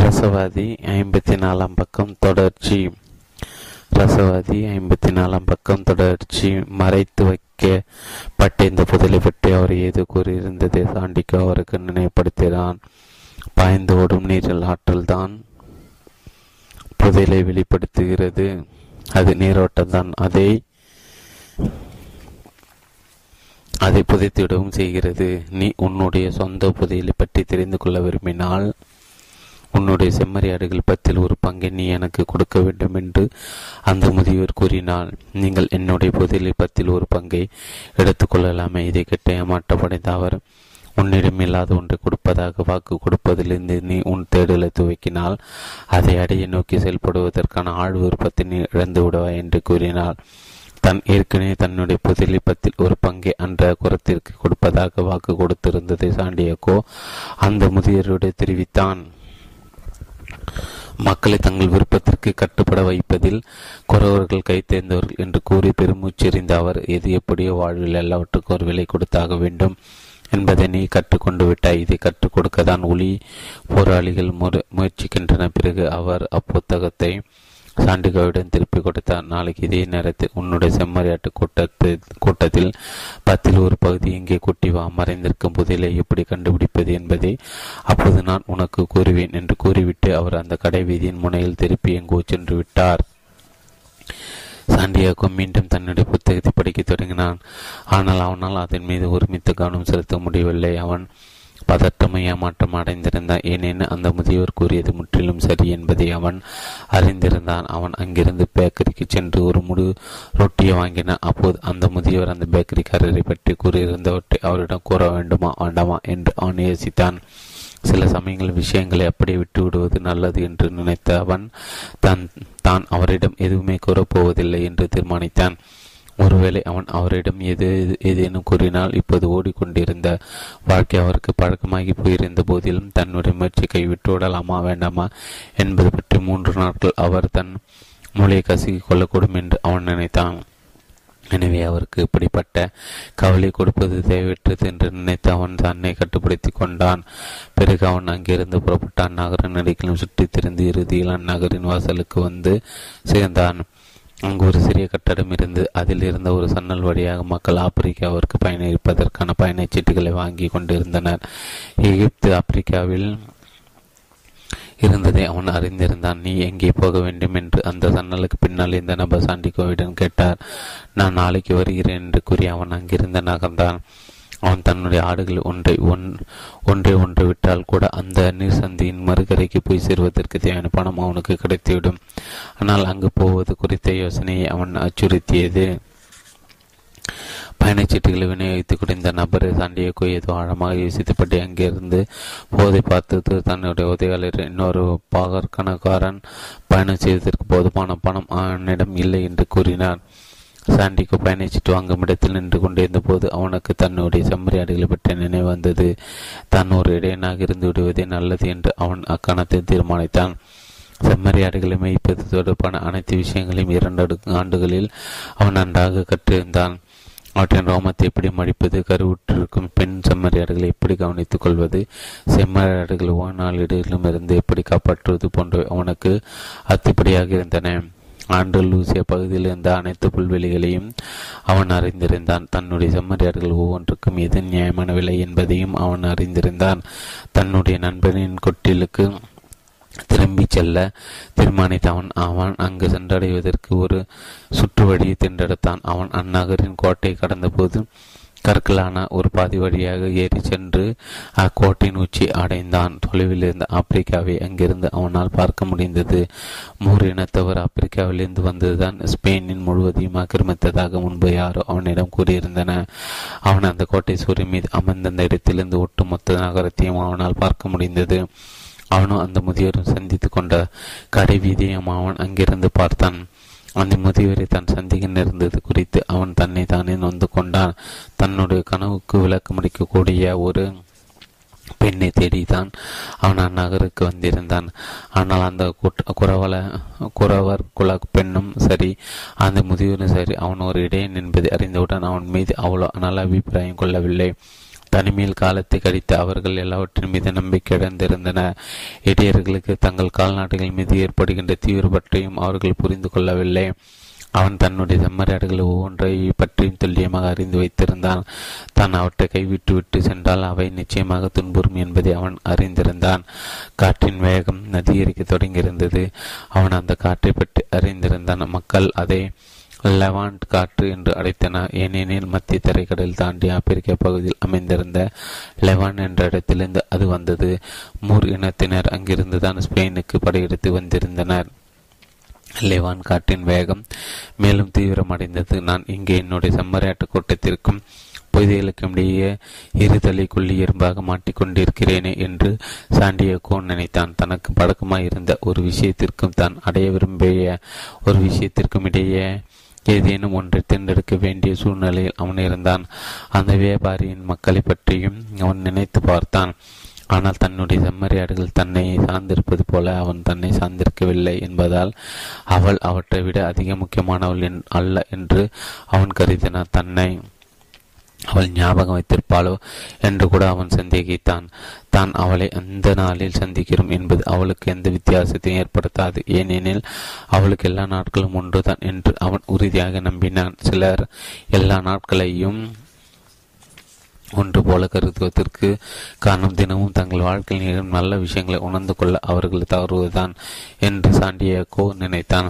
ரசவாதி 54 பக்கம் தொடர்ச்சி. ரசவாதி 54 பக்கம் தொடர்ச்சி. மறைத்து வைக்கப்பட்ட இந்த புதலை பற்றி அவர் ஏதோ கூறியிருந்ததை சாண்டிக்கு அவருக்கு நினைவுபடுத்தினான். பாய்ந்து ஓடும் நீரில் ஆற்றல் தான் புதையலை வெளிப்படுத்துகிறது. அது நீரோட்டம் தான் அதை புதைத்திடவும் செய்கிறது. நீ உன்னுடைய சொந்த புதையலை பற்றி தெரிந்து கொள்ள விரும்பினால் உன்னுடைய செம்மறியாடுகள் 10 ஒரு பங்கை நீ எனக்கு கொடுக்க வேண்டும் என்று அந்த முதியவர் கூறினார். நீங்கள் என்னுடைய புதையலில் 10 ஒரு பங்கை எடுத்துக்கொள்ளலாமே. இதை கெட்ட ஏமாற்றப்படைந்த அவர் உன்னிடம் இல்லாத ஒன்றை கொடுப்பதாக வாக்கு கொடுப்பதிலிருந்து நீ உன் தேடலை துவக்கினால் அதை அடைய நோக்கி செயல்படுவதற்கான ஆழ் விருப்பத்தை நீ இழந்து விடுவாய் என்று கூறினார். ஏற்கனவே தன்னுடைய புதையலில் 10 ஒரு பங்கை அன்ற குரத்திற்கு கொடுப்பதாக வாக்கு கொடுத்திருந்ததை சாண்டியாகோ அந்த முதியவருடைய தெரிவித்தான். மக்களை தங்கள் விருப்பத்திற்கு கட்டுப்பட வைப்பதில் குறவர்கள் கை தேர்ந்தவர்கள் என்று கூறி பெருமூச்செறிந்த அவர், எது எப்படியோ வாழ்வில் எல்லாவற்றுக்கும் ஒரு விலை கொடுத்தாக வேண்டும் என்பதை நீ கற்றுக்கொண்டு விட்டாய். இதை கற்றுக் கொடுக்கத்தான் ஒளி போராளிகள் முயற்சிக்கின்றன. பிறகு அவர் அப்புத்தகத்தை சாண்டிகாவிடம் திருப்பிக் கொடுத்தார். நாளைக்கு இதே நேரத்தில் உன்னுடைய செம்மறியாட்டு கூட்டத்தில் 10 ஒரு பகுதி இங்கே கூட்டி வா. மறைந்திருக்கும் புதையலை எப்படி கண்டுபிடிப்பது என்பதை அப்போது நான் உனக்கு கூறுவேன் என்று கூறிவிட்டு அவர் அந்த கடை வீதியின் முனையில் திருப்பி எங்கோ சென்று விட்டார். சாண்டியாகோ மீண்டும் தன்னுடைய புத்தகத்தை படிக்கத் தொடங்கினான். ஆனால் அவனால் அதன் மீது ஒருமித்த கவனம் செலுத்த முடியவில்லை. அவன் பதற்றமை ஏமாற்றம் அடைந்திருந்தான். ஏனெனில் அந்த முதியவர் கூறியது முற்றிலும் சரி என்பதை அவன் அறிந்திருந்தான். அவன் அங்கிருந்து பேக்கரிக்கு சென்று ஒரு முழு ரொட்டியை வாங்கினான். அப்போது அந்த முதியவர் அந்த பேக்கரிக்காரரை பற்றி கூறியிருந்தவற்றை அவரிடம் கூற வேண்டுமா வேண்டாமா என்று அவன் யோசித்தான். சில சமயங்கள் விஷயங்களை அப்படியே விட்டுவிடுவது நல்லது என்று நினைத்த அவன் தான் அவரிடம் எதுவுமே கூறப்போவதில்லை என்று தீர்மானித்தான். ஒருவேளை அவன் அவரிடம் ஏதேனும் கூறினால் இப்போது ஓடிக்கொண்டிருந்த வாழ்க்கை அவருக்கு பழக்கமாகி போயிருந்த போதிலும் தன்னுடைய முயற்சியை விட்டுவிடலாமா வேண்டாமா என்பது பற்றி 3 நாட்கள் அவர் தன் மூளையை கசக்கிக் கொள்ளக்கூடும் என்று அவன் நினைத்தான். எனவே அவருக்கு இப்படிப்பட்ட கவலை கொடுப்பது தேவையற்றது என்று நினைத்து அவன் தன்னை கட்டுப்படுத்தி கொண்டான். பிறகு அவன் அங்கிருந்து புறப்பட்ட அந்நகரின் நடிகளும் சுற்றித் திரிந்து இறுதியில் அந்நகரின் வாசலுக்கு வந்து சேர்ந்தான். அங்கு ஒரு சிறிய கட்டடம் இருந்து அதில் இருந்த ஒரு சன்னல் வழியாக மக்கள் ஆப்பிரிக்காவிற்கு பயணிப்பதற்கான பயணச்சீட்டுகளை வாங்கி கொண்டிருந்தனர். எகிப்து ஆப்பிரிக்காவில் இருந்ததை அவன் அறிந்திருந்தான். நீ எங்கே போக வேண்டும் என்று அந்த சன்னலுக்கு பின்னால் இந்த நபர் சாண்டிகோவிடம் கேட்டார். நான் நாளைக்கு வருகிறேன் என்று கூறி அவன் அங்கிருந்து நகர்ந்தான். அவன் தன்னுடைய ஆடுகள் ஒன்றை விட்டால் கூட அந்த நீர்சந்தியின் மறுகரைக்கு போய் சேர்வதற்கு தேவையான பணம் அவனுக்கு கிடைத்துவிடும். ஆனால் அங்கு போவது குறித்த யோசனையை அவன் அச்சுறுத்தியது. பயணச்சீட்டுகளை விநியோகித்துக் குறைந்த நபரை சாண்டியாகோ ஏதோ ஆழமாக யோசித்தபடி அங்கிருந்து போதை பார்த்து தன்னுடைய உதவியாளர் இன்னொரு பாகற்கணக்காரன் பயணம் செய்வதற்கு போதுமான பணம் அவனிடம் இல்லை என்று கூறினார். சாண்டியாகோ பயணிச்சிட்டு வாங்கும் இடத்தில் நின்று கொண்டிருந்த போது அவனுக்கு தன்னுடைய செம்மறியாடுகளை பற்றி நினைவு வந்தது. தான் ஒரு இடையனாக இருந்து விடுவதே நல்லது என்று அவன் அக்கணத்தை தீர்மானித்தான். செம்மறியாடுகளை மேய்ப்பது தொடர்பான அனைத்து விஷயங்களையும் 2 ஆண்டுகளில் அவன் நன்றாக கற்றிருந்தான். அவற்றின் ரோமத்தை எப்படி மடிப்பது, கருவுற்றிருக்கும் பெண் செம்மறியாடுகளை எப்படி கவனித்துக் கொள்வது, செம்மறியாடுகள் ஓநாளிடங்களிலும் இருந்து எப்படி காப்பாற்றுவது போன்றவை அவனுக்கு அத்துப்படியாக இருந்தன. ஆண்டலூசியா பகுதியில் இருந்த அனைத்து புல்வெளிகளையும் அவன் அறிந்திருந்தான். தன்னுடைய செம்மறியாடுகள் ஒவ்வொன்றுக்கும் எது நியாயமான விலை என்பதையும் அவன் அறிந்திருந்தான். தன்னுடைய நண்பனின் கொட்டிலுக்கு திரும்பி செல்ல தீர்மானித்தவன் அவன் அங்கு சென்றடைவதற்கு ஒரு சுற்று வழியை தின்றெடுத்தான். அவன் அந்நகரின் கோட்டையை கடந்தபோது கற்களான ஒரு பாதி வழியாக ஏறி சென்று அக்கோட்டையின் உச்சி அடைந்தான். தொலைவில் இருந்த ஆப்பிரிக்காவை அங்கிருந்து அவனால் பார்க்க முடிந்தது. மூர் இனத்தவர் ஆப்பிரிக்காவிலிருந்து வந்ததுதான் ஸ்பெயினின் முழுவதையும் ஆக்கிரமித்ததாக முன்பு யாரோ அவனிடம் கூறியிருந்தன. அவன் அந்த கோட்டை சூரியன் மீது அமர்ந்த இடத்திலிருந்து ஒட்டுமொத்த நகரத்தையும் அவனால் பார்க்க முடிந்தது. அவனும் அந்த முதியவரும் சந்தித்து கொண்ட கடை வீதியும் அவன் அங்கிருந்து பார்த்தான். அந்த முதியவரை தான் சந்திக்க நேர்ந்தது குறித்து அவன் தன்னை தானே நொந்து கொண்டான். தன்னுடைய கனவுக்கு விளக்கமளிக்கக்கூடிய ஒரு பெண்ணை தேடித்தான் அவன் அந்நகருக்கு வந்திருந்தான். ஆனால் அந்த குறவர் குல பெண்ணும் சரி அந்த முதியவரும் சரி அவன் ஒரு இடையன் என்பதை அறிந்தவுடன் அவன் மீது அவ்வளோ நல்ல அபிப்பிராயம் கொள்ளவில்லை. தனிமையில் காலத்தை கழித்து அவர்கள் எல்லாவற்றின் மீது நம்பிக்கை அடைந்திருந்தன. இடையர்களுக்கு தங்கள் கால்நாடுகள் மீது ஏற்படுகின்ற தீவிர பற்றியும் அவர்கள் புரிந்து கொள்ளவில்லை. அவன் தன்னுடைய செம்மறியாடுகளை ஒவ்வொன்றை பற்றியும் துல்லியமாக அறிந்து வைத்திருந்தான். தான் அவற்றை கைவிட்டுவிட்டு சென்றால் அவை நிச்சயமாக துன்புறும் என்பதை அவன் அறிந்திருந்தான். காற்றின் வேகம் அதிகரிக்க தொடங்கியிருந்தது. அவன் அந்த காற்றை பற்றி அறிந்திருந்தான். மக்கள் அதை லெவாண்ட் காற்று என்று அழைத்தனர். ஏனெனில் மத்திய தரைக்கடல் தாண்டி ஆப்பிரிக்க பகுதியில் அமைந்திருந்த லெவாண்ட் என்ற இடத்திலிருந்து அது வந்தது. மூர் இனத்தினர் அங்கிருந்து தான் ஸ்பெயினுக்கு படையெடுத்து வந்திருந்தனர். லெவாண்ட் காற்றின் வேகம் மேலும் தீவிரமடைந்தது. நான் இங்கே என்னுடைய செம்மறியாட்டு கூட்டத்திற்கும் பொய்தைகளுக்கும் இடையே இருதலைக்குள்ளி எறும்பாக மாட்டிக்கொண்டிருக்கிறேனே என்று சாண்டியாகோ நினைத்தான். தனக்கு பழக்கமாயிருந்த ஒரு விஷயத்திற்கும் தான் அடைய விரும்பிய ஒரு விஷயத்திற்கும் இடையே ஏதேனும் ஒன்றை தேர்ந்தெடுக்க வேண்டிய சூழ்நிலையில் அவன் இருந்தான். அந்த வியாபாரியின் மக்களை பற்றியும் அவன் நினைத்து பார்த்தான். ஆனால் தன்னுடைய செம்மறியாடுகள் தன்னை சார்ந்திருப்பது போல அவன் தன்னை சார்ந்திருக்கவில்லை என்பதால் அவள் அவற்றை விட அதிக முக்கியமானவள் அல்ல என்று அவன் கருதினான். தன்னை அவள் ஞாபகம் வைத்திருப்பாளோ என்று கூட அவன் சந்தேகித்தான். தான் அவளை அந்த நாளில் சந்திக்கிறோம் என்பது அவளுக்கு எந்த வித்தியாசத்தையும் ஏற்படுத்தாது, ஏனெனில் அவளுக்கு எல்லா நாட்களும் ஒன்றுதான் என்று அவன் உறுதியாக நம்பினான். சிலர் எல்லா நாட்களையும் ஒன்று போல கருத்துவதற்கு காரணம் தினமும் தங்கள் வாழ்க்கையில் நல்ல விஷயங்களை உணர்ந்து கொள்ள அவர்கள் தவறுவதுதான் என்று சாண்டியாகோ நினைத்தான்.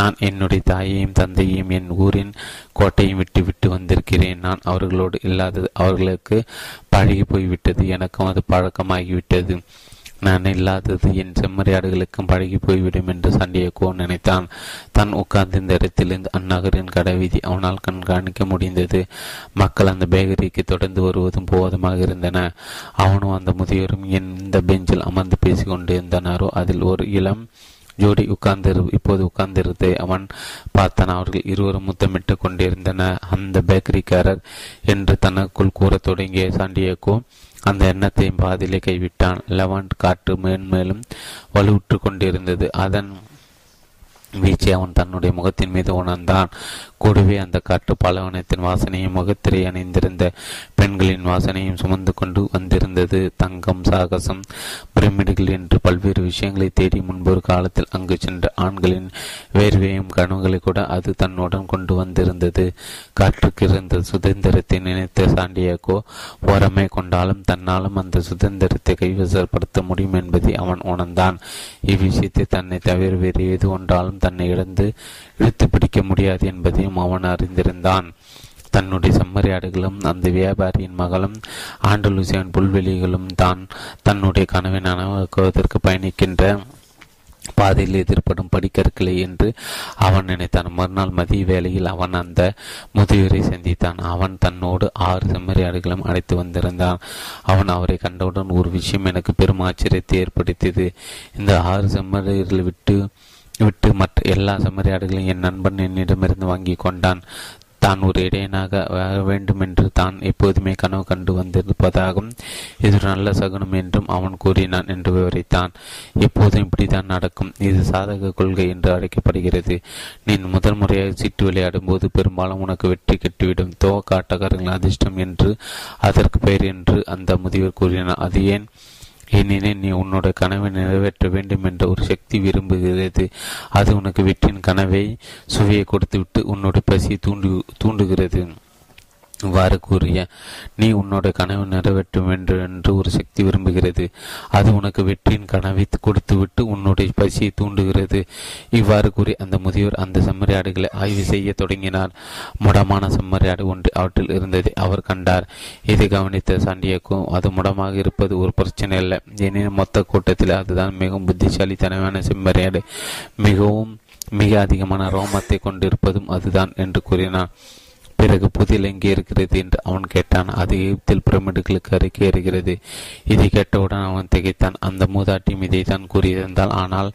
நான் என்னுடைய தாயையும் தந்தையையும் என் ஊரின் கோட்டையும் விட்டு வந்திருக்கிறேன். நான் அவர்களோடு இல்லாதது அவர்களுக்கு பழகி போய்விட்டது. எனக்கும் அது பழக்கமாகிவிட்டது. நான் இல்லாதது என் செம்மறியாடுகளுக்கும் பழகி போய்விடும் என்று சாண்டியாகோ நினைத்தான். தான் உட்கார்ந்திருந்த இடத்திலிருந்து அந்நகரின் கடைவீதி அவனால் கண்காணிக்க முடிந்தது. மக்கள் அந்த பேக்கரிக்கு தொடர்ந்து வருவதும் போவதுமாக இருந்தன. அவனும் அந்த முதியோரும் எந்த பெஞ்சில் அமர்ந்து பேசி கொண்டிருந்தனாரோ அதில் ஒரு இளம் ஜோடி இப்போது உட்கார்ந்திருந்ததை அவன் பார்த்தான். அவர்கள் இருவரும் முத்தமிட்டு கொண்டிருந்தனர். அந்த பேக்கரிக்காரர் என்று தனக்குள் கூறத் தொடங்கிய சாண்டியாகோ அந்த எண்ணத்தை பாதிலே கைவிட்டான். லெவாண்ட் காற்று மேன்மேலும் வலுவுற்று கொண்டிருந்தது. அதன் வீச்சை அவன் தன்னுடைய முகத்தின் மீது உணர்ந்தான். கூடவே அந்த காற்று பாலைவனத்தின் வாசனையும் முகத்திரை அணிந்திருந்த பெண்களின் வாசனையும் சுமந்து கொண்டு வந்திருந்தது. தங்கம், சாகசம், பிரமிடுகள் என்று பல்வேறு விஷயங்களை தேடி முன்பொரு காலத்தில் அங்கு சென்ற ஆண்களின் வேர்வையும் கனவுகளை கூட அது தன்னுடன் கொண்டு வந்திருந்தது. காற்றுக்கு இருந்த சுதந்திரத்தை நினைத்த சாண்டியாகோ ஓரமே கொண்டாலும் தன்னாலும் அந்த சுதந்திரத்தை கைவசப்படுத்த முடியும் என்பதை அவன் உணர்ந்தான். இவ்விஷயத்தை தன்னை தவிர வேறு ஏது ஒன்றாலும் தன்னை இழுத்து பிடிக்க முடியாது என்பதையும் அவன் அறிந்திருந்தான். தன்னுடைய செம்மறியாடுகளும் அந்த வியாபாரியின் மகளும் ஆண்டலூசியன் புல்வெளிகளும் தான் தன்னுடைய கனவை நனவாக்குவதற்கு பயணிக்கின்ற பாதையில் எதிர்ப்படும் படிக்கற்களை என்று அவன் நினைத்தான். மறுநாள் மதிய வேளையில் அவன் அந்த முதியோரை சந்தித்தான். அவன் தன்னோடு 6 செம்மறியாடுகளும் அழைத்து வந்திருந்தான். அவன் அவரை கண்டவுடன் ஒரு விஷயம் எனக்கு பெரும் ஆச்சரியத்தை ஏற்படுத்தியது. இந்த 6 செம்மறியாடுகளை விட்டு மற்ற எல்லா செம்மறியாடுகளையும் என் நண்பன் என்னிடமிருந்து வாங்கி கொண்டான். தான் ஒரு இடையனாக வேண்டும் என்று தான் எப்போதுமே கனவு கண்டு வந்திருப்பதாகவும் இது நல்ல சகுனம் என்றும் அவன் கூறினான் என்று விவரித்தான். எப்போதும் இப்படித்தான் நடக்கும். இது சாதக கொள்கை என்று அழைக்கப்படுகிறது. நீ முதல் முறையாக சீட்டு விளையாடும் போது பெரும்பாலும் உனக்கு வெற்றி கெட்டுவிடும். தோக்காட்டக்காரர்கள் அதிர்ஷ்டம் என்று அதற்கு பெயர் என்று அந்த முதியவர் கூறினார். அது ஏன்? ஏனெனில் நீ உன்னோட கனவை நிறைவேற்ற வேண்டும் என்ற ஒரு சக்தி விரும்புகிறது. அது உனக்கு வெற்றியின் கனவை சுவையை கொடுத்துவிட்டு உன்னோட பசியை தூண்டுகிறது. இவ்வாறு கூறிய நீ உன்னோட கனவை நிறைவேற்ற வேண்டும் என்று ஒரு சக்தி விரும்புகிறது. அது உனக்கு வெற்றியின் கனவை கொடுத்துவிட்டு உன்னுடைய பசியை தூண்டுகிறது. இவ்வாறு கூறி அந்த முதியோர் அந்த செம்மறியாடுகளை ஆய்வு செய்ய தொடங்கினார். முடமான செம்மறியாடு ஒன்று அவற்றில் இருந்ததை அவர் கண்டார். இதை கவனித்த சாண்டியாகோ அது முடமாக இருப்பது ஒரு பிரச்சனை அல்ல, ஏனெனில் மொத்த கூட்டத்தில் அதுதான் மிகவும் புத்திசாலித்தனமான செம்மறியாடு, மிக அதிகமான ரோமத்தை கொண்டிருப்பதும் அதுதான் என்று கூறினார். பிறகு புதில் எங்கே இருக்கிறது என்று அவன் கேட்டான். அது எகிப்தில் பிரமிடுகளுக்கு அருகே இருக்கிறது. இதை கேட்டவுடன் அவன் திகைத்தான். அந்த மூதாட்டியும் இதை தான் கூறியிருந்தாள். ஆனால்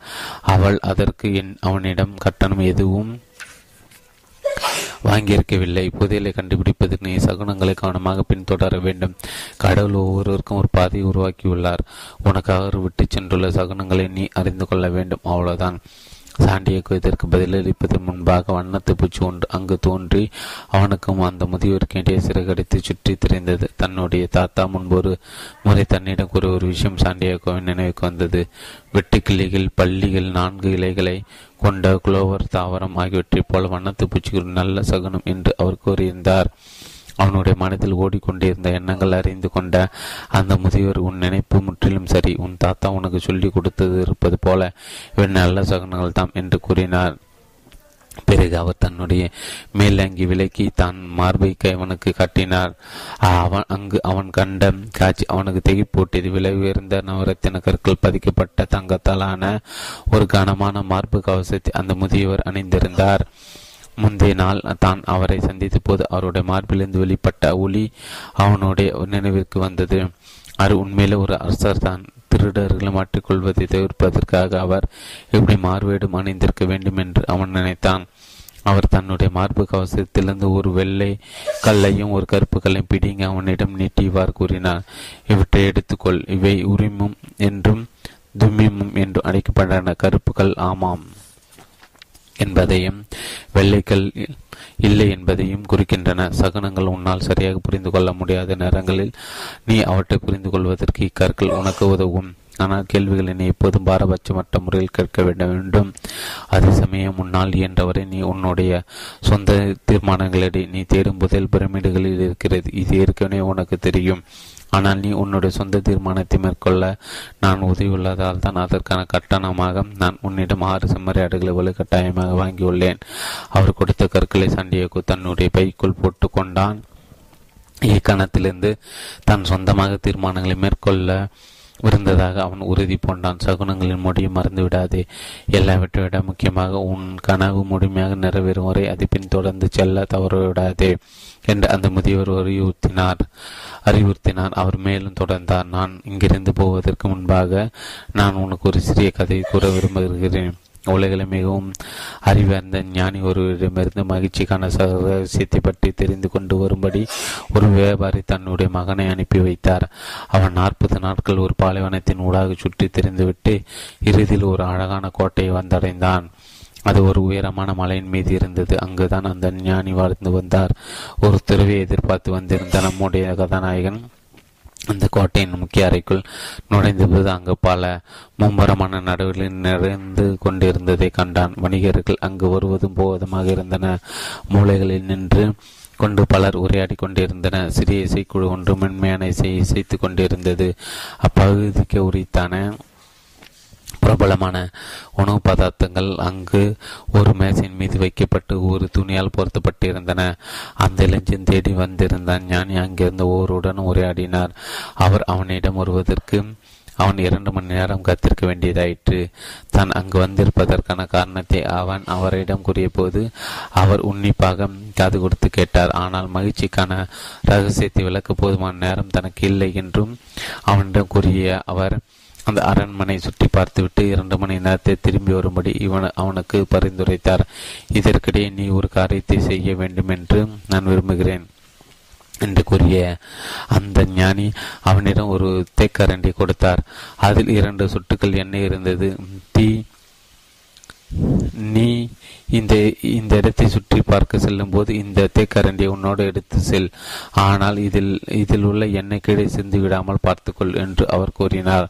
அவள் அதற்கு அவனிடம் கட்டணம் எதுவும் வாங்கியிருக்கவில்லை. புதையலை கண்டுபிடிப்பதற்கு நீ சகுனங்களை கவனமாக பின்தொடர வேண்டும். கடவுள் ஒவ்வொருவருக்கும் ஒரு பாதையை உருவாக்கியுள்ளார். உனக்காக விட்டு சென்றுள்ள சகுனங்களை நீ அறிந்து கொள்ள வேண்டும். அவ்வளவுதான். சாண்டியகோ இதற்கு பதிலளிப்பதற்கு முன்பாக வண்ணத்து பூச்சி ஒன்று அங்கு தோன்றி அவனுக்கும் அந்த முதியோருக்கேண்டிய சிறகடித்து சுற்றி திரிந்தது. தன்னுடைய தாத்தா முன்பொரு முறை தன்னிடம் கூறிய ஒரு விஷயம் சாண்டியகோவின் நினைவுக்கு வந்தது. வெட்டுக்கிளிகள் பள்ளிகள் 4 இலைகளை கொண்ட குளோவர் தாவரம் ஆகியவற்றைப் போல வண்ணத்து பூச்சிக்கு நல்ல சகுனம் என்று அவர் கூறியிருந்தார். அவனுடைய மனத்தில் ஓடிக்கொண்டிருந்த எண்ணங்கள் அறிந்து கொண்ட அந்த முதியோர், உன் நினைப்பு முற்றிலும் சரி, உன் தாத்தா உனக்கு சொல்லி கொடுத்தது இருப்பது போல இவன் நல்ல சகுனங்கள் தாம் என்று கூறினார். பிறகு அவர் தன்னுடைய மேலங்கி விலக்கி தான் மார்பை அவனுக்கு காட்டினார். அங்கு அவன் கண்ட காட்சி அவனுக்கு திகைப்பூட்டியது. விலை உயர்ந்த நவரத்தின கற்கள் பதிக்கப்பட்ட தங்கத்தாலான ஒரு கனமான மார்பு கவசத்தை அந்த முதியவர் அணிந்திருந்தார். முந்தைய நாள் தான் அவரை சந்தித்த போது அவருடைய மார்பிலிருந்து வெளிப்பட்ட ஒளி அவனுடைய நினைவிற்கு வந்தது. அது உண்மையிலே ஒரு அரசர் தான். திருடர்களை மாற்றிக்கொள்வதை தவிர்ப்பதற்காக அவர் எப்படி மார்வேடும் அணிந்திருக்க வேண்டும் என்று அவன் நினைத்தான். அவர் தன்னுடைய மார்பு கவசத்திலிருந்து ஒரு வெள்ளை கல்லையும் ஒரு கருப்பு கல்லையும் பிடிங்க அவனிடம் நீட்டிவார் கூறினார். இவற்றை எடுத்துக்கொள், இவை உரிமும் என்றும் தும்மிமும் என்றும் அழைக்கப்பட்டன. கருப்புக்கள் ஆமாம் என்பதையும் வெள்ளைக்கல் இல்லை என்பதையும் குறிக்கின்றன. சகுனங்கள் உன்னால் சரியாக புரிந்து கொள்ள முடியாத நேரங்களில் நீ அவற்றை புரிந்து கொள்வதற்கு இக்கற்கள் உனக்கு உதவும். ஆனால் கேள்விகளை நீ எப்போதும் பாரபட்சமற்ற முறையில் கேட்க வேண்டும். அதே சமயம் முன்னால் இயன்றவரை நீ உன்னுடைய சொந்த தீர்மானங்களிடையே நீ தேடும் புதையல் பிரமிடுகளில் இருக்கிறது. இது ஏற்கனவே உனக்கு தெரியும். ஆனால் நீ உன்னுடைய சொந்த தீர்மானத்தை மேற்கொள்ள நான் உதவியுள்ளதால் தான் அதற்கான கட்டணமாக நான் உன்னிடம் 6 செம்மறியாடுகளை வலுக்கட்டாயமாக வாங்கியுள்ளேன். அவர் கொடுத்த கற்களை சாண்டியகோ தன்னுடைய பைக்குள் போட்டு கொண்டான். இக்கணத்திலிருந்து தான் சொந்தமாக தீர்மானங்களை மேற்கொள்ள விருந்ததாக அவன் உறுதி பூண்டான். சகுனங்களின் முடியை மறந்துவிடாதே. எல்லாவற்றை விட முக்கியமாக உன் கனவு முழுமையாக நிறைவேறும் வரை அதை பின்தொடர்ந்து செல்ல தவறவிடாதே என்று அந்த முதியவர் அறிவுறுத்தினார். அவர் மேலும் தொடர்ந்தார், நான் இங்கிருந்து போவதற்கு முன்பாக நான் உனக்கு ஒரு சிறிய கதையை கூற விரும்புகிறேன். உலகில் மிகவும் அறிவார்ந்த ஞானி ஒருவரிடமிருந்து மகிழ்ச்சிக்கான ரகசியத்தை பற்றி தெரிந்து கொண்டு வரும்படி ஒரு வியாபாரி தன்னுடைய மகனை அனுப்பி வைத்தார். அவன் 40 நாட்கள் ஒரு பாலைவனத்தின் ஊடாக சுற்றி தெரிந்துவிட்டு இறுதியில் ஒரு அழகான கோட்டையை வந்தடைந்தான். அது ஒரு உயரமான மலையின் மீது இருந்தது. அங்குதான் அந்த ஞானி வாழ்ந்து வந்தார். ஒரு துறவியை எதிர்பார்த்து வந்திருந்த நம்முடைய கதாநாயகன் அந்த கோட்டையின் முக்கிய அறைக்குள் நுழைந்தபோது அங்கு பல மும்பரமான நடுவுகளில் நிறைந்து கொண்டிருந்ததை கண்டான். வணிகர்கள் அங்கு வருவதும் போவதுமாக இருந்தனர். மூளைகளில் நின்று கொண்டு பலர் உரையாடி கொண்டிருந்தனர். சிறிய இசைக்குழு ஒன்று மென்மையான இசையை இசைத்து கொண்டிருந்தது. அப்பகுதிக்கு உரித்தான பிரபலமான உணவு பதார்த்தங்கள் அங்கு ஒரு மேசையின் மீது வைக்கப்பட்டு ஒரு துணியால் பொருத்தப்பட்டிருந்தன. அந்த இளைஞன் தேடி வந்திருந்தான். ஞானி அங்கிருந்த ஒருவருடன் உரையாடினார். அவர் அவனிடம் வருவதற்கு அவன் 2 மணி நேரம் காத்திருக்க வேண்டியதாயிற்று. தான் அங்கு வந்திருப்பதற்கான காரணத்தை அவன் அவரிடம் கூறிய போது அவர் உன்னிப்பாக காது கொடுத்து கேட்டார். ஆனால் மகிழ்ச்சிக்கான ரகசியத்தை விளக்க போதுமான நேரம் தனக்கு இல்லை என்றும் அவனிடம் கூறிய அவர் அந்த அரண்மனை சுற்றி பார்த்துவிட்டு 2 மணி நேரத்தை திரும்பி வரும்படி அவனுக்கு பரிந்துரைத்தார். இதற்கிடையே நீ ஒரு காரியத்தை செய்ய வேண்டும் என்று நான் விரும்புகிறேன் என்று கூறிய அந்த ஞானி அவனிடம் ஒரு தேக்கரண்டி கொடுத்தார். அதில் 2 சொட்டுக்கள் எண்ணெய் இருந்தது. நீ இந்த இடத்தை சுற்றி பார்க்க செல்லும் போது இந்த தேக்கரண்டியை உன்னோடு எடுத்து செல். ஆனால் இதில் உள்ள எண்ணெய் கீழே சிந்து விடாமல் பார்த்துக்கொள் என்று அவர் கூறினார்.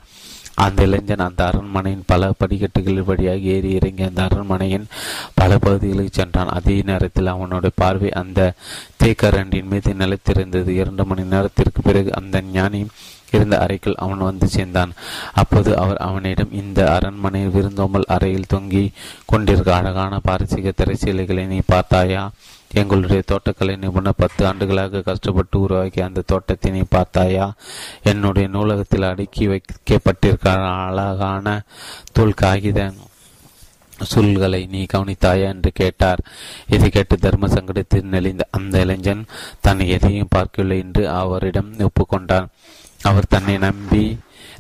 அந்த இளைஞன் அந்த அரண்மனையின் பல படிக்கட்டுகளின் வழியாக ஏறி இறங்கி அந்த அரண்மனையின் பல பகுதிகளுக்கு சென்றான். அதே நேரத்தில் அவனுடைய பார்வை அந்த தேக்கரண்டியின் மீது நிலைத்திருந்தது. 2 மணி நேரத்திற்கு பிறகு அந்த ஞானி இருந்த அறைக்குள் அவன் வந்து சேர்ந்தான். அப்போது அவர் அவனிடம் இந்த அரண்மனை விருந்தோம்பல் அறையில் தொங்கி கொண்டிருக்க அழகான பாரசீக திரைச்சீலைகளை நீ பார்த்தாயா? எங்களுடைய தோட்டக்கலை நிபுணர் 10 ஆண்டுகளாக கஷ்டப்பட்டு உருவாக்கிய அந்த தோட்டத்தை நீ பார்த்தாயா? என்னுடைய நூலகத்தில் அடுக்கி வைக்கப்பட்டிருக்க அழகான தோல் காகித சொல்களை நீ கவனித்தாயா என்று கேட்டார். இதை கேட்டு தர்ம சங்கடத்தில் நெளிந்த அந்த இளைஞன் தன்னை எதையும் பார்க்கவில்லை என்று அவரிடம் ஒப்புக்கொண்டான். அவர் தன்னை நம்பி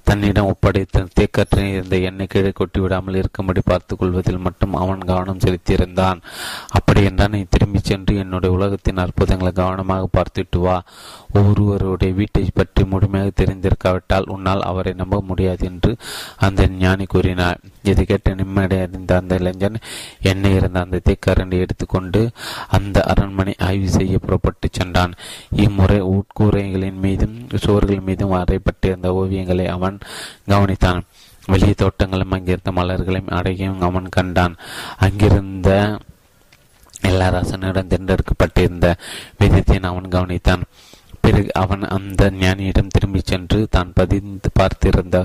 தன்னிடம் ஒப்படைத்த தேக்கற்றினை இருந்த எண்ணெய் கீழே கொட்டிவிடாமல் இருக்கும்படி பார்த்துக் கொள்வதில் மட்டும் அவன் கவனம் செலுத்தியிருந்தான். அப்படி என்றால் நீ திரும்பிச் சென்று என்னுடைய உலகத்தின் அற்புதங்களை கவனமாக பார்த்துட்டு வா. ஒருவருடைய வீட்டை பற்றி முழுமையாக தெரிந்திருக்காவிட்டால் உன்னால் அவரை நம்ப முடியாது என்று அந்த ஞானி கூறினார். இது கேட்ட நிம்மதியடைந்த அந்த இளைஞன் எண்ணெய் இருந்த அந்த தீக்கரண்டி எடுத்துக்கொண்டு அந்த அரண்மனை ஆய்வு செய்ய புறப்பட்டு சென்றான். இம்முறை உட்கூரைகளின் மீதும் சுவர்கள் மீதும் வரைப்பட்டிருந்த ஓவியங்களை அவன் கவனித்தான். வெளிய தோட்டங்களும் அங்கிருந்த மலர்களையும் அடையும் அவன் கண்டான். அங்கிருந்த எல்லா ரசனிடம் தேர்ந்தெடுக்கப்பட்டிருந்த விதத்தையும் அவன் கவனித்தான். பிறகு அவன் அந்த ஞானியிடம் திரும்பி சென்று தான் பதிந்து பார்த்திருந்த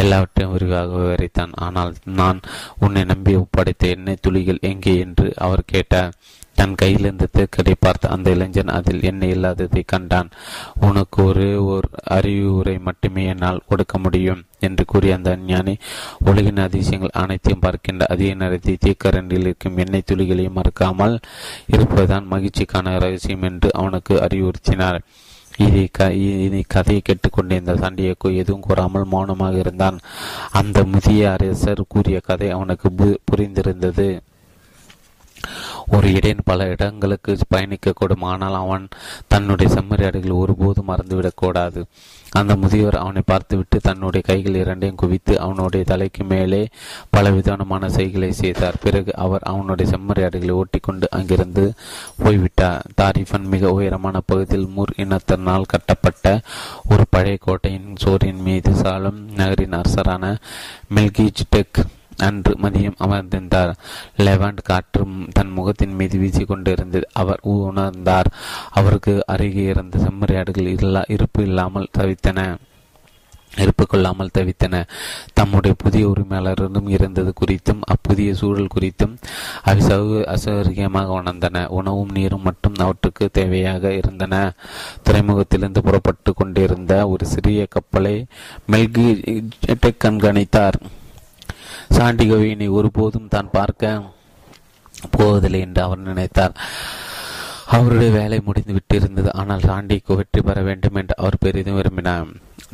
எல்லாவற்றையும் விரிவாக விவரித்தான். ஆனால் நான் உன்னை நம்பி ஒப்படைத்த எண்ணெய் துளிகள் எங்கே என்று அவர் கேட்டார். தன் கையிலிருந்து தேக்கடை பார்த்த அந்த இளைஞன் அதில் எண்ணெய் இல்லாததை கண்டான். உனக்கு ஒரு அறிவுரை மட்டுமே என்னால் கொடுக்க முடியும் என்று கூறிய அந்த ஞானி உலகின் அதிசயங்கள் அனைத்தையும் பார்க்கின்ற அதே நேரத்தை தீக்கரண்டில் இருக்கும் எண்ணெய் துளிகளையும் மறக்காமல் இருப்பதுதான் மகிழ்ச்சிக்கான ரகசியம் என்று அவனுக்கு அறிவுறுத்தினார். இதை கதையை கேட்டுக்கொண்டிருந்த சண்டியக்கோ எதுவும் கூறாமல் மௌனமாக இருந்தான். அந்த முதிய அரசர் கூறிய கதை அவனுக்கு புரிந்திருந்தது. ஒரு இடையன் பல இடங்களுக்கு பயணிக்கக்கூடும், ஆனால் அவன் தன்னுடைய செம்மறியாடுகளை ஒருபோதும் மறந்துவிடக்கூடாது. அந்த முதியோர் அவனை பார்த்துவிட்டு தன்னுடைய கைகள் இரண்டையும் குவித்து அவனுடைய தலைக்கு மேலே பலவிதமான செய்களை செய்தார். பிறகு அவர் அவனுடைய செம்மறியாடுகளை ஓட்டிக்கொண்டு அங்கிருந்து போய்விட்டார். தாரிஃபன் மிக உயரமான பகுதியில் மூர் இனத்தினால் கட்டப்பட்ட ஒரு பழைய கோட்டையின் சோரின் மீது சாலும் நகரின் அரசரான மெல்கிஜிடெக் அன்று மதியம் அமர்ந்திருந்தார். லெவாண்ட் காற்று தன் முகத்தின் மீது வீசிக்கொண்டிருந்தது. அவர் உணர்ந்தார். அவருக்கு அருகே இருந்த செம்மறியாடுகள் இருப்பு கொள்ளாமல் தவித்தன. தம்முடைய புதிய உரிமையாளரிடம் இருந்தது குறித்தும் அப்புதிய சூழல் குறித்தும் அவை அசௌகரியமாக உணர்ந்தன. உணவும் நீரும் மட்டும் அவற்றுக்கு தேவையாக இருந்தன. துறைமுகத்திலிருந்து புறப்பட்டு கொண்டிருந்த ஒரு சிறிய கப்பலை மெல்கிஜிடெக் கண்காணித்தார். சாண்டிகோவினை ஒருபோதும் தான் பார்க்க போவதில்லை என்று அவர் நினைத்தார். அவருடைய வேலை முடிந்து விட்டிருந்தது. ஆனால் சாண்டிகோ வெற்றி பெற வேண்டும் என்று அவர் பெரிதும் விரும்பினார்.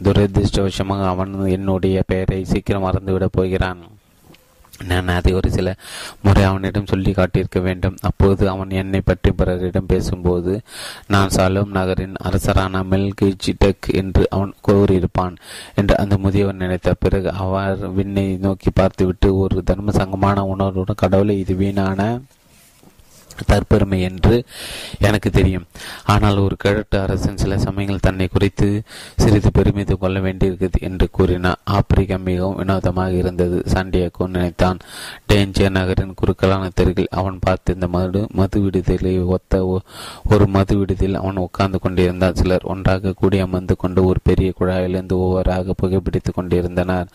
துரதிருஷ்டவசமாக அவன் என்னுடைய பெயரை சீக்கிரம் மறந்துவிடப் போகிறான். நான் அதை ஒரு சில முறை அவனிடம் சொல்லி காட்டியிருக்க வேண்டும். அப்போது அவன் என்னை பற்றி பிறரிடம் பேசும்போது நான் சாலும் நகரின் அரசரான மெல்கிஜிடெக் என்று அவன் கூறியிருப்பான் என்று அந்த முதியவர் நினைத்த பிறகு அவர் விண்ணை நோக்கி பார்த்துவிட்டு ஒரு தர்ம சங்கமான உணர்வுடன், கடவுளை, இது வீணான தற்பெருமை என்று எனக்கு தெரியும். ஆனால் ஒரு கிழட்டு அரசன் சில சமயங்கள் தன்னை குறித்து சிறிது பெருமிதம் கொள்ள வேண்டியிருக்கிறது என்று கூறினார். ஆப்பிரிக்கா மிகவும் வினோதமாக இருந்தது. சாண்டியாகோ நினைத்தான். டேஞ்சர் நகரின் குறுக்கலான தெருவில் அவன் பார்த்திருந்த மது விடுதலை ஒத்த ஒரு மது விடுதியில் அவன் உட்கார்ந்து கொண்டிருந்தான். சிலர் ஒன்றாக கூடி அமர்ந்து கொண்டு ஒரு பெரிய குழாயிலிருந்து ஒவ்வொருவராக புகைப்பிடித்துக் கொண்டிருந்தனர்.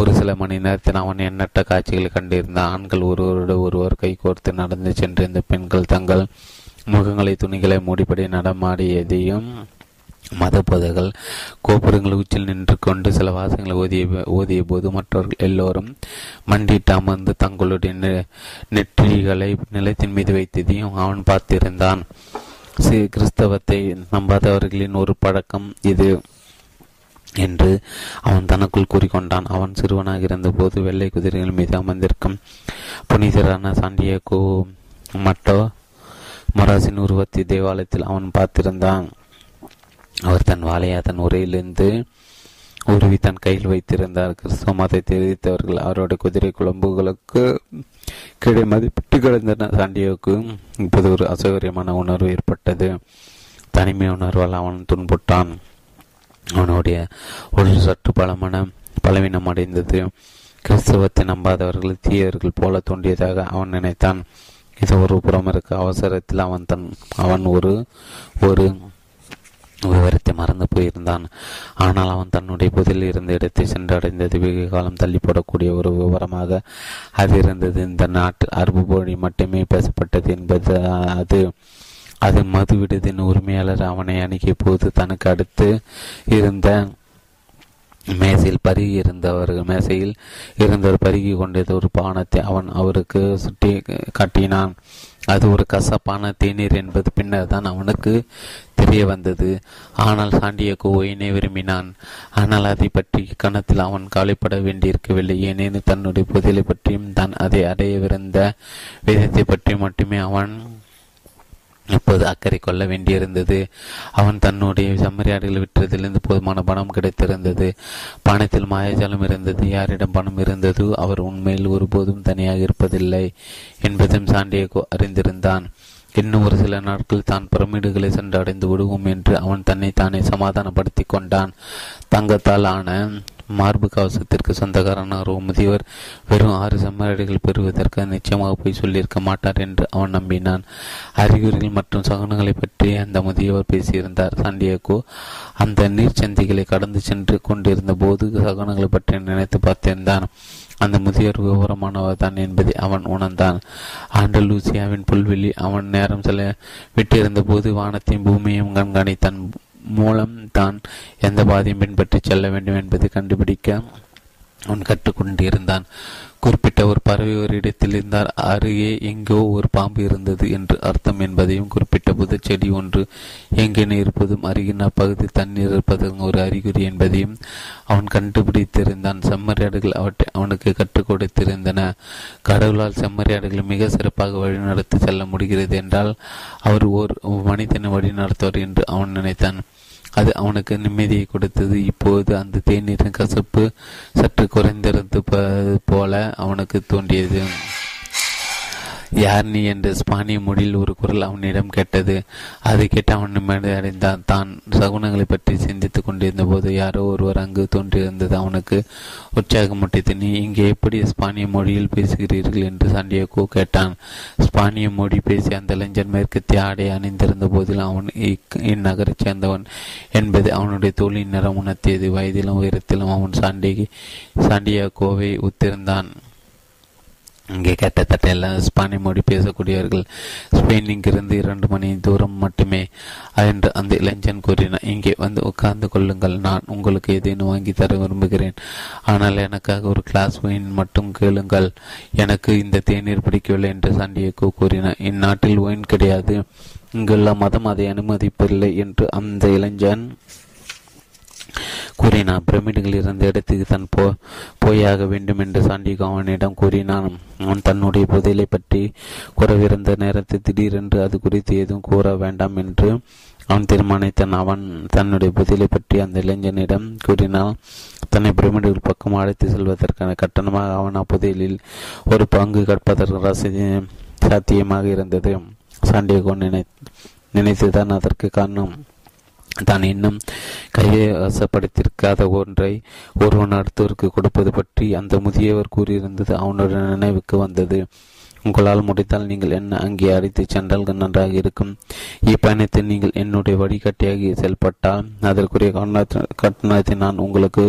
ஒரு சில மணி நேரத்தில் அவன் எண்ணற்ற காட்சிகளை கண்டிருந்தான். ஆண்கள் ஒருவரோடு ஒருவர் கைகோர்த்து நடந்து சென்றிருந்த பெண்கள் தங்கள் முகங்களை துணிகளை மூடிப்படி நடமாடியதையும், மத போதர்கள் கோபுரங்கள் உச்சில் நின்று கொண்டு சில வாசகங்களை ஓதிய போது மற்றவர்கள் எல்லோரும் மண்டிட்டு அமர்ந்து தங்களுடைய நெற்றிகளை நிலத்தின் மீது வைத்ததையும் அவன் பார்த்திருந்தான். கிறிஸ்தவத்தை நம்பாதவர்களின் ஒரு பழக்கம் இது என்று அவன் தனக்குள் கூறிக்கொண்டான். அவன் சிறுவனாக இருந்தபோது வெள்ளை குதிரைகள் மீது அமர்ந்திருக்கும் புனிதரான சாண்டியாகோ மட்டோ மராசின் உருவத்தை தேவாலயத்தில் அவன் பார்த்திருந்தான். அவர் தன் வாளையா தன் உரையிலிருந்து உருவி தன் கையில் வைத்திருந்தார். கிறிஸ்துவ மதத்தை தெரிவித்தவர்கள் அவருடைய குதிரை குழம்புகளுக்கு கிடை மதிப்பிட்டு கிடந்தனர். சாண்டியாகோவுக்கு இப்போது ஒரு அசௌகரியமான உணர்வு ஏற்பட்டது. தனிமை உணர்வால் அவன் துன்புட்டான். அவனுடைய உடல் சற்று பலவீனம் அடைந்தது. கிறிஸ்தவத்தை நம்பாதவர்கள் தீயவர்கள் போல தோன்றியதாக அவன் நினைத்தான். இது ஒரு புறம் இருக்க, அவசரத்தில் அவன் ஒரு விவரத்தை மறந்து போயிருந்தான். ஆனால் அவன் தன்னுடைய புதில் இருந்த இடத்தை சென்றடைந்தது வெகு காலம் தள்ளிப்படக்கூடிய ஒரு விவரமாக அது இருந்தது. இந்த நாட்டு அரபு மொழி மட்டுமே பேசப்பட்டது என்பது அது மது விடுதின் உரிமையாளர் அவனை அணுகிய போது தனக்கு அடுத்து இருந்த மேசையில் பருகி கொண்டது ஒரு பானத்தை அவன் அவருக்கு சுட்டி காட்டினான். அது ஒரு கசப்பான தேநீர் என்பது பின்னர் தான் அவனுக்கு தெரிய வந்தது. ஆனால் சாண்டியாகோ ஒயினை விரும்பினான். ஆனால் அதை பற்றி கணத்தில் அவன் கவலைப்பட வேண்டியிருக்கவில்லை. ஏனேனும் தன்னுடைய புதிலை பற்றியும் தான் அதை அடையவிருந்த விதத்தை பற்றி மட்டுமே அவன் இப்போது அக்கறை கொள்ள வேண்டியிருந்தது. அவன் தன்னுடைய செம்மறியாடுகள் விற்றதிலிருந்து போதுமான பணம் கிடைத்திருந்தது. பணத்தில் மாயஜாலம் இருந்தது. யாரிடம் பணம் இருந்ததோ அவர் உண்மையில் ஒருபோதும் தனியாக இருப்பதில்லை என்பதும் சாண்டியாகோ அறிந்திருந்தான். இன்னும் ஒரு சில நாட்கள் தான் பிரமிடுகளை சென்று அடைந்து விடுவோம் என்று அவன் தன்னை தானே சமாதானப்படுத்தி கொண்டான். தங்கத்தால் ஆன மார்பு கவசத்திற்கு சொந்தக்காரன ஒரு முதியவர் வெறும் 6 செம்மறியாடுகள் பெறுவதற்கு நிச்சயமாக போய் சொல்லியிருக்க மாட்டார் என்று அவன் நம்பினான். அறிகுறிகள் மற்றும் சகுனங்களை பற்றி அந்த முதியவர் பேசியிருந்தார். சாண்டியாகோ அந்த நீர்ச்சந்திகளை கடந்து சென்று கொண்டிருந்த போது சகுனங்களை பற்றி நினைத்து பார்த்திருந்தான். அந்த முதியவர் விவரமானவர் தான் என்பதை அவன் உணர்ந்தான். ஆண்டலூசியாவின் புல்வெளி அவன் நேரம் செல விட்டிருந்த போது வானத்தையும் பூமியையும் கண்காணித்தான். மூலம் தான் எந்த பாதையும் பின்பற்றி செல்ல வேண்டும் என்பதை கண்டுபிடிக்க அவன் கற்றுக்கொண்டிருந்தான். குறிப்பிட்ட ஒரு பறவை ஒரு இடத்தில் இருந்தால் அருகே எங்கோ ஒரு பாம்பு இருந்தது என்று அர்த்தம் என்பதையும், குறிப்பிட்ட புத செடி ஒன்று எங்கென இருப்பதும் அருகின் அப்பகுதி தண்ணீர் இருப்பதும் ஒரு அறிகுறி என்பதையும் அவன் கண்டுபிடித்திருந்தான். செம்மறியாடுகள் அவற்றை அவனுக்கு கற்றுக் கொடுத்திருந்தன. கடவுளால் செம்மறியாடுகள் மிக சிறப்பாக வழிநடத்தி செல்ல முடிகிறது என்றால் அவர் ஓர் மனிதனை வழிநடத்துவார் என்று அவன் நினைத்தான். அது அவனுக்கு நிம்மதியை கொடுத்தது. இப்போது அந்த தேநீரின் கசப்பு சற்று குறைந்திருந்து போல அவனுக்கு தோன்றியது. யார் நீ என்ற ஸ்பானிய மொழியில் ஒரு குரல் அவனிடம் கேட்டது. அதை கேட்டு அவன் நிம்மதி அடைந்தான். தான் சகுனங்களை பற்றி சிந்தித்து கொண்டிருந்த போது யாரோ ஒருவர் அங்கு தோன்றியிருந்தது அவனுக்கு உற்சாகமூட்டியது. நீ இங்கே எப்படி ஸ்பானிய மொழியில் பேசுகிறீர்கள் என்று சாண்டியாகோ கேட்டான். ஸ்பானிய மொழி பேசிய அந்த இளைஞன் மேற்கத்திய ஆடை அணிந்திருந்த போதில் அவன் இந்நகரை சேர்ந்தவன் என்பது அவனுடைய தோளின் நிறம் உணர்த்தியது. வயதிலும் உயரத்திலும் அவன் சாண்டியாகோவை ஒத்திருந்தான். இங்கே கிட்டத்தட்ட எல்லாம் ஸ்பானிய மொழி பேசக்கூடியவர்கள். ஸ்பெயினிங்கிருந்து 2 மணி தூரம் மட்டுமே என்று அந்த இளைஞன் கூறினான். இங்கே வந்து உட்கார்ந்து கொள்ளுங்கள். நான் உங்களுக்கு ஏதேனும் வாங்கி தர விரும்புகிறேன். ஆனால் எனக்காக ஒரு கிளாஸ் ஒயின் மட்டும் கேளுங்கள். எனக்கு இந்த தேநீர் பிடிக்கவில்லை என்று சாண்டியாகோ கூறினான். இந்நாட்டில் ஒயின் கிடையாது. இங்குள்ள மதம் அதை அனுமதிப்பதில்லை என்று அந்த இளைஞன் கூறினான். பிரமிடுகள் இருந்த இடத்துக்கு தான் போயாக வேண்டும் என்று சாண்டியாகோ அவனிடம் கூறினான். அவன் தன்னுடைய புதையலை பற்றி கூறவிருந்த நேரத்தில் திடீரென்று அது குறித்து எதுவும் கூற வேண்டாம் என்று அவன் தீர்மானித்தான். அவன் தன்னுடைய புதையலை பற்றி அந்த இளைஞனிடம் கூறினான். தன்னை பிரமிடுகள் பக்கம் அழைத்து செல்வதற்கான கட்டணமாக அவன் அப்புதையலில் ஒரு பங்கு கற்பதற்கு சாத்தியமாக இருந்தது. சாண்டியாகோ நினைத்துதான் அதற்கு காரணம் தான் இன்னும் கையை வசப்படுத்தியிருக்காத ஒன்றை ஒருவன் அடுத்தவருக்கு கொடுப்பது பற்றி அந்த முதியவர் கூறியிருந்தது அவனுடைய நினைவுக்கு வந்தது. உங்களால் முடித்தால் நீங்கள் என்ன அங்கே அழைத்து சென்றால் நன்றாக இருக்கும். இப்பயணத்தில் நீங்கள் என்னுடைய வழிகாட்டியாக செயல்பட்டால் அதற்குரிய கட்டணத்தை நான் உங்களுக்கு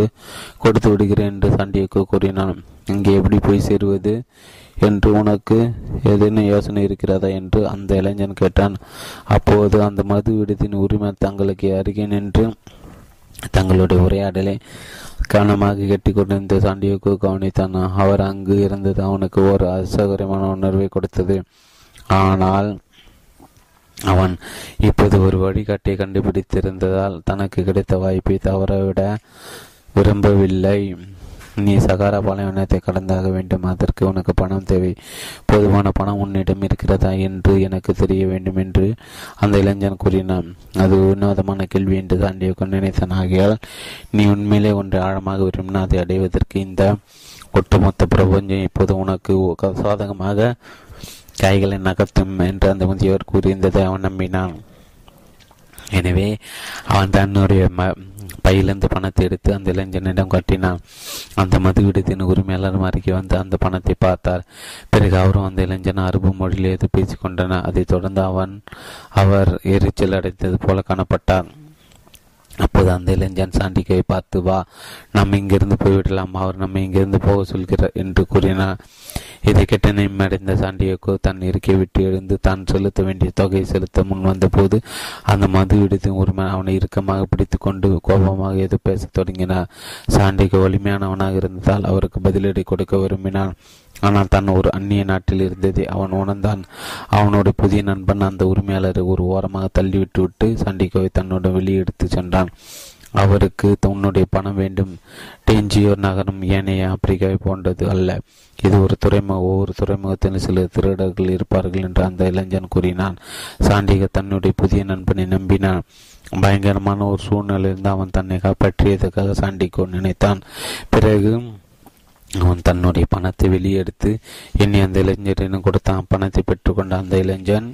கொடுத்து விடுகிறேன் என்று சாண்டியாகோ கூறினான். இங்கே எப்படி போய் சேருவது என்று உனக்கு ஏதேனும் யோசனை இருக்கிறதா என்று அந்த இளைஞன் கேட்டான். அப்போது அந்த மது விடுதியின் உரிமை தங்களுக்கு அருகே நின்று தங்களுடைய உரையாடலை கவனமாக கட்டி கொண்டிருந்த சாண்டியாகோ கவனித்தான். அவர் அங்கு இருந்தது அவனுக்கு ஒரு அசௌகரியமான உணர்வை கொடுத்தது. ஆனால் அவன் இப்போது ஒரு வழிகாட்டியை கண்டுபிடித்திருந்ததால் தனக்கு கிடைத்த வாய்ப்பை தவறவிட விரும்பவில்லை. நீ சகாரா பாலைவனத்தை கடந்தாக வேண்டும். அதற்கு உனக்கு பணம் தேவை. போதுமான பணம் உன்னிடம் இருக்கிறதா என்று எனக்கு தெரிய வேண்டும் என்று அந்த இளைஞன் கூறினான். அது உன்னதமான கேள்வி என்று சாண்டியாகோ நினைத்தான். ஆகையால் நீ உண்மையிலே ஒன்றை ஆழமாக விரும்பினா அதை அடைவதற்கு இந்த ஒட்டுமொத்த பிரபஞ்சம் இப்போது உனக்கு சாதகமாக கைகளை நகர்த்தும் என்று அந்த முதியவர் கூறியிருந்ததை அவன் நம்பினான். எனவே அவன் தன்னுடைய பையிலிருந்து பணத்தை எடுத்து அந்த இளைஞனிடம் கட்டினான். அந்த மது விடுதின் உரிமையாளர் அருகே வந்து அந்த பணத்தை பார்த்தார். பிறகு அவரும் அந்த இளைஞன் அரபு மொழியில் எது பேசிக்கொண்டனர். அதைத் தொடர்ந்து அவர் எரிச்சல் அடைந்தது போல காணப்பட்டார். அப்போது அந்த இளைஞன் சாண்டியாகோவை பார்த்து, வா, நம்ம இங்கிருந்து போய்விடலாம். அவர் நம்ம இங்கிருந்து போக சொல்கிறார் என்று கூறினார். இதை கேட்ட நிம்மடைந்த சாண்டியாகோ தன் இருக்கை விட்டு எழுந்து தான் செலுத்த வேண்டிய தொகையை செலுத்த முன் வந்த போது அந்த மது விடுதியின் உரிமை அவனை இறுக்கமாக பிடித்து கொண்டு கோபமாக எது பேசத் தொடங்கினார். சாண்டியாகோ வலிமையானவனாக இருந்தால் அவருக்கு பதிலடி கொடுக்க விரும்பினான். ஆனால் தான் ஒரு அந்நிய நாட்டில் இருந்ததை அவன் உணர்ந்தான். அவனோட புதிய நண்பன் அந்த உரிமையாளரை ஒரு ஓரமாக தள்ளிவிட்டு சாண்டியாகோவை தன்னோட வெளியே எடுத்து சென்றான். அவருக்கு தன்னுடைய பணம் வேண்டும். டெஞ்சியோர் நகரம் ஏனைய ஆப்பிரிக்காவை போன்றது அல்ல. இது ஒரு துறைமுகம். ஒவ்வொரு துறைமுகத்திலும் சில திருடர்கள் இருப்பார்கள் என்று அந்த இளைஞன் கூறினான். சாண்டிக தன்னுடைய புதிய நண்பனை நம்பினான். பயங்கரமான ஒரு சூழ்நிலையிலிருந்து அவன் தன்னை காப்பாற்றியதற்காக சாண்டிகோ நினைத்தான். பிறகு அவன் தன்னுடைய பணத்தை வெளியெடுத்து எண்ணி அந்த இளைஞரிடம் கொடுத்தான். பணத்தை பெற்றுக்கொண்ட அந்த இளைஞன்,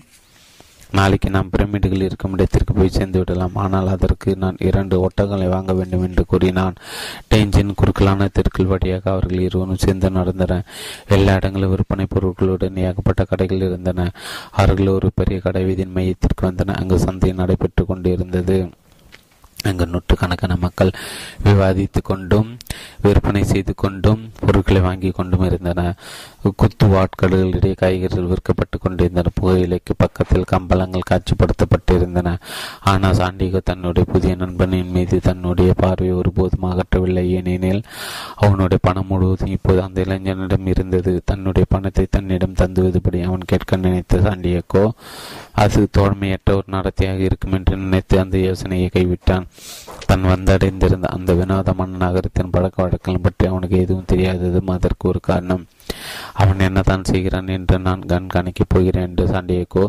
நாளைக்கு நாம் பிரமிடுகள் இருக்கும் இடத்திற்கு போய் சேர்ந்து விடலாம், ஆனால் அதற்கு நான் 2 ஒட்டங்களை வாங்க வேண்டும் என்று கூறினான். டெஞ்சின் குறுக்கலான தெற்குள் வழியாக அவர்கள் இருவரும் சேர்ந்து நடந்தன. எல்லா இடங்களும் விற்பனை பொருட்களுடன் ஏகப்பட்ட கடைகள் இருந்தன. அவர்கள் ஒரு பெரிய கடை வீதியின் மையத்திற்கு வந்தன. அங்கு சந்தை நடைபெற்று கொண்டு இருந்தது. அங்கு 100 கணக்கான மக்கள் விவாதித்து கொண்டும் விற்பனை செய்து கொண்டும் பொருட்களை வாங்கி கொண்டும் இருந்தன. குத்து வாட்களிடையே காய்கறிகள் விற்கப்பட்டு கொண்டிருந்தன. புகையிலைக்கு பக்கத்தில் கம்பளங்கள் காட்சிப்படுத்தப்பட்டிருந்தன. ஆனால் சாண்டிகோ தன்னுடைய புதிய நண்பனின் மீது தன்னுடைய பார்வையை ஒருபோதும் அகற்றவில்லை. ஏனெனில் அவனுடைய பணம் முழுவதும் இப்போது அந்த இளைஞனிடம் இருந்தது. தன்னுடைய பணத்தை தன்னிடம் தந்துவதுபடி அவன் கேட்க நினைத்த சாண்டிகோ அது தோழமையற்ற ஒரு நடத்தையாக இருக்கும் என்று நினைத்து அந்த யோசனையை கைவிட்டான். தன் வந்தடைந்திருந்த அந்த வினோதமான நகரத்தின் பழக்க வழக்கங்கள் பற்றி அவனுக்கு எதுவும் தெரியாததும் அதற்கு ஒரு காரணம். அவன் என்னதான் செய்கிறான் என்று நான் கண்காணிக்கப் போகிறேன் என்று சாண்டிகோ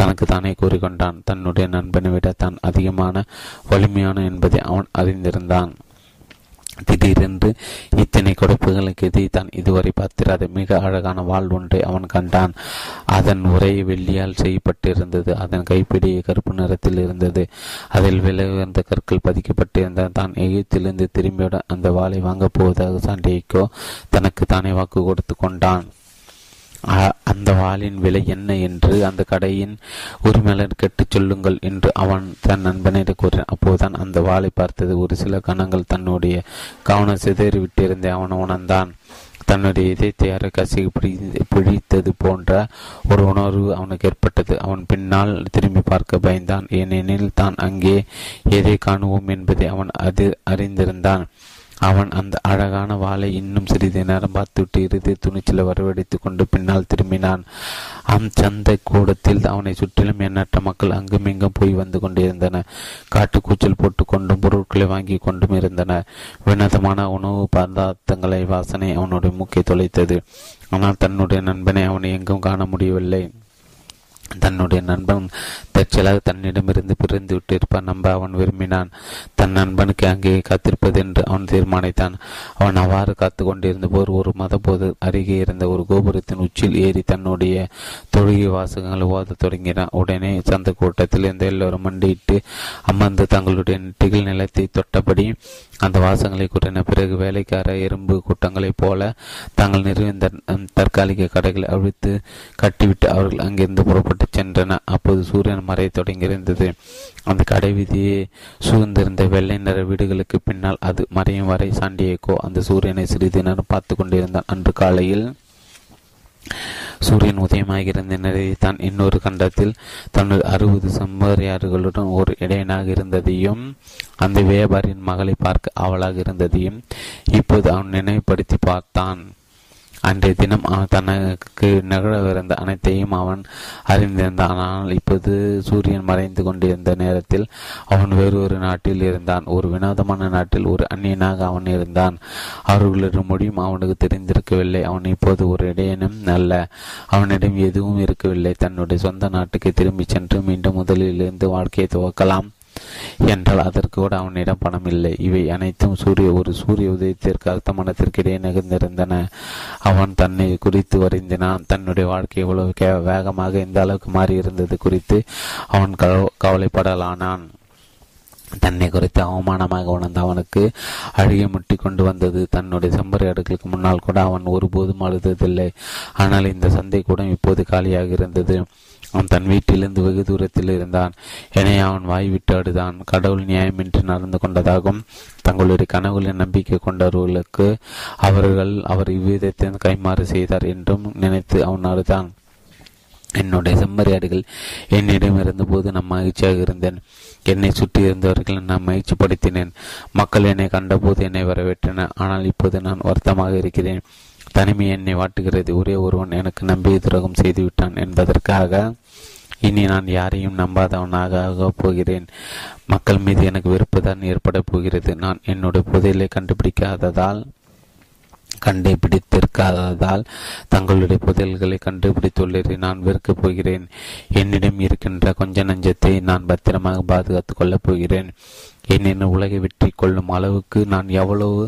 தனக்கு தானே கூறிக்கொண்டான். தன்னுடைய நண்பனை விட தான் அதிகமான வலிமையான என்பதை அவன் அறிந்திருந்தான். திடீரென்று இத்தனை கொடுப்புகளுக்கு எதிரி தான் இதுவரை பார்த்திராத மிக அழகான வாள் ஒன்றை அவன் கண்டான். அதன் உரை வெள்ளியால் செய்யப்பட்டிருந்தது. அதன் கைப்பிடியை கருப்பு நிறத்தில் இருந்தது. அதில் விலை உயர்ந்த கற்கள் பதிக்கப்பட்டிருந்த தான் எகிப்திலிருந்து திரும்பியோட அந்த வாளை வாங்கப் போவதாக சாண்டிகோ தனக்கு தானே வாக்கு கொடுத்து கொண்டான். அந்த வாளின் விலை என்ன என்று அந்த கடையின் உரிமையாளர் கேட்டுச் சொல்லுங்கள் என்று அவன் தன் நண்பனிடம் கூறினான். அப்போதுதான் அந்த வாளை பார்த்தது ஒரு சில கணங்கள் தன்னுடைய கவனம் சிதறிவிட்டிருந்தே அவன் உணர்ந்தான். தன்னுடைய இதயத்தை யாரை கசிக பிடித்தது போன்ற ஒரு உணர்வு அவனுக்கு ஏற்பட்டது. அவன் பின்னால் திரும்பி பார்க்க பயந்தான். ஏனெனில் தான் அங்கே எதை காணுவோம் என்பதை அவன் அறிந்திருந்தான். அவன் அந்த அழகான வாளை இன்னும் சிறிது நேரம் பார்த்துவிட்டு இறுதி துணிச்சலை வரவழைத்து கொண்டு பின்னால் திரும்பினான். சந்தை கூடத்தில் அவனை சுற்றிலும் எண்ணற்ற மக்கள் அங்குமிங்கும் போய் வந்து கொண்டிருந்தன. காட்டுக்கூச்சல் போட்டுக்கொண்டும் பொருட்களை வாங்கி கொண்டும் இருந்தன. வினோதமான உணவு பதார்த்தங்களை வாசனை அவனுடைய மூக்கை தொலைத்தது. ஆனால் தன்னுடைய நண்பனை அவனை எங்கும் காண முடியவில்லை. தன்னுடைய நண்பன் தற்செயலாக தன்னிடமிருந்து பிரிந்து விட்டிருப்பான் நம்ப அவன் விரும்பினான். தன் நண்பனுக்கு அங்கே காத்திருப்பது என்று அவன் தீர்மானித்தான். அவன் அவ்வாறு காத்து கொண்டிருந்த போது ஒரு மதபோது அருகே இருந்த ஒரு கோபுரத்தின் உச்சியில் ஏறி தன்னுடைய தொழுகை வாசகங்களை ஓதத் தொடங்கினான். உடனே சந்த கூட்டத்தில் இருந்த எல்லோரும் மண்டியிட்டு அமர்ந்து தங்களுடைய நெட்டிகள் நிலத்தை தொட்டபடி அந்த வாசகங்களை கூறின. பிறகு வேலைக்கார எறும்பு கூட்டங்களைப் போல தாங்கள் நிறுவிய தற்காலிக கடைகளை அழித்து கட்டிவிட்டு அவர்கள் அங்கிருந்து புறப்பட்டு சென்றன. அப்போது சூரியன் மறைய தொடங்கியிருந்தது. அந்த கடை வீதியை சூழ்ந்திருந்த வெள்ளை நிற வீடுகளுக்கு பின்னால் அது மறையும் வரை சாண்டிகோ அந்த சூரியனை சிறிது நேரம் பார்த்து கொண்டிருந்தான். அன்று காலையில் சூரியன் உதயமாகியிருந்த நிலையை தான் இன்னொரு கண்டத்தில் தனது 60 செம்மறியாறுகளுடன் ஒரு இடையனாக இருந்ததையும் அந்த வியாபாரியின் மகளை பார்க்க அவளாக இருந்ததையும் இப்போது அவன் நினைவுபடுத்தி பார்த்தான். அன்றைய தினம் தனக்கு நிகழவிருந்த அனைத்தையும் அவன் அறிந்திருந்தான். ஆனால் இப்போது சூரியன் மறைந்து கொண்டிருந்த நேரத்தில் அவன் வேறு ஒரு நாட்டில் இருந்தான். ஒரு வினோதமான நாட்டில் ஒரு அந்நியனாக அவன் இருந்தான். அவர்களது மொழியும் அவனுக்கு தெரிந்திருக்கவில்லை. அவன் இப்போது ஒரு இடையனும் அல்ல. அவனிடம் எதுவும் இருக்கவில்லை. தன்னுடைய சொந்த நாட்டுக்கு திரும்பி சென்று மீண்டும் முதலிலிருந்து வாழ்க்கையை துவக்கலாம் என்றால் அதற்கு கூட அவனிடம் பணம் இல்லை. இவை அனைத்தும் ஒரு சூரிய உதயத்திற்கு அர்த்த மனத்திற்கிடையே நிகழ்ந்திருந்தன. அவன் தன்னை குறித்து வருந்தினான். தன்னுடைய வாழ்க்கை எவ்வளவு வேகமாக இந்த அளவுக்கு மாறியிருந்தது குறித்து அவன் கவலைப்படலானான். தன்னை குறித்து அவமானமாக உணர்ந்த அவனுக்கு அழுகை முட்டி கொண்டு வந்தது. தன்னுடைய செம்பரி அடுக்களுக்கு முன்னால் கூட அவன் ஒருபோதும் அழுததில்லை. ஆனால் இந்த சந்தை கூட இப்போது காலியாக இருந்தது. அவன் தன் வீட்டிலிருந்து வெகு தூரத்தில் இருந்தான். எனவே அவன் வாய் விட்டு அழுதான். கடவுள் நியாயமின்றி நடந்து கொண்டதாகவும் தங்களுடைய கனவுகளின் நம்பிக்கை கொண்டவர்களுக்கு அவர் இவ்விதத்தை கைமாறு செய்தார் என்றும் நினைத்து அவன் அழுதான். என்னுடைய செம்மறியாடுகள் என்னிடம் இருந்தபோது நான் மகிழ்ச்சியாக இருந்தேன். என்னை சுற்றி இருந்தவர்களை நான் மகிழ்ச்சிப்படுத்தினேன். மக்கள் என்னை கண்டபோது என்னை வரவேற்றன. ஆனால் இப்போது நான் வருத்தமாக இருக்கிறேன். தனிமை என்னை வாட்டுகிறது. ஒரே ஒருவன் எனக்கு நம்பிக்கை துரோகம் செய்துவிட்டான் என்பதற்காக இனி நான் யாரையும் நம்பாதவனாக போகிறேன். மக்கள் மீது எனக்கு வெறுப்புதான் ஏற்பட போகிறது. நான் என்னுடைய புதையலை கண்டுபிடித்திருக்காததால் தங்களுடைய புதையல்களை கண்டுபிடித்துள்ளதை நான் வெறுக்கப் போகிறேன். என்னிடம் இருக்கின்ற கொஞ்ச நஞ்சத்தை நான் பத்திரமாக பாதுகாத்துக் கொள்ளப் போகிறேன். என்னென்ன உலகை வெற்றி கொள்ளும் அளவுக்கு நான் எவ்வளவு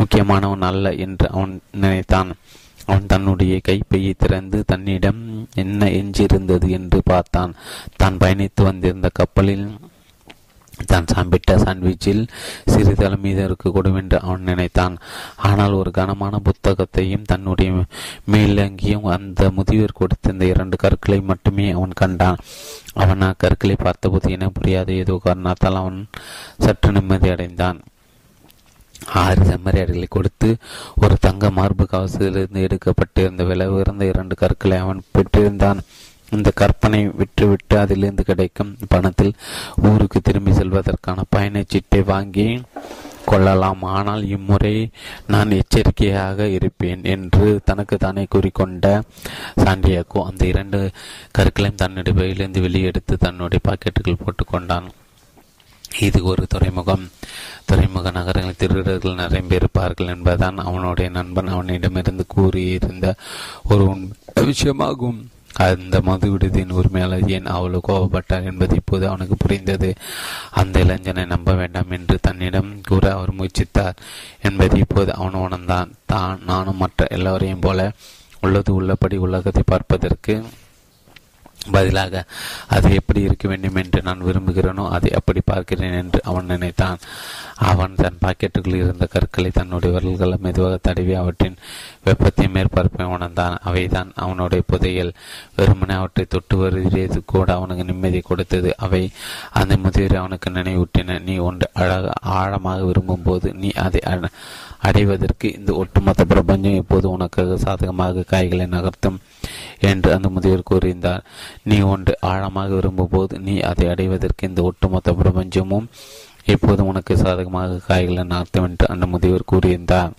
முக்கியமானவன் அல்ல என்று அவன் நினைத்தான். அவன் தன்னுடைய கைப்பையை திறந்து தன்னிடம் என்ன எஞ்சியிருந்தது என்று பார்த்தான். தான் பயணித்து வந்திருந்த கப்பலில் தான் சாப்பிட்ட சாண்ட்விச்சில் சிறிதளவு மீது இருக்கக்கூடும் என்று அவன் நினைத்தான். ஆனால் ஒரு கனமான புத்தகத்தையும் தன்னுடைய மேலங்கியும் அந்த முதியவர் கொடுத்திருந்த இரண்டு கற்களை மட்டுமே அவன் கண்டான். அவன் அக்கற்களை பார்த்தபோது என புரியாத ஏதோ காரணத்தால் அவன் சற்று நிம்மதி அடைந்தான். 6 செம்மறியாடுகளை கொடுத்து ஒரு தங்க மார்பு கவசத்திலிருந்து எடுக்கப்பட்டிருந்த விலை உயர்ந்த 2 கற்களை அவன் பெற்றிருந்தான். இந்த கற்பனை விற்றுவிட்டு அதிலிருந்து கிடைக்கும் பணத்தில் ஊருக்கு திரும்பி செல்வதற்கான பயணச்சீட்டை வாங்கி கொள்ளலாம். ஆனால் இம்முறை நான் எச்சரிக்கையாக இருப்பேன் என்று தனக்கு தானே கூறிக்கொண்ட சாண்டியாகோ அந்த 2 கற்களையும் தன்னுடைய பையிலிருந்து வெளியெடுத்து தன்னுடைய பாக்கெட்டுகள் போட்டுக்கொண்டான். இது ஒரு துறைமுகம். துறைமுக நகரங்களில் திருடர்கள் நிறைந்திருப்பார்கள் என்பதுதான் அவனுடைய நண்பன் அவனிடமிருந்து கூறியிருந்த ஒரு விஷயமாகும். அந்த மது விடுதியின் உரிமையாளர் ஏன் அவ்வளவு கோபப்பட்டார் என்பது இப்போது அவனுக்கு புரிந்தது. அந்த இளைஞனை நம்ப வேண்டாம் என்று தன்னிடம் கூற அவர் முயற்சித்தார் என்பதை இப்போது அவன் உணர்ந்தான். தான் நானும் மற்ற எல்லோரையும் போல உள்ளது உள்ளபடி உலகத்தை பார்ப்பதற்கு பதிலாக அது எப்படி இருக்க வேண்டும் என்று நான் விரும்புகிறேனோ அதை அப்படி பார்க்கிறேன் என்று அவன் நினைத்தான். அவன் தன் பாக்கெட்டுகளில் இருந்த கற்களை தன்னுடைய விரல்களை மெதுவாக தடவி அவற்றின் வெப்பத்தை மேற்பரப்பை உணர்ந்தான். அவைதான் அவனுடைய புதையல். வெறுமனே அவற்றை தொட்டு வருகிறது கூட அவனுக்கு நிம்மதி கொடுத்தது. அவை அந்த முதியவரை அவனுக்கு நினைவூட்டின. நீ ஒன்று ஆழமாக விரும்பும் போது நீ அதை அடைவதற்கு இந்த ஒட்டுமொத்த பிரபஞ்சம் இப்போது உனக்காக சாதகமாக காய்களை நகர்த்தும் என்று அந்த முதியவர் கூறினார். நீ ஒன்று ஆழமாக விரும்பும் போது நீ அதை அடைவதற்கு இந்த ஒட்டுமொத்த பிரபஞ்சமும் இப்போது உனக்கு சாதகமாக காய்களை நகர்த்தும் என்று அந்த முதியவர் கூறியிருந்தார்.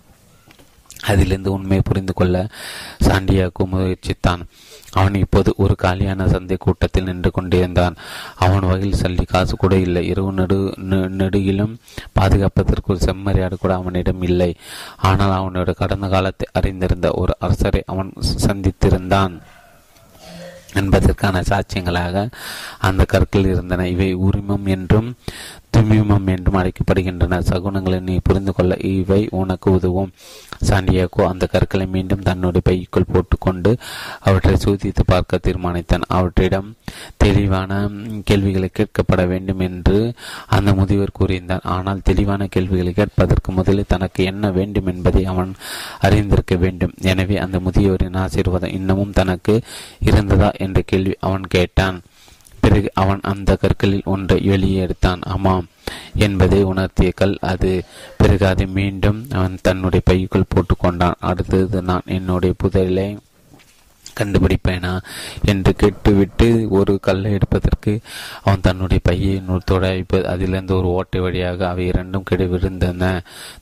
அதிலிருந்து உண்மையை புரிந்து கொள்ள சாண்டியாகோ முயற்சித்தான். அவன் இப்போது ஒரு காலியான சந்தை கூட்டத்தில் நின்று கொண்டிருந்தான். அவன் வகையில் சொல்லி காசு கூட இல்லை. இரவு நெடுகிலும் பாதுகாப்பதற்கு ஒரு செம்மறியாடு கூட அவனிடம் இல்லை. ஆனால் அவனோட கடந்த காலத்தை அறிந்திருந்த ஒரு அரசரை அவன் சந்தித்திருந்தான் என்பதற்கான சாட்சியங்களாக அந்த கற்கள் இருந்தன. இவை உரிமம் என்றும் துமிமம் என்றும் அழைக்கப்படுகின்றன. சகுனங்களை நீ புரிந்து கொள்ள இவை உனக்கு உதவும். சாண்டியாகோ அந்த கற்களை மீண்டும் தன்னுடைய பைக்குள் போட்டுக்கொண்டு அவற்றை சோதித்து பார்க்க தீர்மானித்தான். அவற்றிடம் தெளிவான கேள்விகளை கேட்கப்பட வேண்டும் என்று அந்த முதியவர் கூறியிருந்தார். ஆனால் தெளிவான கேள்விகளை கேட்பதற்கு முதலில் தனக்கு என்ன வேண்டும் என்பதை அவன் அறிந்திருக்க வேண்டும். எனவே அந்த முதியவரின் ஆசீர்வாதம் இன்னமும் தனக்கு இருந்ததா என்ற கேள்வி அவன் கேட்டான். பிறகு அவன் அந்த கற்களில் ஒன்றை வெளியே எடுத்தான். ஆமாம் என்பதை உணர்த்திய கல் அது. பிறகு அதை மீண்டும் அவன் தன்னுடைய பைக்குள் போட்டுக்கொண்டான். அடுத்தது நான் என்னுடைய புதையலை கண்டுபிடிப்பேனா என்று கேட்டுவிட்டு ஒரு கல்லை எடுப்பதற்கு அவன் தன்னுடைய பையை துடைப்பது அதிலிருந்து ஒரு ஓட்டை வழியாக அவை இரண்டும் கிடைவிருந்தன.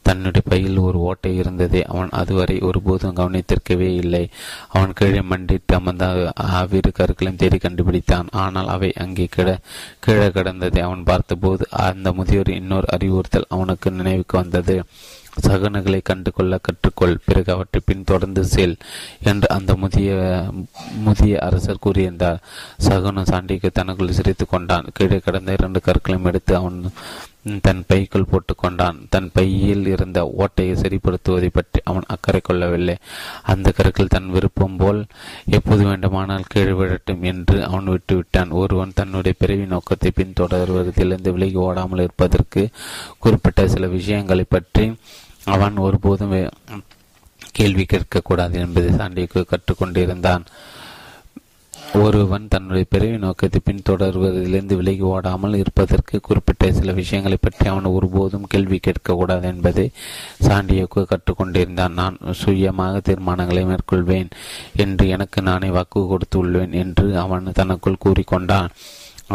தன்னுடைய பையில் ஒரு ஓட்டை இருந்ததே அவன் அதுவரை ஒருபோதும் கவனித்திருக்கவே இல்லை. அவன் கீழே மண்டிட்டு அமர்ந்த ஆவிரு கற்களையும் தேடி கண்டுபிடித்தான். ஆனால் அவை அங்கே கீழே கிடந்ததை அவன் பார்த்தபோது அந்த முதியோர் இன்னொரு அறிவுறுத்தல் அவனுக்கு நினைவுக்கு வந்தது. சகுனங்களை கண்டு கொள்ள கற்றுக்கொள், பிறகு அவற்றை பின் தொடர்ந்து செல் என்று அந்த முதிய அரசர் கூறியிருந்தார். சகுன சாண்டிக்கு தனக்குள் சிரித்து கொண்டான். கீழே கடந்த 2 கற்களையும் எடுத்து அவன் தன் பைக்குள் போட்டுக்கொண்டான். தன் பையில் இருந்த ஓட்டையை சரிப்படுத்துவதை பற்றி அவன் அக்கறை கொள்ளவில்லை. அந்த கற்கள் தன் விருப்பம் போல் எப்போது வேண்டுமானால் கீழே விடட்டும் என்று அவன் விட்டுவிட்டான். ஒருவன் தன்னுடைய பிறவி நோக்கத்தை பின்தொடர்வதிலிருந்து விலகி ஓடாமல் இருப்பதற்கு குறிப்பிட்ட சில விஷயங்களை பற்றி அவன் ஒருபோதும் கேள்வி கேட்கக்கூடாது என்பதை சாண்டிக்கு கற்றுக்கொண்டிருந்தான். ஒருவன் தன்னுடைய பிறவி நோக்கத்தை பின்தொடர்வதிலிருந்து விலகி ஓடாமல் இருப்பதற்கு குறிப்பிட்ட சில விஷயங்களை பற்றி அவன் ஒருபோதும் கேள்வி கேட்கக்கூடாது என்பதை சாண்டியாகோ கற்றுக்கொண்டிருந்தான். நான் சுயமாக தீர்மானங்களை மேற்கொள்வேன் என்று எனக்கு நானே வாக்கு கொடுத்து உள்ளேன் என்று அவன் தனக்குள் கூறிக்கொண்டான்.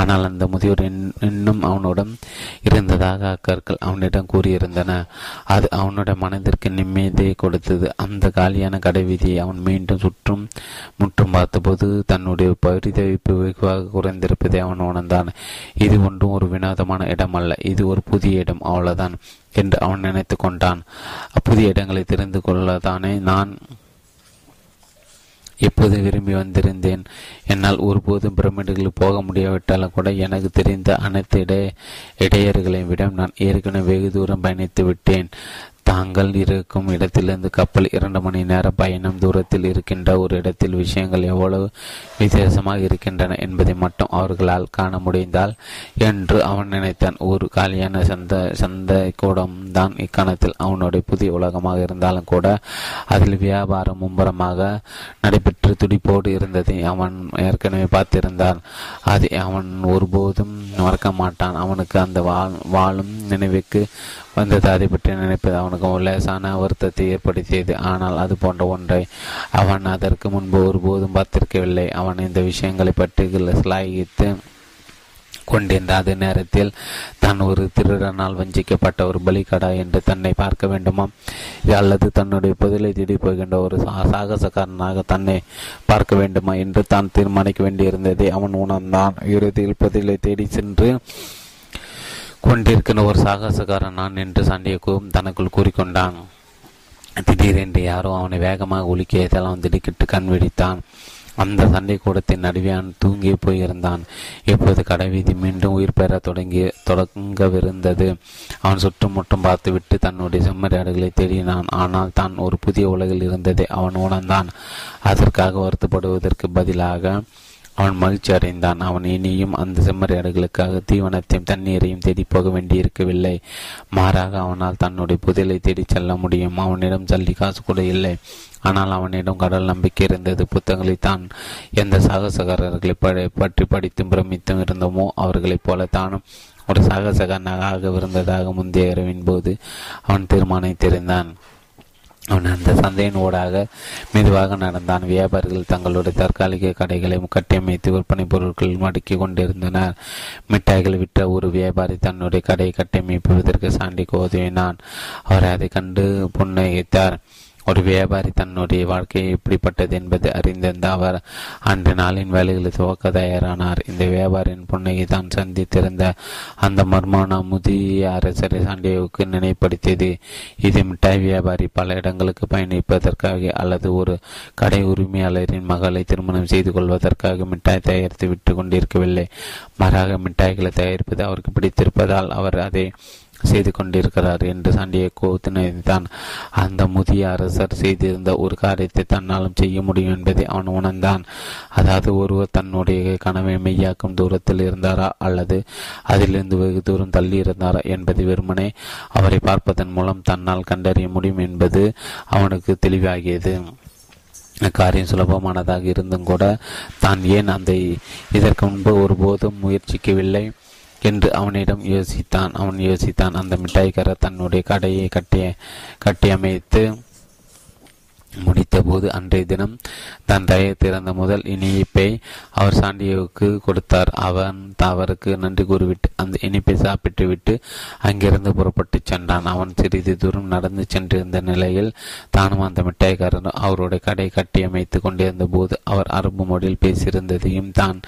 ஆனால் அந்த முதியோர் இன்னும் அவனுடன் இருந்ததாக அக்கற்கள் அவனிடம் கூறியிருந்தன. அது அவனுடைய மனதிற்கு நிம்மதியை கொடுத்தது. அந்த காலியான கடைவீதியை அவன் மீண்டும் சுற்றும் முற்றும் பார்த்தபோது தன்னுடைய பரிதவிப்பு வெகுவாக குறைந்திருப்பதை அவன் உணர்ந்தான். இது ஒன்றும் ஒரு வினோதமான இடம் அல்ல, இது ஒரு புதிய இடம், அவ்வளவுதான் என்று அவன் நினைத்து கொண்டான். புதிய இடங்களை தெரிந்து கொள்ளத்தானே நான் எப்போது விரும்பி வந்திருந்தேன். என்னால் ஒருபோதும் பிரமிடுகளில் போக முடியாவிட்டாலும் கூட எனக்கு தெரிந்த அனைத்து இடையர்களையும் விட நான் ஏற்கனவே வெகு தூரம் பயணித்து விட்டேன். தாங்கள் இருக்கும் இடத்திலிருந்து கப்பல் 2 மணி நேர பயணம் தூரத்தில் இருக்கின்ற ஒரு இடத்தில் விஷயங்கள் எவ்வளவு விசேஷமாக இருக்கின்றன என்பதை மட்டும் அவர்களால் காண முடிந்தால் என்று அவன் நினைத்தான். ஒரு காலியான சந்தைக்கூடம் தான் இக்காலத்தில் அவனுடைய புதிய உலகமாக இருந்தாலும் கூட அதில் வியாபாரம் மும்பரமாக நடைபெற்று துடிப்போடு இருந்ததை அவன் ஏற்கனவே பார்த்திருந்தான். அதை அவன் ஒருபோதும் மறக்க மாட்டான். அவனுக்கு அந்த வாழும் நினைவுக்கு வந்தது அதை பற்றி நினைப்பது அவனுக்கு லேசான வருத்தத்தை ஏற்படுத்தியது. ஆனால் அது போன்ற ஒன்றை அவன் அதற்கு முன்பு ஒருபோதும் பார்த்திருக்கவில்லை. அவன் இந்த விஷயங்களை பற்றி சிலாகித்து கொண்டிருந்த அதே நேரத்தில் தான் ஒரு திருடனால் வஞ்சிக்கப்பட்ட ஒரு பலிகடா என்று தன்னை பார்க்க வேண்டுமா, அல்லது தன்னுடைய புதலை தேடி போகின்ற ஒரு சாகசக்காரனாக தன்னை பார்க்க வேண்டுமா என்று தான் தீர்மானிக்க வேண்டியிருந்ததை அவன் உணர்ந்தான். இறுதியில் புதலை தேடி சென்று கொண்டிருக்கிற ஒரு சாகசக்காரன் நான் என்று சண்டையக்கும் தனக்குள் கூறிக்கொண்டான். திடீரென்று யாரோ அவனை வேகமாக ஒலிக்கியதால் அவன் திடுக்கிட்டு கண் விழித்தான். அந்த சண்டைக்கூடத்தின் நடுவே அவன் தூங்கி போயிருந்தான். இப்போது கடைவீதி மீண்டும் உயிர் பெற தொடங்கவிருந்தது. அவன் சுற்றுமுற்றும் பார்த்துவிட்டு தன்னுடைய செம்மறியாடுகளை தேடினான். ஆனால் தான் ஒரு புதிய உலகில் இருந்ததை அவன் உணர்ந்தான். அதற்காக வருத்தப்படுவதற்கு பதிலாக அவன் மகிழ்ச்சி அடைந்தான். அவன் இனியும் அந்த செம்மறியாடுகளுக்காக தீவனத்தையும் தண்ணீரையும் தேடி போக வேண்டியிருக்கவில்லை. மாறாக அவனால் தன்னுடைய புதலை தேடி செல்ல முடியும். அவனிடம் சல்லி காசு கூட இல்லை. ஆனால் அவனிடம் கடல் நம்பிக்கை இருந்தது. புத்தகங்களை தான் எந்த சாகசக்காரர்களை பற்றி படித்தும் பிரமித்தும் இருந்தோமோ அவர்களைப் போல தானும் ஒரு சாகசக்காரனாக இருந்ததாக முந்தைய இரவின் போது அவன் தீர்மானித்திருந்தான். அவன் அந்த சந்தையின் ஊடாக மெதுவாக நடந்தான். வியாபாரிகள் தங்களுடைய தற்காலிக கடைகளை கட்டியமைத்து விற்பனை பொருட்கள் மடுக்கி கொண்டிருந்தனர். மிட்டாய்கள் விற்ற ஒரு வியாபாரி தன்னுடைய கடையை கட்டியமைப்பதற்கு சாண்டிக்கு உதவினான். அவர் அதை கண்டு புன்னகைத்தார். ஒரு வியாபாரி தன்னுடைய வாழ்க்கை எப்படிப்பட்டது என்பது அறிந்திருந்த அவர் அன்று நாளின் வேலைகளை துவக்க தயாரானார். இந்த வியாபாரியின் புன்னகை தான் சந்தித்திருந்த அந்த மர்மான முதிய அரசரை சாண்டியாவுக்கு நினைப்படுத்தியது. இது மிட்டாய் வியாபாரி பல இடங்களுக்கு பயணிப்பதற்காக அல்லது ஒரு கடை உரிமையாளரின் மகளை திருமணம் செய்து கொள்வதற்காக மிட்டாய் தயாரித்து விட்டு கொண்டிருக்கவில்லை. மாறாக மிட்டாய்களை தயாரிப்பது அவருக்கு பிடித்திருப்பதால் அவர் அதை செய்து கொண்டிருக்கிறார் என்று சாண்டியாகோ நினைத்தான். அந்த முதிய அரசர் செய்திருந்த ஒரு காரியத்தை தன்னாலும் செய்ய முடியும் என்பதை அவன் உணர்ந்தான். அதாவது ஒருவர் தன்னுடைய கனவை மெய்யாக்கும் தூரத்தில் இருந்தாரா அல்லது அதிலிருந்து வெகு தூரம் தள்ளி இருந்தாரா என்பதை வெறுமனே அவரை பார்ப்பதன் மூலம் தன்னால் கண்டறிய முடியும் என்பது அவனுக்கு தெளிவாகியது. காரியம் சுலபமானதாக இருந்தும் கூட தான் ஏன் அந்த இதற்கு முன்பு ஒருபோதும் முயற்சிக்கவில்லை என்று அவனிடம் யோசித்தான். அந்த மிட்டாய்க்காரர் தன்னுடைய கடையை கட்டியமைத்து முடித்த போது அன்றைய தினம் தன் தயை திறந்த முதல் இனிப்பை அவர் சாண்டியாவுக்கு கொடுத்தார். அவன் அவருக்கு நன்றி கூறிவிட்டு அந்த இனிப்பை சாப்பிட்டு விட்டு அங்கிருந்து புறப்பட்டு சென்றான். அவன் சிறிது தூரம் நடந்து சென்றிருந்த நிலையில் தானும் அந்த மிட்டாய்க்காரனும் அவருடைய கடை கட்டியமைத்து கொண்டிருந்த போது அவர் அரபு மொழியில் பேசியிருந்ததையும் தான்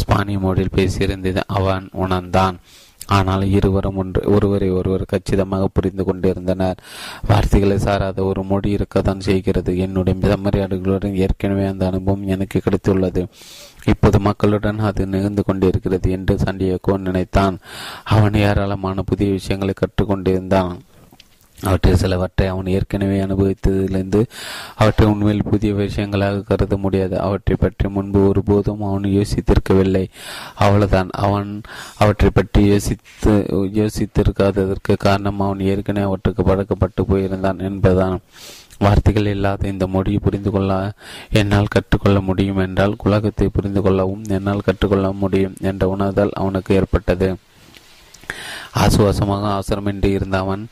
ஸ்பானிய மொழியில் பேசியிருந்தது அவன் உணர்ந்தான். ஆனால் இருவரும் ஒருவரை ஒருவர் கச்சிதமாக புரிந்து கொண்டிருந்தனர். வார்த்தைகளை சாராத ஒரு மொழி இருக்கத்தான் செய்கிறது. என்னுடைய செம்மறியாடுகளுடன் ஏற்கனவே அந்த அனுபவம் எனக்கு கிடைத்துள்ளது. இப்போது மக்களுடன் அது நிகழ்ந்து கொண்டிருக்கிறது என்று சாண்டியாகோ நினைத்தான். அவன் ஏராளமான புதிய விஷயங்களை கற்றுக்கொண்டிருந்தான். அவற்றில் சிலவற்றை அவன் ஏற்கனவே அனுபவித்ததிலிருந்து அவற்றை உண்மையில் புதிய விஷயங்களாக கருத முடியாது. அவற்றை பற்றி முன்பு ஒருபோதும் அவன் யோசித்திருக்கவில்லை. அவ்வளவுதான், அவன் அவற்றை பற்றி யோசித்திருக்காததற்கு காரணம் அவன் ஏற்கனவே அவற்றுக்கு பழக்கப்பட்டு போயிருந்தான் என்பதான். வார்த்தைகள் இல்லாத இந்த மொழியை புரிந்து கொள்ள என்னால் கற்றுக்கொள்ள முடியும் என்றால் உலகத்தை புரிந்து கொள்ளவும் என்னால் கற்றுக்கொள்ள முடியும் என்ற உணர்தல் அவனுக்கு ஏற்பட்டது. ஆசுவாசமாக அவசரமின்றி இருந்த அவன்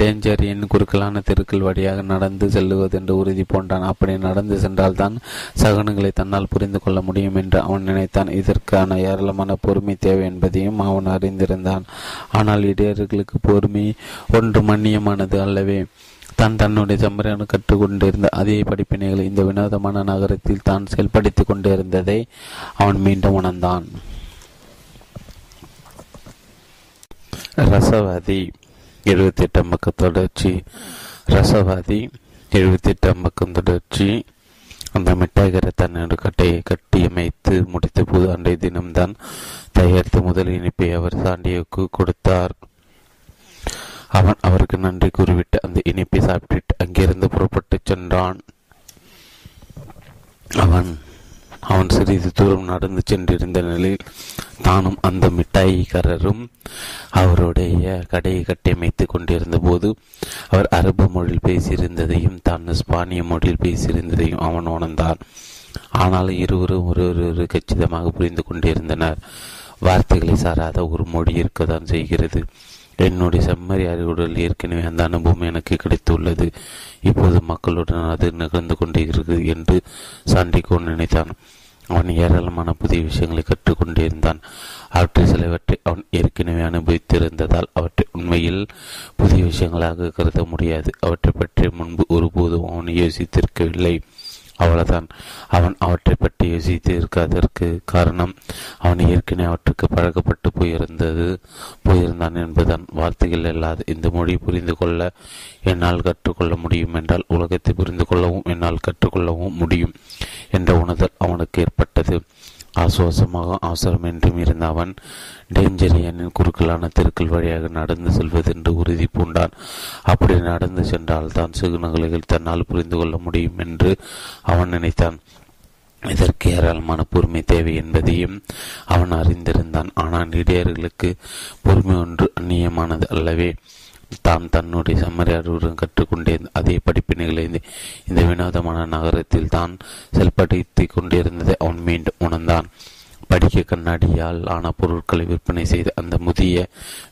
டேஞ்சர் என் குறுக்கலான தெருக்கள் வழியாக நடந்து செல்லுவது என்று உறுதி போன்றான். அப்படி நடந்து சென்றால்தான் சகனங்களை தன்னால் புரிந்து கொள்ள முடியும் என்று அவன் நினைத்தான். இதற்கான ஏராளமான பொறுமை தேவை என்பதையும் அவன் அறிந்திருந்தான். ஆனால் இடையர்களுக்கு பொறுமை ஒன்று மண்ணியமானது அல்லவே. தான் தன்னுடைய சம்பரன் கற்றுக்கொண்டிருந்த அதே படிப்பினைகள் இந்த வினோதமான நகரத்தில் தான் செயல்படுத்தி கொண்டிருந்ததை அவன் மீண்டும் உணர்ந்தான். ரசவாதி 78 பக்கம் தொடர்ச்சி. ரசவாதி 78 பக்கம் தொடர்ச்சி. அந்த மிட்டாய்கரை தன்னோட கட்டையை கட்டியமைத்து முடித்த போது அன்றைய தினம்தான் தயாரித்து முதல் இனிப்பை அவர் சாண்டியவுக்கு கொடுத்தார். அவன் அவருக்கு நன்றி கூறிவிட்டு அந்த இனிப்பை சாப்பிட்டு அங்கிருந்து புறப்பட்டு சென்றான். அவன் சிறிது தூரம் நடந்து சென்றிருந்த நிலையில் தானும் அந்த மிட்டாய்காரரும் அவருடைய கடையை கட்டியமைத்து கொண்டிருந்த போது அவர் அரபு மொழியில் பேசியிருந்ததையும் தான் ஸ்பானிய மொழியில் பேசியிருந்ததையும் அவன் உணர்ந்தான். ஆனால் இருவரும் ஒரு கச்சிதமாக புரிந்து கொண்டிருந்தனர். வார்த்தைகளை சாராத ஒரு மொழி இருக்கத்தான் செய்கிறது. என்னுடைய செம்மறி அறிவுடன் ஏற்கனவே அந்த அனுபவம் எனக்கு கிடைத்துள்ளது. இப்போது மக்களுடன் அது நிகழ்ந்து கொண்டிருக்கிறது என்று சாண்டிகோன் நினைத்தான். அவன் ஏராளமான புதிய விஷயங்களை கற்றுக்கொண்டிருந்தான். அவற்றில் சிலவற்றை அவன் ஏற்கனவே அனுபவித்திருந்ததால் அவற்றை உண்மையில் புதிய விஷயங்களாக கருத முடியாது. அவற்றை பற்றி முன்பு ஒருபோதும் அவன் யோசித்திருக்கவில்லை. அவ்வளவுதான். அவன் அவற்றை பற்றி யோசித்து இருக்காதற்கு காரணம் அவன் ஏற்கனவே அவற்றுக்கு பழக்கப்பட்டு போயிருந்தான் என்பதுதான். வார்த்தைகள் இல்லாத இந்த மொழி புரிந்து கொள்ள என்னால் கற்றுக்கொள்ள முடியும் என்றால் உலகத்தை புரிந்து கொள்ளவும் என்னால் கற்றுக்கொள்ளவும் முடியும் என்ற உணர்தல் அவனுக்கு ஏற்பட்டது. ஆசுவாசமாக அவசரம் என்றும் இருந்த அவன் டேஞ்சரியனின் குறுக்கலான தெருக்கள் வழியாக நடந்து செல்வதென்று உறுதி பூண்டான். அப்படி நடந்து சென்றால் தான் சிகுணங்களில் தன்னால் புரிந்து கொள்ள முடியும் என்று அவன் நினைத்தான். இதற்கு ஏராளமான பொறுமை தேவை என்பதையும் அவன் அறிந்திருந்தான். ஆனால் இடையர்களுக்கு பொறுமை ஒன்று அந்நியமானது அல்லவே. தான் தன்னுடைய செம்மறியாளருடன் கற்றுக்கொண்டிருந்த அதே படிப்பினைகளை இந்த வினோதமான நகரத்தில் தான் செயல்படுத்தி கொண்டிருந்ததை அவன் மீண்டும் உணர்ந்தான். படிக்க கண்ணாடியால் ஆன பொருட்களை விற்பனை செய்து அந்த முதிய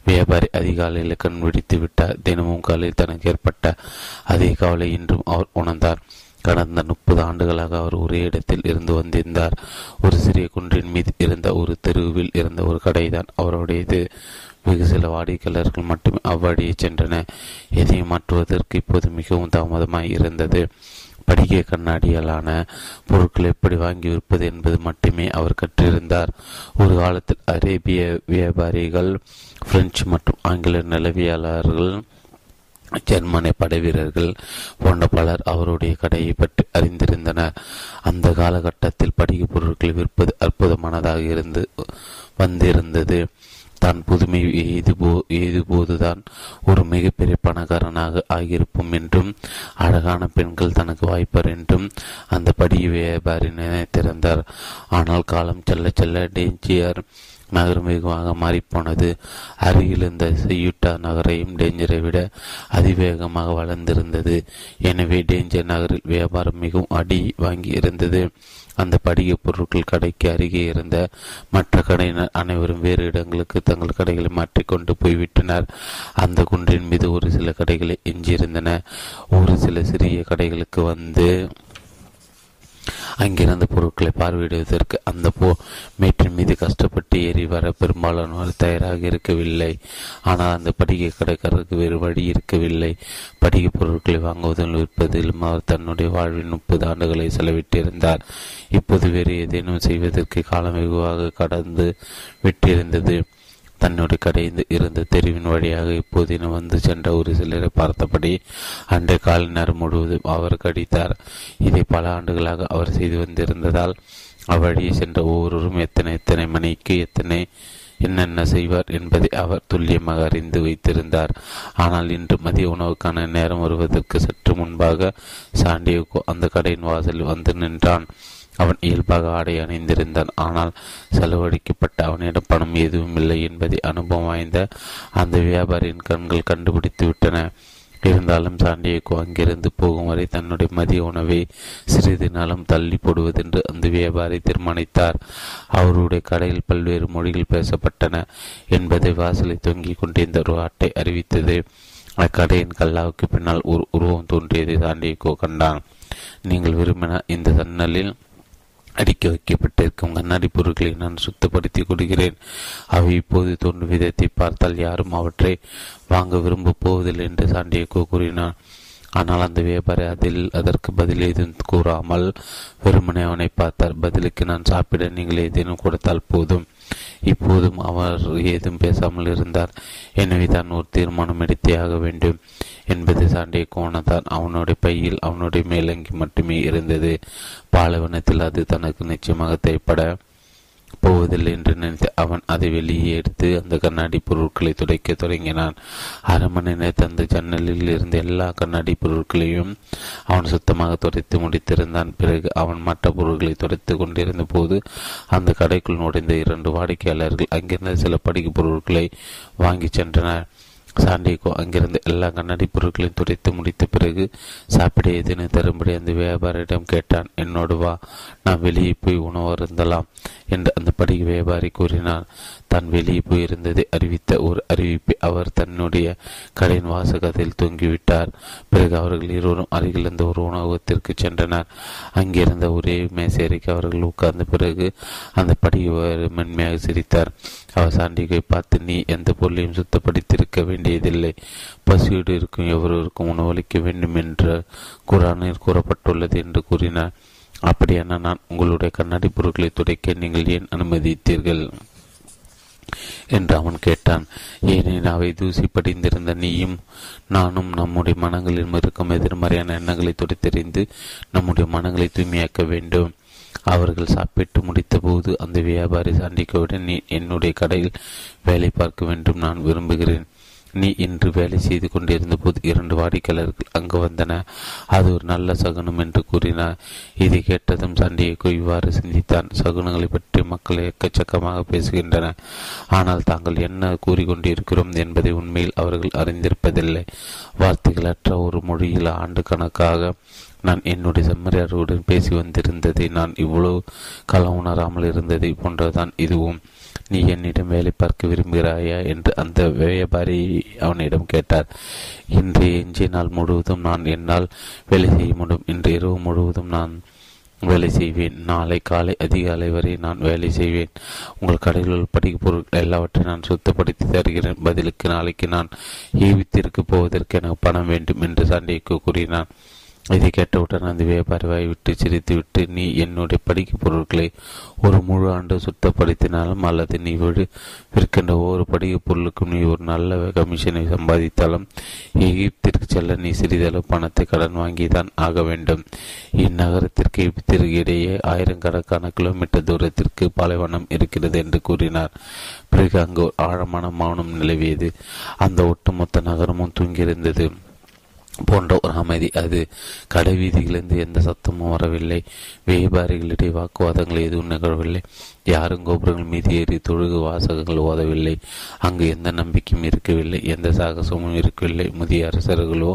வியாபாரி அதிகாலையில் கண் விழித்து விட்டார். தினமும் காலையில் தனக்கு ஏற்பட்ட அதே கவலை இன்றும் அவர் உணர்ந்தார். கடந்த 30 ஆண்டுகளாக அவர் ஒரே இடத்தில் இருந்து வந்திருந்தார். ஒரு சிறிய குன்றின் மீது இருந்த ஒரு தெருவில் இருந்த ஒரு கடைதான் அவருடையது. வெகு சில வாடிக்கையாளர்கள் மட்டுமே அவ்வாடியே சென்றன. எதை மாற்றுவதற்கு இப்போது மிகவும் தாமதமாய் இருந்தது. படிக்க கண்ணாடியாலான பொருட்கள் எப்படி வாங்கி விற்பது என்பது மட்டுமே அவர் கற்றிருந்தார். ஒரு காலத்தில் அரேபிய வியாபாரிகள், பிரெஞ்சு மற்றும் ஆங்கில நிலவியலாளர்கள், ஜெர்மனி படை வீரர்கள் போன்ற பலர் அவருடைய கடையை பற்றி அறிந்திருந்தனர். அந்த காலகட்டத்தில் படிக்க பொருட்களை விற்பது அற்புதமானதாக வந்திருந்தது. தான் புதுமை எய்துபோதுதான் ஒரு மிகப்பெரிய பணக்காரனாக ஆகியிருப்போம் என்றும் அழகான பெண்கள் தனக்கு வாய்ப்பார் என்றும் அந்த படிய வியாபாரி நினைத்திருந்தார். ஆனால் காலம் செல்ல செல்ல டேஞ்சியர் நகரம் வேகமாக மாறிப்போனது. அருகில் இருந்த சியூட்டா நகரையும் டேஞ்சரை விட அதிவேகமாக வளர்ந்திருந்தது. எனவே டேஞ்சர் நகரில் வியாபாரம் மிகவும் அடி வாங்கி இருந்தது. அந்த படிகை பொருட்கள் கடைக்கு அருகே இருந்த மற்ற கடையினர் அனைவரும் வேறு இடங்களுக்கு தங்கள் கடைகளை மாற்றிக்கொண்டு போய்விட்டனர். அந்த குன்றின் மீது ஒரு சில கடைகளை எஞ்சியிருந்தன. ஒரு சில சிறிய கடைகளுக்கு வந்து அங்கிருந்த பொருட்களை பார்வையிடுவதற்கு அந்த மேற்றின் மீது கஷ்டப்பட்டு ஏறி வர பெரும்பாலானோர் தயாராக இருக்கவில்லை. ஆனால் அந்த படிகை கடைக்காரருக்கு வேறு வழி இருக்கவில்லை. படிகை பொருட்களை வாங்குவதிலும் விற்பதிலும் அவர் தன்னுடைய வாழ்வில் 30 ஆண்டுகளை செலவிட்டிருந்தார். இப்போது வேறு ஏதேனும் செய்வதற்கு காலம் வெகுவாக கடந்து விட்டிருந்தது. தன்னுடைய கடைந்து இருந்த தெருவின் வழியாக இப்போதினும் வந்து சென்ற ஒரு சிலரை பார்த்தபடி அன்றைய கால நேரம் முழுவதும் அவர் கடித்தார். இதை பல ஆண்டுகளாக அவர் செய்து வந்திருந்ததால் அவ்வழியே சென்ற ஒவ்வொருவரும் எத்தனை மணிக்கு என்னென்ன செய்வார் என்பதை அவர் துல்லியமாக அறிந்து வைத்திருந்தார். ஆனால் இன்று மதிய உணவுக்கான நேரம் வருவதற்கு சற்று முன்பாக சாண்டியோகோ அந்த கடையின் வாசலில் வந்து நின்றான். அவன் இயல்பாக ஆடை அணிந்திருந்தான். ஆனால் செலவழிக்கப்பட்ட அவனிடம் பணம் எதுவும் இல்லை என்பதை அனுபவம் வாய்ந்த அந்த வியாபாரியின் கண்கள் கண்டுபிடித்து விட்டன. இருந்தாலும் சாண்டியக்கோ அங்கிருந்து போகும் வரை தன்னுடைய மதிய உணவை சிறிது நாளும் தள்ளி போடுவதென்று அந்த வியாபாரி தீர்மானித்தார். அவருடைய கடையில் பல்வேறு மொழிகள் பேசப்பட்டன என்பதை வாசலை தொங்கிக் கொண்டிருந்த ஒரு அட்டை அறிவித்தது. அக்கடையின் கல்லாவுக்கு பின்னால் ஒரு உருவம் தோன்றியதை சாண்டியக்கோ கண்டான். நீங்கள் விரும்பின இந்த சன்னலில் அடிக்க வைக்கப்பட்டிருக்கும் கண்ணாடி பொருட்களை நான் சுத்தப்படுத்தி கொடுக்கிறேன். அவை இப்போது தோன்றும் விதத்தை பார்த்தால் யாரும் அவற்றை வாங்க விரும்பப் போவதில்லை என்று சாண்டியக்கோ கூறினான். ஆனால் அந்த வியாபாரி அதற்கு பதில் ஏதும் கூறாமல் வெறுமனை அவனை பார்த்தார். பதிலுக்கு நான் சாப்பிட நீங்கள் ஏதேனும் கொடுத்தால் போதும். இப்போதும் அவர் ஏதும் பேசாமல் இருந்தார். எனவே தான் ஒரு தீர்மானம் எடுத்தே ஆக வேண்டும் என்பது சாண்டியக்கோ உணர்ந்தான். அவனுடைய பையில் அவனுடைய மேலங்கி மட்டுமே இருந்தது. பாலைவனத்தில் அது தனக்கு நிச்சயமாக தேவைப்பட போவதில்லை என்று நினைத்து அவன் அதை வெளியே எடுத்து அந்த கண்ணாடி பொருட்களை துடைக்க தொடங்கினான். அரை மணி நேரத்தை அந்த ஜன்னலில் இருந்த எல்லா கண்ணாடி பொருட்களையும் அவன் சுத்தமாக துடைத்து முடித்திருந்தான். பிறகு அவன் மற்ற பொருட்களை துடைத்து கொண்டிருந்த போது அந்த கடைக்குள் நுழைந்த இரண்டு வாடிக்கையாளர்கள் அங்கிருந்த சில படிக்க பொருட்களை வாங்கி சென்றனர். சாண்டியக்கோ அங்கிருந்து எல்லா கண்ணாடி பொருட்களையும் துடைத்து முடித்த பிறகு சாப்பிட எதுன்னு தரும்படி அந்த வியாபாரியிடம் கேட்டான். என்னோடு வா, நான் வெளியே போய் உணவு அருந்தலாம் என்று அந்த படிக்க வியாபாரி கூறினார். தான் வெளியே போயிருந்ததை அறிவித்த ஒரு அறிவிப்பை அவர் தன்னுடைய கடையின் வாசகத்தில் தொங்கிவிட்டார். பிறகு அவர்கள் இருவரும் அருகிலிருந்த ஒரு உணவகத்திற்கு சென்றனர். அங்கிருந்த ஒரே மேசேரிக்கு அவர்கள் உட்கார்ந்த பிறகு அந்த படிக்க மென்மையாக சிரித்தார். அவர் சாண்டியக்கோவை பார்த்து, நீ எந்த பொருளையும் சுத்தப்படுத்தியிருக்க வேண்டியதில்லை, பசியோடு இருக்கும் எவருக்கும் உணவளிக்க வேண்டும் என்று குரானில் கூறப்பட்டுள்ளது என்று கூறினார். அப்படியான நான் உங்களுடைய கண்ணாடி பொருட்களை துடைக்க நீங்கள் ஏன் அனுமதித்தீர்கள் என்று அவன் கேட்டான். ஏனெனில் அவை தூசி படிந்திருந்த நீயும் நானும் நம்முடைய மனங்களில் இருக்கும் எதிர்மறையான எண்ணங்களை துடைத்தறிந்து நம்முடைய மனங்களை தூய்மையாக்க வேண்டும். அவர்கள் சாப்பிட்டு முடித்த போது அந்த வியாபாரி சாண்டியக்கோவிடம், நீ என்னுடைய கடையில் வேலை பார்க்க வேண்டும், நான் விரும்புகிறேன். நீ இன்று வேலை செய்து கொண்டிருந்த போது இரண்டு வாடிக்கையாளர்கள் அங்கு வந்தன. அது ஒரு நல்ல சகுனம் என்று கூறினார். இதை கேட்டதும் சாண்டியக்கோ இவ்வாறு சிந்தித்தான். சகுனங்களை பற்றி மக்கள் எக்கச்சக்கமாக பேசுகின்றன. ஆனால் தாங்கள் என்ன கூறிக்கொண்டிருக்கிறோம் என்பதை உண்மையில் அவர்கள் அறிந்திருப்பதில்லை. வார்த்தைகளற்ற ஒரு மொழியில் ஆண்டு கணக்காக நான் என்னுடைய செம்மறியார்களுடன் பேசி வந்திருந்ததை நான் இவ்வளவு கள உணராமல் இருந்ததை போன்றதான் இதுவும். நீ என்னிடம் வேலை பார்க்க விரும்புகிறாயா என்று அந்த வியாபாரி அவனிடம் கேட்டார். இன்றைய எஞ்சிய நாள் முழுவதும் நான் என்னால் வேலை செய்ய முடியும். இன்று இரவு முழுவதும் நான் வேலை செய்வேன். நாளை காலை அதிகாலை வரை நான் வேலை செய்வேன். உங்கள் கடையில் படிக்கும் பொருட்கள் எல்லாவற்றையும் நான் சுத்தப்படுத்தி தருகிறேன். பதிலுக்கு நாளைக்கு நான் ஈவித்திற்கு போவதற்கு எனக்கு பணம் வேண்டும் என்று சாண்டியக்கோ கூறினான். இதை கேட்டவுடன் அந்த வியாபாரிவாய் விட்டு சிரித்துவிட்டு, நீ என்னுடைய படிக்க பொருட்களை ஒரு முழு ஆண்டு சுத்தப்படுத்தினாலும் அல்லது நீ விற்கின்ற ஒவ்வொரு படிக்க பொருளுக்கும் நீ ஒரு நல்ல கமிஷனை சம்பாதித்தாலும் எகிப்திற்கு செல்ல நீ சிறிதளவு பணத்தை கடன் வாங்கிதான் ஆக வேண்டும். இந்நகரத்திற்கு எகிப்திற்கு இடையே ஆயிரக்கணக்கான கிலோமீட்டர் தூரத்திற்கு பாலைவனம் இருக்கிறது என்று கூறினார். பிறகு அங்கு ஒரு ஆழமான மௌனம் நிலவியது. அந்த ஒட்டுமொத்த நகரமும் தூங்கியிருந்தது போன்ற ஒரு அமைதி. அது கடை வீதியிலிருந்து எந்த சத்தமும் வரவில்லை. வியாபாரிகளிடையே வாக்குவாதங்கள் எதுவும் நிகழவில்லை. யாரும் கோபுரங்கள் மீது ஏறி தொழுகு வாசகங்கள் ஓதவில்லை. அங்கு எந்த நம்பிக்கையும் இருக்கவில்லை, எந்த சாகசமும் இருக்கவில்லை. முதிய அரசர்களோ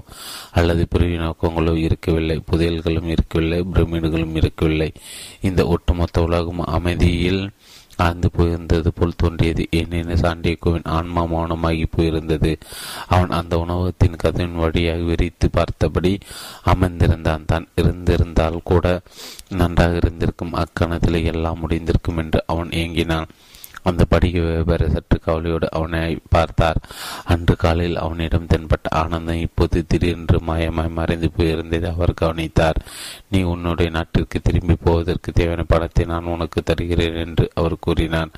அல்லது பிரிவு நோக்கங்களோ இருக்கவில்லை. புதையல்களும் இருக்கவில்லை, பிரமிடுகளும் இருக்கவில்லை. இந்த ஒட்டுமொத்த உலகம் அமைதியில் ஆழ்ந்து போயிருந்தது போல் தோன்றியது. ஏனெனில் சாண்டியக்கோவின் ஆன்மா மௌனமாகி போயிருந்தது. அவன் அந்த உணவகத்தின் கதவின் வழியாக விரித்து பார்த்தபடி அமர்ந்திருந்தான். தான் இருந்திருந்தால் கூட நன்றாக இருந்திருக்கும், அக்கணத்தில் எல்லாம் முடிந்திருக்கும் என்று அவன் ஏங்கினான். அந்த படிக்க வியாபாரி சற்று கவலையோடு அவனை பார்த்தார். அன்று காலையில் அவனிடம் தென்பட்ட ஆனந்தம் இப்போது திடீரென்று மாயமாய் மறைந்து போயிருந்ததை அவர் கவனித்தார். நீ உன்னுடைய நாட்டிற்கு திரும்பி போவதற்கு தேவையான பணத்தை நான் உனக்கு தருகிறேன் என்று அவர் கூறினார்.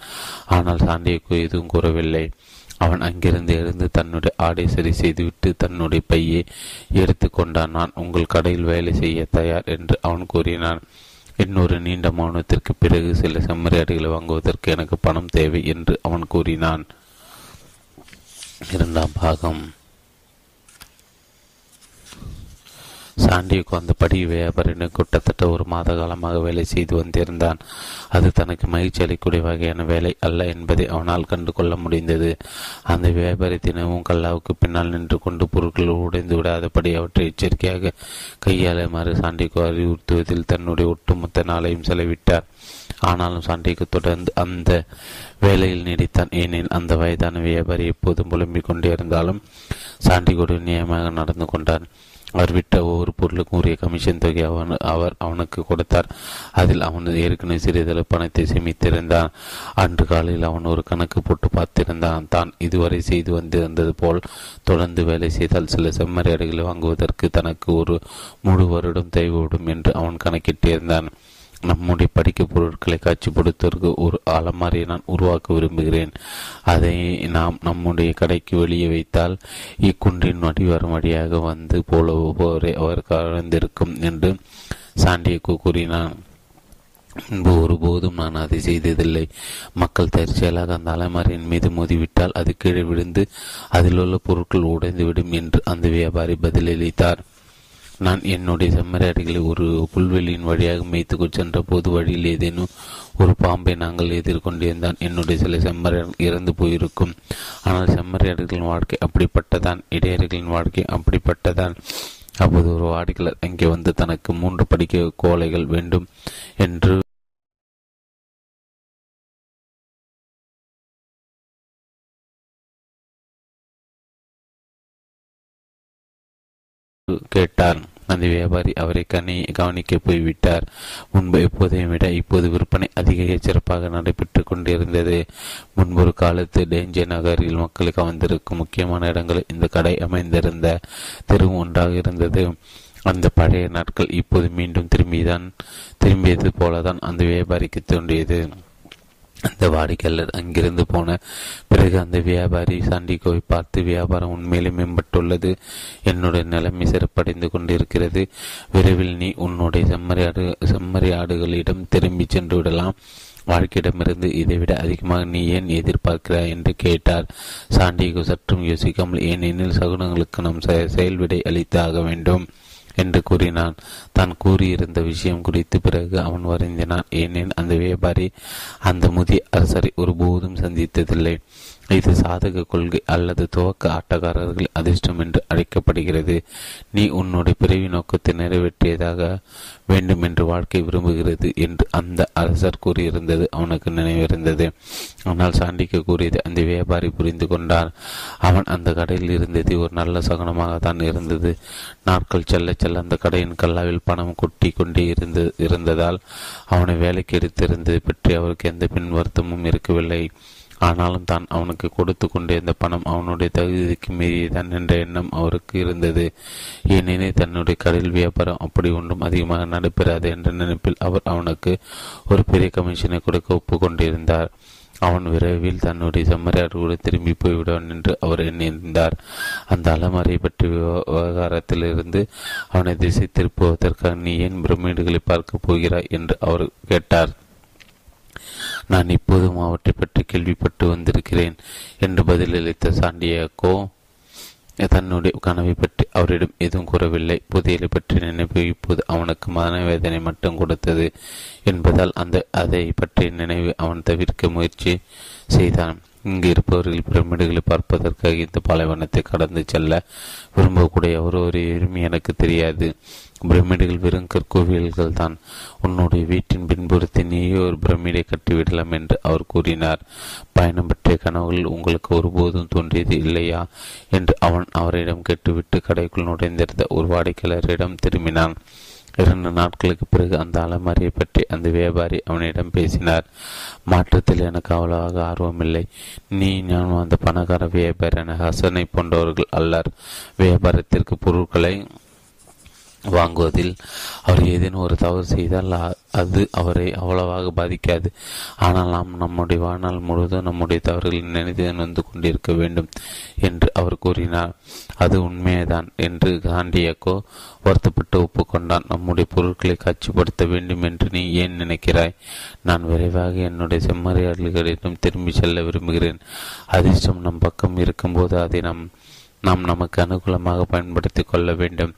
ஆனால் சாண்டியக்கோ எதுவும் கூறவில்லை. அவன் அங்கிருந்து எழுந்து தன்னுடைய ஆடை சரி செய்துவிட்டு தன்னுடைய பையை எடுத்து கொண்டான். நான் உங்கள் கடையில் வேலை செய்ய தயார் என்று அவன் கூறினான். இன்னொரு நீண்ட மௌனத்திற்கு பிறகு சில செம்மறியாடுகளை வாங்குவதற்கு எனக்கு பணம் தேவை என்று அவன் கூறினான். இரண்டாம் பாகம். சாண்டியுக்கு வந்த படி வியாபாரின் கிட்டத்தட்ட ஒரு மாத காலமாக வேலை செய்து வந்திருந்தான். அது தனக்கு மகிழ்ச்சி அளிக்கூடிய வகையான வேலை அல்ல என்பதை அவனால் கண்டு கொள்ள முடிந்தது. அந்த வியாபாரி தினமும் கல்லாவுக்கு பின்னால் நின்று கொண்டு பொருட்கள் உடைந்து விடாதபடி அவற்றை எச்சரிக்கையாக கையாளுமாறு சாண்டிக்கு அறிவுறுத்துவதில் தன்னுடைய ஒட்டுமொத்த நாளையும் செலவிட்டார். ஆனாலும் சாண்டிக்கு தொடர்ந்து அந்த வேலையில் நீடித்தான். ஏனில் அந்த வயதான வியாபாரி எப்போதும் புலம்பிக் கொண்டே இருந்தாலும் சாண்டிகோடு நியாயமாக நடந்து கொண்டார். அவர் விட்ட ஒவ்வொரு பொருளுக்கும் உரிய கமிஷன் தொகை அவர் அவனுக்கு கொடுத்தார். அதில் அவன் ஏற்கனவே சிறிதளவு பணத்தை சேமித்திருந்தான். அன்று காலையில் அவன் ஒரு கணக்கு போட்டு பார்த்திருந்தான். தான் இதுவரை செய்து வந்திருந்தது போல் தொடர்ந்து வேலை செய்தால் சில செம்மறியாடுகளை வாங்குவதற்கு தனக்கு ஒரு முழு வருடம் தேவைப்படும் என்று அவன் கணக்கிட்டிருந்தான். நம்முடைய படிக்க பொருட்களை காட்சிப்படுத்துவதற்கு ஒரு அலமாரியை நான் உருவாக்க விரும்புகிறேன். அதை நாம் நம்முடைய கடைக்கு வெளியே வைத்தால் இக்குன்றின் வடிவரம் வழியாக வந்து போலவரை அவர் கலந்திருக்கும் என்று சாண்டியக்கு கூறினான். முன்பு ஒருபோதும் நான் அதை செய்ததில்லை. மக்கள் தற்செயலாக அந்த அலமாரியின் மீது மோதிவிட்டால் அது கீழே விழுந்து அதில் உள்ள பொருட்கள் உடைந்துவிடும் என்று அந்த வியாபாரி பதிலளித்தார். நான் என்னுடைய செம்மறியாடுகளை ஒரு புல்வெளியின் வழியாக மேய்த்துக்குச் சென்ற போது வழியில் ஏதேனும் ஒரு பாம்பை நாங்கள் எதிர்கொண்டிருந்தான். என்னுடைய சில செம்மறியாடுகள் இறந்து போயிருக்கும். ஆனால் செம்மறியாடுகளின் வாழ்க்கை அப்படிப்பட்டதான். இடையர்களின் வாழ்க்கை அப்படிப்பட்டதான். அப்போது ஒரு வாடிக்கையாளர் அங்கே வந்து தனக்கு 3 படிக்க கோலைகள் வேண்டும் என்று கேட்டார். அந்த வியாபாரி அவரை கவனிக்க போய்விட்டார். முன்பு எப்போதையும் விட இப்போது விற்பனை அதிக சிறப்பாக நடைபெற்று கொண்டிருந்தது. முன்பொரு காலத்து டேஞ்சே நகரில் மக்களுக்கு வந்திருக்கும் முக்கியமான இடங்களில் இந்த கடை அமைந்திருந்த தெரு ஒன்றாக இருந்தது. அந்த பழைய நாட்கள் இப்போது மீண்டும் திரும்பியது போலதான் அந்த வியாபாரிக்கு தோன்றியது. அந்த வாடிக்கையாளர் அங்கிருந்து போன பிறகு அந்த வியாபாரி சாண்டிகோவை பார்த்து, வியாபாரம் உண்மையிலே மேம்பட்டுள்ளது. என்னுடைய நிலைமை சிறப்படைந்து கொண்டிருக்கிறது. விரைவில் நீ உன்னுடைய செம்மறியாடுகளிடம் திரும்பி சென்று விடலாம். வாழ்க்கையிடமிருந்து இதைவிட அதிகமாக நீ ஏன் எதிர்பார்க்கிறாய் என்று கேட்டார். சாண்டிகோ சற்றும் யோசிக்காமல், ஏனெனில் சகுனங்களுக்கு நாம் செயல்விடை அளித்தாக வேண்டும் என்று கூறினான். தான் கூறியிருந்த விஷயம் குறித்து பிறகு அவன் வருந்தினான். ஏனெனில் அந்த வியாபாரி அந்த முதிய அரசரை ஒருபோதும் சந்தித்ததில்லை. இது சாதக கொள்கை அல்லது துவக்க ஆட்டக்காரர்கள் அதிர்ஷ்டம் என்று அழைக்கப்படுகிறது. நீ உன்னுடைய பிறவி நோக்கத்தை நிறைவேற்றியதாக வேண்டும் என்று வாழ்க்கை விரும்புகிறது என்று அந்த அரசர் கூறியிருந்தது அவனுக்கு நினைவிருந்தது. ஆனால் சாண்டிக்கு கூறியது அந்த வியாபாரி புரிந்து கொண்டார். அவன் அந்த கடையில் இருந்தது ஒரு நல்ல சகனமாகத்தான் இருந்தது. நாட்கள் செல்ல செல்ல அந்த கடையின் கல்லாவில் பணம் கொட்டி கொண்டே இருந்ததால் அவனை வேலைக்கு எடுத்திருந்தது பற்றி அவருக்கு எந்த பின் வருத்தமும் இருக்கவில்லை. ஆனாலும் தான் அவனுக்கு கொடுத்து கொண்டே இந்த பணம் அவனுடைய தகுதிக்கு மீறியதான் என்ற எண்ணம் அவருக்கு இருந்தது. ஏனெனில் தன்னுடைய கடல் வியாபாரம் அப்படி ஒன்றும் அதிகமாக நடைபெறாது என்ற நினைப்பில் அவர் அவனுக்கு ஒரு பெரிய கமிஷனை கொடுக்க ஒப்புக்கொண்டிருந்தார். அவன் விரைவில் தன்னுடைய செம்மறியாடுகளுடன் திரும்பி போய்விடுவான் என்று அவர் எண்ணியிருந்தார். அந்த அலமாரியை பற்றிய விவகாரத்திலிருந்து அவனை திசை திருப்புவதற்காக நீ ஏன் பிரமிடுகளை பார்க்கப் போகிறாய் என்று அவர் கேட்டார். நான் இப்போதும் அவற்றை பற்றி கேள்விப்பட்டு வந்திருக்கிறேன் என்று பதிலளித்த சாண்டியாகோ தன்னுடைய கனவை பற்றி அவரிடம் எதுவும் கூறவில்லை. புதையலை பற்றி நினைவு இப்போது அவனுக்கு மனவேதனை மட்டும் கொடுத்தது என்பதால் அதை பற்றிய நினைவு அவன் தவிர்க்க முயற்சி செய்தான். இங்கு இருப்பவர்கள் பிரமிடுகளை பார்ப்பதற்காக இந்த பாலைவனத்தை கடந்து செல்ல விரும்பக்கூடிய ஒரு உரிமை எனக்கு தெரியாது. பிரமிடுகள் வெறும் கற்கோவில்கள் தான். உன்னுடைய வீட்டின் பின்புறத்தை நீயே ஒரு பிரமிடை கட்டிவிடலாம் என்று அவர் கூறினார். பயணம் பற்றிய கனவுகள் உங்களுக்கு ஒருபோதும் தோன்றியது இல்லையா என்று அவன் அவரிடம் கேட்டுவிட்டு கடைக்குள் நுழைந்திருந்த ஒரு வாடிக்கையாளரிடம் திரும்பினான். 2 நாட்களுக்கு பிறகு அந்த அலமாரியை பற்றி அந்த வியாபாரி அவனிடம் பேசினார். மாற்றத்தில் எனக்கு அவ்வளவாக ஆர்வமில்லை. நீ நான் அந்த பணக்கார வியாபாரியான ஹசனை போன்றவர்கள் அல்லார். வியாபாரத்திற்கு பொருட்களை வாங்குவதில் அவர் ஏதேனும் ஒரு தவறு செய்தால் அது அவரை அவ்வளவாக பாதிக்காது. ஆனால் நாம் நம்முடைய வாழ்நாள் முழுவதும் நம்முடைய தவறுகளை நினைத்து வந்து கொண்டிருக்க வேண்டும் என்று அவர் கூறினார். அது உண்மையேதான் என்று சாண்டியாகோ வருத்தப்பட்டு ஒப்புக்கொண்டான். நம்முடைய பொருட்களை காட்சிப்படுத்த வேண்டும் என்று நீ ஏன் நினைக்கிறாய்? நான் விரைவாக என்னுடைய செம்மறியாடுகளிடம் திரும்பி செல்ல விரும்புகிறேன். அதிர்ஷ்டம் நம் பக்கம் இருக்கும்போது அதை நாம் நாம் நமக்கு அனுகூலமாக பயன்படுத்தி கொள்ள வேண்டும்.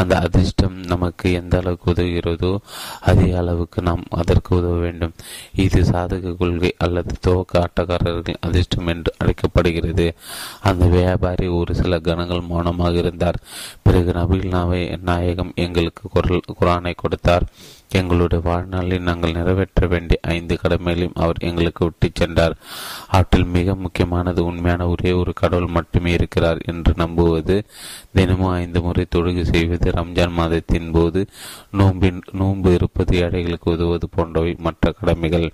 அந்த அதிர்ஷ்டம் நமக்கு எந்த அளவுக்கு உதவுகிறதோ அதே அளவுக்கு நாம் அதற்கு உதவ வேண்டும். இது சாதக கொள்கை அல்லது துவக்க ஆட்டக்காரர்களின் அதிர்ஷ்டம் என்று அழைக்கப்படுகிறது. அந்த வியாபாரி ஒரு சில கணங்கள் மௌனமாக இருந்தார். பிறகு நபிகள் நாயகம் எங்களுக்கு குரானை கொடுத்தார். எங்களுடைய வாழ்நாளில் நாங்கள் நிறைவேற்ற வேண்டிய 5 கடமைகளையும் அவர் எங்களுக்கு விட்டு சென்றார். அவற்றில் மிக முக்கியமானது உண்மையான ஒரே ஒரு கடவுள் மட்டுமே இருக்கிறார் என்று நம்புவது, தினமும் 5 முறை தொழுகை செய்வது, ரம்ஜான் மாதத்தின் போது நோன்பு இருப்பது, ஏழைகளுக்கு உதவுவது போன்றவை மற்ற கடமைகள்.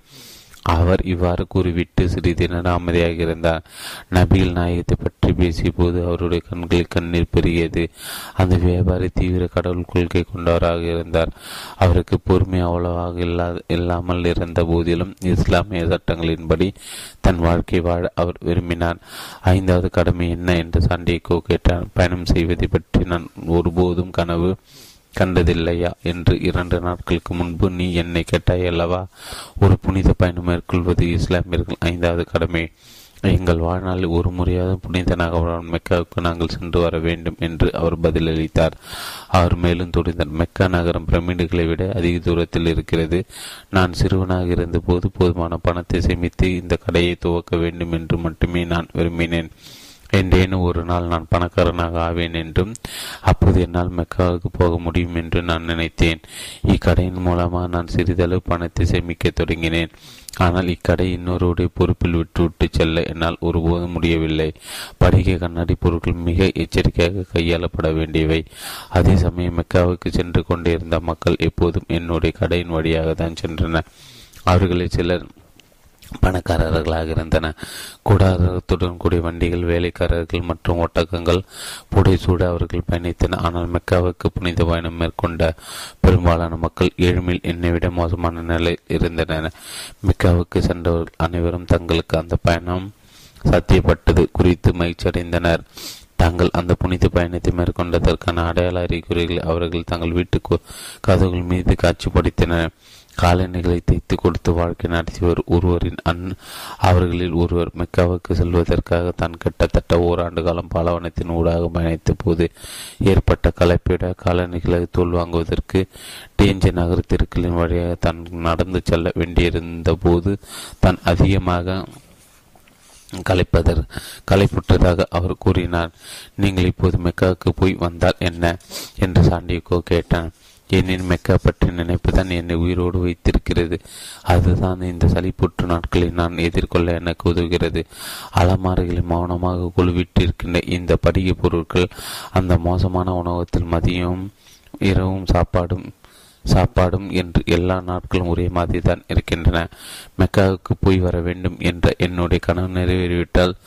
அவர் இவ்வாறு கூறிவிட்டு சிறிது நேரம் அமைதியாக இருந்தார். நபிகள் நாயகத்தை பற்றி பேசிய போது அவருடைய கண்களில் கண்ணீர் பெருகியது. அந்த வியாபாரி தீவிர கடவுள் கொள்கை கொண்டவராக இருந்தார். அவருக்கு பொறுமை அவ்வளவாக இல்லாமல் இருந்த போதிலும் இஸ்லாமிய சட்டங்களின்படி தன் வாழ்க்கை வாழ அவர் விரும்பினார். 5வது கடமை என்ன என்று சாண்டியோ கேட்டார். பயணம் செய்வதை பற்றி நான் ஒருபோதும் கனவு கண்டதில்லையா என்று 2 நாட்களுக்கு முன்பு நீ என்னை கேட்டாய் அல்லவா? ஒரு புனித பயணம் மேற்கொள்வது இஸ்லாமியர்கள் 5வது கடமை. எங்கள் வாழ்நாளில் ஒரு முறையாவது புனிதனாக மெக்காவுக்கு நாங்கள் சென்று வர வேண்டும் என்று அவர் பதிலளித்தார். அவர் மேலும் தொடர்ந்தார். மெக்கா நகரம் பிரமிடுகளை விட அதிக தூரத்தில் இருக்கிறது. நான் சிறுவனாக இருந்தபோது போதுமான பணத்தை சேமித்து இந்த கடையை துவக்க வேண்டும் என்று மட்டுமே நான் விரும்பினேன். என்றேனும் ஒரு நாள் நான் பணக்காரனாக ஆவேன் என்றும் அப்போது என்னால் மெக்காவுக்கு போக முடியும் என்று நான் நினைத்தேன். இக்கடையின் மூலமாக நான் சிறிதளவு பணத்தை சேமிக்க தொடங்கினேன். ஆனால் இக்கடை இன்னொருடைய பொறுப்பில் விட்டுவிட்டு செல்ல என்னால் ஒருபோதும் முடியவில்லை. படிகை கண்ணாடி பொருட்கள் மிக எச்சரிக்கையாக கையாளப்பட வேண்டியவை. அதே சமயம் மெக்காவுக்கு சென்று கொண்டே இருந்த மக்கள் எப்போதும் என்னுடைய கடையின் வழியாக தான் சென்றனர். அவர்களில் சிலர் பணக்காரர்களாக இருந்தன. கூடாரத்துடன் கூடிய வண்டிகள், வேலைக்காரர்கள் மற்றும் ஒட்டகங்கள் புடைசூட அவர்கள் பயணித்தனர். ஆனால் மெக்காவுக்கு புனித பயணம் மேற்கொண்ட பெரும்பாலான மக்கள் ஏழ்மையில் என்னை விட மோசமான நிலையில் இருந்தனர். மெக்காவுக்கு சென்றவர்கள் அனைவரும் தங்களுக்கு அந்த பயணம் சாத்தியப்பட்டது குறித்து மகிழ்ச்சியடைந்தனர். தாங்கள் அந்த புனித பயணத்தை மேற்கொண்டதற்கான அடையாள அறிகுறிகளை அவர்கள் தங்கள் வீட்டு கதவுகள் மீது காட்சிப்படுத்தினர். காலணிகளை தைத்து கொடுத்து வாழ்க்கை நடத்தியவர் ஒருவரின் அவர்களில் ஒருவர் மெக்காவுக்கு செல்வதற்காக தான் கிட்டத்தட்ட ஓராண்டு காலம் பாலவனத்தின் ஊடாக பயணித்த போது ஏற்பட்ட கலப்பிட காலணிகளை தோல் வாங்குவதற்கு டேஞ்ச நகரத்திற்களின் வழியாக தான் நடந்து செல்ல வேண்டியிருந்த போது தான் அதிகமாக கலைப்புற்றதாக அவர் கூறினார். நீங்கள் இப்போது மெக்காவுக்கு போய் வந்தால் என்ன என்று சாண்டியோ கேட்டான். என்னின் மெக்கா பற்றி நினைப்பு தான் என்னை உயிரோடு வைத்திருக்கிறது. அதுதான் இந்த சளிப்புற்று நாட்களை நான் எதிர்கொள்ள எனக்கு உதவுகிறது. அலமாரிகளை மௌனமாக குழுவிட்டிருக்கின்ற இந்த படிகை பொருட்கள் அந்த மோசமான உணவகத்தில் மதியம் இரவும் சாப்பாடும் என்று எல்லா நாட்களும் ஒரே மாதிரி தான் இருக்கின்றன. மெக்காவுக்கு போய் வர வேண்டும் என்ற என்னுடைய கனவு நிறைவேறிவிட்டால்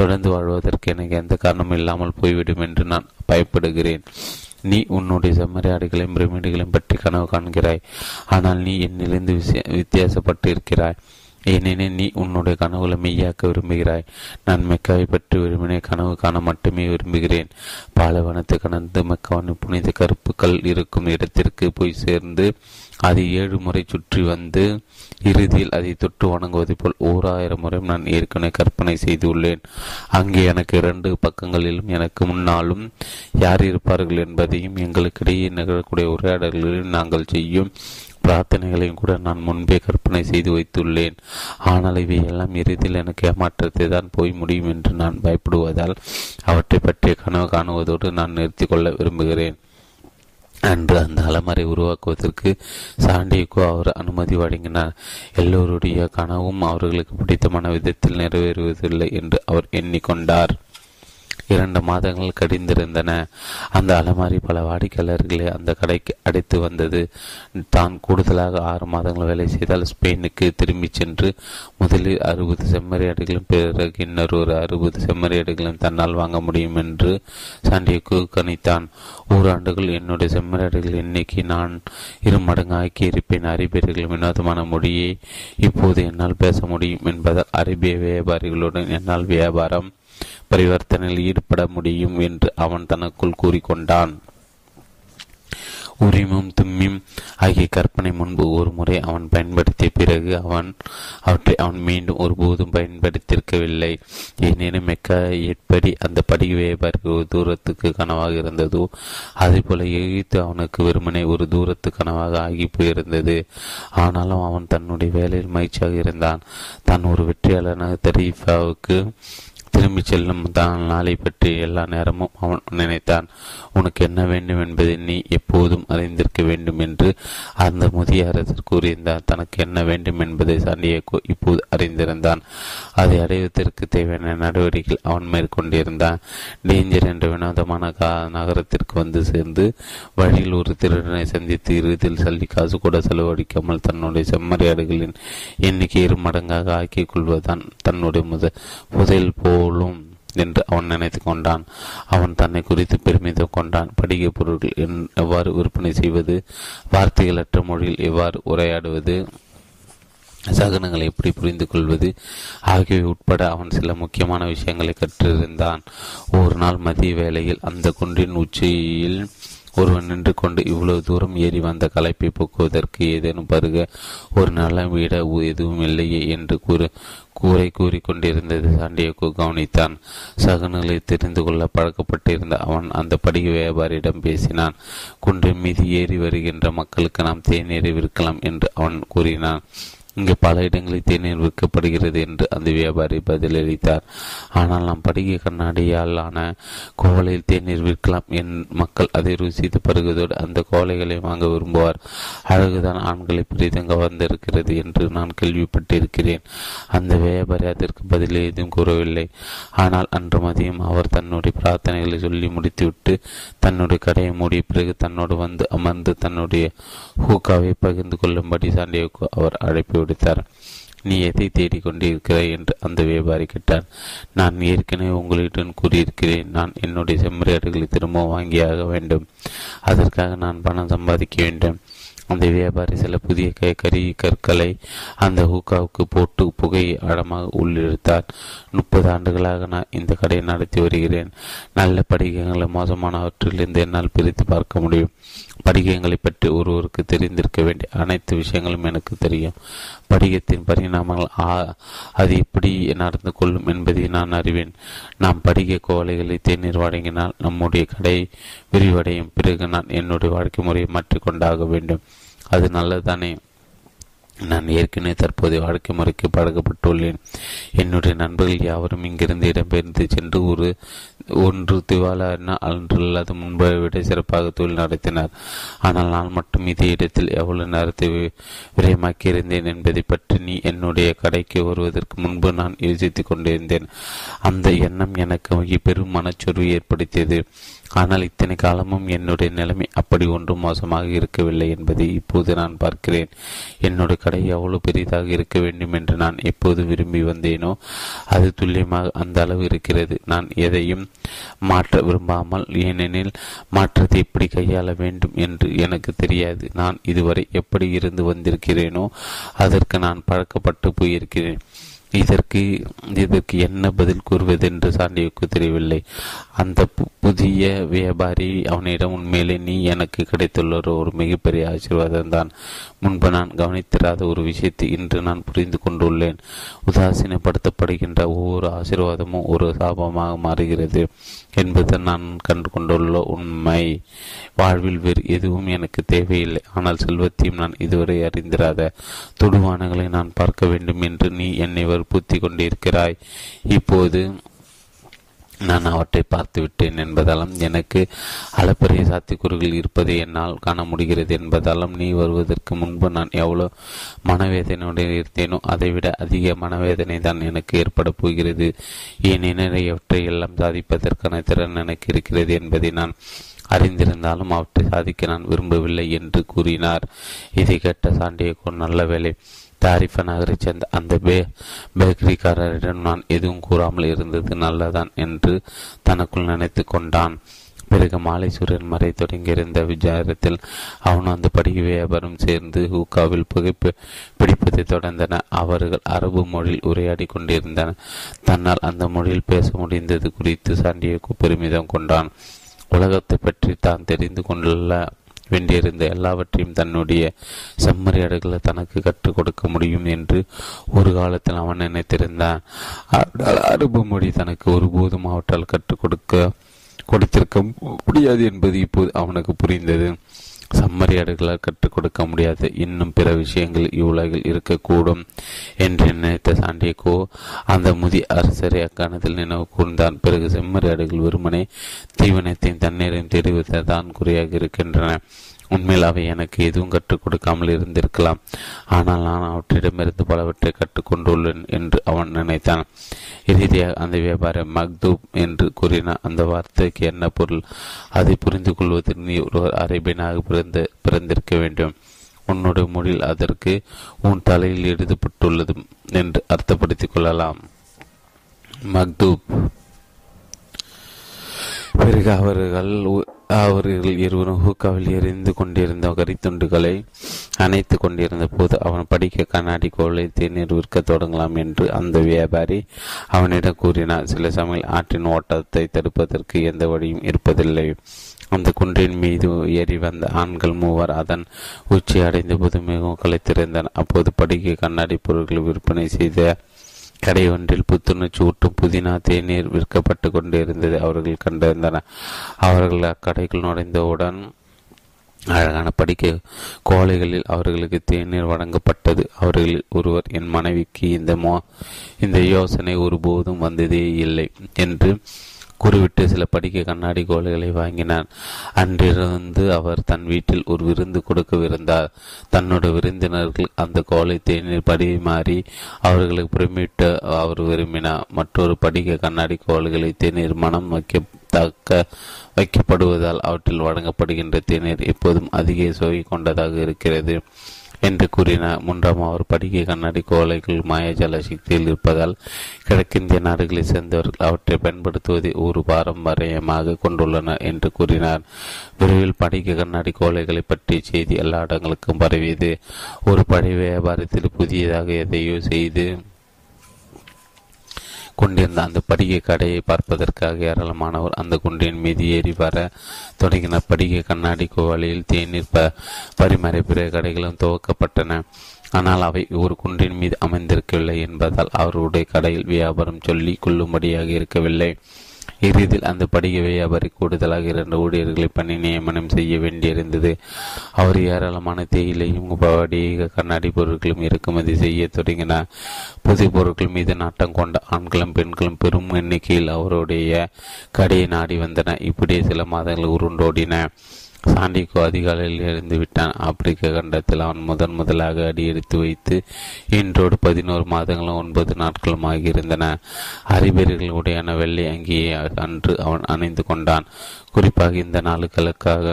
தொடர்ந்து வாழ்வதற்கு எனக்கு எந்த காரணமும் இல்லாமல் போய்விடும் என்று நான் பயப்படுகிறேன். நீ உன்னுடைய செம்மறியாடுகளையும் பிரமிடுகளையும் பற்றி கனவு காண்கிறாய். ஆனால் நீ என்னிலிருந்து வித்தியாசப்பட்டு இருக்கிறாய். ஏனெனில் நீ உன்னுடைய கனவுகளை மெய்யாக்க விரும்புகிறாய். நான் மெக்காவை பற்றி விரும்பினே கனவு காண மட்டுமே விரும்புகிறேன். பாலைவனத்தை கடந்து மெக்காவின் புனித கருப்புக்கள் இருக்கும் இடத்திற்கு போய் சேர்ந்து அதை 7 முறை சுற்றி வந்து இறுதியில் அதை தொட்டு வணங்குவதை போல் 1000 முறை நான் ஏற்கனவே கற்பனை செய்துள்ளேன். அங்கே எனக்கு 2 பக்கங்களிலும் எனக்கு முன்னாலும் யார் இருப்பார்கள் என்பதையும் எங்களுக்கிடையே நிகழக்கூடிய உரையாடல்களையும் நாங்கள் செய்யும் பிரார்த்தனைகளையும் கூட நான் முன்பே கற்பனை செய்து வைத்துள்ளேன். ஆனால் இவை எல்லாம் இறுதியில் எனக்கு ஏமாற்றத்தை தான் போய் முடியும் என்று நான் பயப்படுவதால் அவற்றை பற்றிய கனவு காணுவதோடு நான் நிறுத்தி கொள்ள விரும்புகிறேன் அன்று அந்த அலமாரை உருவாக்குவதற்கு சாண்டியோ அவர் அனுமதி வழங்கினார். எல்லோருடைய கனவும் அவர்களுக்கு பிடித்தமான விதத்தில் நிறைவேறுவதில்லை என்று அவர் எண்ணிக்கொண்டார். 2 மாதங்கள் கடிந்திருந்தன. அந்த அலமாரி பல வாடிக்கையாளர்களை அந்த கடைக்கு அடைத்து வந்தது. தான் கூடுதலாக 6 மாதங்கள் வேலை செய்தால் ஸ்பெயினுக்கு திரும்பிச் சென்று முதலில் 60 செம்மறியாடுகளும் பிறகு இன்னொரு 60 செம்மறியாடுகளும் தன்னால் வாங்க முடியும் என்று சாண்டியோ கணித்தான். ஓராண்டுகள் என்னுடைய செம்மறியாடுகள் எண்ணிக்கை நான் 2 மடங்கு ஆக்கி இருப்பேன். அரேபியர்களின் வினோதமான மொழியை இப்போது என்னால் பேச முடியும் என்பதால் அரேபிய வியாபாரிகளுடன் என்னால் வியாபாரம் பரிவர்த்தனையில் ஈடுபட முடியும் என்று அவன் தனக்குள் கூறிக்கொண்டான். உரிமும் தும்மியும் ஆகிய கற்பனை முன்பு ஒரு முறை அவன் பயன்படுத்திய பிறகு அவற்றை அவன் மீண்டும் ஒருபோதும் பயன்படுத்தியிருக்கவில்லை. எனினும் எப்படி அந்த படிகவே பார்க்க ஒரு தூரத்துக்கு கனவாக இருந்ததோ அதேபோல எகிப்து அவனுக்கு வெறுமனே ஒரு தூரத்து கனவாக ஆகி போயிருந்தது. ஆனாலும் அவன் தன்னுடைய வேலையில் மகிழ்ச்சியாக இருந்தான். தான் ஒரு வெற்றியாளனாக தரீஃபாவுக்கு திரும்பி செல்லும் தான் நாளை பற்றி எல்லா நேரமும் அவன் நினைத்தான். உனக்கு என்ன வேண்டும் என்பதை நீ எப்போதும் அறிந்திருக்க வேண்டும் என்று அந்த முதிய அரசர் கூறியிருந்தார். தனக்கு என்ன வேண்டும் என்பதை சாண்டியகோ இப்போது அறிந்திருந்தான். அதை அடைவதற்கு தேவையான நடவடிக்கைகள் அவன் மேற்கொண்டிருந்தான். டேஞ்சர் என்ற வினோதமான நகரத்திற்கு வந்து சேர்ந்து வழியில் ஒரு திருடனை சந்தித்து இறுதியில் சல்லி காசு கூட செலவழிக்காமல் தன்னுடைய செம்மறியாடுகளின் எண்ணிக்கை இரு மடங்காக ஆக்கிக் கொள்வதுதான் தன்னுடைய புதையல் போலும் என்று அவன் நினைத்து கொண்டான். அவன் தன்னை குறித்து பெருமிதம் கொண்டான். படிகை பொருட்கள் எவ்வாறு விற்பனை செய்வது, வார்த்தைகளற்ற மொழியில் எவ்வாறு உரையாடுவது, சகனங்களை எப்படி புரிந்து கொள்வது ஆகியவை உட்பட அவன் சில முக்கியமான விஷயங்களை கற்றிருந்தான். ஒரு நாள் மதிய வேளையில் அந்த குன்றின் உச்சியில் ஒருவன் நின்று கொண்டு இவ்வளவு தூரம் ஏறி வந்த களைப்பை போக்குவதற்கு ஏதேனும் பருக ஒரு நல்ல வீட எதுவும் இல்லையே என்று கூறிக்கொண்டிருந்தது. சாண்டியகோ கவனித்தான். சகனங்களை தெரிந்து கொள்ள பழக்கப்பட்டிருந்த அவன் அந்த படிகை வியாபாரியிடம் பேசினான். குன்றின் மீது ஏறி வருகின்ற மக்களுக்கு நாம் தேநீரை விற்கலாம் என்று அவன் கூறினான். இங்கு பல இடங்களில் தேநீர் விற்கப்படுகிறது என்று அந்த வியாபாரி பதிலளித்தார். ஆனால் நாம் படிகை கண்ணாடியாலான கோவலையில் தேநீர் விற்கலாம். என் மக்கள் அதை ருசித்து பருகுவதோடு அந்த கோவலைகளை வாங்க விரும்புவார். அழகுதான் ஆண்களை பெரிதும் கவர்ந்திருக்கிறது என்று நான் கேள்விப்பட்டிருக்கிறேன். அந்த வியாபாரி அதற்கு பதில் எதுவும் கூறவில்லை. ஆனால் அன்று மதியம் அவர் தன்னுடைய பிரார்த்தனைகளை சொல்லி முடித்துவிட்டு தன்னுடைய கடையை மூடிய பிறகு தன்னோடு வந்து அமர்ந்து தன்னுடைய ஹூக்காவை பகிர்ந்து கொள்ளும்படி சாண்டியகோ அவர் அழைப்பு. நீ எதை தேடிக்கொண்டிருக்கிறாய் என்று அந்த வியாபாரி கேட்டார். நான் ஏற்கனவே உங்களிடம் கூறியிருக்கிறேன். நான் என்னுடைய செம்மறியாடுகளை திரும்ப வாங்கியாக வேண்டும். அதற்காக நான் பணம் சம்பாதிக்க வேண்டும். அந்த வியாபாரி சில புதிய கறி கற்களை அந்த ஹூக்காவுக்கு போட்டு புகையை ஆழமாக உள்ளிழுத்தார். 30 ஆண்டுகளாக நான் இந்த கடையை நடத்தி வருகிறேன். நல்ல படிகங்களை மோசமானவற்றிலிருந்து என்னால் பிரித்து பார்க்க முடியும். படிகங்களை பற்றி ஒருவருக்கு தெரிந்திருக்க வேண்டிய அனைத்து விஷயங்களும் எனக்கு தெரியும். படிகத்தின் பரிணாமங்கள் அது எப்படி நடந்து கொள்ளும் என்பதை நான் அறிவேன். நாம் படிக கோவலைகளை தேநீர் வழங்கினால் நம்முடைய கடை விரிவடையும். பிறகு நான் என்னுடைய வாழ்க்கை முறையை மாற்றிக்கொண்டாக வேண்டும். அது நல்லதுதானே? நான் ஏற்கனவே தற்போதைய வாழ்க்கை முறைக்கு பழக்கப்பட்டுள்ளேன். என்னுடைய நண்பர்கள் யாவரும் இங்கிருந்து இடம்பெயர்ந்து சென்று ஒன்று திவாலான அன்றில்லாத முன்பை விட சிறப்பாக தொழில் நடத்தினார். ஆனால் நான் மட்டும் இதே இடத்தில் எவ்வளவு நேரத்தை விரயமாக்கியிருந்தேன் என்பதை பற்றி நீ என்னுடைய கடைக்கு வருவதற்கு முன்பு நான் யோசித்து கொண்டிருந்தேன். அந்த எண்ணம் எனக்கு பெரும் மனச்சொர்வு ஏற்படுத்தியது. ஆனால் இத்தனை காலமும் என்னுடைய நிலைமை அப்படி ஒன்றும் மோசமாக இருக்கவில்லை என்பதை இப்போது நான் பார்க்கிறேன். என்னுடைய கடை எவ்வளவு பெரிதாக இருக்க வேண்டும் என்று நான் எப்போது விரும்பி வந்தேனோ அது துல்லியமாக அந்த அளவு இருக்கிறது. நான் எதையும் மாற்ற விரும்பாமல், ஏனெனில் மாற்றத்தை எப்படி கையாள வேண்டும் என்று எனக்கு தெரியாது. நான் இதுவரை எப்படி இருந்து வந்திருக்கிறேனோ அதற்கு நான் பழக்கப்பட்டு போயிருக்கிறேன். இதற்கு என்ன பதில் கூறுவது என்று சாண்டியவுக்கு தெரியவில்லை. அந்த புதிய வியாபாரி அவனிடம், உண்மையிலே நீ எனக்கு கிடைத்துள்ள ஒரு மிகப்பெரிய ஆசீர்வாதம் தான். முன்பு நான் கவனித்திராத ஒரு விஷயத்தை இன்று நான் புரிந்து கொண்டுள்ளேன். உதாசீனப்படுத்தப்படுகின்ற ஒவ்வொரு ஆசீர்வாதமும் ஒரு சாபமாக மாறுகிறது என்பது நான் கண்டு கொண்டுள்ள உண்மை. வாழ்வில் வேறு எதுவும் எனக்கு தேவையில்லை. ஆனால் செல்வத்தையும் நான் இதுவரை அறிந்திராத தொடுவானங்களை நான் பார்க்க வேண்டும் என்று நீ என்னை வற்புறுத்தி கொண்டிருக்கிறாய். இப்போது நான் அவற்றை பார்த்து விட்டேன் என்பதாலும், எனக்கு அளப்பரிய சாத்தியக்கூறுகள் இருப்பதை என்னால் காண முடிகிறது என்பதாலும், நீ வருவதற்கு முன்பு நான் எவ்வளோ மனவேதனையுடன் இருந்தேனோ அதைவிட அதிக மனவேதனை தான் எனக்கு ஏற்பட போகிறது. ஏனெனில் இவற்றை எல்லாம் சாதிப்பதற்கான திறன் எனக்கு இருக்கிறது என்பதை நான் அறிந்திருந்தாலும் அவற்றை சாதிக்க நான் விரும்பவில்லை என்று கூறினார். இதை கேட்ட சாண்டியகோ, நல்ல வேலை, தாரிஃபா நகரை சேர்ந்த அந்த பேக்கரிக்காரரிடம் நான் எதுவும் கூறாமல் இருந்தது நல்லதான் என்று தனக்குள் நினைத்து கொண்டான். பிறகு மாலை சூரியன் மறை தொடங்கியிருந்த விசாரத்தில் அவனும் அந்த படிகை வியாபாரம் சேர்ந்து ஹூக்காவில் பிடிப்பதை தொடர்ந்தன. அவர்கள் அரபு மொழியில் உரையாடி கொண்டிருந்தனர். தன்னால் அந்த மொழியில் பேச முடிந்தது குறித்து சாண்டியகோ பெருமிதம் கொண்டான். உலகத்தை பற்றி தான் தெரிந்து கொண்டுள்ள வேண்டியிருந்த எல்லாவற்றையும் தன்னுடைய செம்மறியாடுகளை தனக்கு கற்றுக் கொடுக்க முடியும் என்று ஒரு காலத்தில் அவன் நினைத்திருந்தான். அரபு மொழி தனக்கு ஒருபோதும் அவற்றால் கற்றுக் கொடுத்திருக்க முடியாது என்பது இப்போது அவனுக்கு புரிந்தது. செம்மறியாடுகளால் கற்றுக் கொடுக்க முடியாது இன்னும் பிற விஷயங்கள் இவ்வுலகில் இருக்கக்கூடும் என்று நினைத்த சாண்டியகோ அந்த முதிய அரசரை அக்காலத்தில் நினைவு கூர்ந்தான். பிறகு செம்மறியாடுகள் வெறுமனே தீவனத்தையும் தண்ணீரையும் தெரிவித்த தான் குறியாக இருக்கின்றன. உண்மையில் அவை எனக்கு எதுவும் கற்றுக் கொடுக்காமல் இருந்திருக்கலாம், ஆனால் நான் அவற்றிடமிருந்து பலவற்றை கற்றுக்கொண்டுள்ளேன் என்று அவன் நினைத்தான். இறுதியாக அந்த வியாபாரி மக்தூப் என்று கூறினான். அந்த வார்த்தைக்கு என்ன பொருள்? அதை புரிந்து கொள்வதற்கு நீ ஒருவர் அரேபியனாக பிறந்திருக்க வேண்டும். உன்னுடைய மொழியில் அதற்கு உன் தலையில் எழுதப்பட்டுள்ளது என்று அர்த்தப்படுத்திக் கொள்ளலாம். மக்தூப். பிறகு அவர்கள் இருவரும் ஹூக்காவில் எரிந்து கொண்டிருந்த கரித்துண்டுகளை அணைத்து கொண்டிருந்த போது அவன் படிக்க கண்ணாடி கோலை தேநீர் விற்க தொடங்கலாம் என்று அந்த வியாபாரி அவனிடம் கூறினார். சில சமயம் ஆற்றின் ஓட்டத்தை தடுப்பதற்கு எந்த வழியும் இருப்பதில்லை. அந்த குன்றின் மீது ஏறி வந்த ஆண்கள் மூவர் அதன் உச்சி அடைந்த போது மிகவும் கலைத்திருந்தான். அப்போது படிக்க கண்ணாடி பொருட்கள் விற்பனை செய்த கடை ஒன்றில் புத்துணர்ச்சி ஊட்டும் புதினா தேநீர் விற்கப்பட்டு கொண்டு இருந்தது அவர்கள் கண்டிருந்தனர். அவர்கள் அக்கடைக்குள் நுழைந்தவுடன் அழகான படிக்க கோலைகளில் அவர்களுக்கு தேநீர் வழங்கப்பட்டது. அவர்களில் ஒருவர், என் மனைவிக்கு இந்த யோசனை ஒருபோதும் வந்ததே இல்லை என்று குறிவிட்டு சில படிக்க கண்ணாடி கோலைகளை வாங்கினார். அன்றிருந்து அவர் தன் வீட்டில் ஒரு விருந்து கொடுக்கவிருந்தார். தன்னோட விருந்தினர்கள் அந்த கோலை தேநீர் படி மாறி அவர்களுக்கு பிரமிட்டு அவர் விரும்பினார். மற்றொரு படிக்க கண்ணாடி கோலைகளை தேநீர் மனம் வைக்கப்படுவதால் அவற்றில் வழங்கப்படுகின்ற தேநீர் எப்போதும் அதிக சுவை கொண்டதாக இருக்கிறது என்று கூறினார். மூன்றாம் அவர், படிக்க கண்ணாடி கோலைகள் மாயஜால சக்தியில் இருப்பதால் கிழக்கிந்திய நாடுகளை சேர்ந்தவர்கள் அவற்றை பயன்படுத்துவதை ஒரு பாரம்பரியமாக கொண்டுள்ளனர் என்று கூறினார். விரைவில் படிக்க கண்ணாடி கோலைகளை பற்றிய செய்தி எல்லா இடங்களுக்கும் பரவியது. ஒரு பழைய வியாபாரத்தில் புதியதாக எதையோ செய்து கொண்டிருந்த அந்த படிகை கடையை பார்ப்பதற்காக ஏராளமானவர் அந்த குன்றின் மீது ஏறி வர தொடங்கின. படிகை கண்ணாடி கோவாலியில் தேநீர் பரிமாறிய பிற கடைகளும் துவக்கப்பட்டன. ஆனால் அவை ஒரு குன்றின் மீது அமைந்திருக்கவில்லை என்பதால் அவருடைய கடையில் வியாபாரம் சொல்லி கொள்ளும்படியாக இருக்கவில்லை. இறுதியில் அந்த படிகை வியாபாரி கூடுதலாக 2 ஊழியர்களை பணி நியமனம் செய்ய வேண்டியிருந்தது. அவர் ஏராளமான தேயிலையும் படிக கண்ணாடி பொருட்களும் இறக்குமதி செய்ய தொடங்கினார். புதிய பொருட்கள் மீது நாட்டம் கொண்ட ஆண்களும் பெண்களும் பெரும் எண்ணிக்கையில் அவருடைய கடையை நாடி வந்தனர். இப்படியே சில மாதங்கள் உருண்டோடின. சாண்டிகோ அதிகாலையில் எழுந்து விட்டான். ஆப்பிரிக்க கண்டத்தில் அவன் முதன் முதலாக அடியெடுத்து வைத்து இன்றோடு 11 மாதங்களும் 9 நாட்களும் ஆகியிருந்தன. அறிவியர்களுடையான வெள்ளை அங்கியை அன்று அவன் அணிந்து கொண்டான். குறிப்பாக இந்த நாளுக்களுக்காக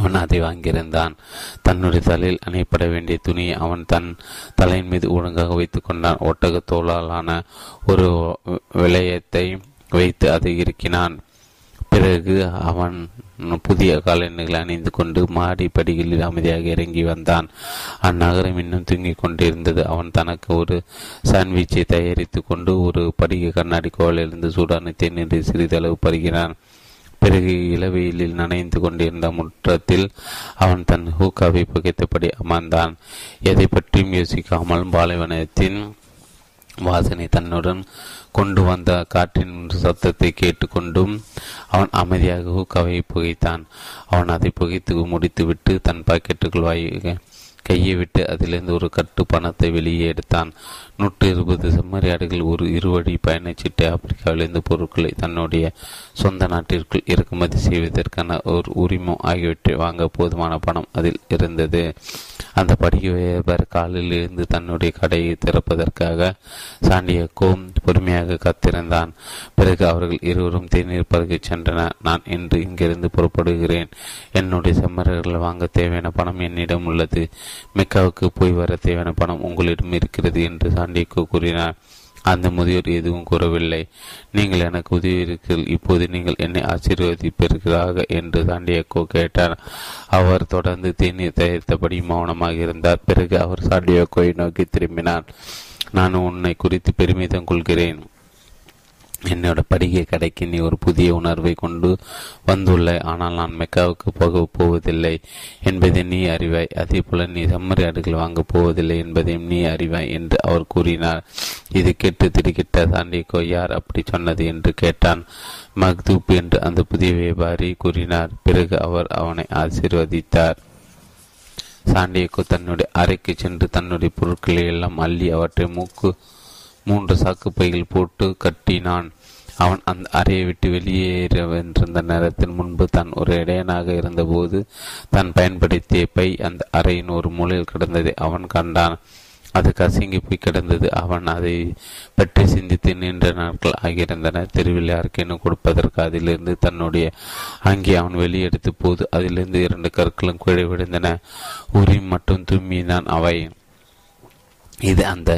அவன் அதை வாங்கியிருந்தான். தன்னுடைய தலையில் அணைப்பட வேண்டிய துணியை அவன் தன் தலையின் மீது ஒழுங்காக வைத்து கொண்டான். ஒட்டகத்தோளாலான ஒரு விளையத்தை வைத்து அதை இறுக்கினான். பிறகு அவன் புதிய காலணிகளை அணிந்து கொண்டு மாடி படிகளில் அமைதியாக இறங்கி வந்தான். அந்நகரம் இன்னும் தூங்கிக் கொண்டிருந்தது. அவன் தனக்கு ஒரு சாண்ட்விட்சை தயாரித்து கொண்டு ஒரு படிகை கண்ணாடி கோவிலிருந்து சூடான தேநீரை சிறிதளவு பருகினான். பிறகு இளவெயிலில் நனைந்து கொண்டிருந்த முற்றத்தில் அவன் தன் ஹூக்காவை புகைத்தபடி அமர்ந்தான். எதை பற்றியும் யோசிக்காமல் பாலைவனத்தின் வாசனை தன்னுடன் கொண்டு வந்த காற்றின் சத்தத்தை கேட்டுக்கொண்டும் அவன் அமைதியாக ஹூக்காவை புகைத்தான். அவன் அதை புகைத்து முடித்துவிட்டு தன் பாக்கெட்டுக்குள் கையை விட்டு அதிலிருந்து ஒரு கட்டு பணத்தை வெளியே எடுத்தான். 120 செம்மறியாடுகள் ஒரு இருவழி பயணச்சீட்டு ஆப்பிரிக்காவிலிருந்து பொருட்களை தன்னுடைய சொந்த நாட்டிற்குள் இறக்குமதி செய்வதற்கான ஒரு உரிமம் ஆகியவற்றை வாங்க போதுமான பணம் அதில் இருந்தது. அந்த படிக வியாபார காலில் இருந்து தன்னுடைய கடையை திறப்பதற்காக சாண்டியகோ பொறுமையாக காத்திருந்தான். பிறகு அவர்கள் இருவரும் தேநீர் பருகி சென்றனர். நான் இன்று இங்கிருந்து புறப்படுகிறேன். என்னுடைய செம்மறியாடுகள் வாங்க தேவையான பணம் என்னிடம் உள்ளது. மெக்காவுக்கு போய் வர தேவையான பணம் உங்களிடம் இருக்கிறது என்று சாண்டியகோ கூறினார். அந்த முதியோர் எதுவும் கூறவில்லை. நீங்கள் எனக்கு உதவியிருக்கீர்கள். இப்போது நீங்கள் என்னை ஆசீர்வதிப்பீர்களாக என்று சாண்டியகோ கேட்டார். அவர் தொடர்ந்து தேநீர் தயாரித்தபடி மௌனமாக இருந்தார். பிறகு அவர் சாண்டியகோவை நோக்கி திரும்பினார். நான் உன்னை குறித்து பெருமிதம் கொள்கிறேன். என்னோட படிகை கடைக்கு நீ ஒரு புதிய உணர்வை கொண்டு வந்துள்ளாய். ஆனால் நான் மெக்காவுக்கு போகப் போவதில்லை என்பதை நீ அறிவாய். அதே போல நீ சம்மரி ஆடுகள் வாங்கப் போவதில்லை என்பதையும் நீ அறிவாய் என்று அவர் கூறினார். இது கேட்டு திருக்கிட்ட சாண்டிகோ யார் அப்படி சொன்னது என்று கேட்டான். மக்தூப் என்று அந்த புதிய வியாபாரி கூறினார். பிறகு அவர் அவனை ஆசீர்வதித்தார். சாண்டிகோ தன்னுடைய அறைக்கு சென்று தன்னுடைய பொருட்களை எல்லாம் அள்ளி அவற்றை மூன்று சாக்கு பைகள் போட்டு கட்டினான். அவன் அந்த அறையை விட்டு வெளியேறிருந்த நேரத்தின் முன்பு தான் ஒரு இடையனாக இருந்தபோது தான் பயன்படுத்திய பை அந்த அறையின் ஒரு மூலையில் கிடந்ததை அவன் கண்டான். அது கசங்கி போய் கிடந்தது. அவன் அதை பற்றி சிந்தித்து நீண்ட நாட்கள் ஆகியிருந்தன. தெருவில் யாருக்கேனும் கொடுப்பதற்கு அதிலிருந்து தன்னுடைய அங்கே அவன் வெளியெடுத்த போது அதிலிருந்து 2 கற்களும் கீழே விழுந்தன. உரி மற்றும் தும்மிதான் அவை. இது அந்த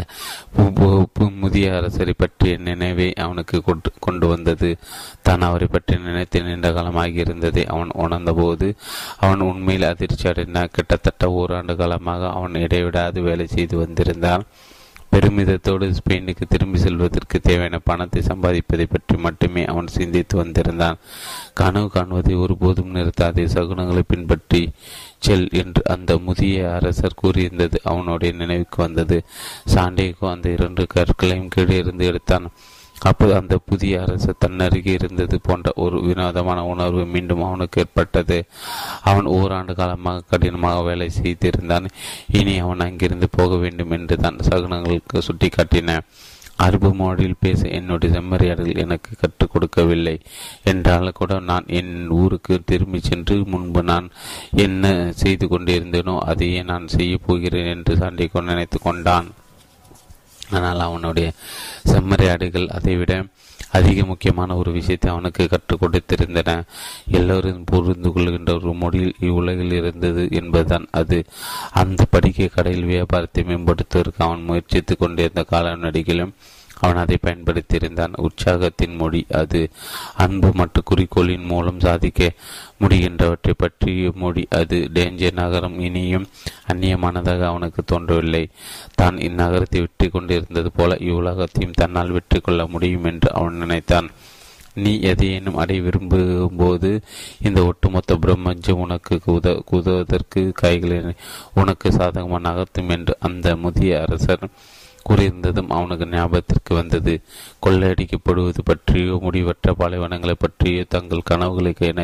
முதிய அரசரை பற்றிய நினைவை அவனுக்கு கொண்டு வந்தது. தான் அவரை பற்றி நினைத்து நீண்ட காலமாகியிருந்ததை அவன் உணர்ந்தபோது அவன் உண்மையில் அதிர்ச்சி அடைந்தான். கிட்டத்தட்ட 1 ஆண்டு காலமாக அவன் இடைவிடாது வேலை செய்து வந்திருந்தான். பெருமிதத்தோடு ஸ்பெயினுக்கு திரும்பி செல்வதற்கு தேவையான பணத்தை சம்பாதிப்பதை பற்றி மட்டுமே அவன் சிந்தித்து வந்திருந்தான். கனவு காணுவதை ஒருபோதும் நிறுத்தாதே, சகுனங்களை பின்பற்றி செல் என்று அந்த முதிய அரசர் கூறியிருந்தது அவனுடைய நினைவுக்கு வந்தது. சாண்டிகோ அந்த 2 கற்களையும் கீழே இருந்து எடுத்தான். அப்போது அந்த புதிய அரசர் தன்னருகே இருந்தது போன்ற ஒரு வினோதமான உணர்வு மீண்டும் அவனுக்கு ஏற்பட்டது. அவன் 1 ஆண்டு காலமாக கடினமாக வேலை செய்திருந்தான். இனி அவன் அங்கிருந்து போக வேண்டும் என்று தான் சகுனங்களுக்கு சுட்டி காட்டின. அரபு மொழியில் பேச என்னுடைய செம்மறியாடுகள் எனக்கு கற்றுக் கொடுக்கவில்லை என்றாலும் கூட நான் என் ஊருக்கு திரும்பி சென்று முன்பு நான் என்ன செய்து கொண்டிருந்தேனோ அதையே நான் செய்ய போகிறேன் என்று சாண்டிகோ நினைத்து கொண்டான். ஆனால் அவனுடைய செம்மறியாடுகள் அதைவிட அதிக முக்கியமான ஒரு விஷயத்தை அவனுக்கு கற்றுக் கொடுத்திருந்தன. எல்லோரும் புரிந்து கொள்கின்ற ஒரு மொழியில் இவ்வுலகில் இருந்தது என்பதுதான் அது. அந்த படிக்கை கடையில் வியாபாரத்தை மேம்படுத்துவதற்கு அவன் முயற்சித்து கொண்டிருந்த கால நடிகிலும் அவன் அதை பயன்படுத்தியிருந்தான். உற்சாகத்தின் மொழி அது. அன்பு மற்றும் குறிக்கோளின் மூலம் சாதிக்க முடிகின்றவற்றை பற்றிய மொழி அது. டேஞ்சர் நகரம் இனியும் அந்நியமானதாக அவனுக்கு தோன்றவில்லை. தான் இந்நகரத்தை வெற்றி கொண்டிருந்தது போல இவ்வுலகத்தையும் தன்னால் வெற்றி கொள்ள முடியும் என்று அவன் நினைத்தான். நீ எதையேனும் அடைய விரும்பும் போது இந்த ஒட்டுமொத்த பிரம்மஞ்சம் உனக்கு உதவுவதற்கு கைகளை உனக்கு சாதகமாக நகர்த்தும் என்று அந்த முதிய அரசர் கூறியிருந்ததும் அவனுக்கு ஞாபகத்திற்கு வந்தது. கொள்ளையடிக்கப்படுவது பற்றியோ முடிவற்ற பாலைவனங்களை பற்றியோ தங்கள் கனவுகளுக்கு என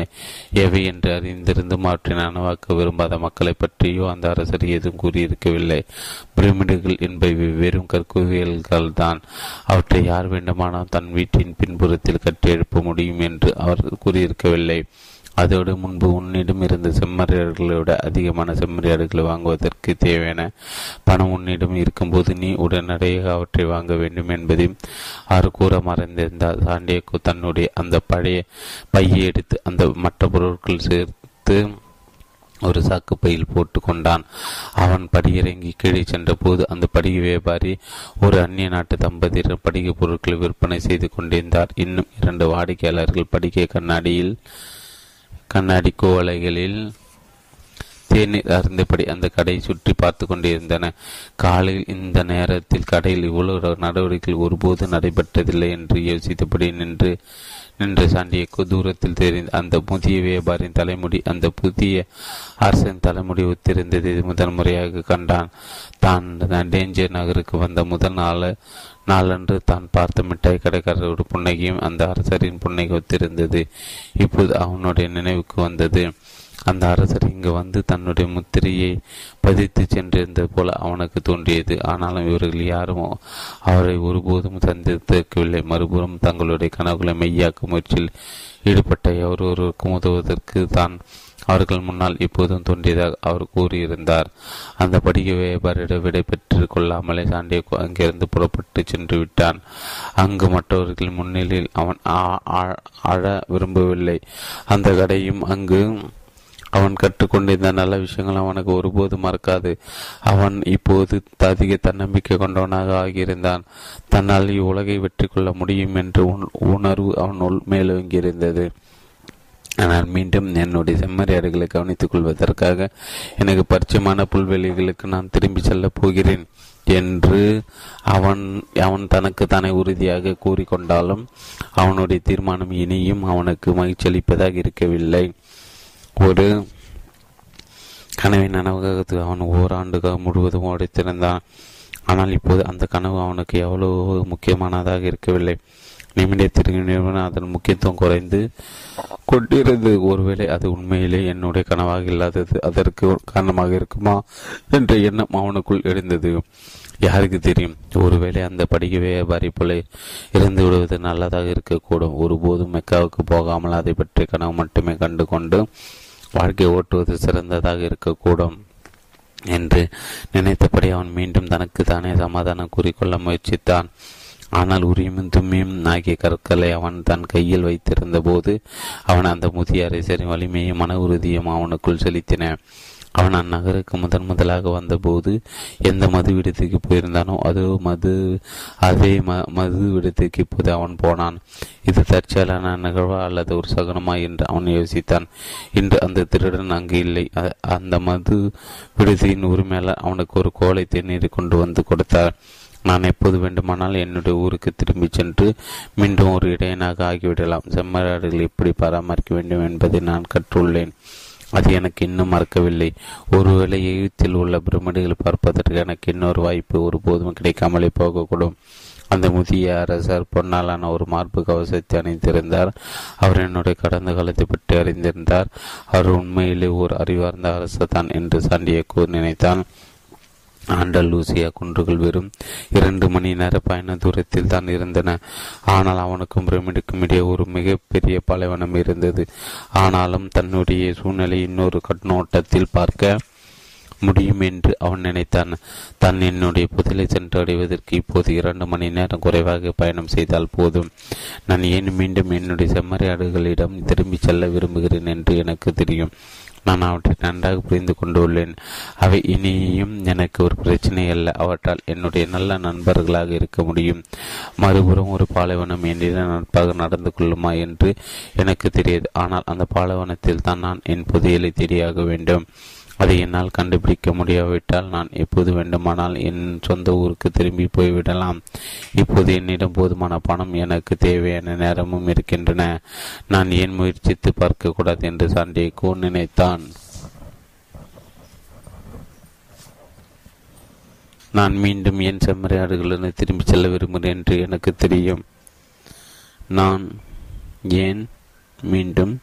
எவை என்று அறிந்திருந்தும் அவற்றை நனவாக்க விரும்பாத மக்களை பற்றியோ அந்த அரசர் ஏதும் கூறியிருக்கவில்லை. பிரமிடுகள் என்பவை வெறும் கற்குவியல்கள் தான். அவற்றை யார் வேண்டுமானால் தன் வீட்டின் பின்புறத்தில் கட்டி எழுப்ப முடியும் என்று அவர் கூறியிருக்கவில்லை. அதோடு முன்பு உன்னிடம் இருந்த செம்மறியாடுகளை விட அதிகமான செம்மறியாடுகளை வாங்குவதற்கு தேவையான பணம் உன்னிடம் இருக்கும்போது நீ உடனடியாக அவற்றை வாங்க வேண்டும் என்பதையும் அவர் கூற மறைந்திருந்தார். சாண்டியோ தன்னுடைய அந்த பழைய பையை எடுத்து அந்த மற்ற பொருட்கள் சேர்த்து ஒரு சாக்கு பையில் போட்டு கொண்டான். அவன் படியிறங்கி கீழே சென்ற போது அந்த படிகை வியாபாரி ஒரு அந்நிய நாட்டு தம்பதியினர் படிகை பொருட்களை விற்பனை செய்து கொண்டிருந்தார். இன்னும் 2 வாடிக்கையாளர்கள் படிகை கண்ணாடி கோவலைகளில் தேநீர் அருந்தபடி அந்த கடையை சுற்றி பார்த்து கொண்டிருந்தன. காலையில் இந்த நேரத்தில் கடையில் இவ்வளவு நடவடிக்கைகள் ஒருபோது நடைபெற்றதில்லை என்று யோசித்தபடி நின்று சாண்டியோ தூரத்தில் தெரிந்த அந்த புதிய வியாபாரின் தலைமுடி அந்த புதிய அரசின் தலைமுடி ஒத்திருந்ததை முதல் முறையாக கண்டான். தான் டேஞ்சர் நகருக்கு வந்த முதல் நாளன்று தான் பார்த்த மிட்டாய் கடைக்காரரோட புன்னகையும் அந்த அரசரின் புன்னகை ஒத்திருந்தது. இப்போது அவனுடைய நினைவுக்கு வந்தது. அந்த அரசர் இங்கு வந்து தன்னுடைய முத்திரையை பதித்து சென்றிருந்தது போல அவனுக்கு தோன்றியது. ஆனாலும் இவர்கள் யாரும் அவரை ஒருபோதும் சந்தித்திருக்கவில்லை. மறுபுறம் தங்களுடைய கனவுகளை மெய்யாக்கும் முயற்சியில் ஈடுபட்ட எவரொருவருக்கும் உதவுவதற்கு தான் அவர்கள் முன்னால் இப்போதும் தோன்றியதாக அவர் கூறியிருந்தார். அந்த படிகை வியாபாரியிடம் விடை பெற்றுக் கொள்ளாமலே சாண்டியோ அங்கிருந்து புறப்பட்டு சென்று விட்டான். அங்கு மற்றவர்கள் முன்னிலையில் அவன் அழ விரும்பவில்லை. அந்த கடையும் அங்கு அவன் கற்றுக்கொண்டிருந்த நல்ல விஷயங்கள் அவனுக்கு ஒருபோது மறக்காது. அவன் இப்போது அதிக தன்னம்பிக்கை கொண்டவனாக ஆகியிருந்தான். தன்னால் இவ்வுலகை வெற்றி கொள்ள முடியும் என்ற உணர்வு அவன் மேலோங்கியிருந்தது. ஆனால் மீண்டும் என்னுடைய செம்மறியாடுகளை கவனித்துக் கொள்வதற்காக எனக்கு பரிச்சயமான புல்வெளிகளுக்கு நான் திரும்பி செல்லப் போகிறேன் என்று அவன் தனக்கு தானே உறுதியாக கூறிக்கொண்டாலும் அவனுடைய தீர்மானம் இனியும் அவனுக்கு மகிழ்ச்சியளிப்பதாக இருக்கவில்லை. ஒரு கனவை நனவாக அவன் ஓராண்டுகள் முழுவதும் உடைத்திருந்தான். ஆனால் இப்போது அந்த கனவு அவனுக்கு எவ்வளவு முக்கியமானதாக இருக்கவில்லை. நிமிடத்திற்கு நிறுவனம் அதன் முக்கியத்துவம் குறைந்து கொண்டிருந்தது. ஒருவேளை அது உண்மையிலே என்னுடைய கனவாக இல்லாதது அதற்கு ஒரு காரணமாக இருக்குமா என்ற எண்ணம் அவனுக்குள் எழுந்தது. யாருக்கு தெரியும், ஒருவேளை அந்த படிக்க வியாபாரி போல இருந்து விடுவது நல்லதாக இருக்கக்கூடும். ஒருபோதும் மெக்காவுக்கு போகாமல் அதை பற்றிய கனவு மட்டுமே கண்டு கொண்டு வாழ்க்கையை ஓட்டுவது சிறந்ததாக இருக்கக்கூடும் என்று நினைத்தபடி அவன் மீண்டும் தனக்கு தானே சமாதானம் கூறிக்கொள்ள முயற்சித்தான். ஆனால் உரியும் தும்மியும் ஆகிய கற்களை அவன் தன் கையில் வைத்திருந்த போது அவன் அந்த முதிய அரசரின் வலிமையும் மன உறுதியும் அவனுக்குள் செலுத்தின. அவன் அந்நகருக்கு முதன் முதலாக வந்தபோது எந்த மது விடுதிக்கு போயிருந்தானோ அதே மது விடுதிக்கு இப்போது அவன் போனான். இது தற்செயலான நிகழ்வா அல்லது ஒரு சகனமா என்று அவன் யோசித்தான். இன்று அந்த திருடன் அங்கு இல்லை. அந்த மது விடுதியின் உரிமையாளர் அவனுக்கு ஒரு கோலை தேநீர் கொண்டு வந்து கொடுத்தார். நான் எப்போது வேண்டுமானால் என்னுடைய ஊருக்கு திரும்பி சென்று மீண்டும் ஒரு இடையனாக ஆகிவிடலாம். செம்மறியாடுகளை எப்படி பராமரிக்க வேண்டும் என்பதை நான் கற்றுள்ளேன். அது எனக்கு இன்னும் மறக்கவில்லை. ஒருவேளை எகிப்தில் உள்ள பிரமிடுகள் பார்ப்பதற்கு எனக்கு இன்னொரு வாய்ப்பு ஒருபோதும் கிடைக்காமலே போகக்கூடும். அந்த முதிய அரசர் பொன்னாலான ஒரு மார்பு கவசத்தை அணிந்திருந்தார். அவர் என்னுடைய கடந்த காலத்தை பற்றி அறிந்திருந்தார். அவர் உண்மையிலே ஒரு அறிவார்ந்த அரசர் தான் என்று சாண்டியாகோ நினைத்தான். ஆண்டலூசியா குன்றுகள் வெறும் 2 மணி நேர பயண தூரத்தில் தான் இருந்தன. ஆனால் அவனுக்கும் பிரமிடுக்கும் இடையே ஒரு மிகப்பெரிய பாலைவனம் இருந்தது. ஆனாலும் தன்னுடைய சூழ்நிலை இன்னொரு கண்ணோட்டத்தில் பார்க்க முடியும் என்று அவன் நினைத்தான். தான் என்னுடைய புதலை சென்றடைவதற்கு இப்போது 2 மணி நேரம் குறைவாக பயணம் செய்தால் போதும். நான் ஏன் மீண்டும் என்னுடைய செம்மறியாடுகளிடம் திரும்பிச் செல்ல விரும்புகிறேன் என்று எனக்கு தெரியும். நான் அவற்றை நன்றாக புரிந்து கொண்டுள்ளேன். அவை இனியும் எனக்கு ஒரு பிரச்சனை அல்ல. அவற்றால் என்னுடைய நல்ல நண்பர்களாக இருக்க முடியும். மறுபுறம் ஒரு பாலைவனம் என்னிட நட்பாக நடந்து கொள்ளுமா என்று எனக்கு தெரியாது. ஆனால் அந்த பாலைவனத்தில் தான் நான் என் புதையலை தேடியாக வேண்டும். அதை என்னால் கண்டுபிடிக்க முடியாவிட்டால் நான் எப்போது வேண்டுமானால் என் சொந்த ஊருக்கு திரும்பி போய்விடலாம். இப்போது என்னிடம் போதுமான பணம், எனக்கு தேவையான நேரமும் இருக்கின்றன. நான் ஏன் முயற்சித்து பார்க்கக்கூடாது என்று சாண்டியாகோ நினைத்தான். நான் மீண்டும் என் செம்மறியாடுகளுடன் திரும்பி செல்ல விரும்புகிறேன் என்று எனக்கு தெரியும். நான் ஏன் மீண்டும்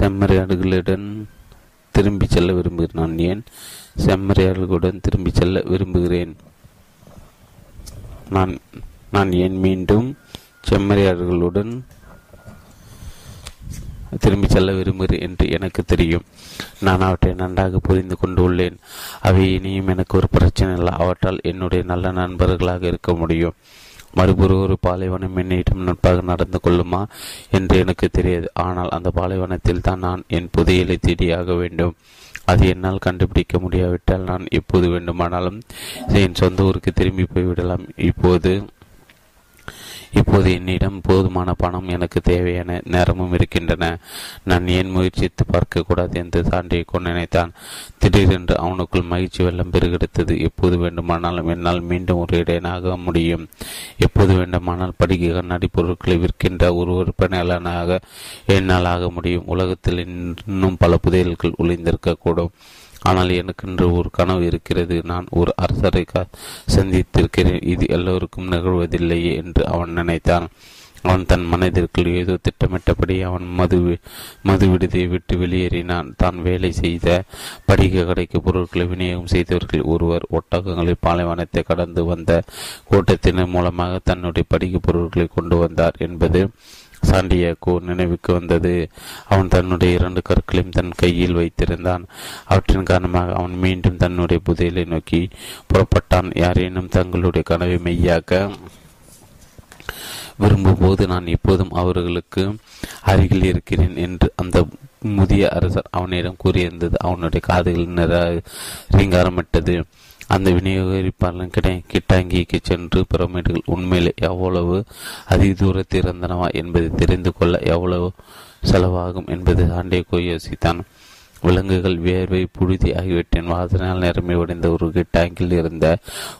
செம்மறியாடுகளுடன் திரும்பி செல்ல விரும்புகிறேன். நான் ஏன் செம்மறியாடுகளுடன் திரும்பி செல்ல விரும்புகிறேன். நான் ஏன் மீண்டும் செம்மறியாடுகளுடன் திரும்பி செல்ல விரும்புகிறேன் என்று எனக்கு தெரியும். நான் அவற்றை நன்றாக புரிந்து கொண்டு உள்ளேன். அவை இனியும் எனக்கு ஒரு பிரச்சனை இல்லை. அவற்றால் என்னுடைய நல்ல நண்பர்களாக இருக்க முடியும். மறுபுறம் ஒரு பாலைவனம் என்னிடம் நட்பாக நடந்து கொள்ளுமா என்று எனக்கு தெரியாது. ஆனால் அந்த பாலைவனத்தில் தான் நான் என் புதையலை தேடியாக வேண்டும். அது என்னால் கண்டுபிடிக்க முடியாவிட்டால் நான் எப்போது வேண்டுமானாலும் என் சொந்த ஊருக்கு திரும்பி போய்விடலாம். இப்போது என்னிடம் போதுமான பணம், எனக்கு தேவையான நேரமும் இருக்கின்றன. நான் ஏன் முயற்சித்து பார்க்கக்கூடாது என்று சாண்டியாகோ நினைத்தான். திடீரென்று அவனுக்குள் மகிழ்ச்சி வெள்ளம் பெருகெடுத்தது. எப்போது வேண்டுமானாலும் என்னால் மீண்டும் ஒரு இடையனாக முடியும். எப்போது வேண்டுமானால் படிக்க கண்ணாடி பொருட்களை விற்கின்ற ஒரு விற்பனையாளனாக என்னால் ஆக முடியும். உலகத்தில் இன்னும் பல புதையல்கள் ஒளிந்திருக்கக்கூடும். ஆனால் எனக்கென்று ஒரு கனவு இருக்கிறது. நான் ஒரு அரசரை சந்தித்திருக்கிறேன். இது எல்லோருக்கும் நிகழ்வதில்லையே என்று அவன் நினைத்தான். அவன் தன் மனதிற்குள் ஏதோ திட்டமிட்டபடி அவன் மது விடுதியை விட்டு வெளியேறினான். தான் வேலை செய்த படிக்க கடைக்கு பொருட்களை விநியோகம் செய்தவர்கள் ஒருவர் ஒட்டகங்களில் பாலைவனத்தை கடந்து வந்த கூட்டத்தினர் மூலமாக தன்னுடைய படிக்க பொருட்களை கொண்டு வந்தார் என்பது சாண்டியாகோ நினைவுக்கு வந்தது. அவன் தன்னுடைய 2 கற்களையும் தன் கையில் வைத்திருந்தான். அவற்றின் காரணமாக அவன் மீண்டும் தன்னுடைய புதையலை நோக்கி புறப்பட்டான். யாரேனும் தங்களுடைய கனவை மெய்யாக்க விரும்பும் போது நான் இப்போதும் அவர்களுக்கு அருகில் இருக்கிறேன் என்று அந்த முதிய அரசர் அவனிடம் கூறியிருந்தது அவனுடைய காதுகள் ரீங்காரமிட்டது. அந்த விநியோகிப்பாளன் கிட்டாங்கிக்கு சென்று பிரமிடுகள் உண்மையிலே எவ்வளவு அதிக தூரத்தில் இருந்தனவா என்பதை தெரிந்து கொள்ள எவ்வளவு செலவாகும் என்பதை சாண்டியாகோ யோசித்தான். விலங்குகள் வியர்வை புழுதி ஆகியவற்றின் வாசனால் நிரம்பி உடைந்த ஒரு டேங்கில் இருந்த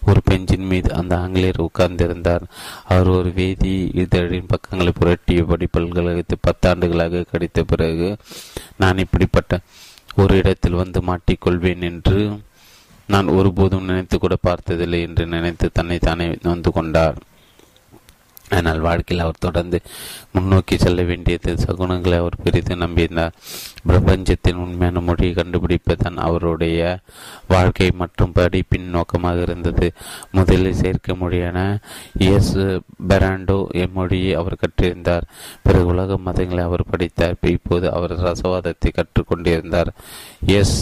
ஒரு பெஞ்சின் மீது அந்த ஆங்கிலேயர் உட்கார்ந்திருந்தார். அவர் ஒரு வேதி இதழின் பக்கங்களை புரட்டியபடி பல்கலைக்கழகத்தை 10 ஆண்டுகளாக கிடைத்த பிறகு நான் இப்படிப்பட்ட ஒரு இடத்தில் வந்து மாட்டிக்கொள்வேன் என்று நான் ஒருபோதும் நினைத்து கூட பார்த்ததில்லை என்று நினைத்து தன்னை தானே வந்து கொண்டார். ஆனால் வாழ்க்கையில் அவர் தொடர்ந்து முன்னோக்கி செல்ல வேண்டியது சகுனங்களை அவர் பெரிதும் நம்பினார். பிரபஞ்சத்தின் உண்மையான மொழியை கண்டுபிடிப்பதுதான் அவருடைய வாழ்க்கை மற்றும் படிப்பின் நோக்கமாக இருந்தது. முதலில் செயற்கை மொழியான எஸ் பெராண்டோ மொழியை அவர் கற்றிருந்தார். பிறகு உலக மதங்களை அவர் படித்தார். இப்போது அவர் ரசவாதத்தை கற்றுக்கொண்டிருந்தார். எஸ்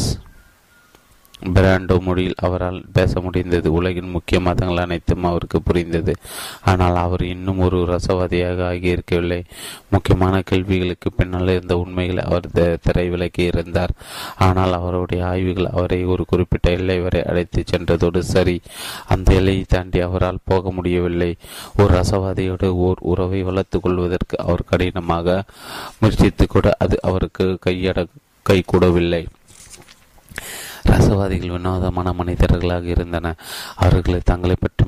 பிராண்டோ மொழியில் அவரால் பேச முடிந்தது. உலகின் முக்கிய மதங்கள் அனைத்தும் அவருக்கு புரிந்தது. ஆனால் அவர் இன்னும் ஒரு ரசவாதியாக ஆகியிருக்கவில்லை. முக்கியமான கேள்விகளுக்கு பின்னால் இருந்த உண்மைகளை அவர் திரைவிலக்கி இருந்தார். ஆனால் அவருடைய ஆய்வுகள் அவரை ஒரு குறிப்பிட்ட எல்லை வரை அழைத்து சென்றதோடு சரி, அந்த எல்லையை தாண்டி அவரால் போக முடியவில்லை. ஒரு ரசவாதியோடு ஓர் உறவை வளர்த்து கொள்வதற்கு அவர் கடினமாக முயற்சித்து கூட அது அவருக்கு கைகூடவில்லை. ரசவாதிகள் வினோதமான மனிதர்களாக இருந்தனர். அவர்களை தங்களை பற்றி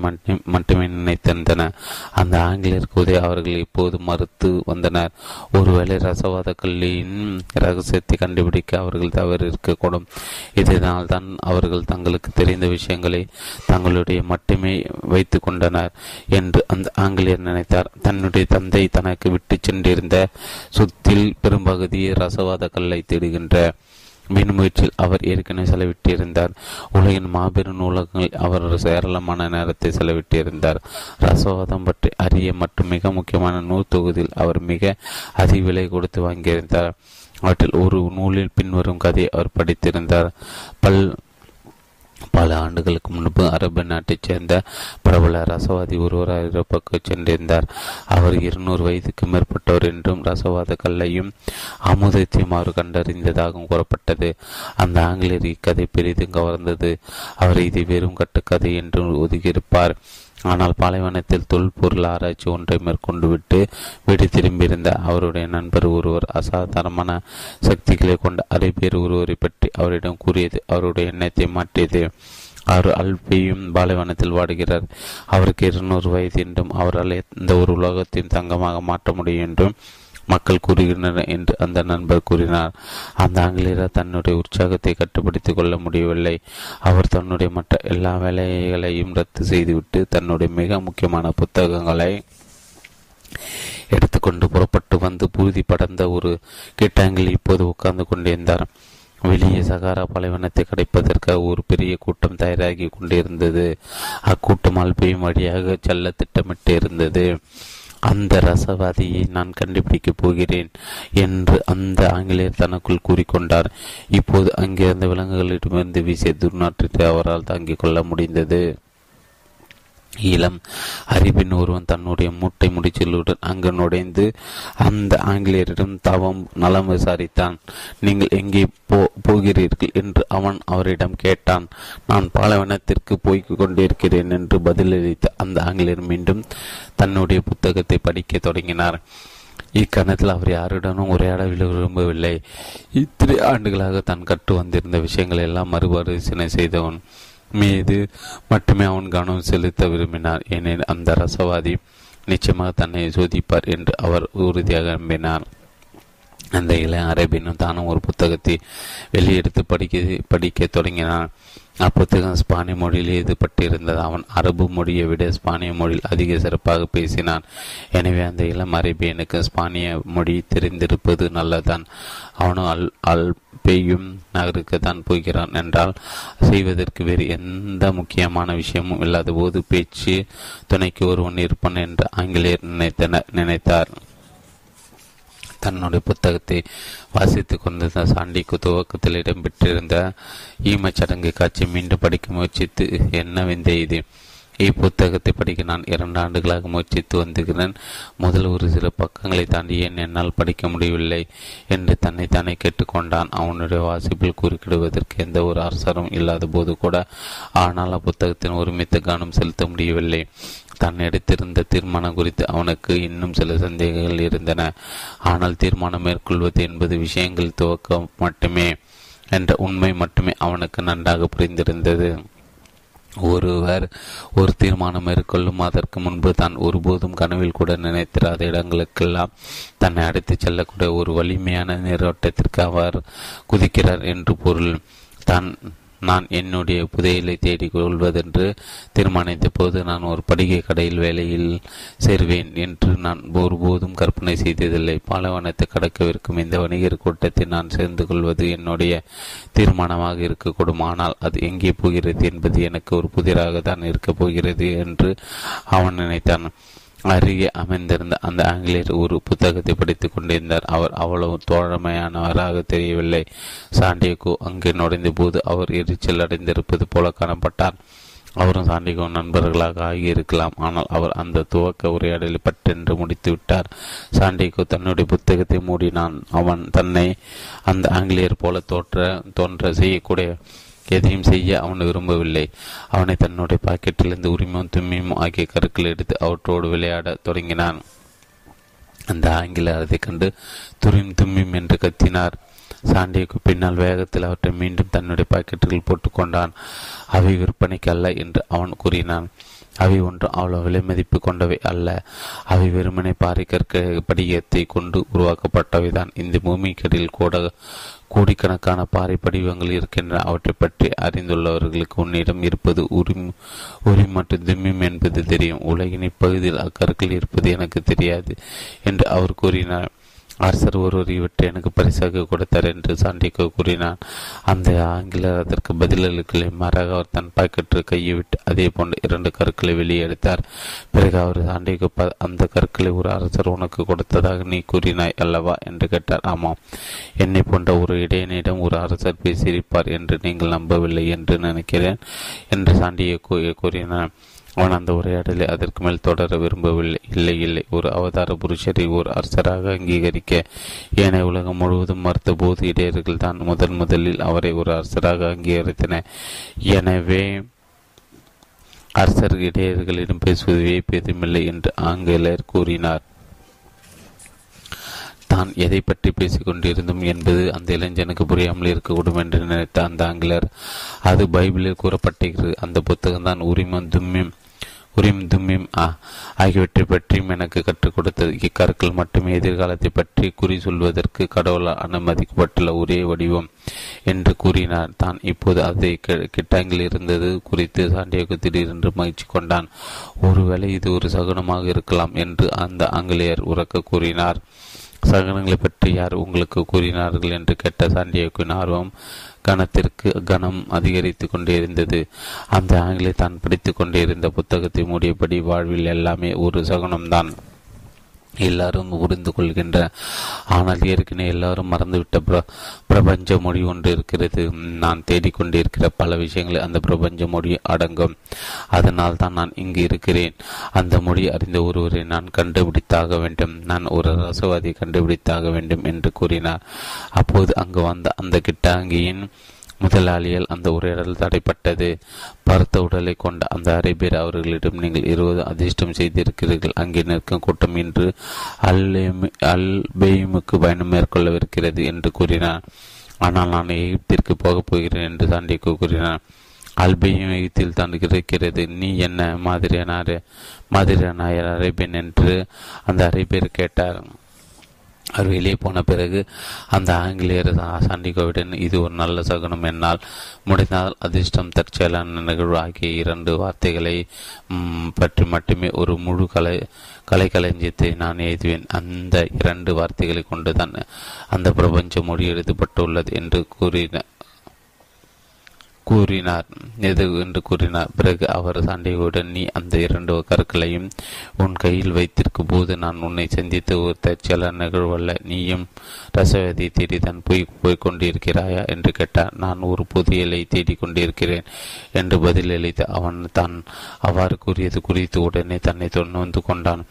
மட்டுமே நினைத்திருந்தனர். அந்த ஆங்கிலேயர் கூதை அவர்கள் இப்போது மறுத்து வந்தனர். ஒருவேளை ரசவாத கல்லியின் ரகசியத்தை கண்டுபிடிக்க அவர்கள் தவறு இருக்கக்கூடும். இதனால் தான் அவர்கள் தங்களுக்கு தெரிந்த விஷயங்களை தங்களுடைய மட்டுமே வைத்து கொண்டனர் என்று அந்த ஆங்கிலேயர் நினைத்தார். தன்னுடைய தந்தை தனக்கு விட்டு சென்றிருந்த சுத்தில் பெரும்பகுதியை ரசவாத கல்லை தேடுகின்ற விண்முயற்சியில் அவர் ஏற்கனவே செலவிட்டிருந்தார். உலகின் மாபெரும் நூலகங்களில் அவர் ஏராளமான நேரத்தை செலவிட்டிருந்தார். ரசவாதம் பற்றி அறிய மற்றும் மிக முக்கியமான நூல் தொகுதியில் அவர் மிக அதிக விலை கொடுத்து வாங்கியிருந்தார். அவற்றில் ஒரு நூலில் பின்வரும் கதையை அவர் படித்திருந்தார். பல ஆண்டுகளுக்கு முன்பு அரபு நாட்டைச் சேர்ந்த பிரபல ரசவாதி ஒருவராக ஐரோப்பாவுக்கு சென்றிருந்தார். அவர் 200 வயதுக்கு மேற்பட்டவர் என்றும் ரசவாத கல்லையும் அமுதத்தையும் அவர் கண்டறிந்ததாகவும் கூறப்பட்டது. அந்த ஆங்கிலேயர் இக்கதை பெரிதும் கவர்ந்தது. அவர் இது வெறும் கட்டுக்கதை என்று ஒதுக்கியிருப்பார். ஆனால் பாலைவனத்தில் தொல்பொருள் ஆராய்ச்சி ஒன்றை மேற்கொண்டு விட்டு வீடு திரும்பியிருந்த அவருடைய நண்பர் ஒருவர் அசாதாரணமான சக்திகளை கொண்ட அரேபியர் ஒருவரை பற்றி அவரிடம் கூறியது அவருடைய எண்ணத்தை மாற்றியது. அவர் அல்பையும் பாலைவனத்தில் வாடுகிறார். அவருக்கு 200 வயது என்றும் அவரால் எந்த ஒரு உலகத்தையும் தங்கமாக மாற்ற முடியும் என்றும் மக்கள் கூறுகின்றனர் என்று அந்த நண்பர் கூறினார். அந்த ஆங்கிலேயர் தன்னுடைய உற்சாகத்தை கட்டுப்படுத்திக் கொள்ள முடியவில்லை. அவர் தன்னுடைய மற்ற எல்லா வேலைகளையும் ரத்து செய்துவிட்டு தன்னுடைய மிக முக்கியமான புத்தகங்களை எடுத்துக்கொண்டு புறப்பட்டு வந்து புழுதி படர்ந்த ஒரு கிட்டாங்கில் இப்போது உட்கார்ந்து கொண்டிருந்தார். வெளியே சகாரா பாலைவனத்தை கடைப்பதற்காக ஒரு பெரிய கூட்டம் தயாராகி கொண்டிருந்தது. அக்கூட்டம் அல்பையும் வழியாக செல்ல திட்டமிட்டு இருந்தது. அந்த ரசவாதியை நான் கண்டுபிடிக்கப் போகிறேன் என்று அந்த ஆங்கிலேயர் தனக்குள் கூறிக்கொண்டார். இப்போது அங்கிருந்த விலங்குகளிடமிருந்து வீசிய துர்நாற்றத்தை அவரால் தாங்கிக் கொள்ள முடிந்தது. இளம் அறிவின் ஒருவன் தன்னுடைய மூட்டை முடிச்சலுடன் அங்கு நுழைந்து அந்த ஆங்கிலேயரிடம் தவம் நலம் விசாரித்தான். நீங்கள் எங்கே போகிறீர்கள் என்று அவன் அவரிடம் கேட்டான். நான் பாலைவனத்திற்கு போய்க் கொண்டிருக்கிறேன் என்று பதிலளித்த அந்த ஆங்கிலேயர் மீண்டும் தன்னுடைய புத்தகத்தை படிக்க தொடங்கினார். இக்கணத்தில் அவர் யாருடனும் உரையாட விரும்பவில்லை. 3 ஆண்டுகளாக தான் கற்று வந்திருந்த விஷயங்கள் எல்லாம் மறுபரிசீலனை செய்தவன் மீது மட்டுமே அவன் கவனம் செலுத்த விரும்பினார். ஏனெனில் அந்த ரசவாதி நிச்சயமாக தன்னை சோதிப்பார் என்று அவர் உறுதியாக நம்பினார். அந்த இளைய அரேபியனும் தானும் ஒரு புத்தகத்தை வெளியெடுத்து படிக்க தொடங்கினான். அப்புத்தகம் ஸ்பானிய மொழியில் எழுதப்பட்டிருந்தது. அவன் அரபு மொழியை விட ஸ்பானிய மொழியில் அதிக சிறப்பாக பேசினான். எனவே அந்த இளம் அரேபியனுக்கு ஸ்பானிய மொழி தெரிந்திருப்பது நல்லதான். அவனும் அல்பேயும் நகருக்குத்தான் போகிறான் என்றால் செய்வதற்கு வேறு எந்த முக்கியமான விஷயமும் இல்லாத போது பேச்சு துணைக்கு ஒருவன் இருப்பான் என்று ஆங்கிலேயர் நினைத்தார். தன்னுடைய புத்தகத்தை வாசித்து கொண்டிருந்த சாண்டிக்கு துவக்கத்தில் இடம்பெற்றிருந்த ஈமச்சடங்கு காட்சி மீண்டும் படிக்க முயற்சித்து என்ன விந்தை இது! இப்புத்தகத்தை படிக்க நான் 2 ஆண்டுகளாக முயற்சித்து வந்துகிறேன். முதல் ஒரு சில பக்கங்களை தாண்டி என்னால் படிக்க முடியவில்லை என்று தன்னைத்தானே கேட்டுக்கொண்டான். அவனுடைய வாசிப்பில் குறுக்கிடுவதற்கு எந்த ஒரு அரசரும் இல்லாத போது கூட ஆனால் அப்புத்தகத்தின் ஒருமித்த கவனம் செலுத்த முடியவில்லை. தான் எடுத்திருந்த தீர்மானம் குறித்து அவனுக்கு இன்னும் சில சந்தேகங்கள் இருந்தன. ஆனால் தீர்மானம் மேற்கொள்வது என்பது விஷயங்கள் துவக்கம் மட்டுமே. என்ற உண்மை மட்டுமே அவனுக்கு நன்றாக புரிந்திருந்தது. ஒருவர் ஒரு தீர்மானம் மேற்கொள்ளும் அதற்கு முன்பு தான் ஒருபோதும் கனவில் கூட நினைத்திராத இடங்களுக்கெல்லாம் தன்னை அடைத்துச் செல்லக்கூடிய ஒரு வலிமையான நீரோட்டத்திற்கு அவர் குதிக்கிறார் என்று பொருள். நான் என்னுடைய புதையலை தேடிக் கொள்வதென்று தீர்மானித்த போது நான் ஒரு படிகை கடையில் வேலையில் சேர்வேன் என்று நான் ஒருபோதும் கற்பனை செய்ததில்லை. பாலைவனத்தை கடக்கவிருக்கும் இந்த வணிகர் கூட்டத்தை நான் சேர்ந்து கொள்வது என்னுடைய தீர்மானமாக இருக்கக்கூடும். ஆனால் அது எங்கே போகிறது என்பது எனக்கு ஒரு புதிராக தான் இருக்கப் போகிறது என்று அவன் நினைத்தான். அருகே அமைந்திருந்த அந்த ஆங்கிலேயர் ஒரு புத்தகத்தை படித்துக் கொண்டிருந்தார். அவர் அவ்வளவு தோழமையானவராக தெரியவில்லை. சாண்டியகோ அங்கே நுழைந்த போது அவர் எரிச்சல் அடைந்திருப்பது போல காணப்பட்டார். அவரும் சாண்டியகோ நண்பர்களாக ஆகியிருக்கலாம். ஆனால் அவர் அந்த துவக்க உரையாடலை பற்றென்று முடித்துவிட்டார். சாண்டியகோ தன்னுடைய புத்தகத்தை மூடினான். அவன் தன்னை அந்த ஆங்கிலேயர் போல தோன்ற செய்யக்கூடிய எதையும் செய்ய அவன் விரும்பவில்லை. அவனை தன்னுடைய பாக்கெட்டிலிருந்து உரிமையும் தும்மியும் ஆகிய கருக்கள் எடுத்து அவற்றோடு விளையாட தொடங்கினான். அந்த ஆங்கிலேயர் அதை கண்டு துரியும் தும்மியும் என்று கத்தினார். சாண்டியக்கு பின்னால் வேகத்தில் அவற்றை மீண்டும் தன்னுடைய பாக்கெட்டுகள் போட்டுக்கொண்டான். அவை விற்பனைக்கு அல்ல என்று அவன் கூறினான். அவை ஒன்று அவ்வளவு விலை மதிப்பு கொண்டவை அல்ல. அவை வெறுமனை பாறை கற்க படிகத்தை கொண்டு உருவாக்கப்பட்டவைதான். இந்த பூமிக்கடியில் கோடிக்கணக்கான பாறை படிவங்கள் இருக்கின்றன. அவற்றை பற்றி அறிந்துள்ளவர்களுக்கு உன்னிடம் இருப்பது உரி மற்றும் திம்மியம் என்பது தெரியும். உலகின் இப்பகுதியில் அக்கற்கள் இருப்பது எனக்கு தெரியாது என்று அவர் கூறினார். அரசர் ஒருவர் இவற்றை எனக்கு பரிசாக கொடுத்தார் என்று சாண்டிகோ கூறினான். அந்த ஆங்கிலர் அதற்கு பதிலளிக்கலை. மாறாக அவர் தன் பாக்கெட்டு கையை விட்டு அதே போன்று இரண்டு கற்களை வெளியெடுத்தார். பிறகு அவர் சாண்டிகோ, அந்த கற்களை ஒரு அரசர் உனக்கு கொடுத்ததாக நீ கூறினாய் அல்லவா என்று கேட்டார். ஆமாம், என்னை போன்ற ஒரு இடையனிடம் ஒரு அரசர் பேசியிருப்பார் என்று நீங்கள் நம்பவில்லை என்று நினைக்கிறேன் என்று சாண்டிகோ கூறினார். அவன் அந்த உரையாடலை அதற்கு மேல் தொடர விரும்பவில்லை. இல்லை இல்லை, ஒரு அவதார புருஷரை ஒரு அரசராக அங்கீகரிக்க ஏனைய உலகம் முழுவதும் மறுத்த போது இடையர்கள் தான் முதன் முதலில் அவரை ஒரு அரசராக அங்கீகரித்தன. எனவே அரசர் இடையர்களிடம் பேசுவது வேப்பேதுமில்லை என்று ஆங்கிலேயர் கூறினார். தான் எதை பற்றி பேசிக்கொண்டிருந்தோம் என்பது அந்த இளைஞனுக்கு புரியாமல் இருக்கக்கூடும் என்று நினைத்த அந்த ஆங்கிலர், அது பைபிளில் கூறப்பட்டிருக்கிறது. அந்த புத்தகம்தான் உரிம் தும்மிம் ஆகியவற்றை பற்றியும் எனக்கு கற்றுக் கொடுத்தது. இக்கற்கள் மட்டுமே எதிர்காலத்தை பற்றி குறி சொல்வதற்கு கடவுளால் அனுமதிக்கப்பட்டுள்ள ஒரே வடிவம் என்று கூறினார். தான் இப்போது அதை கிட்டாங்கில் இருந்தது குறித்து சாண்டியகோ திடீரென்று மகிழ்ச்சி கொண்டான். ஒருவேளை இது ஒரு சகுனமாக இருக்கலாம் என்று அந்த ஆங்கிலேயர் உறக்க கூறினார். சகனங்களை பற்றி யார் உங்களுக்கு கூறினார்கள் என்று கேட்ட சாண்டியகோவின் ஆர்வம் கணத்திற்கு கனம் அதிகரித்து கொண்டே இருந்தது. அந்த ஆங்கிலேயர் தான் படித்து கொண்டே இருந்த புத்தகத்தை மூடியபடி, வாழ்வில் எல்லாமே ஒரு சகுனம்தான், எல்லாரும் புரிந்து கொள்கின்ற ஆனால் ஏற்கனவே எல்லாரும் மறந்துவிட்ட பிரபஞ்ச மொழி ஒன்று இருக்கிறது. நான் தேடிக்கொண்டிருக்கிற பல விஷயங்களை அந்த பிரபஞ்ச மொழி அடங்கும். அதனால் தான் நான் இங்கு இருக்கிறேன். அந்த மொழி அறிந்த ஒருவரை நான் கண்டுபிடித்தாக வேண்டும். நான் ஒரு ரசவாதியை கண்டுபிடித்தாக வேண்டும் என்று கூறினார். அப்போது அங்கு வந்த அந்த கிட்டாங்கியின் முதலாளியால் அந்த உரையாடல் தடைப்பட்டது. பருத்த உடலை கொண்ட அந்த அரேபியர் அவர்களிடம், நீங்கள் 20 அதிர்ஷ்டம் செய்திருக்கிறீர்கள். அங்கே நிற்கும் கூட்டம் இன்று அல்பெய்முக்கு பயணம் மேற்கொள்ளவிருக்கிறது என்று கூறினார். ஆனால் நான் எகிப்திற்கு போகப் போகிறேன் என்று சாண்டிகோ கூறினார். அல்பெய்யும் எகிப்தில் தான் இருக்கிறது. நீ என்ன மாதிரியான அரேபியன் என்று அந்த அரேபியர் கேட்டார். அவர் வெளியே போன பிறகு அந்த ஆங்கிலேயர் சாண்டிகோவிடன், இது ஒரு நல்ல சகுனம். என்னால் முடிந்தால் அதிர்ஷ்டம், தற்செயலான நிகழ்வு ஆகிய 2 வார்த்தைகளை பற்றி மட்டுமே ஒரு முழு கலைக்களஞ்சியத்தை நான் எழுதுவேன். அந்த 2 வார்த்தைகளை கொண்டுதான் அந்த பிரபஞ்ச மொழி எழுதப்பட்டுள்ளது என்று கூறினார் பிறகு அவர் சாண்டியகோவுடன், நீ அந்த 2 கற்களையும் உன் கையில் வைத்திருக்கும் போது நான் உன்னை சந்தித்த ஒரு தற்செயலான நிகழ்வல்ல. நீயும் ரசவாதியை தேடி தான் போய்கொண்டிருக்கிறாயா என்று கேட்டார். நான் ஒரு புதையலை தேடிக்கொண்டிருக்கிறேன் என்று பதிலளித்து அவன் தான் அவ்வாறு கூறியது குறித்து உடனே தன்னை தொடர்ந்து கொண்டான்.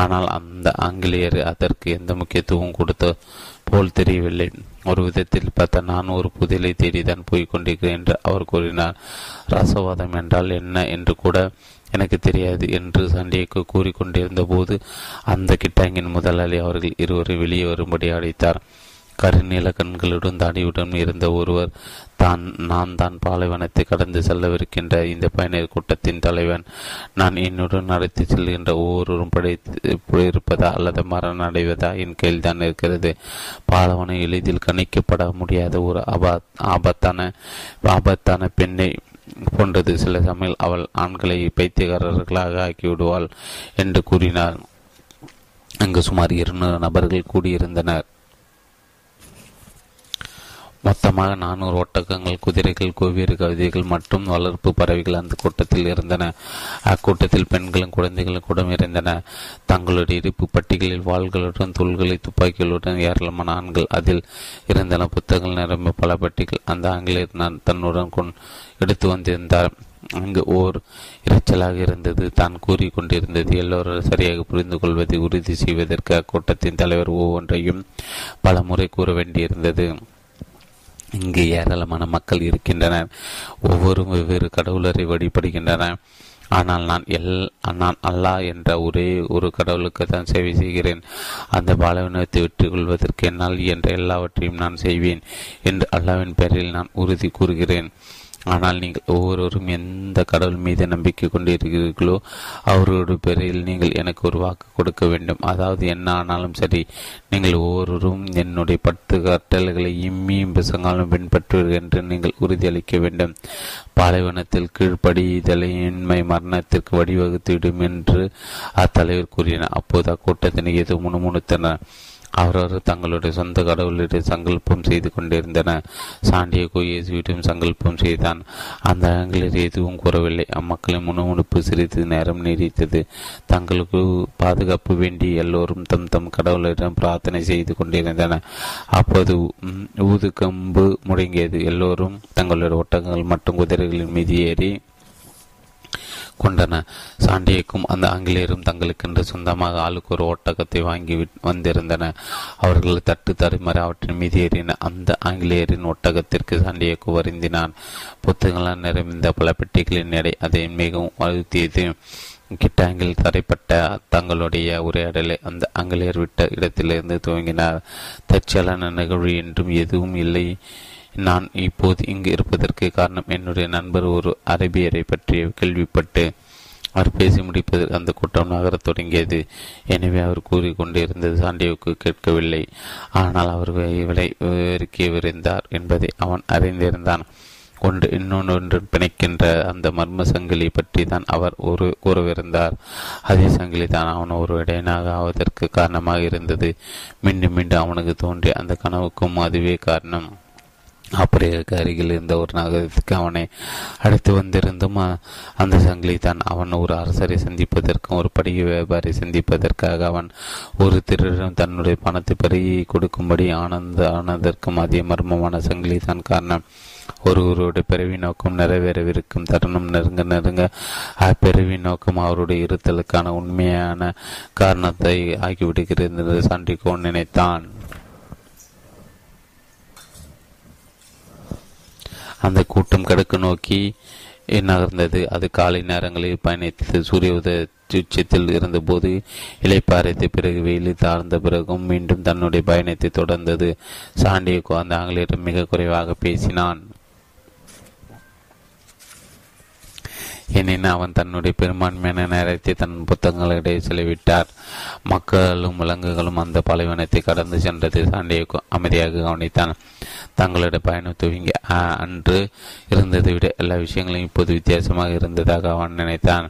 ஆனால் அந்த ஆங்கிலேயர் அதற்கு எந்த முக்கியத்துவம் கொடுத்த போல் தெரியவில்லை. ஒரு விதத்தில் பார்த்தா நான் ஒரு புதிலை தேடிதான் போய்கொண்டிருக்கிறேன் என்று அவர் கூறினார். ரசவாதம் என்றால் என்ன என்று கூட எனக்கு தெரியாது என்று சாண்டியகோ கூறிக்கொண்டிருந்த போது அந்த கிட்டாங்கின் முதலாளி அவர்கள் 20 வெளியே வரும்படி அழைத்தார். கருநீல கண்களுடன் தாடியுடன் இருந்த ஒருவர் நான் பாலைவனத்தை கடந்து செல்லவிருக்கின்ற இந்த பயணியர் கூட்டத்தின் தலைவன். நான் என்னுடன் நடத்தி செல்கின்ற ஒவ்வொருவரும் இருப்பதா அல்லது மரணடைவதா என் கையில்தான் இருக்கிறது. பாலைவனம் எளிதில் கணிக்கப்பட முடியாத ஒரு ஆபத்தான பெண்ணை போன்றது. சில சமயம் அவள் ஆண்களை பைத்தியக்காரர்களாக ஆக்கிவிடுவாள் என்று கூறினார். அங்கு சுமார் 200 நபர்கள் கூடியிருந்தனர். மொத்தமாக 400 ஒட்டகங்கள், குதிரைகள், கோவேறு கவிதைகள் மற்றும் வளர்ப்பு பறவைகள் அந்த கூட்டத்தில் இருந்தன. அக்கூட்டத்தில் பெண்களும் குழந்தைகளும் கூட இருந்தன. தங்களுடைய இருப்பு பட்டிகளில் வாள்களுடன், தூள்களை, துப்பாக்கிகளுடன் ஏராளமான ஆண்கள் அதில் இருந்தன. புத்தகங்கள் நிரம்ப பல பட்டிகள் அந்த ஆங்கிலேயர் நான் தன்னுடன் எடுத்து வந்திருந்தார். அங்கு ஓர் இறைச்சலாக இருந்தது. தான் கூறிக்கொண்டிருந்தது எல்லோரும் சரியாக புரிந்து கொள்வதை உறுதி செய்வதற்கு அக்கூட்டத்தின் தலைவர் ஒவ்வொன்றையும் பல முறை கூற வேண்டியிருந்தது. இங்கு ஏராளமான மக்கள் இருக்கின்றனர். ஒவ்வொரும் வெவ்வேறு கடவுளரை வழிபடுகின்றனர். ஆனால் நான் அல்லாஹ் என்ற ஒரே ஒரு கடவுளுக்கு தான் சேவை செய்கிறேன். அந்த பாலைவனத்தை வெற்றி கொள்வதற்கு என்னால் என்ற எல்லாவற்றையும் நான் செய்வேன் என்று அல்லாவின் பெயரில் நான் உறுதி கூறுகிறேன். ஆனால் நீங்கள் ஒவ்வொருவரும் எந்த கடவுள் மீது நம்பிக்கை கொண்டிருக்கிறீர்களோ அவரோட பேரில் நீங்கள் எனக்கு ஒரு வாக்கு கொடுக்க வேண்டும். அதாவது என்ன ஆனாலும் சரி, நீங்கள் ஒவ்வொருவரும் என்னுடைய 10 கட்டளைகளை இம்மியும் பிசங்காலும் பின்பற்றுவீர்கள் என்று நீங்கள் உறுதியளிக்க வேண்டும். பாலைவனத்தில் கீழ்ப்படிதலையின்மை மரணத்திற்கு வழிவகுத்துவிடும் என்று அத்தலைவர் கூறினார். அப்போது அக்கூட்டத்தினை ஏதோ முணுமுணுத்தனர். அவரவர் தங்களுடைய சொந்த கடவுளிடம் சங்கல்பம் செய்து கொண்டிருந்தனர். சாண்டியகோ இயேசுவிடம் சங்கல்பம் செய்தான். அந்த ஆங்கிலேயர் எதுவும் கூறவில்லை. அம்மக்களின் முணுமுணுப்பு சிறிது நேரம் நீடித்தது. தங்களுக்கு பாதுகாப்பு வேண்டி எல்லோரும் தம் தம் கடவுளிடம் பிரார்த்தனை செய்து கொண்டிருந்தனர். அப்போது ஊதுகம்பு முடங்கியது. எல்லோரும் தங்களுடைய ஒட்டகங்கள் மற்றும் குதிரைகளின் மீது ஏறி கொண்டன. சாண்டியக்கும் அந்த ஆங்கிலேயரும் தங்களுக்கென்று சொந்தமாக ஆளுக்கு ஒரு ஒட்டகத்தை வாங்கி வந்திருந்தன. அவர்கள் தட்டு தடுமாறி அவற்றின் மீது ஏறின. அந்த ஆங்கிலேயரின் ஒட்டகத்திற்கு சாண்டியக்கு வருந்தினான். புத்தகங்களால் நிறைந்த பல பெட்டிகளின் எடை அதை மிகவும் அழுத்தியது. கிட்டாங்கில் தரைப்பட்ட தங்களுடைய உரையாடலை அந்த ஆங்கிலேயர் விட்ட இடத்திலிருந்து துவங்கினார். தற்செயலான நிகழ்வு என்றும் எதுவும் இல்லை. நான் இப்போது இங்கு இருப்பதற்கு காரணம் என்னுடைய நண்பர் ஒரு அரேபியரை பற்றிய கேள்விப்பட்டு அவர் பேசி முடிப்பதற்கு அந்த கூட்டம் நகரத் தொடங்கியது. எனவே அவர் கூறிக்கொண்டிருந்தது சாண்டியவுக்கு கேட்கவில்லை. ஆனால் அவர் விலை விவரிக்க விரைந்தார் என்பதை அவன் அறிந்திருந்தான். இன்னொன்று பிணைக்கின்ற அந்த மர்ம சங்கிலி பற்றி தான் அவர் கூறவிருந்தார். அதே சங்கிலி தான் அவன் ஒரு இடையனாக ஆவதற்கு காரணமாக இருந்தது. மீண்டும் மீண்டும் அவனுக்கு தோன்றி அந்த கனவுக்கும் அதுவே காரணம். ஆப்பிரியாவுக்கு அருகில் இருந்த ஒரு நகரத்துக்கு அவனை அழைத்து வந்திருந்தும் அந்த சங்கிலி தான். அவன் ஒரு அரசரை சந்திப்பதற்கும் ஒரு படிக வியாபாரி சந்திப்பதற்காக அவன் ஒரு திருடன் தன்னுடைய பணத்தை பெருகி கொடுக்கும்படி ஆனதற்கும் அதே மர்மமான சங்கிலி தான் காரணம். ஒருவருடைய பிறவி நோக்கம் நிறைவேறவிருக்கும் தருணம் நெருங்க நெருங்க அப்பிறவி நோக்கம் அவருடைய இருத்தலுக்கான உண்மையான காரணத்தை ஆகிவிடுகிறது என்று சாண்டிகோ நினைத்தான். அந்த கூட்டம் கிழக்கு நோக்கி நகர்ந்தது. அது காலை நேரங்களில் பயணித்தது. சூரிய உச்சத்தில் இருந்தபோது இலைப்பாறைத்து பிறகு வெயிலில் தாழ்ந்த பிறகும் மீண்டும் தன்னுடைய பயணத்தை தொடர்ந்தது. சாண்டியகோ அந்த ஆங்கிலேயரிடம் மிக குறைவாக பேசினான். எனினும் அவன் தன்னுடைய பெரும்பான்மையான நேரத்தை தன் புத்தகங்களிடையே செலவிட்டார். மக்களும் விலங்குகளும் அந்த பாலைவனத்தை கடந்து சென்றது சாண்டியகோ அமைதியாக கவனித்தான். தங்களுடைய பயணம் துவங்கி அன்று இருந்ததை விட எல்லா விஷயங்களும் இப்போது வித்தியாசமாக இருந்ததாக அவன் நினைத்தான்.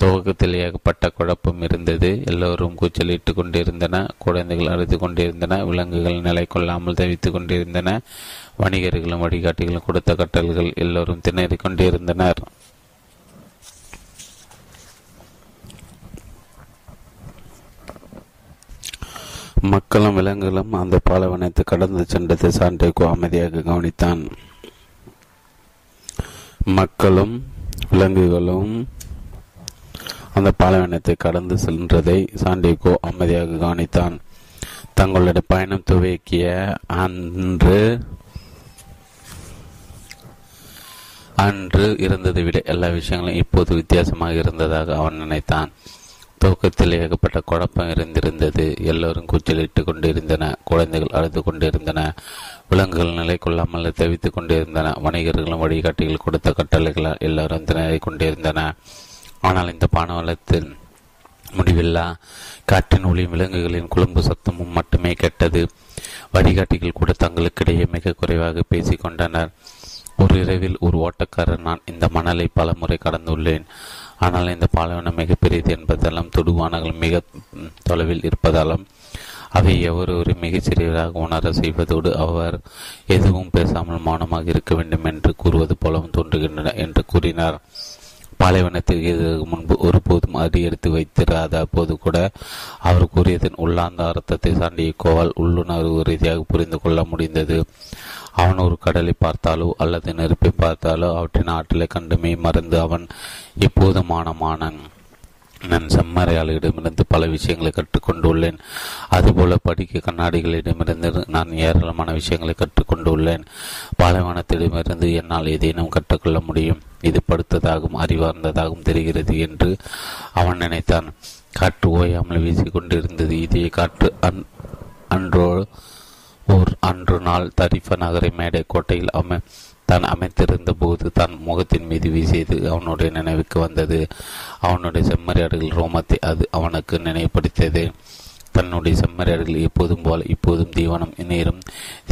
துவக்கத்தில் ஏகப்பட்ட குழப்பம் இருந்தது. எல்லோரும் கூச்சலிட்டு கொண்டிருந்தன. குழந்தைகள் அழுது கொண்டிருந்தன. விலங்குகள் நிலை கொள்ளாமல் தவித்து கொண்டிருந்தன. வணிகர்களும் வழிகாட்டிகளும் கொடுத்த கட்டல்கள் எல்லோரும் திணறிக் கொண்டிருந்தனர். மக்களும் விலங்குகளும் அந்த பாலைவனத்தை கடந்து சென்றது சாண்டியகோ அமைதியாக கவனித்தான். மக்களும் விலங்குகளும் அந்த பாலைவனத்தை கடந்து சென்றதை சாண்டியகோ அமைதியாக கவனித்தான். தங்களுடைய பயணம் துவக்கிய அன்று இருந்ததை விட எல்லா விஷயங்களும் இப்போது வித்தியாசமாக இருந்ததாக அவன் நினைத்தான். தூக்கத்தில் ஏகப்பட்ட குழப்பம் இருந்திருந்தது. எல்லோரும் கூச்சலிட்டு கொண்டிருந்தன. குழந்தைகள் அழுது கொண்டிருந்தன. விலங்குகள் நிலை கொள்ளாமல் தவித்து கொண்டிருந்தன. வணிகர்களும் வழிகாட்டிகள் கொடுத்த கட்டளைகளால் எல்லோரும் திணறிக் கொண்டிருந்தன. ஆனால் இந்த பானவளத்தின் முடிவில்லா காற்றின் ஒளியும் விலங்குகளின் குளம்பு சத்தமும் மட்டுமே கேட்டது. வழிகாட்டிகள் கூட தங்களுக்கிடையே மிக குறைவாக பேசிக் கொண்டனர். ஒரு இரவில் ஒரு ஓட்டக்காரர், நான் இந்த மணலை பல முறை கடந்துள்ளேன், ஆனால் இந்த பாலைவனம் மிகப்பெரியது என்பதாலும் தொடுவானங்கள் மிக தொலைவில் இருப்பதாலும் அவை எவரொரு மிகச்சிறியவராக உணர செய்வதோடு அவர் எதுவும் பேசாமல் மௌனமாக இருக்க வேண்டும் என்று கூறுவது போலவும் தோன்றுகின்றன என்று கூறினார். பாலைவனத்திற்கு இதற்கு முன்பு ஒருபோதும் அடியெடுத்து வைத்திராத போது கூட அவர் கூறியதன் உள்ளாந்த அர்த்தத்தை சாண்டிய கோவால் உள்ளுணர்வு ரீதியாக புரிந்து கொள்ள முடிந்தது. அவன் ஒரு கடலை பார்த்தாலோ அல்லது நெருப்பை பார்த்தாலோ அவற்றின் ஆற்றலை கண்டுமே மறந்து அவன் இப்போது மானமானன். நான் செம்மறையாளர்களிடமிருந்து பல விஷயங்களை கற்றுக்கொண்டுள்ளேன். அதுபோல படிக்க கண்ணாடிகளிடமிருந்து நான் ஏராளமான விஷயங்களை கற்றுக்கொண்டுள்ளேன். பாலைவனத்திடமிருந்து என்னால் ஏதேனும் கற்றுக்கொள்ள முடியும். இது படுத்ததாகவும் அறிவார்ந்ததாகவும் தெரிகிறது என்று அவன் நினைத்தான். காற்று ஓயாமல் வீசிக்கொண்டிருந்தது. இதே காற்று அன்று நாள் தரிஃப நகரை மேடை கோட்டையில் தான் அமைத்திருந்த போது தன் முகத்தின் மீது வீசியது அவனுடைய நினைவுக்கு வந்தது. அவனுடைய செம்மறியாடுகள் ரோமத்தை அது அவனுக்கு நினைவுபடுத்தியது. தன்னுடைய செம்மறியாடுகள் எப்போதும் போல் இப்போதும் தீவனம் நேரும்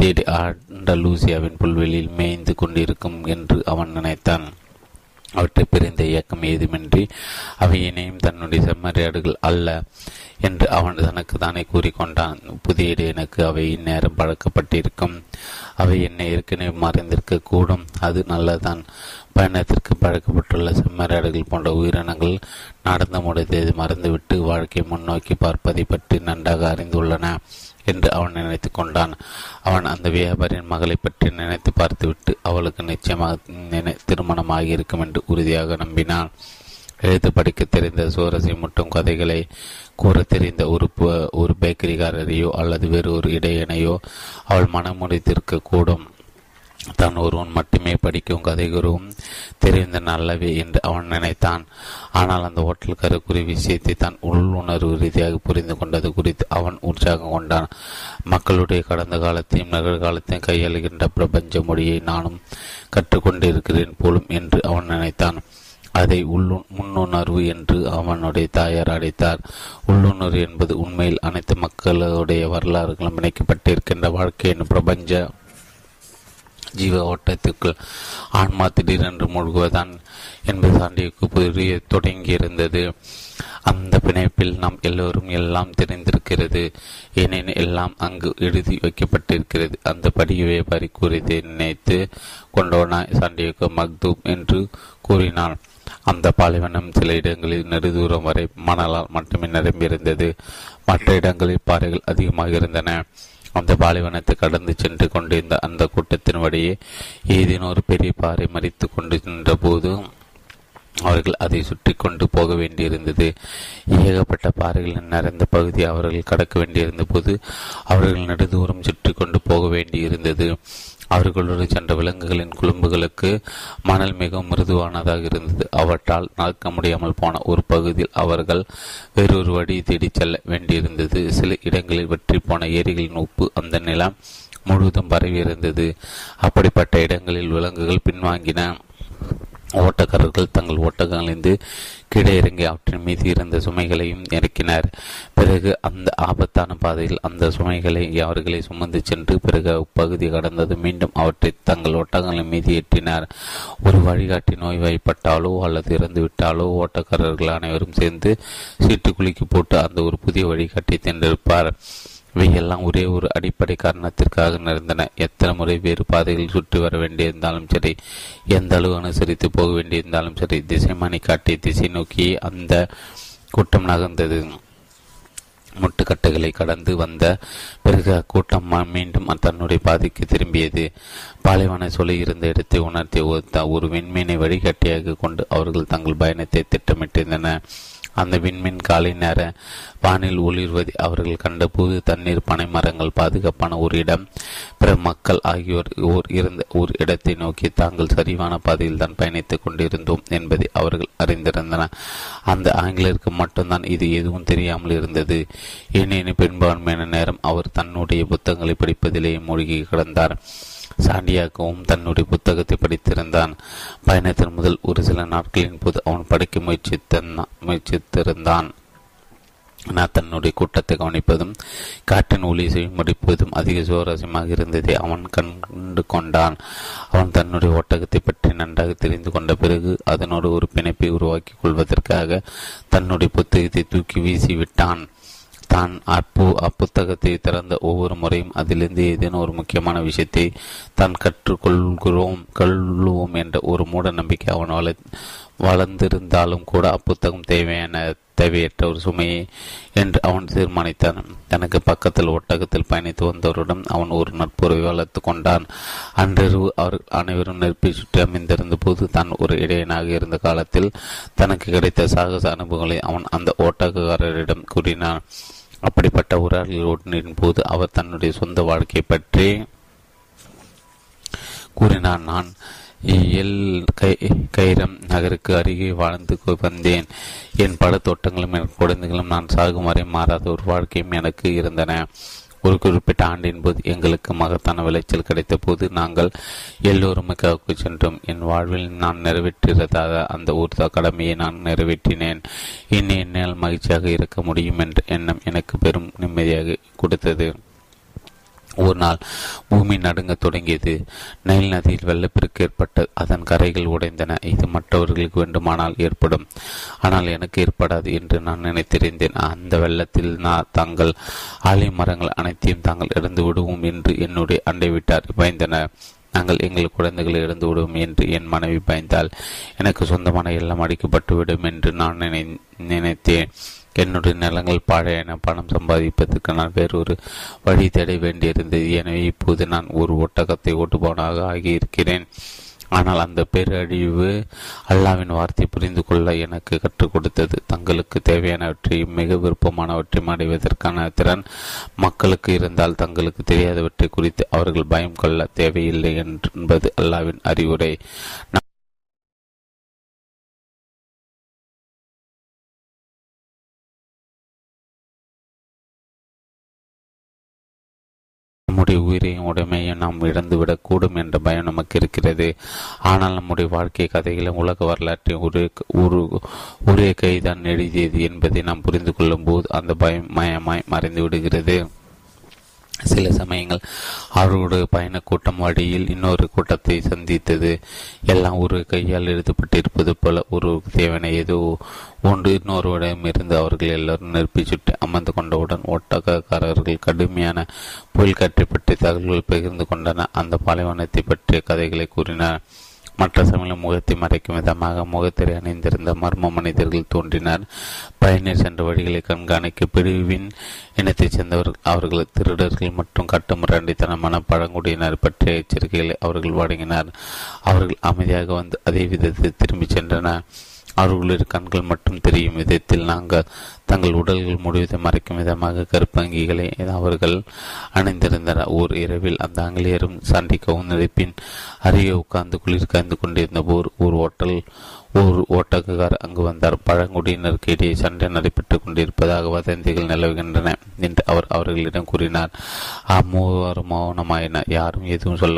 தேடி ஆண்டலூசியாவின் புல்வெளியில் மேய்ந்து கொண்டிருக்கும் என்று அவன் நினைத்தான். அவற்றை பிரிந்த இயக்கம் ஏதுமின்றி அவை இணையும் தன்னுடைய செம்மறியாடுகள் அல்ல என்று அவன் தனக்கு தானே கூறிக்கொண்டான். புதிய இடையனுக்கு அவை இந்நேரம் பழக்கப்பட்டிருக்கும். அவை என்னை ஏற்கனவே மறைந்திருக்க கூடும். அது நல்லதான். பயணத்திற்கு பழக்கப்பட்டுள்ள செம்மறியாடுகள் போன்ற உயிரினங்கள் நடந்து முடிந்தது மறந்துவிட்டு வாழ்க்கையை முன்னோக்கி பார்ப்பதை பற்றி நன்றாக அறிந்துள்ளன என்று அவன் நினைத்து கொண்டான். அவன் அந்த வியாபாரியின் மகளை பற்றி நினைத்து பார்த்துவிட்டு அவளுக்கு நிச்சயமாக திருமணமாகி இருக்கும் என்று உறுதியாக நம்பினான். எழுத்து படிக்க தெரிந்த சுவரசை மட்டும் கதைகளை கூற தெரிந்த ஒரு பேக்கரிகாரரையோ அல்லது வேறு ஒரு இடையனையோ அவள் மனமுடித்திருக்க கூடும். தான் ஒருவன் மட்டுமே படிக்கும் கதைகூறவும் தெரிந்த நல்லவே என்று அவன் நினைத்தான். ஆனால் அந்த ஹோட்டல் கருக்குறி விஷயத்தை தான் உள்ளுணர்வு ரீதியாக புரிந்து கொண்டது குறித்து அவன் உற்சாகம் கொண்டான். மக்களுடைய கடந்த காலத்தையும் நிகழ்காலத்தையும் கையாளுகின்ற பிரபஞ்ச மொழியை நானும் கற்றுக்கொண்டிருக்கிறேன் போலும் என்று அவன் நினைத்தான். அதை முன்னுணர்வு என்று அவனுடைய தாயார் அழைத்தார். உள்ளுணர்வு என்பது உண்மையில் அனைத்து மக்களுடைய வரலாறுகளும் இணைக்கப்பட்டிருக்கின்ற வாழ்க்கையின் பிரபஞ்ச ஜீவ ஓட்டத்துக்குள் ஆன்மா திடீரென்று மூழ்குவதான் என்பது சாண்டியக்கு புரிய தொடங்கியிருந்தது. அந்த பிணைப்பில் நாம் எல்லோரும் எல்லாம் தெரிந்திருக்கிறது. ஏனெனில் எல்லாம் அங்கு எழுதி வைக்கப்பட்டிருக்கிறது. அந்த படிய வியாபாரி கூறியதை நினைத்து கொண்டோனாய் சாண்டியக்கு மக்தூப் என்று கூறினான். அந்த பாலைவனம் சில இடங்களில் நெடுதூரம் வரை மணலால் மட்டுமே நிரம்பியிருந்தது. மற்ற இடங்களில் பாறைகள் அதிகமாக இருந்தன. அந்த பாலைவனத்தை கடந்து சென்று கொண்டிருந்த அந்த கூட்டத்தின் வழியே ஏதேனும் ஒரு பெரிய பாறை மறித்து கொண்டு நின்ற போது அவர்கள் அதை சுற்றி கொண்டு போக வேண்டியிருந்தது. ஏகப்பட்ட பாறைகள் நிறைந்த பகுதி அவர்கள் கடக்க வேண்டியிருந்த போது அவர்கள் நெடுதூரம் சுற்றி கொண்டு போக வேண்டியிருந்தது. அவர்களோடு சென்ற விலங்குகளின் குளும்புகளுக்கு மணல் மிகவும் மிருதுவானதாக இருந்தது. அவற்றால் நடக்க முடியாமல் போன ஒரு பகுதியில் அவர்கள் வேறொரு வழி தேடிச் செல்ல வேண்டியிருந்தது. சில இடங்களில் வெற்றி போன ஏரிகளின் உப்பு அந்த நிலம் முழுவதும் பரவி இருந்தது. அப்படிப்பட்ட இடங்களில் விலங்குகள் பின்வாங்கின. ஓட்டக்காரர்கள் தங்கள் ஓட்டங்களிலிருந்து கீழே இறங்கி அவற்றின் மீது இருந்த சுமைகளையும் இறக்கினர். பிறகு அந்த ஆபத்தான பாதையில் அந்த சுமைகளை அவர்களை சுமந்து சென்று பிறகு அப்பகுதி கடந்தது மீண்டும் அவற்றை தங்கள் ஓட்டங்களின் மீது ஏற்றினார். ஒரு வழிகாட்டி நோய்வாய்ப்பட்டாலோ அல்லது இறந்துவிட்டாலோ ஓட்டக்காரர்கள் அனைவரும் சேர்ந்து சீட்டு குலுக்கி போட்டு அந்த ஒரு புதிய வழிகாட்டி தின்றிருப்பார். இவையெல்லாம் ஒரே ஒரு அடிப்படை காரணத்திற்காக நடந்தன. எத்தனை முறை வேறு பாதைகளில் சுற்றி வர வேண்டியிருந்தாலும் சரி, எந்த அளவு அனுசரித்து போக வேண்டியிருந்தாலும் சரி, திசைமானி காட்டி திசை நோக்கியே அந்த கூட்டம் நகர்ந்தது. முட்டுக்கட்டைகளை கடந்து வந்த பிறகு அக்கூட்டம் மீண்டும் தன்னுடைய பாதைக்கு திரும்பியது. பாலைவன சொலை இருந்த இடத்தை உணர்த்திய ஒரு விண்மீனை வழிகாட்டியாக கொண்டு அவர்கள் தங்கள் பயணத்தை திட்டமிட்டிருந்தனர். அந்த விண்மீன் காலை நேர வானில் ஒளிர்வதை அவர்கள் கண்டபோது தண்ணீர், பனை மரங்கள், பாதுகாப்பான ஒரு இடம், பிற மக்கள் ஆகியோர் இருந்த ஒரு இடத்தை நோக்கி தாங்கள் சரிவான பாதையில் தான் பயணித்துக் கொண்டிருந்தோம் என்பதை அவர்கள் அறிந்திருந்தனர். அந்த ஆங்கிலருக்கு மட்டும்தான் இது எதுவும் தெரியாமல் இருந்தது. ஏனெனில் பெரும்பான்மையான நேரம் அவர் தன்னுடைய புத்தகங்களை படிப்பதிலேயே மூழ்கி கிடந்தார். சாண்டியாகவும் தன்னுடைய புத்தகத்தை படித்திருந்தான். பயணத்தின் முதல் ஒரு சில நாட்களின் போது அவன் படிக்க முயற்சித்திருந்தான். நான் தன்னுடைய கூட்டத்தை கவனிப்பதும் காட்டின் ஒளிசை முடிப்பதும் அதிக சுவாரஸ்யமாக இருந்ததை அவன் கண்டு கொண்டான். அவன் தன்னுடைய ஒட்டகத்தை பற்றி நன்றாக தெரிந்து கொண்ட பிறகு அதனோடு ஒரு பிணைப்பை உருவாக்கி கொள்வதற்காக தன்னுடைய புத்தகத்தை தூக்கி வீசிவிட்டான். தான் அப்புத்தகத்தை திறந்த ஒவ்வொரு முறையும் அதிலிருந்து ஏதேனும் ஒரு முக்கியமான விஷயத்தை தான் கற்றுக்கொள்ளுவோம் என்ற ஒரு மூட நம்பிக்கை அவன் வளர்ந்திருந்தாலும் கூட அப்புத்தகம் தேவையற்ற ஒரு சுமையை என்று அவன் தீர்மானித்தான். தனக்கு பக்கத்தில் ஒட்டகத்தில் பயணித்து வந்தவருடன் அவன் ஒரு நட்புறவை வளர்த்து கொண்டான். அன்றிரவு அவர்கள் அனைவரும் நெருப்பை சுற்றி அமைந்திருந்த போது தான் ஒரு இடையனாக இருந்த காலத்தில் தனக்கு கிடைத்த சாகச அனுபவங்களை அவன் அந்த ஓட்டகக்காரரிடம் கூறினான். அப்படிப்பட்ட உரையாடல் ஓட்டினின் போது அவர் தன்னுடைய சொந்த வாழ்க்கையை பற்றி கூறினான். நான் கைரம் நகருக்கு அருகே வாழ்ந்து வந்தேன். என் பல தோட்டங்களும் என் குழந்தைகளும் நான் சாகும் வரை மாறாத ஒரு வாழ்க்கையும் எனக்கு இருந்தன. ஒரு குறிப்பிட்ட ஆண்டின் போது எங்களுக்கு மகத்தான விளைச்சல் கிடைத்த போது நாங்கள் எல்லோரும் மிக்காவுக்கு சென்றோம். என் வாழ்வில் நான் நிறைவேற்றிருந்தாத அந்த ஒரு கடமையை நான் நிறைவேற்றினேன். இன்னும் என்னால் மகிழ்ச்சியாக இருக்க முடியும் என்ற எண்ணம் எனக்கு பெரும் நிம்மதியாக கொடுத்தது. ஒரு நாள் பூமி நடுங்க தொடங்கியது. நைல் நதியில் வெள்ளப்பெருக்கு ஏற்பட்ட அதன் கரைகள் உடைந்தன. இது மற்றவர்களுக்கு வேண்டுமானால் ஏற்படும், ஆனால் எனக்கு ஏற்படாது என்று நான் நினைத்திருந்தேன். அந்த வெள்ளத்தில் தாங்கள் ஆலை மரங்கள் அனைத்தையும் தாங்கள் இழந்து விடுவோம் என்று என்னுடைய அண்டை விட்டார் பயந்தனர். நாங்கள் எங்கள் குழந்தைகளை இழந்து விடுவோம் என்று என் மனைவி பயந்தால் எனக்கு சொந்தமான எல்லாம் அடிக்கப்பட்டுவிடும் என்று நான் நினைத்தேன். என்னுடைய நிலங்கள் பாழையன. பணம் சம்பாதிப்பதற்கு நான் வேறொரு வழி தேட வேண்டியிருந்தது. எனவே இப்போது நான் ஒரு ஒட்டகத்தை ஓட்டுபவனாக ஆகியிருக்கிறேன். ஆனால் அந்த பேரழிவு அல்லாவின் வார்த்தை புரிந்து கொள்ள எனக்கு கற்றுக் கொடுத்தது. தங்களுக்கு தேவையானவற்றை மிக விருப்பமானவற்றையும் அடைவதற்கான திறன் மக்களுக்கு இருந்தால் தங்களுக்கு தெரியாதவற்றை குறித்து அவர்கள் பயம் கொள்ள தேவையில்லை என்பது அல்லாவின் அறிவுரை. நம்முடைய உயிரையும் உடைமையும் நாம் இழந்துவிடக்கூடும் என்ற பயம் நமக்கு இருக்கிறது. ஆனால் நம்முடைய வாழ்க்கை கதைகளும் உலக வரலாற்றையும் ஒரே கைதான் எழுதியது என்பதை நாம் புரிந்து கொள்ளும் போது அந்த பயம் மயமாய் மறைந்து விடுகிறது. சில சமயங்கள் அவர்களுடைய பயண கூட்டம் வழியில் இன்னொரு கூட்டத்தை சந்தித்தது. எல்லாம் ஒரு கையால் எழுதப்பட்டிருப்பது போல ஒரு தேவனை ஏதோ ஒன்று இன்னொருவரிடம் இருந்து அவர்கள் எல்லாரும் நெருப்பி சுட்டு அமர்ந்து கொண்டவுடன் ஒட்டகக்காரர்கள் கடுமையான புயல் காற்றை பற்றி தகவல்கள் பகிர்ந்து கொண்டனர். அந்த பாலைவனத்தை பற்றிய கதைகளை கூறினார். மற்ற சமயம் முகத்தை மறைக்கும் விதமாக முகத்திரை அணிந்திருந்த மர்ம மனிதர்கள் தோன்றினார். பயணியர் சென்ற வழிகளை கண்காணிக்க பிரிவின் இனத்தைச் சேர்ந்தவர்கள் அவர்கள் திருடர்கள் மற்றும் கட்டுமுரண்டித்தனமான பழங்குடியினர் பற்றிய எச்சரிக்கைகளை அவர்கள் வழங்கினார். அவர்கள் அமைதியாக வந்து அதே விதத்தில் திரும்பிச் சென்றனர். அவர்களுடைய கண்கள் மட்டும் தெரியும் விதத்தில் நாங்கள் தங்கள் உடல்கள் முழுவதை மறைக்கும் விதமாக கருப்பங்கிகளை அவர்கள் அணிந்திருந்தனர். ஓர் இரவில் அந்த ஆங்கிலேயரும் சாண்டிக்கவும் நெருப்பின் அருகே உட்கார்ந்து குளிர் காய்ந்து கொண்டிருந்த போர் ஒரு ஓட்டகக்காரர் அங்கு வந்தார். பழங்குடியினருக்கு இடையே சண்டை நடைபெற்றுக் கொண்டிருப்பதாக வதந்திகள் நிலவுகின்றன என்று அவர் அவர்களிடம் கூறினார். அம்மூவரும் மௌனமாயினர். யாரும் எதுவும் சொல்ல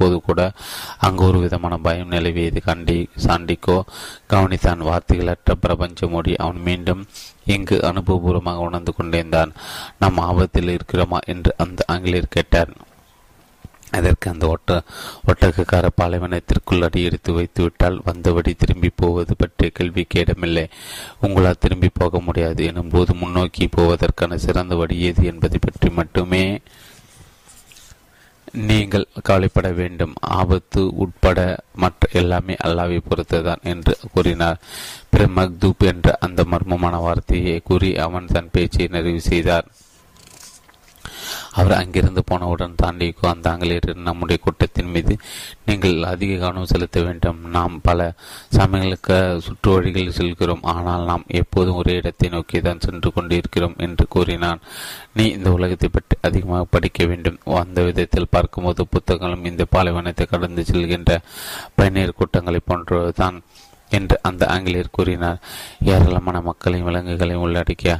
போது கூட அங்கு ஒரு விதமான பயம் நிலவியது. சாண்டிக்கோ கவனித்தான். வார்த்தைகளற்ற பிரபஞ்ச மொழி அவன் மீண்டும் இங்கு அனுபவபூர்வமாக உணர்ந்து கொண்டிருந்தான். நாம் ஆபத்தில் இருக்கிறோமா என்று அந்த ஆங்கிலேயர் கேட்டார். அதற்கு அந்த ஒட்டகக்கார பாலைவனத்திற்குள் அடியெடுத்து வைத்துவிட்டால் வந்தபடி திரும்பி போவது பற்றிய கேள்விக்கு இடமில்லை. உங்களால் திரும்பி போக முடியாது எனும்போது முன்னோக்கி போவதற்கான சிறந்த வழி ஏது என்பதை பற்றி மட்டுமே நீங்கள் கவலைப்பட வேண்டும். ஆபத்து உட்பட மற்ற எல்லாமே அல்லாவை பொறுத்ததான் என்று கூறினார். பிறகு மக்தூப் என்ற அந்த மர்மமான வார்த்தையை கூறி அவன் தன் பேச்சை நிறைவு செய்தார். அவர் அங்கிருந்து போனவுடன் தாண்டிக்கோ அந்த ஆங்கிலேயர் நம்முடைய கூட்டத்தின் மீது நீங்கள் அதிக கவனம் செலுத்த வேண்டும். நாம் பல சமயங்களுக்கு சுற்று வழிகளில் செல்கிறோம், ஆனால் நாம் எப்போதும் ஒரே இடத்தை நோக்கி தான் சென்று கொண்டிருக்கிறோம் என்று கூறினான். நீ இந்த உலகத்தை பற்றி அதிகமாக படிக்க வேண்டும். அந்த விதத்தில் பார்க்கும்போது புத்தகங்களும் இந்த பாலைவனத்தை கடந்து செல்கின்ற பயணியர் கூட்டங்களை போன்றதுதான் என்று அந்த ஆங்கிலேயர் கூறினார். ஏராளமான மக்களையும் விலங்குகளையும் உள்ளடக்கிய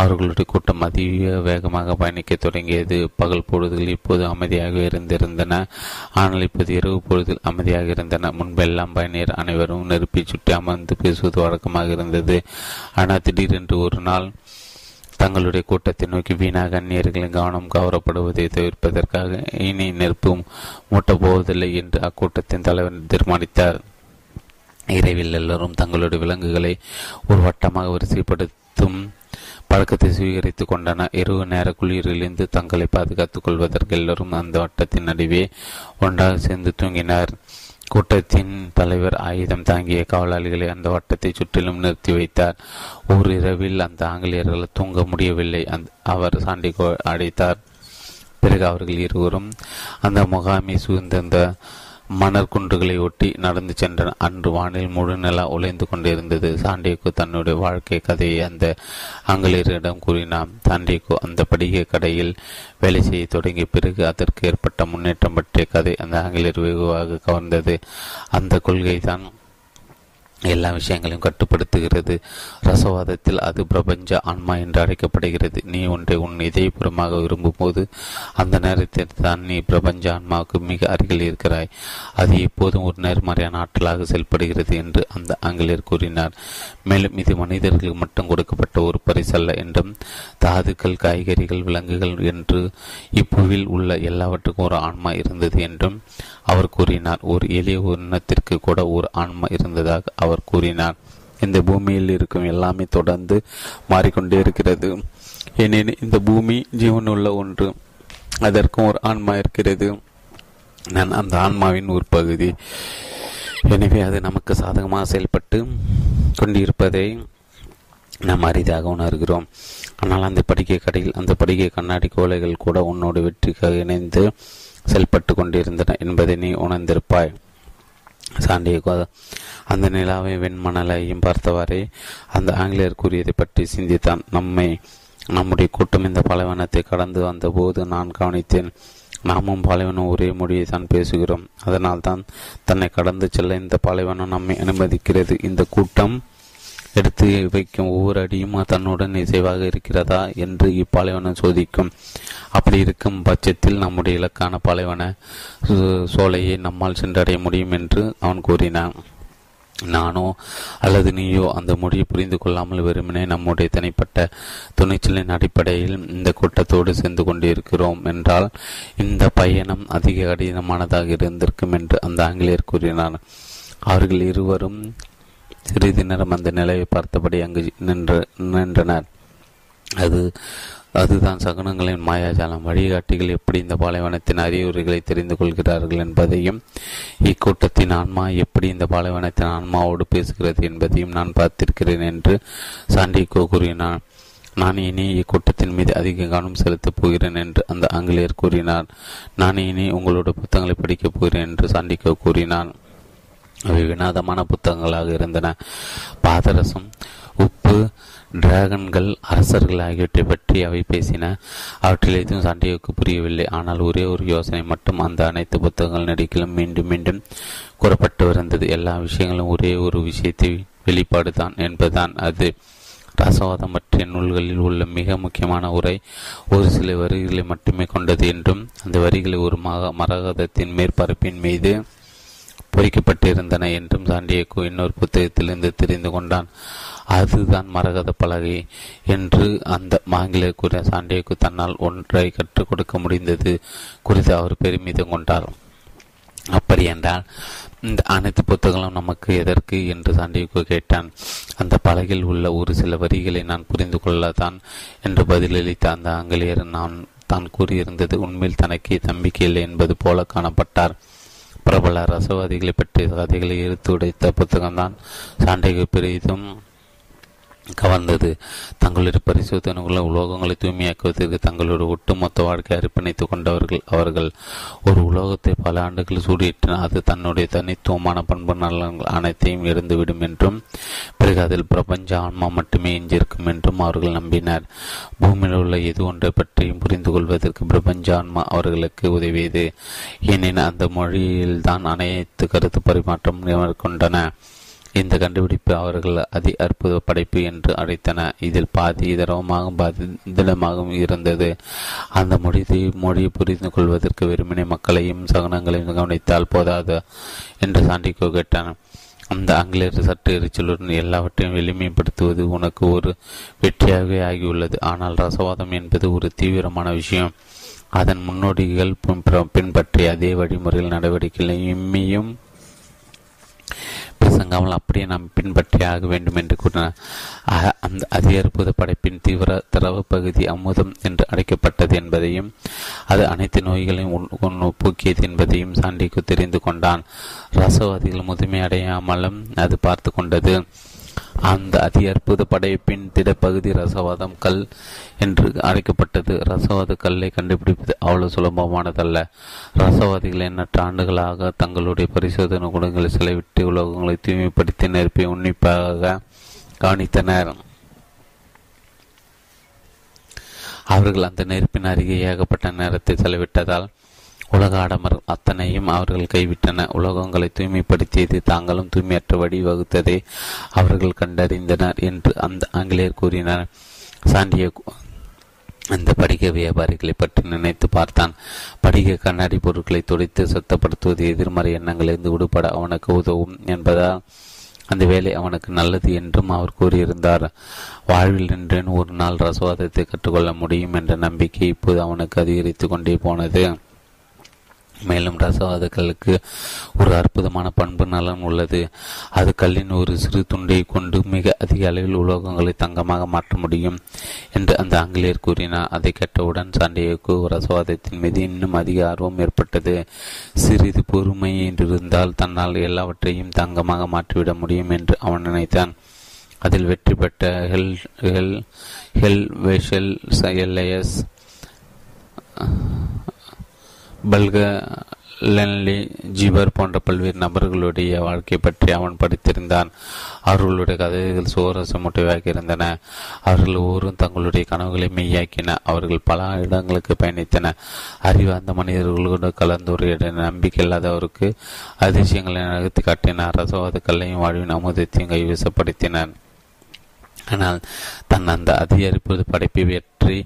அவர்களுடைய கூட்டம் அதிக வேகமாக பயணிக்க தொடங்கியது. பகல் பொழுதுகள் இப்போது அமைதியாக இருந்திருந்தன, ஆனால் இப்போது இரவு பொழுதில் அமைதியாக இருந்தன. முன்பெல்லாம் பயணியர் அனைவரும் நெருப்பை சுட்டி அமர்ந்து பேசுவது வழக்கமாக இருந்தது. ஆனால் திடீரென்று ஒரு நாள் தங்களுடைய கூட்டத்தை நோக்கி வீணாக அந்நியர்களின் கவனம் கவரப்படுவதை தவிர்ப்பதற்காக இனி நெருப்பு மூட்டப் போவதில்லை என்று அக்கூட்டத்தின் தலைவர் தீர்மானித்தார். இரவில் எல்லோரும் தங்களுடைய விலங்குகளை ஒரு வட்டமாக வரிசைப்படுத்தும் பழக்கத்தை சுவீகரித்து கொண்டன. இரவு நேர குளிரிலிருந்து தங்களை பாதுகாத்துக் கொள்வதற்கு எல்லோரும் அந்த வட்டத்தின் நடுவே ஒன்றாக சேர்ந்து தூங்கினர். கூட்டத்தின் தலைவர் ஆயுதம் தாங்கிய காவலாளிகளை அந்த வட்டத்தை சுற்றிலும் நிறுத்தி வைத்தார். ஒரு இரவில் அந்த ஆங்கிலேயர்கள் தூங்க முடியவில்லை. அவர் சாண்டிகோ அடைத்தார். பிறகு அவர்கள் இருவரும் அந்த முகாமை சூழ்ந்திருந்த மணற்குன்றுகளை ஒட்டி நடந்து சென்றனர். அன்று வானில் முழு நிலா உழைந்து கொண்டிருந்தது. சாண்டிகோ தன்னுடைய வாழ்க்கை கதையை அந்த ஆங்கிலேயரிடம் கூறினான். சாண்டிகோ அந்த படிகை கடையில் வேலை செய்ய தொடங்கிய பிறகு அதற்கு ஏற்பட்ட முன்னேற்றம் பற்றிய கதை அந்த ஆங்கிலேயர் வெகுவாக கவர்ந்தது. அந்த கொள்கை தான் எல்லா விஷயங்களையும் கட்டுப்படுத்துகிறது. ரசவாதத்தில் அது பிரபஞ்ச ஆன்மா என்று அழைக்கப்படுகிறது. நீ ஒன்றை உன் இதயபுறமாக விரும்பும் போது அந்த நேரத்தில் தான் நீ பிரபஞ்ச ஆன்மாவுக்கு மிக அருகில் இருக்கிறாய். அது எப்போதும் ஒரு நேர்மறையான ஆற்றலாக செயல்படுகிறது என்று அந்த ஆங்கிலேயர் கூறினார். மேலும் இது மனிதர்களுக்கு மட்டும் கொடுக்கப்பட்ட ஒரு பரிசல்ல என்றும், தாதுக்கள், காய்கறிகள், விலங்குகள் என்று இப்புவில் உள்ள எல்லாவற்றுக்கும் ஒரு ஆன்மா இருந்தது என்றும் அவர் கூறினார். ஒரு எளிய உன்னத்திற்கு கூட ஒரு ஆன்மா இருந்ததாக அவர் கூறினார். இந்த பூமியில் இருக்கும் எல்லாமே தொடர்ந்து மாறிக்கொண்டே இருக்கிறது. ஏனெனில் இந்த பூமி ஜீவனுள்ள ஒன்று, அதற்கும் ஒரு ஆன்மா இருக்கிறது. நான் அந்த ஆன்மாவின் ஒரு பகுதி. எனவே அது நமக்கு சாதகமாக செயல்பட்டு கொண்டிருப்பதை நாம் அரிதாக உணர்கிறோம். ஆனால் அந்த படிக்கை கடையில் அந்த படிக்கை கண்ணாடி கோலைகள் கூட உன்னோட வெற்றிக்காக இணைந்து செயல்பட்டு கொண்டிருந்தன என்பதை நீ உணர்ந்திருப்பாய். சாண்டிகோ அந்த நிலாவை வெண்மணலையும் பார்த்தவாறே அந்த ஆங்கிலேயர் கூறியதை பற்றி சிந்தித்தான். நம்முடைய கூட்டம் இந்த பாலைவனத்தை கடந்து வந்த போது நான் கவனித்தேன். நாமும் பாலைவனம் ஒரே மொழியை தான் பேசுகிறோம். அதனால் தான் தன்னை கடந்து செல்ல இந்த பாலைவனம் நம்மை அனுமதிக்கிறது. இந்த கூட்டம் எடுத்து வைக்கும் ஒவ்வொரு அடியும் தன்னுடன் இசைவாக இருக்கிறதா என்று இப்பாலைவனம் சோதிக்கும். அப்படி இருக்கும் பட்சத்தில் நம்முடைய இலக்கான பாலைவன சோலையை நம்மால் சென்றடைய முடியும் என்று அவன் கூறினான். நானோ அல்லது நீயோ அந்த மொழியை புரிந்து கொள்ளாமல் வெறுமனே நம்முடைய தனிப்பட்ட துணிச்சலின் அடிப்படையில் இந்த கூட்டத்தோடு சேர்ந்து கொண்டிருக்கிறோம் என்றால் இந்த பயணம் அதிக கடினமானதாக இருந்திருக்கும் என்று அந்த ஆங்கிலேயர் கூறினார். அவர்கள் இருவரும் சிறிது நேரம் அந்த நிலையை பார்த்தபடி அங்கு நின்றனர். அதுதான் சகுனங்களின் மாயாஜாலம். வழிகாட்டிகள் எப்படி இந்த பாலைவனத்தின் அறிகுறிகளை தெரிந்து கொள்கிறார்கள் என்பதையும், இக்கூட்டத்தின் ஆன்மா எப்படி இந்த பாலைவனத்தின் ஆன்மாவோடு பேசுகிறது என்பதையும் நான் பார்த்திருக்கிறேன் என்று சாண்டிகோ கூறினார். நான் இனி இக்கூட்டத்தின் மீது அதிக கவனம் செலுத்தப் போகிறேன் என்று அந்த ஆங்கிலேயர் கூறினார். நான் இனி உங்களோட புத்தகங்களை படிக்கப் போகிறேன் என்று சாண்டிகோ கூறினான். அவை வினாதமான புத்தகங்களாக இருந்தன. பாதரசம், உப்பு, டிராகன்கள், அரசர்கள் ஆகியவற்றை பற்றி அவை பேசின. அவற்றில் எதுவும் சாண்டியோக்கு புரியவில்லை. ஆனால் ஒரே ஒரு யோசனை மட்டும் அந்த அனைத்து புத்தகங்கள் நடிக்கிலும் மீண்டும் மீண்டும் கூறப்பட்டு இருந்தது. எல்லா விஷயங்களும் ஒரே ஒரு விஷயத்தை வெளிப்பாடு தான் என்பதுதான். அது ரசவாதம் பற்றிய நூல்களில் உள்ள மிக முக்கியமான உரை ஒரு சில வரிகளை மட்டுமே கொண்டது என்றும், அந்த வரிகளை ஒரு மரகதத்தின் மேற்பரப்பின் மீது பொறிக்கப்பட்டிருந்தன என்றும் சாண்டிகோ இன்னொரு புத்தகத்திலிருந்து தெரிந்து கொண்டான். அதுதான் மரகத பலகை என்று அந்த ஆங்கிலேயர் கூறிய சாண்டிகோ தன்னால் ஒன்றை கற்றுக் கொடுக்க முடிந்தது குறித்து அவர் பெருமிதம் கொண்டார். அப்படியென்றால் இந்த அனைத்து புத்தகங்களும் நமக்கு எதற்கு என்று சாண்டிகோ கேட்டான். அந்த பலகையில் உள்ள ஒரு சில வரிகளை நான் புரிந்து கொள்ளத்தான் என்று பதிலளித்த அந்த ஆங்கிலேயர் தான் கூறியிருந்தது உண்மையில் தனக்கு நம்பிக்கை இல்லை என்பது போல காணப்பட்டார். பிரபல ரசவாதிகளை பற்றிய கதைகளை எடுத்து உடைத்த புத்தகம்தான் சாண்டிகோ பெரிதும் கவர்ந்தது. தங்களுடைய பரிசோதனைக்குள்ள உலோகங்களை தூய்மையாக்குவதற்கு தங்களுடைய ஒட்டுமொத்த வாழ்க்கை அர்ப்பணித்துக் கொண்டவர்கள். அவர்கள் ஒரு உலோகத்தை பல ஆண்டுகள் சூடியிட்டனர். அது தன்னுடைய தனித்துவமான பண்பு நலன்கள் அனைத்தையும் இழந்துவிடும் என்றும் பிறகு அதில் பிரபஞ்ச ஆன்மா மட்டுமே எஞ்சிருக்கும் என்றும் அவர்கள் நம்பினர். பூமியில் உள்ள எது ஒன்றை பற்றியும் புரிந்து கொள்வதற்கு பிரபஞ்ச ஆன்மா அவர்களுக்கு உதவியது. ஏனெனில் அந்த மொழியில்தான் அனைத்து கருத்து பரிமாற்றம் மேற்கொண்டன. இந்த கண்டுபிடிப்பு அவர்கள் அதி அற்புத படைப்பு என்று அழைத்தன. இதில் பாதி திரவமாகவும் பாதி திடமாகவும் இருந்தது. அந்த மொழியை புரிந்து கொள்வதற்கு வெறுமனை மக்களையும் சகனங்களையும் கவனித்தால் போதாது என்று சாண்டிகோ கேட்டான். அந்த ஆங்கிலேயர் சற்று எரிச்சலுடன், எல்லாவற்றையும் எளிமைப்படுத்துவது உனக்கு ஒரு வெற்றியாகவே ஆகியுள்ளது. ஆனால் ரசவாதம் என்பது ஒரு தீவிரமான விஷயம். அதன் முன்னோடிகள் பின்பற்றிய அதே வழிமுறையில் நடவடிக்கைகளை இம்மியும் சங்காமல் அப்படியே நாம் பின்பற்றியாக வேண்டும் என்று கூறினார். அந்த அதிகற்புத படைப்பின் தீவிர திரவ பகுதி அமுதம் என்று அழைக்கப்பட்டது என்பதையும் அது அனைத்து நோய்களையும் போக்கியது என்பதையும் சாண்டிக்கு தெரிந்து கொண்டான். ரசவாதிகள் முதுமை அடையாமலும் அது பார்த்து கொண்டது. அந்த அதி அற்புத படைப்பின் திடப்பகுதி ரசவாதம் கல் என்று அழைக்கப்பட்டது. ரசவாத கல்லை கண்டுபிடிப்பது அவ்வளவு சுலபமானதல்ல. ரசவாதிகள் எண்ணற்ற ஆண்டுகளாக தங்களுடைய பரிசோதனை குணங்களை செலவிட்டு உலோகங்களை தூய்மைப்படுத்தி நெருப்பை உன்னிப்பாக கவனித்தனர். அவர்கள் அந்த நெருப்பின் அருகே ஏகப்பட்ட நேரத்தை செலவிட்டதால் உலக ஆடம்பரம் அத்தனையும் அவர்கள் கைவிட்டன. உலோகங்களை தூய்மைப்படுத்தியது தாங்களும் தூய்மையற்ற வழி வகுத்ததை அவர்கள் கண்டறிந்தனர் என்று அந்த ஆங்கிலேயர் கூறினார். சாண்டியாகோ அந்த படிக வியாபாரிகளை பற்றி நினைத்து பார்த்தான். படிக கண்ணாடி பொருட்களை துடைத்து சுத்தப்படுத்துவது எதிர்மறை எண்ணங்களிலிருந்து விடுபட அவனுக்கு உதவும் என்பதால் அந்த வேலை அவனுக்கு நல்லது என்றும் அவர் கூறியிருந்தார். வாழ்வில் நின்றேன் ஒரு நாள் ரசவாதத்தை கற்றுக்கொள்ள முடியும் என்ற நம்பிக்கை இப்போது அவனுக்கு அதிகரித்து கொண்டே போனது. மேலும் ரசவாதக்களுக்கு ஒரு அற்புதமான பண்பு நலன் உள்ளது. அது கல்லின் ஒரு சிறு துண்டை கொண்டு மிக அதிக அளவில் உலோகங்களை தங்கமாக மாற்ற முடியும் என்று அந்த ஆங்கிலேயர் கூறினார். அதை கேட்டவுடன் சாண்டியாகோவுக்கு ரசவாதத்தின் மீது இன்னும் அதிக ஆர்வம் ஏற்பட்டது. சிறிது பொறுமை என்றிருந்தால் தன்னால் எல்லாவற்றையும் தங்கமாக மாற்றிவிட முடியும் என்று அவன் நினைத்தான். அதில் வெற்றி பெற்ற ஹெல் எல்ஐஎஸ் பல்க லென்லி ஜீபர் போன்ற பல்வேறு நபர்களுடைய வாழ்க்கை பற்றி அவன் படித்திருந்தான். அவர்களுடைய கதைகள் சுவாரஸ்யமூட்டவாக இருந்தன. அவர்கள் ஒவ்வொரு தங்களுடைய கனவுகளை மெய்யாக்கின. அவர்கள் பல இடங்களுக்கு பயணித்தன. அறிவார்ந்த மனிதர்களோடு கலந்துரையிட நம்பிக்கை இல்லாதவருக்கு அதிசயங்களை நகர்த்தி காட்டினார். ரசவாத கல்லையும் வாழ்வின் அமுதத்தையும் கைவசப்படுத்தினர். ஆனால் தன் அந்த அதிகரிப்பது படைப்பை வெற்றி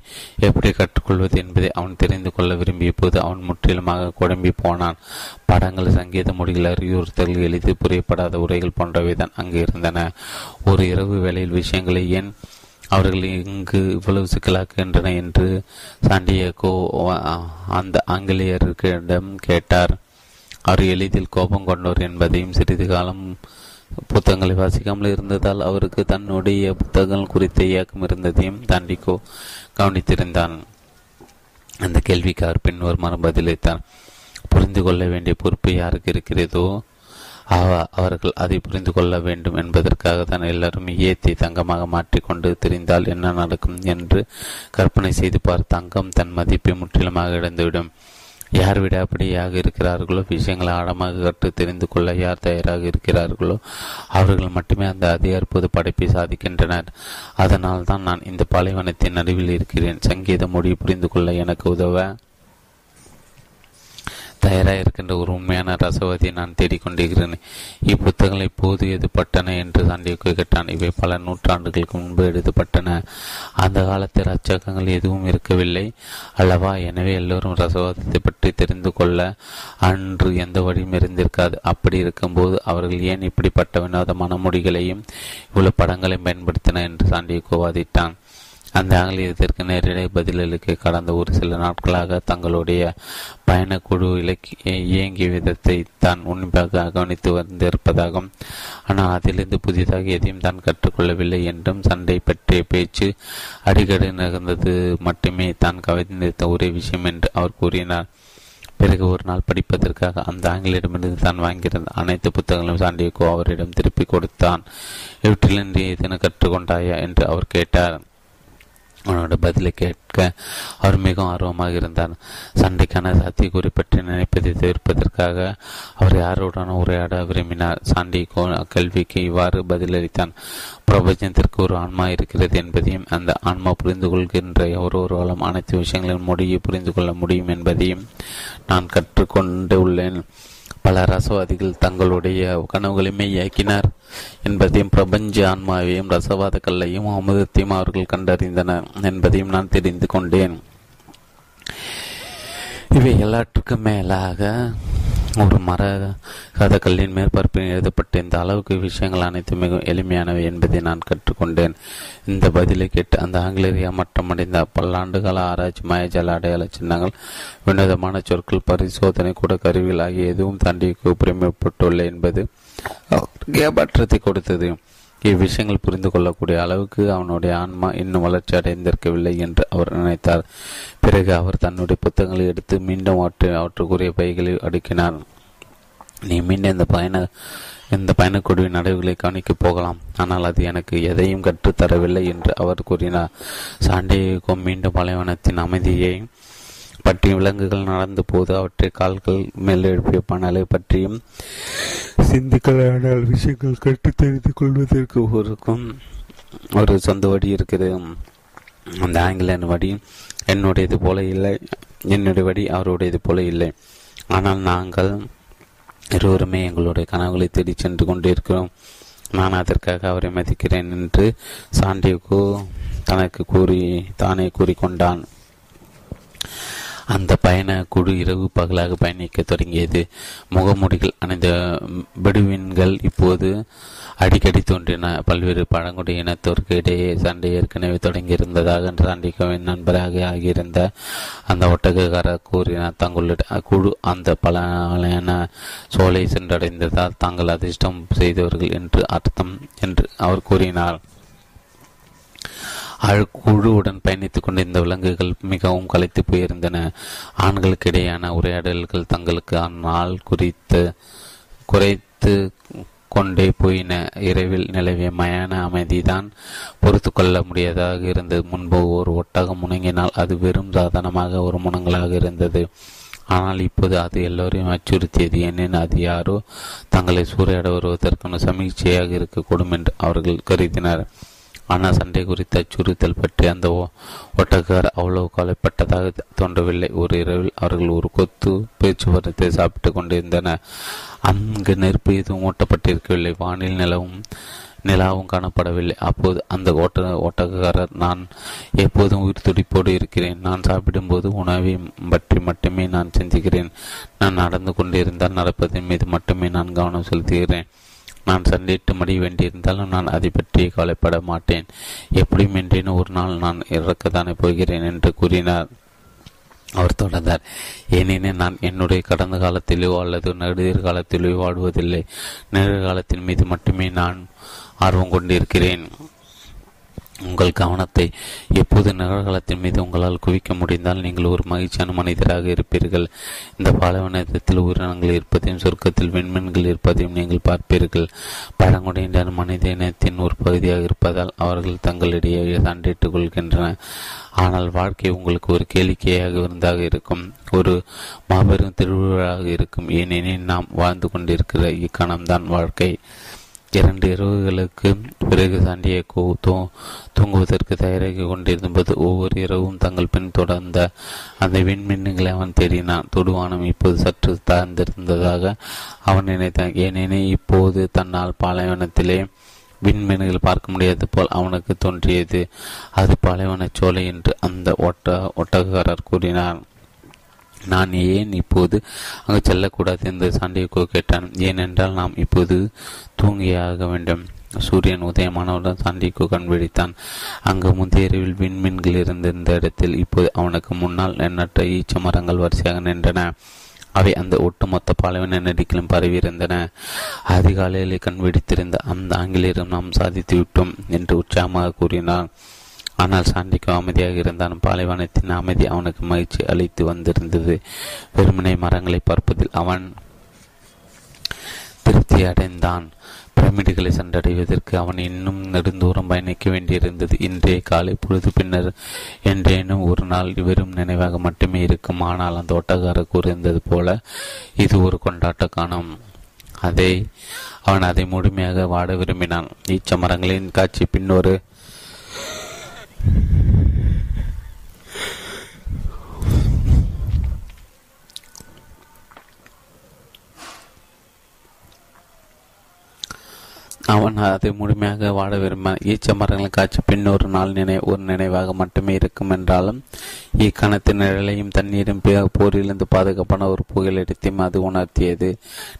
எப்படி கற்றுக்கொள்வது என்பதை அவன் தெரிந்து கொள்ள விரும்பிய போது அவன் முற்றிலுமாக குழம்பி போனான். படங்கள், சங்கீத மொழிகள், அறிவுறுத்தல்கள், எளிது புரியப்படாத உரைகள் போன்றவை தான் அங்கு இருந்தன. ஒரு இரவு வேளையில் விஷயங்களை ஏன் அவர்கள் இங்கு இவ்வளவு சிக்கலாக்குகின்றன என்று சாண்டியாகோ அந்த ஆங்கிலேயர்களிடம் கேட்டார். அவர் எளிதில் கோபம் கொண்டவர் என்பதையும் சிறிது காலம் புத்தகங்களை வாசிக்காமல் இருந்ததால் அவருக்கு தன்னுடைய புத்தகங்கள் குறித்த இயக்கம் இருந்ததையும் சாண்டியாகோ கவனித்திருந்தான். அந்த கேள்விக்கு அவர் பின்வருமாறு பதிலளித்தார். புரிந்து கொள்ள வேண்டிய பொறுப்பு யாருக்கு இருக்கிறதோ அவர்கள் அதை புரிந்து கொள்ள வேண்டும் என்பதற்காக தான் எல்லாரும் ஈயத்தை தங்கமாக மாற்றிக்கொண்டு தெரிந்தால் என்ன நடக்கும் என்று கற்பனை செய்து பார். தங்கம் தன் மதிப்பை முற்றிலுமாக இழந்துவிடும். யார் விடாப்படியாக இருக்கிறார்களோ, விஷயங்களை ஆழமாக கற்று தெரிந்து கொள்ள யார் தயாராக இருக்கிறார்களோ அவர்கள் மட்டுமே அந்த அதிகாரப்பது படைப்பை சாதிக்கின்றனர். அதனால் தான் நான் இந்த பாலைவனத்தின் நடுவில் இருக்கிறேன். சங்கீத மொழி புரிந்து கொள்ள எனக்கு உதவ தயாராக இருக்கின்ற ஒரு உண்மையான ரசவாதியை நான் தேடிக்கொண்டிருக்கிறேன். இப்புத்தகங்கள் இப்போது எழுதப்பட்டன என்று சாண்டியாகோ கேட்டான். இவை பல நூற்றாண்டுகளுக்கு முன்பு எழுதப்பட்டன. அந்த காலத்தில் அச்சகங்கள் எதுவும் இருக்கவில்லை அல்லவா? எனவே எல்லோரும் ரசவாதத்தை பற்றி தெரிந்து கொள்ள அன்று எந்த வழியும் இருந்திருக்காது. அப்படி இருக்கும்போது அவர்கள் ஏன் இப்படிப்பட்ட வினோதமான மொழிகளையும் இவ்வளவு படங்களையும் பயன்படுத்தின என்று சாண்டியாகோ வாதிட்டான். அந்த ஆங்கிலேயத்திற்கு நேரடியாக பதிலளிக்க கடந்த ஒரு சில நாட்களாக தங்களுடைய பயணக்குழு இயங்கிய விதத்தை தான் உன்னிப்பாக கவனித்து வந்திருப்பதாகவும், ஆனால் அதிலிருந்து புதிதாக எதையும் தான் கற்றுக்கொள்ளவில்லை என்றும், சண்டை பற்றிய பேச்சு அடிக்கடி நிகழ்ந்தது மட்டுமே தான் கவிதை நிறுத்த ஒரே விஷயம் என்று அவர் கூறினார். பிறகு ஒரு நாள் படிப்பதற்காக அந்த ஆங்கிலரிடமிருந்து தான் வாங்கியிருந்த அனைத்து புத்தகங்களும் சாண்டியகோ அவரிடம் திருப்பி கொடுத்தான். இவற்றிலின்றி எதனை கற்றுக்கொண்டாயா என்று அவர் கேட்டார். அவனோட பதிலை கேட்க அவர் மிகவும் ஆர்வமாக இருந்தார். சண்டைக்கான சாத்தியக்கூறி பற்றி நினைப்பதை தவிர்ப்பதற்காக அவர் யாருடன் உரையாட விரும்பினார். சாண்டிகோ கேள்விக்கு இவ்வாறு பதிலளித்தான். பிரபஞ்சத்திற்கு ஒரு ஆன்மா இருக்கிறது என்பதையும், அந்த ஆன்மா புரிந்து கொள்கின்ற ஒருவராலும் அனைத்து விஷயங்களின் முடியை புரிந்து கொள்ள முடியும் என்பதையும் நான் கற்றுக்கொண்டு உள்ளேன். பல ரசவாதிகள் தங்களுடைய கனவுகளை மெய்யாக்கினார் என்பதையும், பிரபஞ்ச ஆன்மாவையும் ரசவாத கல்லையும் அமுதத்தையும் அவர்கள் கண்டறிந்தனர் என்பதையும் நான் தெரிந்து கொண்டேன். இவை எல்லாற்றுக்கும் மேலாக ஒரு மர கதக்கல்லின் மேற்பரப்பில் எழுதப்பட்ட இந்த அளவுக்கு விஷயங்கள் அனைத்து மிகவும் எளிமையானவை என்பதை நான் கற்றுக்கொண்டேன். இந்த பதிலை கேட்டு அந்த ஆங்கிலேரியா மட்டமடைந்த பல்லாண்டுகால ஆராய்ச்சி, மாயஜால அடையாள சின்னங்கள், வினோதமான சொற்கள், பரிசோதனை கூட கருவிகள் ஆகிய எதுவும் தாண்டிக்கு உரிமைப்பட்டுள்ள என்பது ஏமாற்றத்தை கொடுத்தது. இவ்விஷயங்கள் புரிந்து கொள்ளக்கூடிய அளவுக்கு அவனுடைய ஆன்மா இன்னும் வளர்ச்சி அடைந்திருக்கவில்லை என்று அவர் நினைத்தார். பிறகு அவர் தன்னுடைய புத்தகங்களை எடுத்து மீண்டும் அவற்றுக்குரிய பைகளை அடுக்கினார். நீ மீண்டும் இந்த பயணக்குழுவின் நடவுகளை கவனிக்கப் போகலாம், ஆனால் அது எனக்கு எதையும் கற்றுத்தரவில்லை என்று அவர் கூறினார். சாண்டியகோ மீண்டும் பாலைவனத்தின் அமைதியை பற்றிய விலங்குகள் நடந்த போது அவற்றை கால்கள் மேல் எழுப்பிய பணலை பற்றியும் சிந்துக்களானால் விஷயங்கள் கற்று தெரிந்து கொள்வதற்கு ஒரு சொந்த வடி இருக்கிறது. அந்த ஆங்கிலேயன் வடி என்னுடையது போல இல்லை, என்னுடைய வடி அவருடையது போல இல்லை. ஆனால் நாங்கள் இருவருமே எங்களுடைய கனவுகளை தேடி சென்று கொண்டிருக்கிறோம். நான் அதற்காக அவரை மதிக்கிறேன் என்று சாண்டியகோ தனக்கு தானே கூறிக்கொண்டான். அந்த பயண குழு இரவு பகலாக பயணிக்க தொடங்கியது. முகமூடிகள் அணிந்த பெடுவின்கள் இப்போது அடிக்கடி தோன்றின. பல்வேறு பழங்குடி இனத்திற்கு இடையே சண்டை ஏற்கனவே தொடங்கியிருந்ததாக சாண்டிகோவின் நண்பராக ஆகியிருந்த அந்த ஒட்டகக்காரர் கூறினார். தங்களுடைய குழு அந்த பலான சோலை சென்றடைந்ததால் தாங்கள் அதிர்ஷ்டம் செய்தவர்கள் என்று அர்த்தம் என்று அவர் கூறினார். குழுவுடன் பயணித்துக் கொண்ட இந்த விலங்குகள் மிகவும் களைத்து போயிருந்தன. ஆண்களுக்கிடையான உரையாடல்கள் தங்களுக்கு அந்நாள் குறைத்து கொண்டே போயின. இரவில் நிலவிய மயான அமைதிதான் பொறுத்து கொள்ள முடியாததாக இருந்தது. முன்பு ஒரு ஒட்டகம் முணங்கினால் அது வெறும் சாதாரணமாக ஒரு முனங்களாக இருந்தது. ஆனால் இப்போது அது எல்லோரையும் அச்சுறுத்தியது. ஏனெனில் அது யாரோ தங்களை சூறையாட வருவதற்கான சமீட்சையாக இருக்கக்கூடும் என்று அவர்கள் கருதினர். ஆனால் சண்டை குறித்த அச்சுறுத்தல் பற்றி அந்த ஒட்டக்கார் அவ்வளவு கவலைப்பட்டதாக தோன்றவில்லை. ஒரு இரவில் அவர்கள் ஒரு கொத்து பேச்சுவார்த்தை சாப்பிட்டு கொண்டிருந்தனர். அங்கு நெருப்பு எதுவும் ஓட்டப்பட்டிருக்கவில்லை. வானில் நிலாவும் காணப்படவில்லை. அப்போது அந்த ஒட்டக்காரர், நான் எப்போதும் உயிர் துடிப்போடு இருக்கிறேன். நான் சாப்பிடும்போது உணவை பற்றி மட்டுமே நான் சிந்திக்கிறேன். நான் நடந்து கொண்டிருந்தால் நடப்பதன் மீது மட்டுமே நான் கவனம் செலுத்துகிறேன். நான் சண்டையிட்டு மடிய வேண்டியிருந்தாலும் நான் அதை பற்றி கவலைப்பட மாட்டேன். எப்படியும் என்றேன், ஒரு நாள் நான் இறக்கத்தானே போகிறேன் என்று கூறினார். அவர் தொடர்ந்தார், ஏனெனில் நான் என்னுடைய கடந்த காலத்திலோ அல்லது நடுநிர்காலத்திலோ வாழ்வதில்லை. நிகழ்காலத்தின் மீது மட்டுமே நான் ஆர்வம் கொண்டிருக்கிறேன். உங்கள் கவனத்தை எப்போது நிகழ்காலத்தின் மீது உங்களால் குவிக்க முடிந்தால் நீங்கள் ஒரு மகிழ்ச்சியான மனிதராக இருப்பீர்கள். இந்த பாலைவனத்தில் உயிரினங்கள் இருப்பதையும் சொர்க்கத்தில் விண்மீன்கள் இருப்பதையும் நீங்கள் பார்ப்பீர்கள். பழங்குடியினர் மனித இனத்தின் ஒரு பகுதியாக இருப்பதால் அவர்கள் தங்களிடையே சண்டையிட்டுக் கொள்கின்றனர். ஆனால் வாழ்க்கை உங்களுக்கு ஒரு கேளிக்கையாக இருந்தாக இருக்கும், ஒரு மாபெரும் திருவிழாவாக இருக்கும். ஏனெனில் நாம் வாழ்ந்து கொண்டிருக்கிற இக்கணம்தான் வாழ்க்கை. 2 இரவுகளுக்கு பிறகு சாண்டியகோ தூங்குவதற்கு தயாராகி கொண்டிருந்தபோது ஒவ்வொரு இரவும் தங்கள் பின் தொடர்ந்த அந்த விண்மீன்களை அவன் தேடினான். தொடுவானம் இப்போது சற்று தாழ்ந்திருந்ததாக அவன் நினைத்தான். ஏனெனில் இப்போது தன்னால் பாலைவனத்திலே விண்மீன்கள் பார்க்க முடியாது போல் அவனுக்கு தோன்றியது. அது பாலைவனச் சோலை என்று அந்த ஒட்டகக்காரர் கூறினார். நான் ஏன் இப்போது அங்கு செல்லக்கூடாது என்று சாண்டியகோ கேட்டான். ஏனென்றால் நாம் இப்போது தூங்கியாக வேண்டும். சூரியன் உதயமானவுடன் சாண்டியகோ கண்பிடித்தான். அங்கு முந்தைய இரவில் விண்மீன்கள் இருந்திருந்த இடத்தில் இப்போது அவனுக்கு முன்னால் எண்ணற்ற ஈச்ச மரங்கள் வரிசையாக நின்றன. அவை அந்த ஒட்டுமொத்த பாலைவன நெடுக்கிலும் பரவியிருந்தன. அதிகாலையிலே கண்பிடித்திருந்த அந்த ஆங்கிலேயரும் நாம் சாதித்து விட்டோம் என்று உற்சாகமாக கூறினார். ஆனால் சாண்டிக்கு அமைதியாக இருந்தாலும் பாலைவனத்தின் அமைதி அவனுக்கு மகிழ்ச்சி அளித்து வந்திருந்தது. வெறுமனை மரங்களை பார்ப்பதில் அவன் திருப்தி அடைந்தான். பிரமிடுகளை சென்றடைவதற்கு அவன் இன்னும் நெடுந்தூரம் பயணிக்க வேண்டியிருந்தது. இன்றைய காலை பொழுது பின்னர் என்றேனும் ஒரு நாள் வெறும் நினைவாக மட்டுமே இருக்கும். ஆனால் அந்த ஒட்டக்காரர் கூறியிருந்தது போல இது ஒரு கொண்டாட்ட காணம். அவன் அதை முழுமையாக வாட விரும்பினான். ஈச்ச மரங்களின் காட்சி பின்னொரு அவன் அதை முழுமையாக வாட விரும்பினான். ஈச்ச மரங்களின் காட்சி பின்னொரு நாள் ஒரு நினைவாக மட்டுமே இருக்கும் என்றாலும் இக்கணத்தின் நிழலையும் தண்ணீரும் போரிலிருந்து பாதுகாப்பான ஒரு புகலிடத்தையும் அது உணர்த்தியது.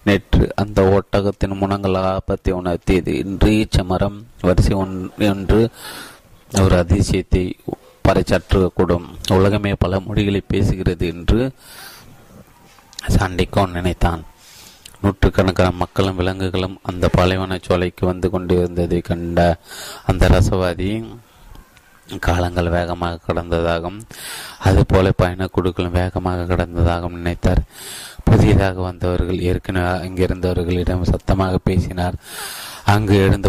நேற்று அந்த ஒட்டகத்தின் முனங்கள் ஆபத்தை உணர்த்தியது. இன்று ஈச்ச மரம் வரிசை ஒன்று ஒரு அதிசயத்தை பறைச்சாற்றக்கூடும். உலகமே பல மொழிகளை பேசுகிறது என்று சாண்டிக்கோன் நினைத்தான். நூற்றுக்கணக்கான மக்களும் விலங்குகளும் அந்த பாலைவன சோலைக்கு வந்து கொண்டிருந்ததை கண்ட அந்த ரசவாதி காலங்கள் வேகமாக கடந்ததாகவும் அதுபோல பயணக்குழுக்களும் வேகமாக கடந்ததாகவும் நினைத்தார். புதியதாக வந்தவர்கள் ஏற்கனவே அங்கிருந்தவர்களிடம் சத்தமாக பேசினார். அங்கு எழுந்த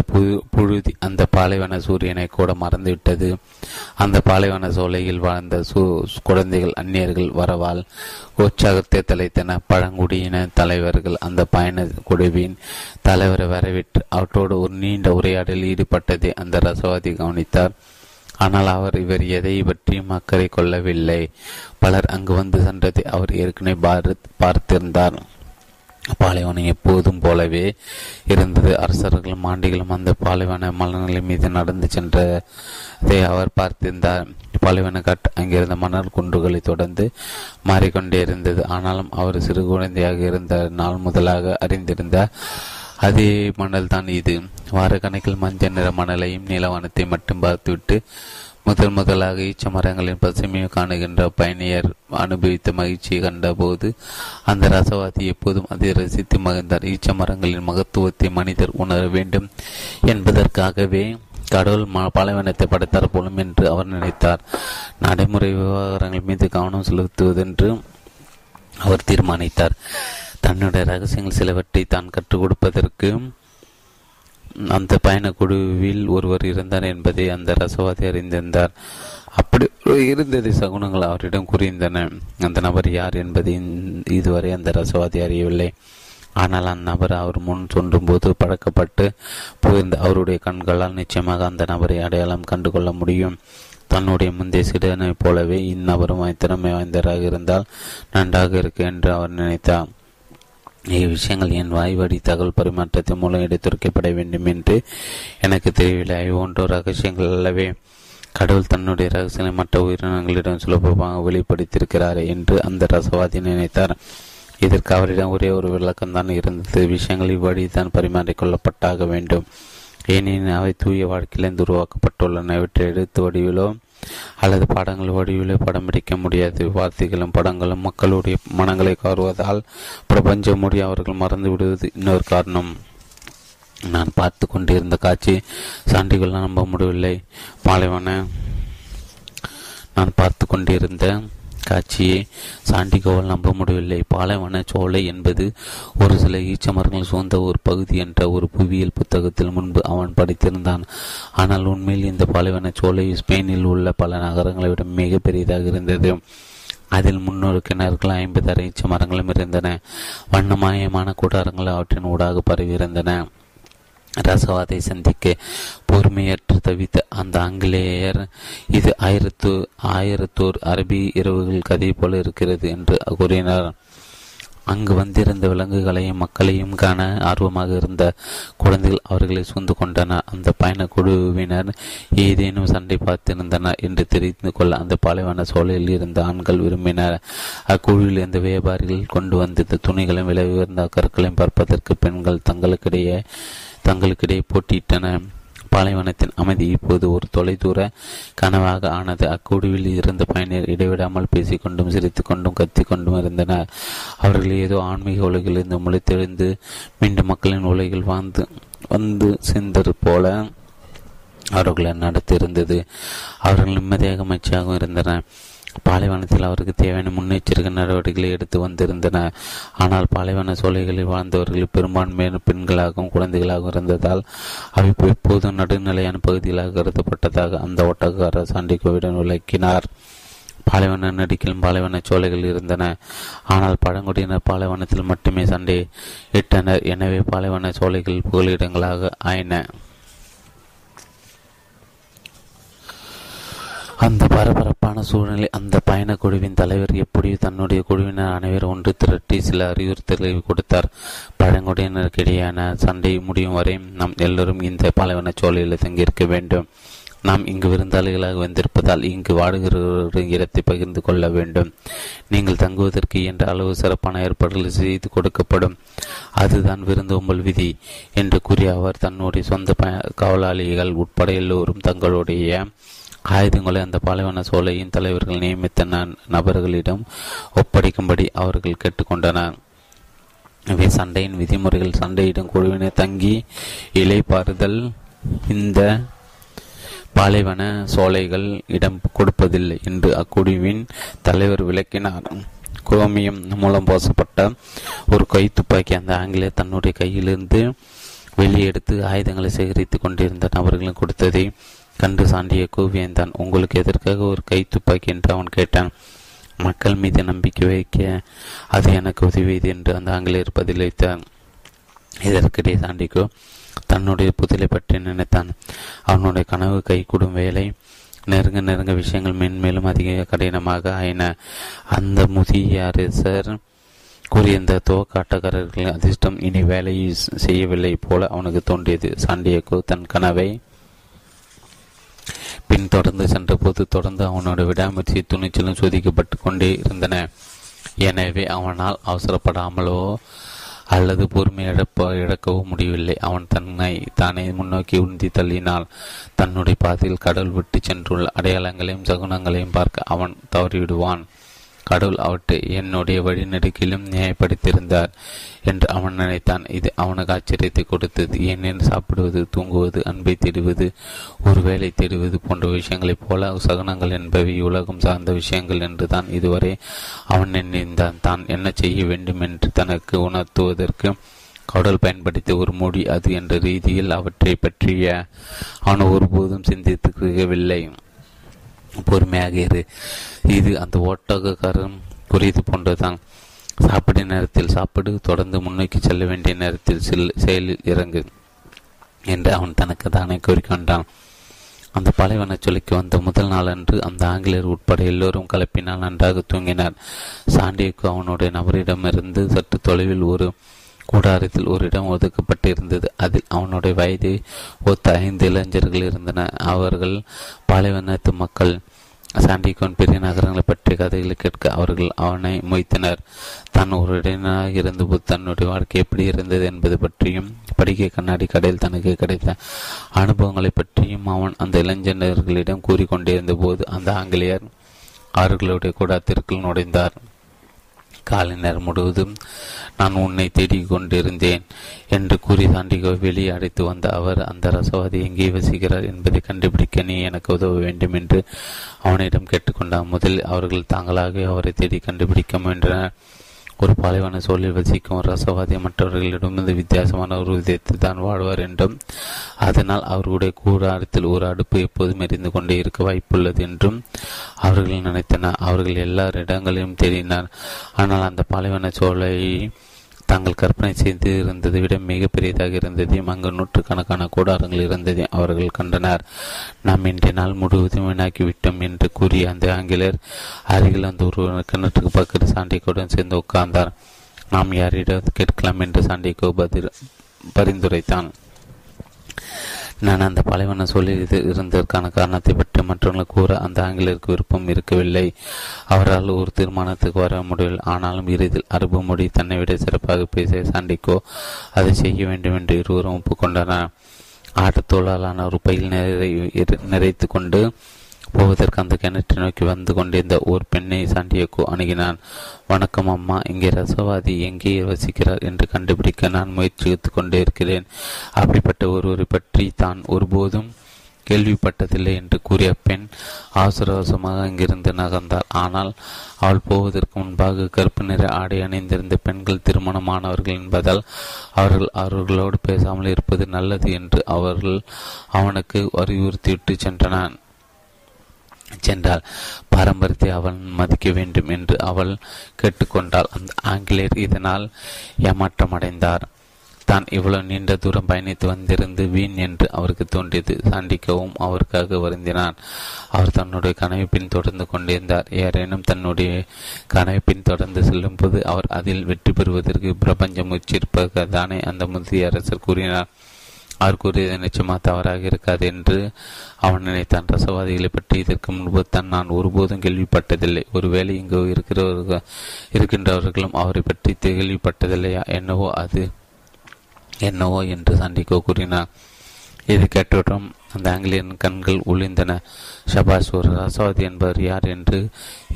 புழுதி அந்த பாலைவன சூரியனை கூட மறந்துவிட்டது. அந்த பாலைவன சோலையில் வாழ்ந்த குழந்தைகள் அந்நியர்கள் வரவால் உற்சாகத்தை தலைத்தன. பழங்குடியின தலைவர்கள் அந்த பயண குழுவின் தலைவரை வரவேற்று அவற்றோடு ஒரு நீண்ட உரையாடலில் ஈடுபட்டதை அந்த ரசவாதி கவனித்தார். ஆனால் இவர் எதை பற்றியும் அக்கறை கொள்ளவில்லை. பலர் அங்கு வந்து சென்றதை அவர் ஏற்கனவே பார்த்திருந்தார். பாலைவனம் எப்போதும் போலவே இருந்தது. அரசர்களும் ஆண்டிகளும் அந்த பாலைவன மலர்களின் மீது நடந்து சென்றதை அவர் பார்த்திருந்தார். பாலைவன காட்டு அங்கிருந்த மணல் குன்றுகளை தொடர்ந்து மாறிக்கொண்டே இருந்தது. ஆனாலும் அவர் சிறு குழந்தையாக இருந்த நாள் முதலாக அறிந்திருந்த அதே மணல் தான் இது. வாரக்கணக்கில் மஞ்சள் நிற மணலையும் நீலவானத்தை மட்டும் பார்த்துவிட்டு முதலாக ஈச்ச மரங்களின் பசுமையை காணுகின்ற பயணியர் அனுபவித்த மகிழ்ச்சியை கண்டபோது அந்த ரசவாதி எப்போதும் அதை ரசித்து மகிழ்ந்தார். ஈச்ச மரங்களின் மகத்துவத்தை மனிதர் உணர வேண்டும் என்பதற்காகவே கடவுள் பாலைவனத்தை படைத்தார் போலும் என்று அவர் நினைத்தார். நடைமுறை விவகாரங்கள் மீது கவனம் செலுத்துவதென்று அவர் தீர்மானித்தார். தன்னுடைய ரகசியங்கள் சிலவற்றை தான் கற்றுக் கொடுப்பதற்கு அந்த பயணக்குழுவில் ஒருவர் இருந்தார் என்பதை அந்த ரசவாதி அறிந்திருந்தார். அப்படி இருந்ததை சகுனங்கள் அவரிடம் கூறியிருந்தன. அந்த நபர் யார் என்பதை இதுவரை அந்த ரசவாதி அறியவில்லை. ஆனால் அந்நபர் அவர் முன் சொல்லும் போது பழக்கப்பட்டு போயிருந்த அவருடைய கண்களால் நிச்சயமாக அந்த நபரை அடையாளம் கண்டுகொள்ள முடியும். தன்னுடைய முந்தைய சிறுவனை போலவே இந்நபரும் திறமை வாய்ந்தராக இருந்தால் நன்றாக இருக்கு என்று அவர் நினைத்தார். விஷயங்கள் என் வாய்வழி தகவல் பரிமாற்றத்தின் மூலம் எடுத்துரைக்கப்பட வேண்டும் என்று எனக்கு தெரியவில்லை. ஒன்றோ ரகசியங்கள் அல்லவே. கடவுள் தன்னுடைய ரகசியங்களை மற்ற உயிரினங்களிடம் சுலபமாக வெளிப்படுத்தியிருக்கிறார் என்று அந்த ரசவாதி நினைத்தார். இதற்கு அவரிடம் ஒரே ஒரு விளக்கம்தான் இருந்தது. விஷயங்கள் இவ்வழிதான் பரிமாறிக்கொள்ளப்பட்டாக வேண்டும். ஏனெனில் அவை தூய வாழ்க்கையிலிருந்து உருவாக்கப்பட்டுள்ளன. இவற்றை எழுத்து வடிவிலோ அல்லது பாடங்கள் வடிவிலே படம் பிடிக்க முடியாது. வார்த்தைகளும் படங்களும் மக்களுடைய மனங்களை கவர்வதால் பிரபஞ்சம் மூடி அவர்கள் மறந்து விடுவது இன்னொரு காரணம். நான் பார்த்து கொண்டிருந்த காட்சி சாண்டிகளால் நம்ப முடியவில்லை. நான் பார்த்து கொண்டிருந்த காட்சியை சாண்டிகோவால் நம்ப முடியவில்லை. பாலைவன சோலை என்பது ஒரு சில ஈச்ச மரங்கள் சூழ்ந்த ஒரு பகுதி என்ற ஒரு புவியியல் புத்தகத்தில் முன்பு அவன் படித்திருந்தான். ஆனால் உண்மையில் இந்த பாலைவன சோலை ஸ்பெயினில் உள்ள பல நகரங்களை விட மிக பெரியதாக இருந்தது. அதில் 300 கிணறுகள் 50 ஈச்ச மரங்களும் இருந்தன. வண்ணமயமான கூடாரங்கள் அவற்றின் ஊடாக பரவி இருந்தன. ரசவாதை சந்திக்க பொறுமையற்று தவித்த அந்த ஆங்கிலேயர் இது 1001 அரபி இரவுகள் கதை போல இருக்கிறது என்று கூறினார். அங்கு வந்திருந்த விலங்குகளையும் மக்களையும் காண ஆர்வமாக இருந்த குழந்தைகள் அவர்களை சூழ்ந்து கொண்டனர். அந்த பயணக்குழுவினர் ஏதேனும் சண்டை பார்த்திருந்தனர் என்று தெரிந்து கொள்ள அந்த பாலைவன சோலையில் இருந்த ஆண்கள் விரும்பினர். அக்குழுவில் இருந்த வியாபாரிகள் கொண்டு வந்திருந்த துணிகளும் விலை உயர்ந்த கற்களையும் பார்ப்பதற்கு பெண்கள் தங்களுக்கிடையே போட்டியிட்டனர். பாலைவனத்தின் அமைதி இப்போது ஒரு தொலைதூர கனவாக ஆனது. அக்குழுவில் இருந்த பயணியர் இடைவிடாமல் பேசிக்கொண்டும் சிரித்துக்கொண்டும் கத்திக்கொண்டும் இருந்தனர். அவர்கள் ஏதோ ஆன்மீக உலகிலிருந்து முளைத்தெழுந்து மீண்டும் மக்களின் உலகில் வாழ்ந்து வந்து சேர்ந்தது போல அவர்களை நடத்தியிருந்தது. அவர்கள் நிம்மதியாக மகிழ்ச்சியாகவும் இருந்தனர். பாலைவனத்தில் அவருக்கு தேவையான முன்னெச்சரிக்கை நடவடிக்கைகளை எடுத்து வந்திருந்தன. ஆனால் பாலைவன சோலைகளில் வாழ்ந்தவர்கள் பெரும்பான்மையான பெண்களாகவும் குழந்தைகளாகவும் இருந்ததால் அவை எப்போதும் நடுநிலையான பகுதிகளாக கருதப்பட்டதாக அந்த ஓட்டக்காரர் சாண்டிகோவிடம் விளக்கினார். பாலைவன நடிக்கிலும் பாலைவன சோலைகள் இருந்தன. ஆனால் பழங்குடியினர் பாலைவனத்தில் மட்டுமே சண்டை இட்டனர். எனவே பாலைவன சோலைகள் புகலிடங்களாக ஆயின. அந்த பரபரப்பான சூழ்நிலை அந்த பயணக் குழுவின் தலைவர் எப்படி தன்னுடைய குழுவினர் அனைவரும் ஒன்று திரட்டி சில அறிவுறுத்தல்களை கொடுத்தார். பழங்குடியினருக்கிடையான சண்டை முடியும் வரை நாம் எல்லோரும் இந்த பாலைவன சோலையில் தங்கியிருக்க வேண்டும். நாம் இங்கு விருந்தாளிகளாக வந்திருப்பதால் இங்கு வாடுகிற இடத்தை பகிர்ந்து கொள்ள வேண்டும். நீங்கள் தங்குவதற்கு என்ற அளவு சிறப்பான ஏற்பாடுகள் செய்து கொடுக்கப்படும். அதுதான் விருந்தோம்பல் விதி என்று கூறிய அவர் தன்னுடைய சொந்த காவலாளிகள் உட்பட எல்லோரும் தங்களுடைய ஆயுதங்களை அந்த பாலைவன சோலையின் தலைவர்கள் நியமித்த நபர்களிடம் ஒப்படைக்கும்படி அவர்கள் கேட்டுக்கொண்டனர். இவை சண்டையின் விதிமுறைகள். சண்டையிடும் குழுவினை தங்கி இலைப்பாறுதல் இந்த பாலைவன சோலைகள் இடம் கொடுப்பதில்லை என்று அக்குழுவின் தலைவர் விளக்கினார். குரோமியம் மூலம் போசப்பட்ட ஒரு கை துப்பாக்கி அந்த ஆங்கிலேயர் தன்னுடைய கையிலிருந்து வெளியெடுத்து ஆயுதங்களை சேகரித்து கொண்டிருந்த நபர்களும் கொடுத்ததை கண்டு சாண்டிய கோவியந்தான். உங்களுக்கு எதற்காக ஒரு கை துப்பாக்கி என்று அவன் கேட்டான். மக்கள் மீது நம்பிக்கை வைக்க அது எனக்கு உதவியது என்று அந்த ஆங்கிலேயர் பதிலளித்தார். இதற்கிடையே சாண்டிகோ தன்னுடைய புதிலை பற்றி நினைத்தான். அவனுடைய கனவு கைகூடும் வேலை நெருங்க நெருங்க விஷயங்கள் மேன்மேலும் அதிக கடினமாக ஆயின. அந்த முதிய அரசர் கூறிய இந்த தோக்காட்டக்காரர்களின் அதிர்ஷ்டம் இனி வேலையை செய்யவில்லை போல அவனுக்கு தோன்றியது. சாண்டியகோ தன் கனவை பின் தொடர்ந்து சென்ற போது தொடர்ந்து அவனோட விடாமுயற்சி துணிச்சலும் சோதிக்கப்பட்டு கொண்டே இருந்தன. எனவே அவனால் அவசரப்படாமலோ அல்லது பொறுமை இழக்கவோ முடியவில்லை. அவன் தன்னை தானே முன்னோக்கி உந்தி தள்ளினாள். தன்னுடைய பாதையில் கடவுள் விட்டு சென்றுள்ள அடையாளங்களையும் சகுனங்களையும் பார்க்க அவன் தவறிவிடுவான். கடவுள் அவற்றை என்னுடைய வழிநடுக்கிலும் நியாயப்படுத்தியிருந்தார் என்று அவன் நினைத்தான். இது அவனுக்கு ஆச்சரியத்தை கொடுத்தது. ஏனென்று சாப்பிடுவது, தூங்குவது, அன்பை தேடுவது, ஒரு வேலை தேடுவது போன்ற விஷயங்களைப் போல சகுனங்கள் என்பவை உலகம் சார்ந்த விஷயங்கள் என்று தான் இதுவரை அவன் நினைந்தான். தான் என்ன செய்ய வேண்டும் என்று தனக்கு உணர்த்துவதற்கு கடவுள் பயன்படுத்தி ஒரு மொழி அது என்ற ரீதியில் அவற்றை பற்றிய அவன் ஒருபோதும் சிந்தித்துக்கவில்லை. பொறுமையாகிறது இது அந்த ஓட்டக்காரன் குறித்து போன்றதுதான். சாப்பிட நேரத்தில் சாப்பிடு, தொடர்ந்து முன்னோக்கி செல்ல வேண்டிய நேரத்தில் செயலில் இறங்கு என்று அவன் தனக்கு தானே கூறிக்கொண்டான். அந்த பாலைவன சொலிக்கு வந்த முதல் நாளன்று அந்த ஆங்கிலேயர் உட்பட எல்லோரும் கலப்பினால் நன்றாக தூங்கினார். சாண்டியக்கு அவனுடைய நபரிடமிருந்து சற்று தொலைவில் ஒரு கூடாரத்தில் ஒரு இடம் ஒதுக்கப்பட்டு இருந்தது. அதில் அவனுடைய வயதை ஒத்த 5 இளைஞர்கள் இருந்தனர். அவர்கள் பாலைவனத்து மக்கள். சாண்டிகோன் பெரிய நகரங்களை பற்றிய கதைகளை கேட்க அவர்கள் அவனை மொய்த்தனர். தான் ஒரு இடையனாக இருந்தபோது தன்னுடைய வாழ்க்கை எப்படி இருந்தது என்பது பற்றியும் படிக்க கண்ணாடி கடையில் தனக்கு கிடைத்த அனுபவங்களை பற்றியும் அவன் அந்த இளைஞர்களிடம் கூறிக்கொண்டிருந்த போது அந்த ஆங்கிலேயர் அவர்களுடைய கூடாரத்திற்குள் நுழைந்தார். காலை நேரம் முழுவதும் நான் உன்னை தேடிக் கொண்டிருந்தேன் என்று கூறி சாண்டிகோ வெளியே அடைத்து வந்த அவர் அந்த ரசவாதி எங்கே வசிக்கிறார் என்பதை கண்டுபிடிக்க நீ எனக்கு உதவ வேண்டும் என்று அவனிடம் கேட்டுக்கொண்டார். முதலில் அவர்கள் தாங்களாக அவரை தேடி கண்டுபிடிக்க முயன்றனர். ஒரு பாலைவன சோழில் வசிக்கும் ரசவாதி மற்றவர்களிடமிருந்து வித்தியாசமான ஒரு விதத்தை தான் வாழ்வார் என்றும் அதனால் அவருடைய கூடாரத்தில் ஒரு அடுப்பு எப்போதும் எரிந்து கொண்டே இருக்க வாய்ப்புள்ளது என்றும் அவர்கள் நினைத்தனர். அவர்கள் எல்லா இடங்களிலும் தேடினார். ஆனால் அந்த பாலைவன சோலை தாங்கள் கற்பனை செய்து இருந்ததை விட மிகப்பெரியதாக இருந்ததையும் அங்கு 100கணக்கான கூடாரங்கள் இருந்ததையும் அவர்கள் கண்டனர். நாம் இன்றைய நாள் முழுவதும் வீணாக்கிவிட்டோம் என்று கூறிய அந்த ஆங்கிலேயர் அருகில் அந்த ஒரு கிணற்றுக்கு பக்கத்து சாண்டிகோடன் சேர்ந்து உட்கார்ந்தார். நாம் யாரிடம் கேட்கலாம் என்று சாண்டிகோ பரிந்துரைத்தான். நான் அந்த பாலைவன சோழில் இருந்ததற்கான காரணத்தை பற்றி மற்றவர்கள் கூற அந்த ஆங்கிலேயருக்கு விருப்பம் இருக்கவில்லை. அவரால் ஒரு தீர்மானத்துக்கு வர முடியவில்லை. ஆனாலும் இறுதியில் அரபு மொழி தன்னை விட சிறப்பாக பேசிய சாண்டிகோ அதை செய்ய வேண்டும் என்று இருவரும் ஒப்புக்கொண்டனர். ஆட்டத்தோளாலான ஒரு பையில் நிறைத்து கொண்டு போவதற்கு அந்த கிணற்றை நோக்கி வந்து கொண்டிருந்த ஒரு பெண்ணை சாண்டியகோ அணுகினான். வணக்கம் அம்மா, இங்கே ரசவாதி எங்கே வசிக்கிறார் என்று கண்டுபிடிக்க நான் முயற்சித்து கொண்டே இருக்கிறேன். அப்படிப்பட்ட ஒருவரை பற்றி தான் ஒருபோதும் கேள்விப்பட்டதில்லை என்று கூறிய பெண் ஆசுரவசமாக அங்கிருந்து நகர்ந்தார். ஆனால் அவள் போவதற்கு முன்பாக கருப்பு நிற ஆடை அணிந்திருந்த பெண்கள் திருமணமானவர்கள் என்பதால் அவர்களோடு பேசாமல் இருப்பது நல்லது என்று அவர்கள் அவனுக்கு அறிவுறுத்திவிட்டு சென்றாள். பாரம்பரியத்தை அவன் மதிக்க வேண்டும் என்று அவள் கேட்டுக்கொண்டாள். அந்த ஆங்கிலேயர் இதனால் ஏமாற்றமடைந்தார். தான் இவ்வளவு நீண்ட தூரம் பயணித்து வந்திருந்து வீண் என்று அவருக்கு தோன்றியது. சாண்டிக்கவும் அவருக்காக வருந்தினான். அவர் தன்னுடைய கனவை பின் தொடர்ந்து கொண்டிருந்தார். யாரேனும் தன்னுடைய கனவை பின் தொடர்ந்து செல்லும் போது அவர் அதில் வெற்றி பெறுவதற்கு பிரபஞ்சம் முயற்சிப்பதாக தானே அந்த முதிய அரசர் கூறினார். அவர் கூறியது நிச்சயமாக தவறாக இருக்காது என்று அவன் நினைத்தான். ரசவாதிகளை பற்றி இதற்கு முன்பு தான் நான் ஒருபோதும் கேள்விப்பட்டதில்லை. ஒருவேளை இங்கு இருக்கின்றவர்களும் அவரை பற்றி கேள்விப்பட்டதில்லையா? என்னவோ என்று சாண்டிகோ கூறினார். இது கேட்டவுடன் அந்த ஆங்கிலேயன் கண்கள் ஒளிந்தன. ஷபாஷ், ஒரு ரசவாதி என்பவர் யார் என்று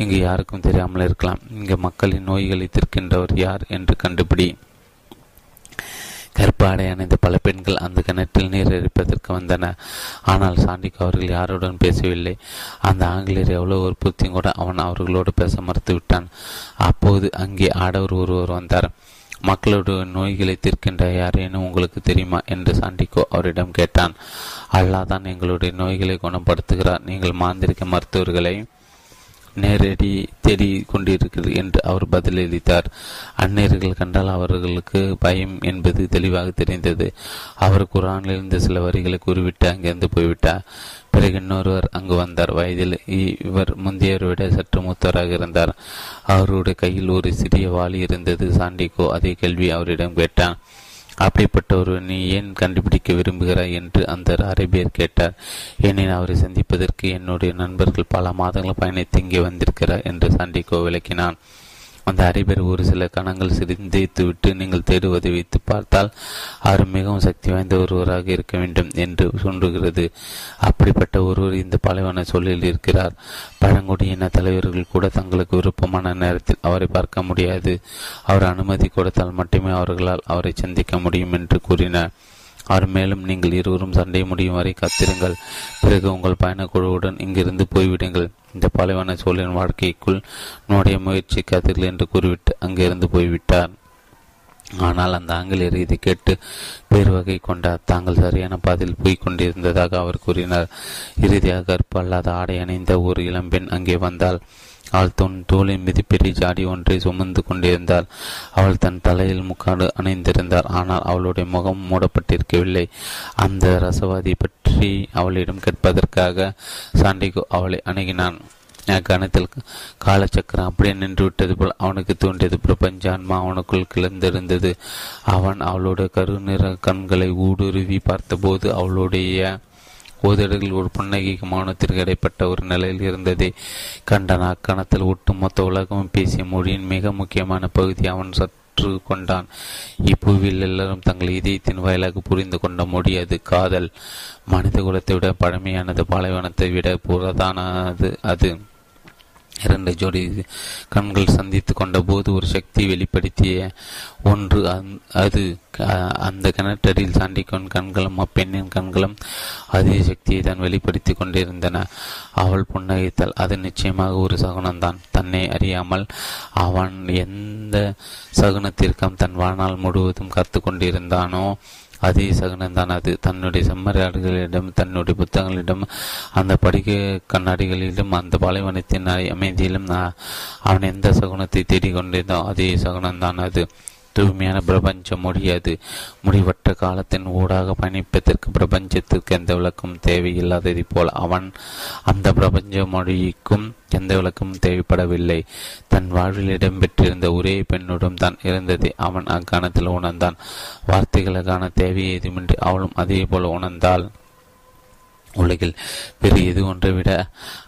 இங்கு யாருக்கும் தெரியாமல் இருக்கலாம். இங்கு மக்களின் நோய்களை தீர்க்கின்றவர் யார் என்று கண்டுபிடி. கருப்பு ஆடை அணிந்த பல பெண்கள் அந்த கிணற்றில் நீர் எரிப்பதற்கு வந்தன. ஆனால் சாண்டிகோ அவர்கள் யாருடன் பேசவில்லை. அந்த ஆங்கிலேயர் எவ்வளவு ஒரு புத்தியும் கூட அவன் அவர்களோடு பேச மறுத்துவிட்டான். அப்போது அங்கே ஆடவர் ஒருவர் வந்தார். மக்களுடைய நோய்களை தீர்க்கின்ற யாரேனும் உங்களுக்கு தெரியுமா என்று சாண்டிகோ அவரிடம் கேட்டான். அல்லாஹ் தான் எங்களுடைய நோய்களை குணப்படுத்துகிறார். நீங்கள் மாந்திரிக மருத்துவர்களை நேரடி தேடி கொண்டிருக்கிறீர்கள் என்று அவர் பதிலளித்தார். அந்நேர்கள் கண்டால் அவர்களுக்கு பயம் என்பது தெளிவாக தெரிந்தது. அவர் குரானிலிருந்து சில வரிகளை கூறிவிட்டு அங்கிருந்து போய்விட்டார். பிறகு இன்னொருவர் அங்கு வந்தார். வயதில் இவர் முந்தையவரை விட சற்று மூத்தவராக இருந்தார். அவருடைய கையில் ஒரு சிறிய வாளி இருந்தது. சாண்டிகோ அதே கேள்வி அவரிடம் கேட்டான். அப்படிப்பட்ட ஒரு நீ ஏன் கண்டுபிடிக்க விரும்புகிறாய் என்று அந்த அரேபியர் கேட்டார். ஏனெனில் அவரை சந்திப்பதற்கு என்னுடைய நண்பர்கள் பல மாதங்கள் பயணித்து இங்கே வந்திருக்கிறார் என்று சாண்டிகோ விளக்கினான். அந்த அறிவர் ஒரு சில கணங்கள் சிரிந்துவிட்டு, நீங்கள் தேடுவதை வைத்து பார்த்தால் அவர் மிகவும் சக்தி வாய்ந்த ஒருவராக இருக்க வேண்டும் என்று சொல்லுகிறது. அப்படிப்பட்ட ஒருவர் இந்த பாலைவன சொல்லில் இருக்கிறார். பழங்குடியின தலைவர்கள் கூட தங்களுக்கு விருப்பமான நேரத்தில் அவரை பார்க்க முடியாது. அவர் அனுமதி கொடுத்தால் மட்டுமே அவர்களால் அவரை சந்திக்க முடியும் என்று கூறினார். அவர் மேலும், நீங்கள் இருவரும் சண்டை முடியும் வரை காத்திருங்கள். பிறகு உங்கள் பயணக்குழுவுடன் இங்கிருந்து போய்விடுங்கள். இந்த பாலைவன சோழன் வாழ்க்கைக்குள் நுடைய முயற்சிக்காதீர்கள் என்று கூறிவிட்டு அங்கிருந்து போய்விட்டார். ஆனால் அந்த ஆங்கிலேயர் இதை கேட்டு பேர் வகை கொண்டார். தாங்கள் சரியான பாதையில் போய் கொண்டிருந்ததாக அவர் கூறினார். இறுதியாக கற்பு அல்லாத ஆடை அணிந்த ஒரு இளம்பெண் அங்கே வந்தாள். அவள் தோளின் மீது பெரிய ஜாடி ஒன்றை சுமந்து கொண்டிருந்தாள். அவள் தன் தலையில் முக்காடு அணிந்திருந்தாள். ஆனால் அவளுடைய முகம் மூடப்பட்டிருக்கவில்லை. அந்த ரசவாதி பற்றி அவளிடம் கேட்பதற்காக சாண்டிகோ அவளை அணுகினான். கணத்தில் காலச்சக்கரம் அப்படியே நின்றுவிட்டது போல் அவனுக்கு தோன்றியது. பிரபஞ்சான்மா அவனுக்குள் கிளர்ந்திருந்தது. அவன் அவளோட கருநிற கண்களை ஊடுருவி பார்த்தபோது அவளுடைய ஓதடுகள் ஒரு புன்னகைக்கு மௌனத்திற்கு இடைப்பட்ட ஒரு நிலையில் இருந்ததை கண்டான். அக்கணத்தில் ஒட்டுமொத்த உலகமும் பேசிய மொழியின் மிக முக்கியமான பகுதி அவன் சற்று கொண்டான். இப்புவியில் எல்லாரும் தங்கள் இதயத்தின் வாயிலாக புரிந்து கொண்ட மொழி அது. காதல் மனித குலத்தை விட பழமையானது. பாலைவனத்தை விட புறதானது அது. இரண்டு ஜோடி கண்கள் சந்தித்து கொண்ட போது ஒரு சக்தி வெளிப்படுத்திய ஒன்று அது. அந்த கிணற்றடியில் சாண்டிக்கோன் கண்களும் அப்பெண்ணின் கண்களும் அதே சக்தியை தான் வெளிப்படுத்தி கொண்டிருந்தன. அவள் புன்னகைத்தாள். அது நிச்சயமாக ஒரு சகுனம்தான். தன்னை அறியாமல் அவன் எந்த சகுனத்திற்கும் தன் வாழ்நாள் முழுவதும் காத்து கொண்டிருந்தானோ அதே சகுனம்தான் அது. தன்னுடைய செம்மறியாடுகளிடம், தன்னுடைய புத்தகங்களிடம், அந்த படிக்க கண்ணாடிகளிடம், அந்த பாலைவனத்தின் அமைதியிலும் அவன் எந்த சகுனத்தை தேடிக்கொண்டிருந்தான் அதே சகுனம்தான் அது. தூய்மையான பிரபஞ்ச மொழி அது. முடிவற்ற காலத்தின் ஊடாக பயணிப்பதற்கு பிரபஞ்சத்திற்கு எந்த விளக்கம் தேவையில்லாததை போல் அவன் அந்த பிரபஞ்ச மொழிக்கும் எந்த விளக்கமும் தேவைப்படவில்லை. தன் வாழ்வில் இடம்பெற்றிருந்த ஒரே பெண்ணுடன் தான் இருந்ததை அவன் அக்காணத்தில் உணர்ந்தான். வார்த்தைகளுக்கான தேவையை எதுமின்றி அவளும் அதே போல் உணர்ந்தாள். உலகில் வேறு எது ஒன்றை விட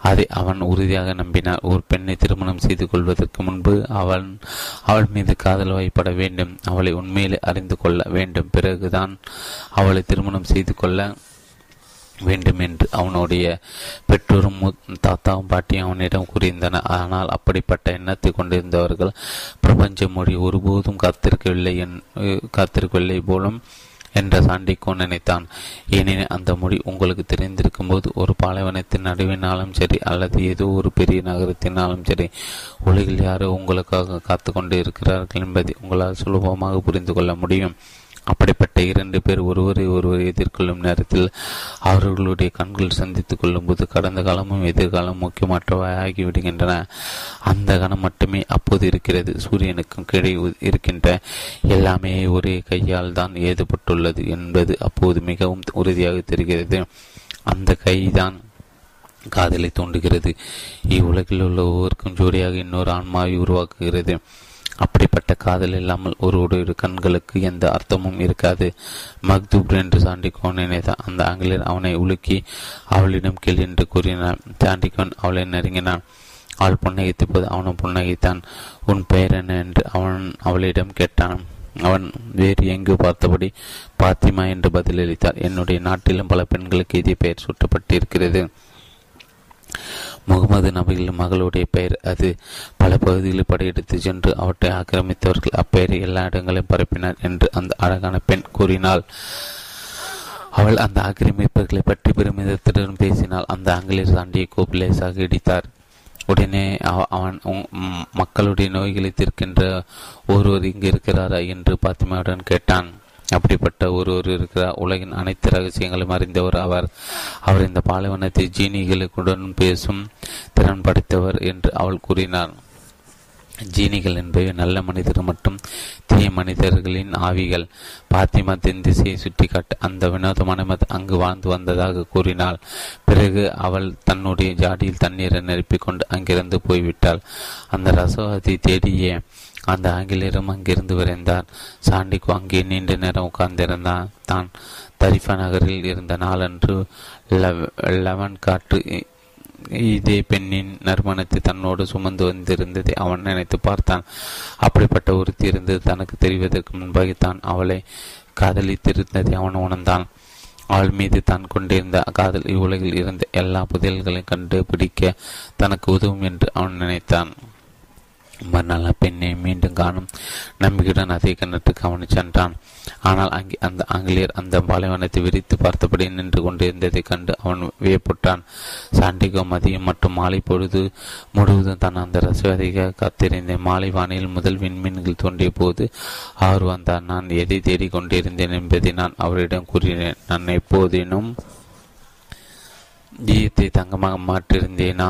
அதை அவன் உறுதியாக நம்பினார். ஒரு பெண்ணை திருமணம் செய்து கொள்வதற்கு முன்பு அவள் மீது காதல் வாய்ப்பட வேண்டும். அவளை உண்மையிலே அறிந்து கொள்ள வேண்டும். பிறகுதான் அவளை திருமணம் செய்து கொள்ள வேண்டும் என்று அவனுடைய பெற்றோரும் தாத்தாவும் பாட்டியும் அவனிடம் கூறியிருந்தனர். ஆனால் அப்படிப்பட்ட எண்ணத்தை கொண்டிருந்தவர்கள் பிரபஞ்ச மொழி ஒருபோதும் காத்திருக்கவில்லை போலும் என்ற சாண்டிக்கோன் நினைத்தான். ஏனெனில் அந்த மொழி உங்களுக்கு தெரிந்திருக்கும் போது ஒரு பாலைவனத்தின் நடுவினாலும் சரி அல்லது ஏதோ ஒரு பெரிய நகரத்தினாலும் சரி உலகில் யாரோ உங்களுக்காக காத்து கொண்டு இருக்கிறார்கள் என்பதை உங்களால் சுலபமாக புரிந்து கொள்ள முடியும். அப்படிப்பட்ட இரண்டு பேர் ஒருவரை ஒருவர் எதிர்கொள்ளும் நேரத்தில் அவர்களுடைய கண்கள் சந்தித்துக் கொள்ளும் போது கடந்த காலமும் எதிர்காலம் முக்கியமற்றவையாகிவிடுகின்றன. அந்த கணம் மட்டுமே அப்போது இருக்கிறது. சூரியனுக்கும் கீழே இருக்கின்ற எல்லாமே ஒரே கையால் தான் ஏதுபட்டுள்ளது என்பது அப்போது மிகவும் உறுதியாக தெரிகிறது. அந்த கைதான் காதலை தூண்டுகிறது. இவ்வுலகில் உள்ள ஒவ்வொருக்கும் ஜோடியாக இன்னொரு ஆன்மாவை உருவாக்குகிறது. அப்படிப்பட்ட காதல் இல்லாமல் ஒரு கண்களுக்கு எந்த அர்த்தமும் இருக்காது. மக்தூப் என்று சாண்டிகோன் நினைத்தான். அந்த ஆங்கிலர் அவனை உலுக்கி அவளிடம் கேள் என்று கூறினான். சாண்டிகோன் அவளை நெருங்கினான். அவள் புன்னகைத்த போது அவனும் புன்னகைத்தான். உன் பெயர் என்ன என்று அவன் அவளிடம் கேட்டான். அவன் வேறு எங்கு பார்த்தபடி பாத்திமா என்று பதிலளித்தார். என்னுடைய நாட்டிலும் பல பெண்களுக்கு இதே பெயர் சூட்டப்பட்டிருக்கிறது. முகமது நபிகளின் மகளுடைய பெயர் அது. பல பகுதிகளில் படையெடுத்து சென்று அவற்றை ஆக்கிரமித்தவர்கள் அப்பெயரை எல்லா இடங்களையும் பரப்பினார் என்று அந்த அழகான பெண் கூறினாள். அவள் அந்த ஆக்கிரமிப்புகளை பற்றி பெருமிதத்துடன் பேசினாள். அந்த ஆங்கிலேயர் சாண்டியை கோபிலேசாக இடித்தார். உடனே அவன் மக்களுடைய நோய்களை தீர்க்கின்ற ஒருவர் இங்கு இருக்கிறாரா என்று பாத்திமாவுடன் கேட்டான். அப்படிப்பட்ட ஒருவர் இருக்கிறார். உலகின் அனைத்து ரகசியங்களும் அறிந்தவர் அவர். அவர் இந்த பாலைவனத்தை ஜீனிகளுடன் பேசும் திறன் படைத்தவர் என்று அவள் கூறினார். ஜீனிகள் என்பவை நல்ல மனிதர் மற்றும் தீய மனிதர்களின் ஆவிகள். பாத்திமா தென் திசையை சுட்டி காட்ட அந்த வினோதமான அங்கு வாழ்ந்து வந்ததாக கூறினாள். பிறகு அவள் தன்னுடைய ஜாடியில் தண்ணீரை நிரப்பிக்கொண்டு அங்கிருந்து போய்விட்டாள். அந்த ரசவாதி தேடியே அந்த ஆங்கிலேயரும் அங்கிருந்து விரைந்தார். சாண்டிக்கு அங்கே நீண்ட நேரம் உட்கார்ந்திருந்தான். தான் தரிஃபா நகரில் இருந்த நாளன்று லெவன் காற்று இதே பெண்ணின் நறுமணத்தை தன்னோடு சுமந்து வந்திருந்ததை அவன் நினைத்து பார்த்தான். அப்படிப்பட்ட ஒருத்தி இருந்தது தனக்கு தெரிவதற்கு முன்பாக தான் அவளை காதலித்திருந்ததை அவன் உணர்ந்தான். அவள் மீது தான் கொண்டிருந்த காதல் இவ்வுலகில் இருந்த எல்லா புதையல்களையும் கண்டுபிடிக்க தனக்கு உதவும் என்று அவன் நினைத்தான். மறுநாள் பெண்ணை மீண்டும் காணும் நம்பிக்கையுடன் அதே கிணற்றுக்கு அவனை சென்றான். ஆனால் அங்கே அந்த ஆங்கிலேயர் அந்த பாலைவனத்தை விரித்து பார்த்தபடி நின்று கொண்டிருந்ததை கண்டு அவன் வியப்புற்றான். சாண்டிகோ மதியம் மற்றும் மாலை பொழுது முழுவதும் தான் அந்த ரசவாதியாக காத்திருந்தேன். மாலை வானில் முதல் விண்மீன்கள் தோன்றிய போது அவர் வந்தார். நான் எதை தேடிக்கொண்டிருந்தேன் என்பதை நான் அவரிடம் கூறினேன். நான் எப்போதேனும் ஈயத்தை தங்கமாக மாற்றிருந்தேனா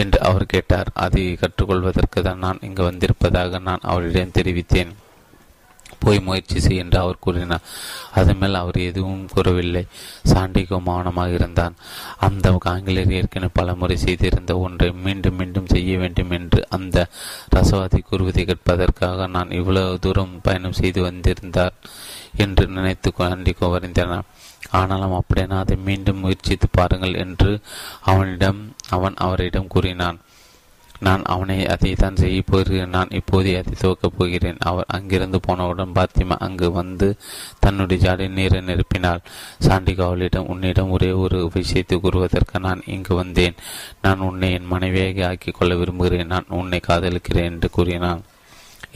என்று அவர் கேட்டார். அதை கற்றுக்கொள்வதற்கு தான் நான் இங்கு வந்திருப்பதாக நான் அவரிடம் தெரிவித்தேன். போய் முயற்சி செய் என்று அவர் கூறினார். அதுமேல் அவர் எதுவும் கூறவில்லை. சாண்டிகோ மௌனமாக இருந்தான். அந்த ஆங்கிலேயர் ஏற்கனவே பல முறை செய்திருந்த ஒன்றை மீண்டும் மீண்டும் செய்ய வேண்டும் என்று அந்த ரசவாதி கூறுவதை கேட்பதற்காக நான் இவ்வளவு தூரம் பயணம் செய்து வந்திருந்தார் என்று நினைத்து சாண்டிகோ வருந்தினார். ஆனாலும் அப்படின்னா அதை மீண்டும் முயற்சித்து பாருங்கள் என்று அவரிடம் கூறினான். நான் அவனை அதை தான் செய்ய போகிறேன். நான் இப்போதே அதை துவக்கப் போகிறேன். அவர் அங்கிருந்து போனவுடன் பாத்திமா அங்கு வந்து தன்னுடைய ஜாடி நீரை நிரப்பினாள். சாண்டிகோ அவளிடம், உன்னிடம் ஒரே ஒரு விஷயத்தை கூறுவதற்கு நான் இங்கு வந்தேன். நான் உன்னை என் மனைவியாக ஆக்கிக் கொள்ள விரும்புகிறேன். நான் உன்னை காதலிக்கிறேன் என்று கூறினான்.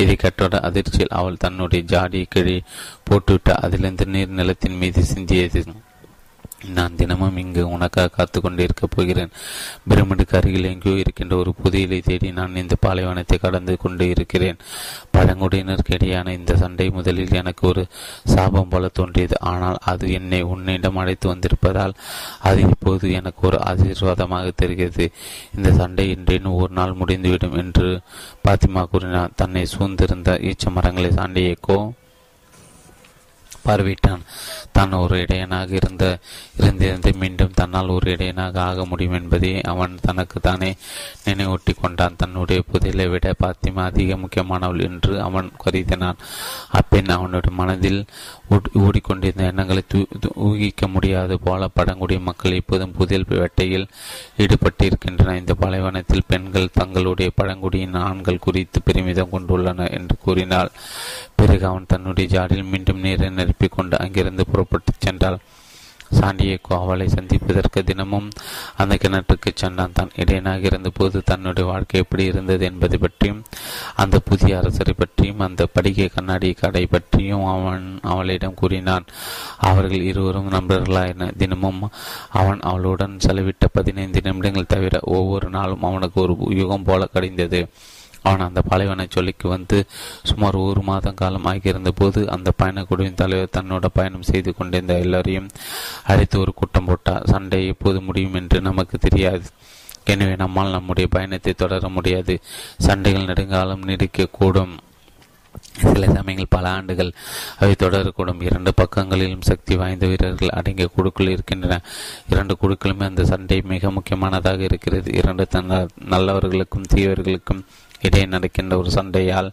இதை கற்றோட அதிர்ச்சியில் அவள் தன்னுடைய ஜாடியை கீழே போட்டுவிட்ட அதிலிருந்து நீர் நிலத்தின் மீது சிந்தியது. நான் தினமும் இங்கு உனக்காக காத்து கொண்டிருக்கப் போகிறேன். பிரமிடுக்கு அருகில் எங்கேயோ இருக்கின்ற ஒரு புதையலை தேடி நான் இந்த பாலைவனத்தை கடந்து கொண்டு இருக்கிறேன். பழங்குடியினருக்கிடையான இந்த சண்டை முதலில் எனக்கு ஒரு சாபம் போல தோன்றியது. ஆனால் அது என்னை உன்னிடம் அழைத்து வந்திருப்பதால் அது இப்போது எனக்கு ஒரு ஆசீர்வாதமாக தெரிகிறது. இந்த சண்டை இன்றேனும் ஒரு நாள் முடிந்துவிடும் என்று பாத்திமா கூறினார். தன்னை சூழ்ந்திருந்த ஈச்ச மரங்களை சாண்டியேக்கோ பார்வையிட்டான். தான் ஒரு இடையனாக இருந்திருந்து மீண்டும் தன்னால் ஒரு இடையனாக ஆக முடியும் என்பதை அவன் தனக்கு தானே நினைவூட்டி கொண்டான். தன்னுடைய புதையலை விட பாத்திமா அதிக முக்கியமானவள் என்று அவன் கருதினான். அப்பெண் அவனுடைய மனதில் ஓடிக்கொண்டிருந்த எண்ணங்களை ஊகிக்க முடியாது போல பழங்குடி மக்கள் இப்போதும் புதையல் வேட்டையில் ஈடுபட்டிருக்கின்றனர். இந்த பாலைவனத்தில் பெண்கள் தங்களுடைய பழங்குடியின் ஆண்கள் குறித்து பெருமிதம் கொண்டுள்ளனர் என்று கூறினாள். பிறகு அவன் தன்னுடைய ஜாடியில் மீண்டும் நீரை நிரப்பிக் கொண்டு அங்கிருந்து புறப்பட்டு சென்றாள். சாண்டியேகோ அவளை சந்திப்பதற்கு தினமும் அந்த கிணற்றுக்கு சென்றான். தான் இடையனாக இருந்தபோது தன்னுடைய வாழ்க்கை எப்படி இருந்தது என்பதை பற்றியும் அந்த புதிய அரசரை பற்றியும் அந்த படிகை கண்ணாடி கடை பற்றியும் அவளிடம் கூறினான். அவர்கள் இருவரும் நண்பர்களாயின. தினமும் அவன் அவளுடன் செலவிட்ட 15 நிமிடங்கள் தவிர ஒவ்வொரு நாளும் அவனுக்கு ஒரு யுகம் போல கடிந்தது. அவன் அந்த பாலைவன சொல்லிக்கு வந்து சுமார் 1 மாதம் காலம் ஆகியிருந்த போது அந்த பயணக்குழுவின் தலைவர் தன்னோட பயணம் செய்து கொண்டிருந்த எல்லாரையும் அழைத்து ஒரு கூட்டம் போட்டார். சண்டை எப்போது முடியும் என்று நமக்கு தெரியாது. எனவே நம்மால் நம்முடைய பயணத்தை தொடர முடியாது. சண்டைகள் நெடுங்காலம் நீடிக்கக்கூடும். சில சமயங்கள் பல ஆண்டுகள் அவை தொடரக்கூடும். 2 பக்கங்களிலும் சக்தி வாய்ந்த வீரர்கள் அடங்கிய குழுக்கள் இருக்கின்றன. 2 குழுக்களுமே அந்த சண்டை மிக முக்கியமானதாக இருக்கிறது. 2 நல்லவர்களுக்கும் தீயவர்களுக்கும் இடையே நடக்கின்ற ஒரு சண்டையால்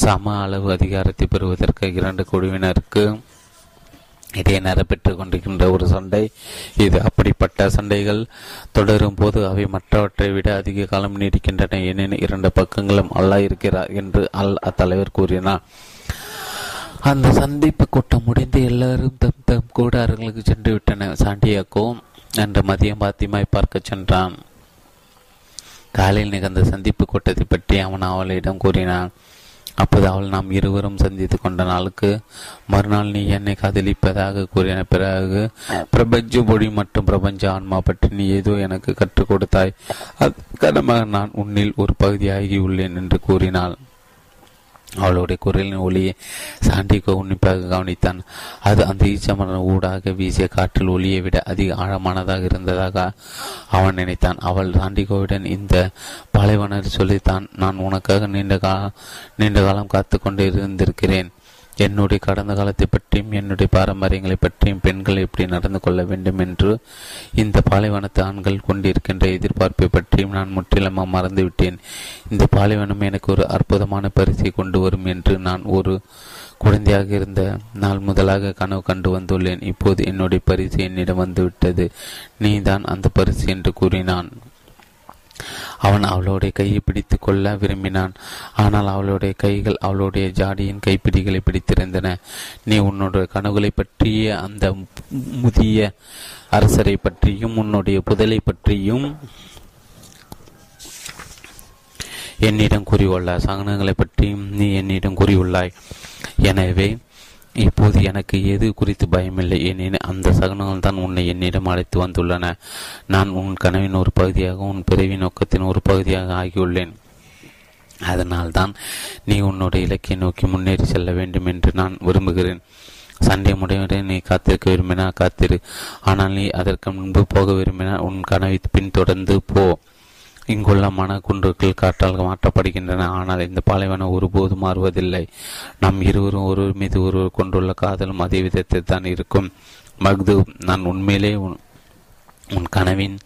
சம அளவு அதிகாரத்தை பெறுவதற்கு 2 குழுவினருக்கு இடையே நடைபெற்றுக் கொண்டிருக்கின்ற ஒரு சண்டை இது. அப்படிப்பட்ட சண்டைகள் தொடரும் போது அவை மற்றவற்றை விட அதிக காலம் நீடிக்கின்றன. எனினும் 2 பக்கங்களும் அல்லாஹ் இருக்கிறார் என்று அத்தலைவர் கூறினார். அந்த சந்திப்பு கூட்டம் முடிந்து எல்லாரும் தம் தம் கூடாரங்களுக்கு சென்று விட்டனர். சாண்டியாகோ அன்று மதியம் பாத்திமாய் பார்க்க சென்றான். காலையில் நிகழ்ந்த சந்திப்பு கூட்டத்தை பற்றி அவன் அவளிடம் கூறினான். அப்போது அவள், நாம் இருவரும் சந்தித்து கொண்ட நாளுக்கு மறுநாள் நீ என்னை காதலிப்பதாக கூறின பிறகு பிரபஞ்ச மொழி மற்றும் பிரபஞ்ச ஆன்மா பற்றி நீ ஏதோ எனக்கு கற்றுக் கொடுத்தாய். அதற்காரணமாக நான் உன்னில் ஒரு பகுதியாகி உள்ளேன் என்று கூறினாள். அவளுடைய குரலின் ஒளியை சாண்டிகோ உன்னிப்பாக கவனித்தான். அது அந்த ஈச்சமர ஊடாக வீசிய காற்றில் ஒளியை விட அதிக ஆழமானதாக இருந்ததாக அவன் நினைத்தான். அவள் சாண்டிகோவுடன், இந்த பாலைவனர் சொல்லித்தான் நான் உனக்காக நீண்ட காலம் காத்து கொண்டு இருந்திருக்கிறேன். என்னுடைய கடந்த காலத்தை பற்றியும் என்னுடைய பாரம்பரியங்களை பற்றியும் பெண்கள் எப்படி நடந்து கொள்ள வேண்டும் என்று இந்த பாலைவனத்து ஆண்கள் கொண்டிருக்கின்ற எதிர்பார்ப்பை பற்றியும் நான் முற்றிலுமாக மறந்துவிட்டேன். இந்த பாலைவனம் எனக்கு ஒரு அற்புதமான பரிசை கொண்டு வரும் என்று நான் ஒரு குழந்தையாக இருந்த நாள் முதலாக கனவு கண்டு வந்துள்ளேன். இப்போது என்னுடைய பரிசு என்னிடம் வந்துவிட்டது. நீதான் அந்த பரிசு என்று கூறினான். அவன் அவளுடைய கையை பிடித்து கொள்ள விரும்பினான். ஆனால் அவளுடைய கைகள் அவளுடைய ஜாடியின் கைப்பிடிகளை பிடித்திருந்தன. நீ உன்னுடைய கனவுகளை பற்றிய அந்த முதிய அரசரை பற்றியும் உன்னுடைய புதலை பற்றியும் என்னிடம் கூறியுள்ளாய். சகனங்களை பற்றியும் நீ என்னிடம் கூறியுள்ளாய். எனவே இப்போது எனக்கு எது குறித்து பயமில்லை. எனினும் அந்த சகனங்கள் தான் உன்னை என்னிடம் அழைத்து வந்துள்ளன. நான் உன் கனவின் ஒரு பகுதியாக உன் பிறவி நோக்கத்தின் ஒரு பகுதியாக ஆகியுள்ளேன். அதனால்தான் நீ உன்னுடைய இலக்கை நோக்கி முன்னேறி செல்ல வேண்டும் என்று நான் விரும்புகிறேன். சண்டை முடிவரை நீ காத்திருக்க விரும்பினால் காத்திரு. ஆனால் நீ அதற்கு முன்பு போக விரும்பினால் உன் கனவை பின்தொடர்ந்து போ. இங்குள்ள மனக்குன்றுகள் காற்றால் மாற்றப்படுகின்றன. ஆனால் இந்த பாலைவனம் ஒருபோதும் மாறுவதில்லை. நாம் இருவரும் ஒருவர் மீது ஒருவர் கொண்டுள்ள காதலும் அதே விதத்தை தான் இருக்கும். மக்து, நான் உண்மையிலே உன் கனவின்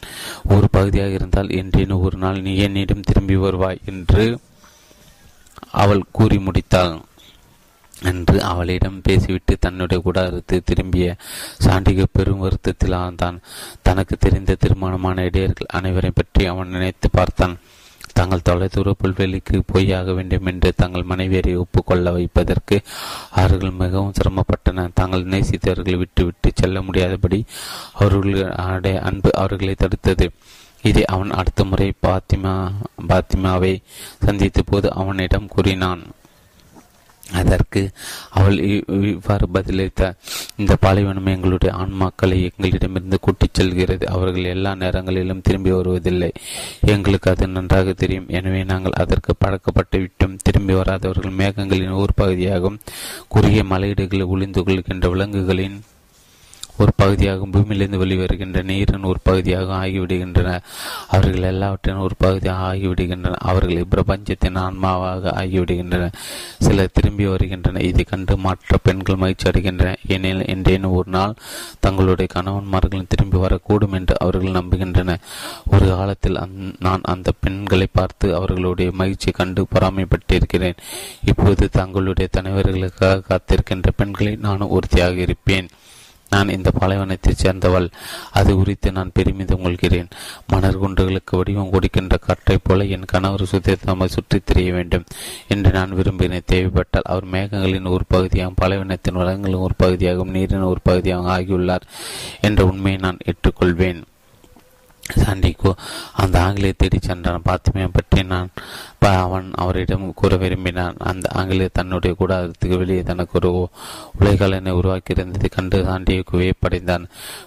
ஒரு பகுதியாக இருந்தால் என்றேனும் ஒரு நாள் நீ என்னிடம் திரும்பி வருவாய் என்று அவள் கூறி முடித்தாள். என்று அவளிடம் பேசிவிட்டு தன்னுடைய கூடாரத்து திரும்பிய சாண்டிகோ பெரும் வருத்தத்தில் ஆழ்ந்தான். தனக்கு தெரிந்த திருமணமான இடையர்கள் அனைவரை பற்றி அவன் நினைத்து பார்த்தான். தாங்கள் தொலைதூர புல்வெளிக்கு போயாக வேண்டும் என்று தங்கள் மனைவியரை ஒப்புக்கொள்ள வைப்பதற்கு அவர்கள் மிகவும் சிரமப்பட்டனர். தாங்கள் நேசித்தவர்களை விட்டுவிட்டு செல்ல முடியாதபடி அவர்களுடைய அன்பு அவர்களை தடுத்தது. இதை அவன் அடுத்த முறை பாத்திமாவை சந்தித்த போது அவனிடம் கூறினான். அதற்கு அவள் இவ்வாறு பதிலளித்தார். இந்த பாலைவனம் எங்களுடைய ஆன்மாக்களை எங்களிடமிருந்து கூட்டிச் செல்கிறது. அவர்கள் எல்லா நேரங்களிலும் திரும்பி வருவதில்லை. எங்களுக்கு அது நன்றாக தெரியும். எனவே நாங்கள் அதற்கு பழக்கப்பட்டு விட்டோம். திரும்பி வராதவர்கள் மேகங்களின் ஒரு பகுதியாகவும் குறுகிய மலையீடுகளை ஒளிந்து கொள்கின்ற விலங்குகளின் ஒரு பகுதியாகவும் பூமியிலிருந்து வெளிவருகின்ற நீரின் ஒரு பகுதியாகவும் ஆகிவிடுகின்றனர். அவர்கள் எல்லாவற்றின் ஒரு பகுதியாக ஆகிவிடுகின்றனர். அவர்கள் பிரபஞ்சத்தின் ஆன்மாவாக ஆகிவிடுகின்றனர். சிலர் திரும்பி வருகின்றனர். இதை கண்டு மற்ற பெண்கள் மகிழ்ச்சி அடைகின்றனர். ஏனெனில் என்றேனும் ஒரு நாள் தங்களுடைய கணவன்மார்களும் திரும்பி வரக்கூடும் என்று அவர்கள் நம்புகின்றனர். ஒரு காலத்தில் நான் அந்த பெண்களை பார்த்து அவர்களுடைய மகிழ்ச்சியை கண்டு பொறாமைப்பட்டிருக்கிறேன். இப்போது தங்களுடைய தலைவர்களுக்காக காத்திருக்கின்ற பெண்களை நானும் உறுதியாக இருப்பேன் நான் இந்த பாலைவனத்தைச் சேர்ந்தவள். அது குறித்து நான் பெருமிதம் கொள்கிறேன். மணர் குண்டுகளுக்கு வடிவம் கொடுக்கின்ற கற்றை போல என் கணவர் சுத்தமாக சுற்றித் திரிய வேண்டும் என்று நான் விரும்பினேன். தேவைப்பட்டால் அவர் மேகங்களின் ஒரு பகுதியாகவும் பாலைவனத்தின் வளங்களின் ஒரு பகுதியாகவும் நீரின் ஒரு பகுதியாகவும் ஆகியுள்ளார் என்ற உண்மையை நான் ஏற்றுக்கொள்வேன். சாண்டிகோ அந்த ஆங்கிலேயை தேடி சென்றான். பாத்திமையை பற்றி நான் அவன் அவரிடம் கூற விரும்பினான். அந்த ஆங்கிலேயர் தன்னுடைய கூடாரத்துக்கு வெளியே தனக்கு ஒரு உலைகலனை உருவாக்கி இருந்ததை கண்டு சாண்டிகோ வியப்படைந்தான்.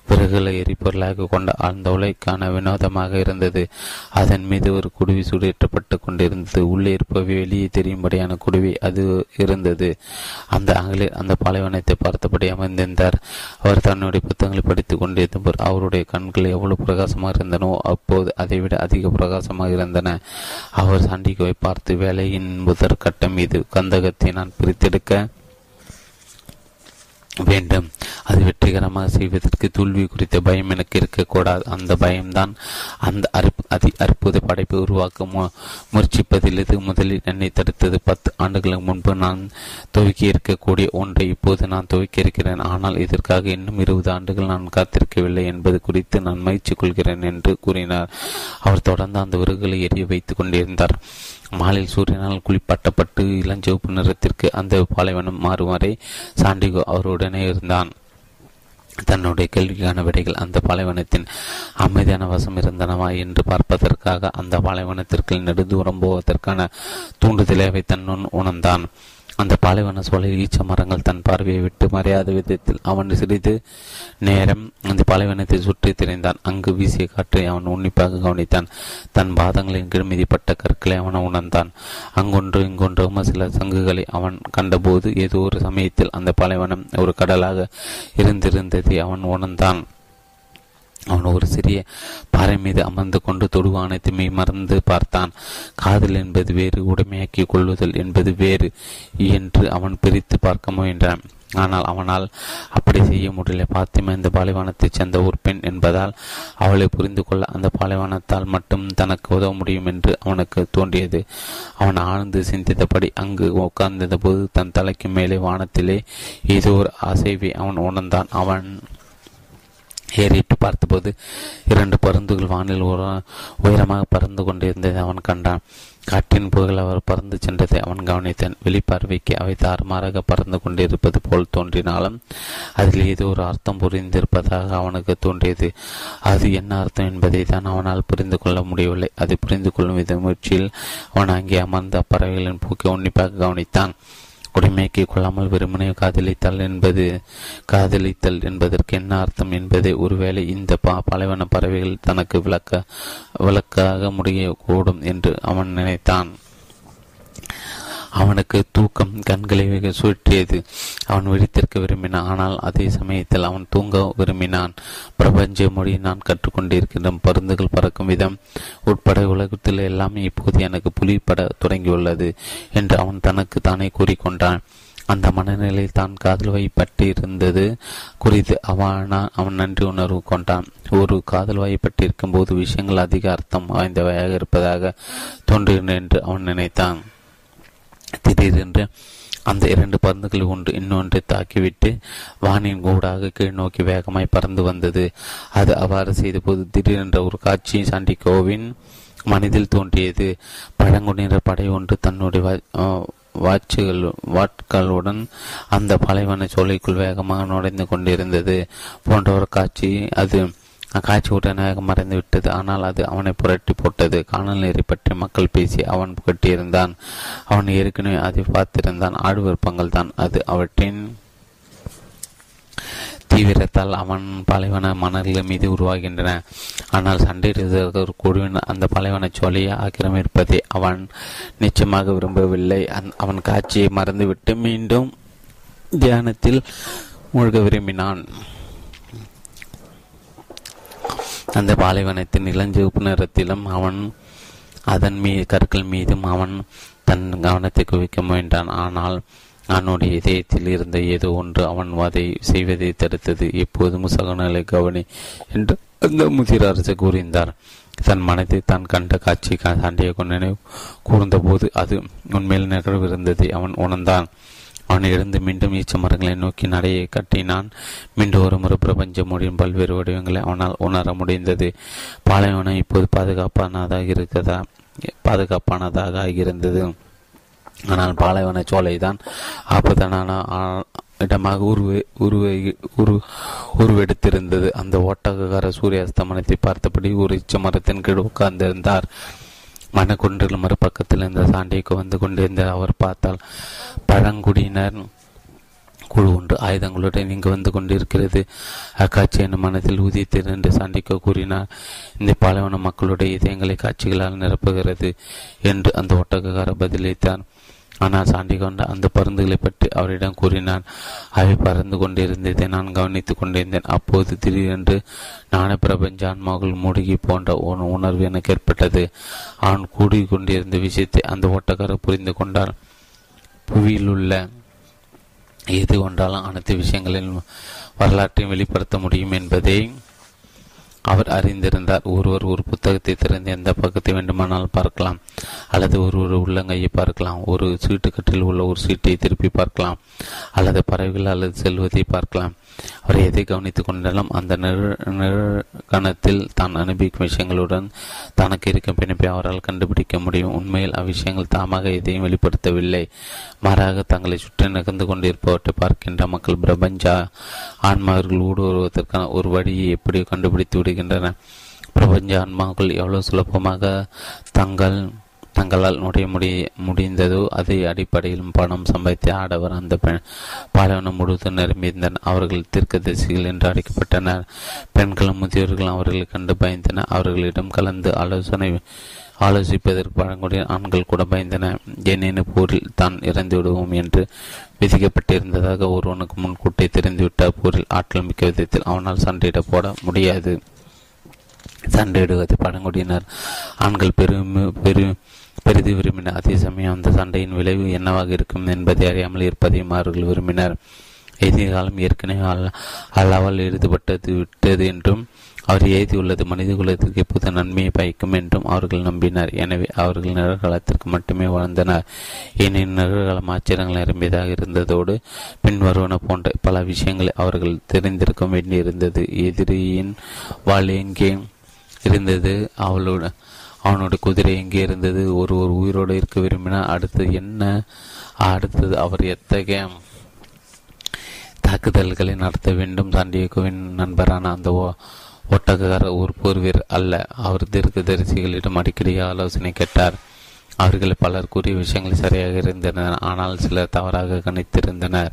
விறகுகளை எரிபொருளாக கொண்ட அந்த உலைக்கான வினோதமாக இருந்தது. அதன் மீது ஒரு குடுவி சுடேற்றப்பட்டு கொண்டிருந்தது. உள்ளே இருப்பவை வெளியே தெரியும்படியான குடுவி அது இருந்தது. அந்த ஆங்கிலேயர் அந்த பாலைவனத்தை பார்த்தபடி அமைந்திருந்தார். அவர் தன்னுடைய புத்தகங்களை படித்துக் கொண்டிருந்தவர். அவருடைய கண்கள் எவ்வளவு பிரகாசமாக இருந்தது அப்போது அதைவிட அதிக பிரகாசமாக இருந்தன. அவர் சாண்டிகோவை பார்த்து, வேலையின் முதற் கட்டம் மீது கந்தகத்தை நான் பிரித்தெடுக்க வேண்டும். அது வெற்றிகரமாக செய்வதற்கு தோல்வி குறித்த பயம் எனக்கு இருக்கக்கூடாது. அந்த பயம்தான் அந்த அற்புத படைப்பை உருவாக்க முயற்சிப்பதிலிருந்து முதலில் என்னை தடுத்தது. 10 ஆண்டுகளுக்கு முன்பு நான் துவக்கி இருக்கக்கூடிய ஒன்றை இப்போது நான் துவக்கி இருக்கிறேன். ஆனால் இதற்காக இன்னும் 20 ஆண்டுகள் நான் காத்திருக்கவில்லை என்பது குறித்து நான் மகிழ்ச்சி கொள்கிறேன் என்று கூறினார். அவர் தொடர்ந்து அந்த விறகுகளை எரிய வைத்துக் கொண்டிருந்தார். மாலில் சூரியனால் குளிப்பாட்டப்பட்டு இளஞ்சிவப்பு நிறத்திற்கு அந்த பாலைவனம் மாறும் வரை சாண்டிகோ அவருடனே இருந்தான். தன்னுடைய கேள்விக்கான விடைகள் அந்த பாலைவனத்தின் அமைதியான வசம் இருந்தனவா என்று பார்ப்பதற்காக அந்த பாலைவனத்திற்கு நெடுதூரம் போவதற்கான தூண்டுதலை தன்னுன் உணர்ந்தான். அந்த பாலைவன சோலையில் ஈச்ச மரங்கள் தன் பார்வையை விட்டு மறையாத விதத்தில் அவன் சிறிது நேரம் அந்த பாலைவனத்தை சுற்றி திரிந்தான். அங்கு வீசிய காற்றை அவன் உன்னிப்பாக கவனித்தான். தன் பாதங்களின் கிருமிதிப்பட்ட கற்களை அவன் உணர்ந்தான். அங்கொன்று இங்கொன்றும் சில சங்குகளை அவன் கண்டபோது ஏதோ ஒரு சமயத்தில் அந்த பாலைவனம் ஒரு கடலாக இருந்திருந்ததை அவன் உணர்ந்தான். அவன் ஒரு சிறிய பாறை மீது அமர்ந்து கொண்டு தொடுவானத்தை மறந்து பார்த்தான். காதல் என்பது வேறு, உடைமையாக்கி கொள்ளுதல் என்பது வேறு என்று அவன் பிரித்து பார்க்க முயன்றான். ஆனால் அவனால் அப்படி செய்ய முடியல. பாத்திமா இந்த பாலைவனத்தைச் சேர்ந்த ஒரு பெண் என்பதால் அவளை புரிந்து கொள்ள அந்த பாலைவனத்தால் மட்டும் தனக்கு உதவ முடியும் என்று அவனுக்கு தோன்றியது. அவன் ஆழ்ந்து சிந்தித்தபடி அங்கு உட்கார்ந்த போது தன் தலைக்கு மேலே வானத்திலே ஏதோ ஒரு அசைவை அவன் உணர்ந்தான். அவன் ஏறிட்டு பார்த்தபோது 2 பருந்துகள் வானில் உயரமாக பறந்து கொண்டிருந்ததை அவன் கண்டான். காற்றின் புகழ் அவர் பறந்து சென்றதை அவன் கவனித்தான். வெளிப்பார்வைக்கு அவை தாறுமாறாக பறந்து கொண்டிருப்பது போல் தோன்றினாலும் அதில் ஏதோ ஒரு அர்த்தம் புரிந்திருப்பதாக அவனுக்கு தோன்றியது. அது என்ன அர்த்தம் என்பதை தான் அவனால் புரிந்து கொள்ள முடியவில்லை. அதை புரிந்து கொள்ளும் வித முயற்சியில் அவன் அங்கே அமர்ந்து அப்பறவைகளின் போக்கை உன்னிப்பாக கவனித்தான். உடைமைக்கு கொள்ளாமல் வெறுமனை காதலித்தல் என்பதற்கு என்ன அர்த்தம் என்பதை ஒருவேளை இந்த பாலைவன பறவைகள் தனக்கு விளக்காக முடியக்கூடும் என்று அவன் நினைத்தான். அவனுக்கு தூக்கம் கண்களை சுற்றியது. அவன் விழித்திருக்க விரும்பினான். ஆனால் அதே சமயத்தில் அவன் தூங்க விரும்பினான். பிரபஞ்ச மொழி நான் கற்றுக்கொண்டிருக்கின்ற பருந்துகள் பறக்கும் விதம் உட்பட உலகத்தில் எல்லாமே இப்போது எனக்கு புலிப்பட தொடங்கியுள்ளது என்று அவன் தனக்கு தானே கூறிக்கொண்டான். அந்த மனநிலையில் தான் காதல் வாய்ப்பட்டு இருந்தது குறித்து அவன் நன்றி உணர்வு கொண்டான். ஒரு காதல் வாய்ப்பட்டு இருக்கும்போது விஷயங்கள் அதிக அர்த்தம் வாய்ந்தவையாக இருப்பதாக தோன்றுகிறேன் என்று அவன் நினைத்தான். திடீரென்று அந்த 2 பருந்துகள் ஒன்று இன்னொன்று தாக்கிவிட்டு வானின் கூடாக கீழ் நோக்கி வேகமாய் பறந்து வந்தது. அது அவ்வாறு செய்தபோது திடீரென்ற ஒரு காட்சி சாண்டிகோவின் மனதில் தோன்றியது. பழங்குடியின படை ஒன்று தன்னுடைய வாட்களுடன் அந்த பாலைவன சோலைக்குள் வேகமாக நுழைந்து கொண்டிருந்தது போன்ற ஒரு காட்சி. அது காட்சி உடனாக மறைந்துவிட்டது. ஆனால் அது அவனை புரட்டி போட்டது. காணல் நீரை பற்றி மக்கள் பேசி அவன் புகட்டியிருந்தான். அவன் ஏற்கனவே அதை பார்த்திருந்தான். ஆடு விருப்பங்கள் தான் அது. அவற்றின் தீவிரத்தால் அவன் பாலைவன மணல்கள் மீது உருவாகின்றன. ஆனால் சண்டையிடுவதற்கு ஒரு குழுவினர் அந்த பாலைவன சோலையை ஆக்கிரமிப்பதை அவன் நிச்சயமாக விரும்பவில்லை. அவன் காட்சியை மறந்துவிட்டு மீண்டும் தியானத்தில் மூழ்க விரும்பினான். அந்த பாலைவனத்தின் இளஞ்சிவப்பு நிறத்திலும் அவன் அதன் கற்கள் மீதும் அவன் தன் கவனத்தை குவிக்க முயன்றான். ஆனால் அவனுடைய இதயத்தில் இருந்த ஏதோ ஒன்று அவன் அதை செய்வதை தடுத்தது. எப்போதும் சகநிலை கவனி என்று அந்த முதிர் அரசு கூறினார். தன் மனத்தை தான் கண்ட காட்சி சாண்டிகோ நினைவு கூர்ந்தபோது அது உண்மையில் நிகழ்விருந்ததை அவன் உணர்ந்தான். அவன் எழுந்து மீண்டும் ஈச்ச மரங்களை நோக்கி நடையை கட்டினான். மீண்டும் ஒரு முறை பிரபஞ்ச மொழியின் பல்வேறு வடிவங்களை அவனால் உணர முடிந்தது. பாலைவனம் இப்போது பாதுகாப்பானதாக ஆகியிருந்தது. ஆனால் பாலைவன சோலை தான் ஆபத்தான இடமாக உருவெடுத்திருந்தது. அந்த ஓட்டக்கார சூரியாஸ்தமனத்தை பார்த்தபடி ஒரு ஈச்ச மரத்தின் கீழ் உட்கார்ந்திருந்தார். மனக்குன்றில் மறுபக்கத்தில் இருந்த சாண்டிக்கு வந்து கொண்டிருந்த அவர் பார்த்தால் பழங்குடியினர் குழு ஒன்று ஆயுதங்களுடன் இங்கு வந்து கொண்டிருக்கிறது. அக்காட்சி என்னும் மனத்தில் ஊதியத்தில் என்று சாண்டிக்கோ கூறினார். இந்த பாலைவன மக்களுடைய இதயங்களை காட்சிகளால் நிரப்புகிறது என்று அந்த ஒட்டக்கார பதிலளித்தார். ஆனால் சாண்டிகொண்ட அந்த பருந்துகளை பற்றி அவரிடம் கூறினான். அவை பறந்து கொண்டிருந்ததை நான் கவனித்து கொண்டிருந்தேன். அப்போது திடீரென்று நானே பிரபஞ்ச ஆன்மாவுள் மூழ்கி போன்ற உணர்வு எனக்கு ஏற்பட்டது. அவன் கூடி கொண்டிருந்த விஷயத்தை அந்த ஓட்டக்காரர் புரிந்து கொண்டான். புவியிலுள்ள எது ஒன்றாலும் அனைத்து விஷயங்களின் வரலாற்றையும் வெளிப்படுத்த முடியும் என்பதை அவர் அறிந்திருந்தார். ஒருவர் ஒரு புத்தகத்தை திறந்து எந்த பக்கத்தை வேண்டுமானால் பார்க்கலாம், அல்லது ஒருவர் உள்ளங்கையை பார்க்கலாம், ஒரு சீட்டுக்கட்டில் உள்ள ஒரு சீட்டை திருப்பி பார்க்கலாம், அல்லது பறவைகள் அல்லது செல்வத்தை பார்க்கலாம். அவர் எதை கவனித்துக் கொண்டாலும் அந்த நிகழ்கணத்தில் தான் அனுபவிக்கும் விஷயங்களுடன் தனக்கு இருக்கும் பிணைப்பை அவரால் கண்டுபிடிக்க முடியும். உண்மையில் அவ்விஷயங்கள் தாமாக எதையும் வெளிப்படுத்தவில்லை. மாறாக தங்களை சுற்றி நிகழ்ந்து கொண்டிருப்பவற்றை பார்க்கின்ற மக்கள் பிரபஞ்ச ஆன்மாவர்கள் ஊடுருவதற்கான ஒரு வழியை எப்படி கண்டுபிடித்து விடுகின்றன. பிரபஞ்ச ஆன்மாக்கள் எவ்வளவு சுலபமாக தங்களால் முடிந்ததோ அதே அடிப்படையிலும் பணம் சம்பாதித்த ஆடவர் அந்த பாலைவனம் முழுவதும் நிரம்பியிருந்தனர். அவர்கள் தீர்க்கதரிசிகள் என்று அழைக்கப்பட்டனர். பெண்களும் முதியோர்களும் அவர்களை கண்டு பயந்தனர். அவர்களிடம் கலந்து ஆலோசிப்பதற்கு பழங்குடிய ஆண்கள் கூட பயந்தன. ஏனெனும் போரில் தான் இறந்து விடுவோம் என்று விதிக்கப்பட்டிருந்ததாக ஒருவனுக்கு முன்கூட்டை தெரிந்துவிட்டால் போரில் ஆற்றல் மிக்க விதத்தில் அவனால் சண்டையிட போட முடியாது. சண்டையிடுவது பழங்குடியினர் ஆண்கள் பெரிது விரும்பினர். அதே சமயம் அந்த சண்டையின் விளைவு என்னவாக இருக்கும் என்பதை அறியாமல் இருப்பதையும் அவர்கள் விரும்பினர். எதிர்காலம் ஏற்கனவே அல்லாவால் எழுதப்பட்டது விட்டது என்றும் அவர் எழுதியுள்ளது மனித குலத்திற்கு புது நன்மையை பயக்கும் என்றும் அவர்கள் நம்பினர். எனவே அவர்கள் நிகழ்காலத்திற்கு மட்டுமே வாழ்ந்தனர். ஏனெனில் நிகழ்காலம் ஆச்சரியங்கள் நிரம்பியதாக இருந்ததோடு பின்வருவன போன்ற பல விஷயங்களை அவர்கள் தெரிந்திருக்க வேண்டியிருந்தது. எதிரியின் வாழ் எங்கே இருந்தது, அவனுடைய குதிரை எங்கே இருந்தது, ஒருவர் உயிரோடு இருக்க விரும்பினார், அடுத்தது அவர் எத்தகைய தாக்குதல்களை நடத்த வேண்டும். சாண்டியகோவின் நண்பரான அந்த ஒட்டக்காரர் ஒரு போர்வீர் அல்ல. அவர் தீர்க்கதரிசிகளிடம் அடிக்கடி ஆலோசனை கேட்டார். அவர்கள் பலர் கூறிய விஷயங்கள் சரியாக இருந்தனர், ஆனால் சிலர் தவறாக கணித்திருந்தனர்.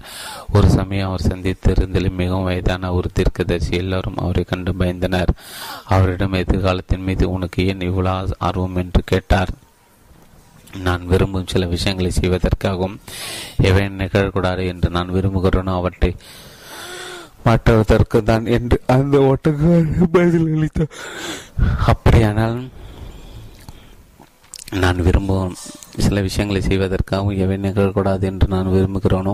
ஒரு சமயம் அவர் சந்தித்திருந்ததில் மிகவும் வயதான ஒரு தீர்க்கதரிசி. எல்லாரும் அவரை கண்டு பயந்தனர். அவரிடம் எதிர்காலத்தின் மீது உனக்கு ஏன் இவ்வளவு ஆர்வம் என்று கேட்டார். நான் விரும்பும் சில விஷயங்களை செய்வதற்காகவும் எவை நிகழக்கூடாது என்று நான் விரும்புகிறேனோ அவற்றை மாற்றுவதற்கு தான் என்று அந்த ஓட்டக்காரர் பதிலளித்தார். அப்படியானால் நான் விரும்பும் சில விஷயங்களை செய்வதற்காகவும் எவை நிகழக்கூடாது என்று நான் விரும்புகிறேனோ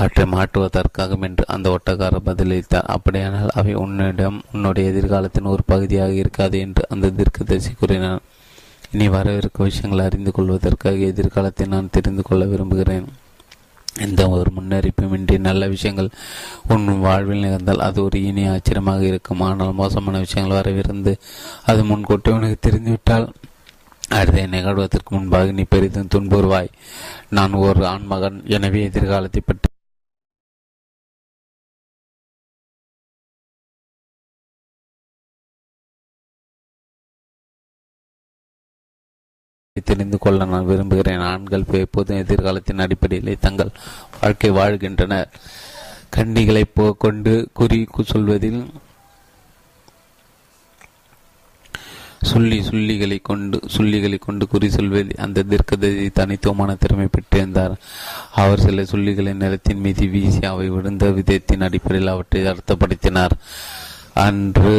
அவற்றை மாற்றுவதற்காகவும் என்று அந்த ஒட்டக்காரர் பதிலளித்தார். அப்படியானால் அவை உன்னுடைய எதிர்காலத்தின் ஒரு பகுதியாக இருக்காது என்று அந்த தீர்க்கதரிசி கூறினார். இனி வரவிருக்கும் விஷயங்களை அறிந்து கொள்வதற்காக எதிர்காலத்தை நான் தெரிந்து கொள்ள விரும்புகிறேன். எந்த ஒரு முன்னறிப்புமின்றி நல்ல விஷயங்கள் உன் வாழ்வில் நிகழ்ந்தால் அது ஒரு இனிய ஆச்சரியமாக இருக்கும். ஆனால் மோசமான விஷயங்கள் வரவிருந்து அது முன்கூட்டி உனக்கு தெரிந்துவிட்டால் அடுத்த நிகழ்வதற்கு முன்பாக நீ பெரிதும் துன்புறுவாய். நான் ஒரு ஆண்மகன், எனவே எதிர்காலத்தை பற்றி தெரிந்து கொள்ள நான் விரும்புகிறேன். ஆண்கள் எப்போதும் எதிர்காலத்தின் அடிப்படையிலே தங்கள் வாழ்க்கை வாழ்கின்றனர். கண்ணிகளை கொண்டு குறி சொல்வதில் சொல்லிகளை கொண்டு குறி சொல்வதில் அந்த தீர்க்கதரிசி தனித்துவமான திறமை பெற்றிருந்தார். அவர் சில சொல்லிகளை நிலத்தின் மீது வீசி அவை விழுந்த விதத்தின் அடிப்படையில் அவற்றை அர்த்தப்படுத்தினார். அன்று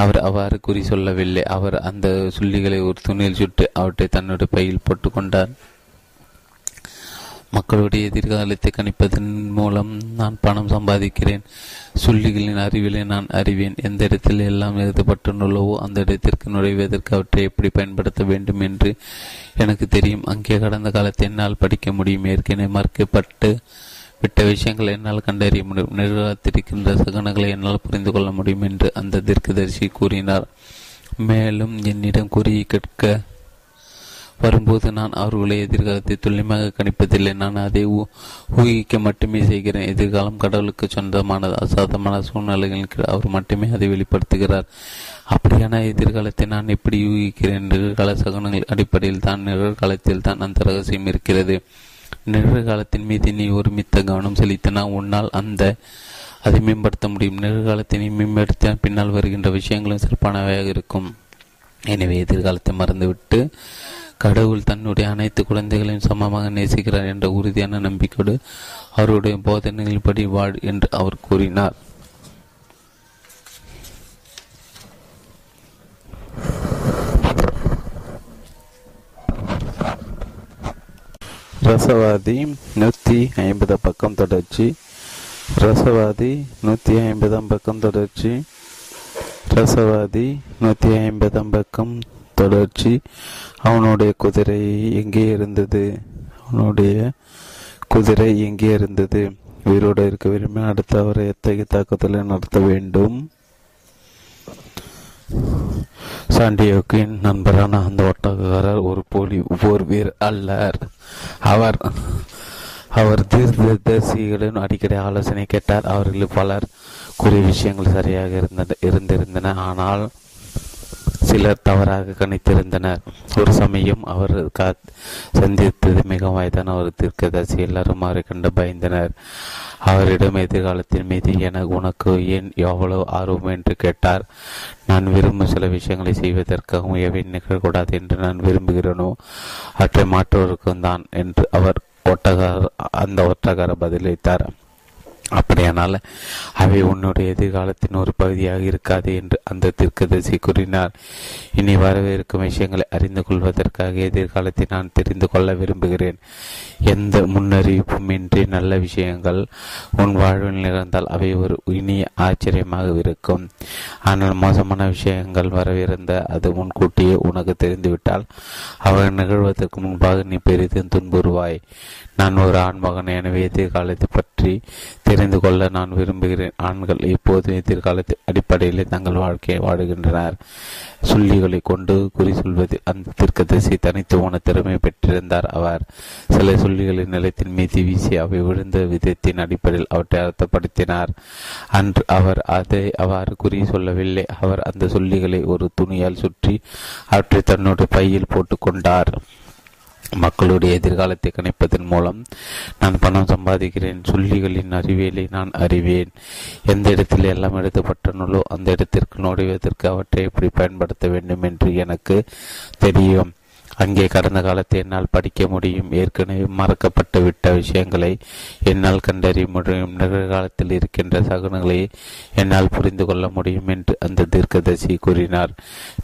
அவர் அவ்வாறு குறி சொல்லவில்லை. அவர் அந்த சொல்லிகளை ஒரு துணியில் சுட்டு அவற்றை தன்னுடைய பையில் போட்டுக்கொண்டார். மக்களுடைய எதிர்காலத்தை கணிப்பதன் மூலம் நான் பணம் சம்பாதிக்கிறேன். சொல்லிகளின் அறிவிலை நான் அறிவேன். எந்த இடத்தில் எல்லாம் எழுதப்பட்டுள்ளவோ அந்த இடத்திற்கு நுழைவதற்கு அவற்றை எப்படி பயன்படுத்த வேண்டும் என்று எனக்கு தெரியும். அங்கே கடந்த காலத்தை என்னால் படிக்க முடியும். ஏற்கனவே மறுக்கப்பட்டு விட்ட விஷயங்களை என்னால் கண்டறிய முடியும். நிறுவனத்திற்கின்ற சகனங்களை என்னால் புரிந்து கொள்ள முடியும் என்று அந்த தீர்க்கதரிசி கூறினார். மேலும் என்னிடம் கூறிய கேட்க வரும்போது நான் அவர்களை எதிர்காலத்தை துல்லியமாக கணிப்பதில்லை. நான் அதை ஊகிக்க மட்டுமே செய்கிறேன். எதிர்காலம் கடவுளுக்கு சொந்தமானது. அசாதமான சூழ்நிலைகளின் கீழ் அவர் மட்டுமே அதை வெளிப்படுத்துகிறார். அப்படியான எதிர்காலத்தை நான் எப்படி ஊகிக்கிறேன்? நிகழ்கால சகனங்கள் அடிப்படையில் தான், நிகழ்காலத்தில் தான் அந்த ரகசியம் இருக்கிறது. நிகழ்காலத்தின் மீது நீ ஒருமித்த கவனம் செலுத்தினா உன்னால் அதை மேம்படுத்த முடியும். நிகழ்காலத்தினை மேம்படுத்தினால் பின்னால் வருகின்ற விஷயங்களும் சிறப்பானவையாக இருக்கும். எனவே எதிர்காலத்தை மறந்துவிட்டு கடவுள் தன்னுடைய அனைத்து குழந்தைகளையும் சமமாக நேசிக்கிறார் என்ற உறுதியான நம்பிக்கையோடு அவருடைய போதனைகளின்படி வாழ் என்று அவர் கூறினார். ரசவாதி 150 பக்கம் தொடர்ச்சி. ரசவாதி 150 பக்கம் தொடர்ச்சி. ரசவாதி 150 பக்கம் தொடர்ச்சி. அவனுடைய குதிரை எங்கே இருந்தது? உயிரோடு இருக்க விரும்பி அடுத்து அவரை எத்தகைய தாக்குதலை நடத்த வேண்டும்? சாண்டியோக்கின் நண்பரான அந்த ஒட்டகக்காரர் ஒரு போர் வீர் அல்லர். அவர் தீர்க்கதரிசிகளின் அடிக்கடி ஆலோசனை கேட்டார். அவர்களில் பலர் கூறிய விஷயங்கள் சரியாக இருந்திருந்தன. ஆனால் சிலர் தவறாக கணித்திருந்தனர். ஒரு சமயம் அவர் சந்தித்தது மிகவும் வயதான ஒரு தீர்க்கதரிசி. எல்லாரும் அவரை கண்டு பயந்தனர். அவரிடம் எதிர்காலத்தின் மீது உனக்கு ஏன் எவ்வளவு ஆர்வம் என்று கேட்டார். நான் விரும்பும் சில விஷயங்களை செய்வதற்காகவும் எவை நிகழக்கூடாது என்று நான் விரும்புகிறேனோ அவற்றை மாற்றுவதற்கும் தான் என்று அவர் ஒட்டக்கார பதிலளித்தார். அப்படியானால் அவை உன்னுடைய எதிர்காலத்தின் ஒரு பகுதியாக இருக்காது என்று அந்த தீர்க்கதரிசி கூறினார். இனி வரவிருக்கும் விஷயங்களை அறிந்து கொள்வதற்காக எதிர்காலத்தை நான் தெரிந்து கொள்ள விரும்புகிறேன். எந்த முன்னறிவிப்புமின்றி நல்ல விஷயங்கள் உன் வாழ்வில் நிகழ்ந்தால் அவை ஒரு இனிய ஆச்சரியமாக இருக்கும். ஆனால் மோசமான விஷயங்கள் வரவிருந்த அது முன்கூட்டியே உனக்கு தெரிந்துவிட்டால் அவை நிகழ்வதற்கு முன்பாக நீ பெரிதும் துன்புறுவாய். நான் ஒரு ஆண் மகன், எனவே எதிர்காலத்தை பற்றி தெரிந்து கொள்ள நான் விரும்புகிறேன். ஆண்கள் எப்போதும் எதிர்காலத்தின் அடிப்படையிலே தங்கள் வாழ்க்கையை வாடுகின்றனர். சொல்லிகளை கொண்டு குறி சொல்வதில் அந்த தீர்க்கதரிசி தனித்துவமான திறமை பெற்றிருந்தார். அவர் சில சொல்லிகளின் நிலத்தின் மீது வீசி அவை விழுந்த விதத்தின் அடிப்படையில் அவற்றை அர்த்தப்படுத்தினார். அன்று அவர் அதை அவ்வாறு குறி சொல்லவில்லை. அவர் அந்த சொல்லிகளை ஒரு துணியால் சுற்றி அவற்றை தன்னுடைய பையில் போட்டுக்கொண்டார். மக்களுடைய எதிர்காலத்தை கணிப்பதன் மூலம் நான் பணம் சம்பாதிக்கிறேன். சொல்லிகளின் அறிவியலை நான் அறிவேன். எந்த இடத்தில் எல்லாம் எழுதப்பட்டனோ அந்த இடத்திற்கு நுழைவதற்கு அவற்றை எப்படி பயன்படுத்த வேண்டும் என்று எனக்கு தெரியும். அங்கே கடந்த காலத்தை என்னால் படிக்க முடியும். ஏற்கனவே மறக்கப்பட்டு விட்ட விஷயங்களை என்னால் கண்டறிய முடியும். நிகழ்காலத்தில் இருக்கின்ற சகுனங்களை என்னால் புரிந்து கொள்ள முடியும் என்று அந்த தீர்க்கதரிசி கூறினார்.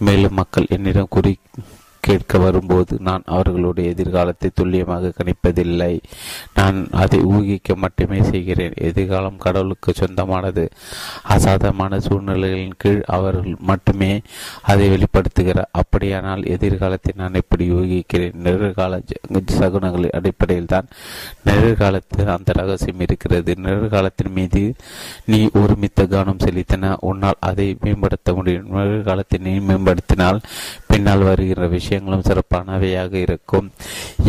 மேலும் மக்கள் என்னிடம் கேட்க வரும்போது நான் அவர்களுடைய எதிர்காலத்தை துல்லியமாக கணிப்பதில்லை. நான் அதை ஊகிக்க மட்டுமே செய்கிறேன். எதிர்காலம் கடவுளுக்கு சொந்தமானது. அசாதமான சூழ்நிலைகளின் கீழ் அவர்கள் மட்டுமே அதை வெளிப்படுத்துகிறார். அப்படியானால் எதிர்காலத்தை நான் எப்படி ஊகிக்கிறேன்? நிகழ்கால சகுனங்களின் அடிப்படையில் தான், நிகழ்காலத்தில் அந்த ரகசியம் இருக்கிறது. நிகழ்காலத்தின் மீது நீ ஒருமித்த கவனம் செலுத்தினா உன்னால் அதை மேம்படுத்த முடியும். நிகழ்காலத்தை நீ மேம்படுத்தினால் பின்னால் வருகிற விஷயம் சிறப்பானவையாக இருக்கும்.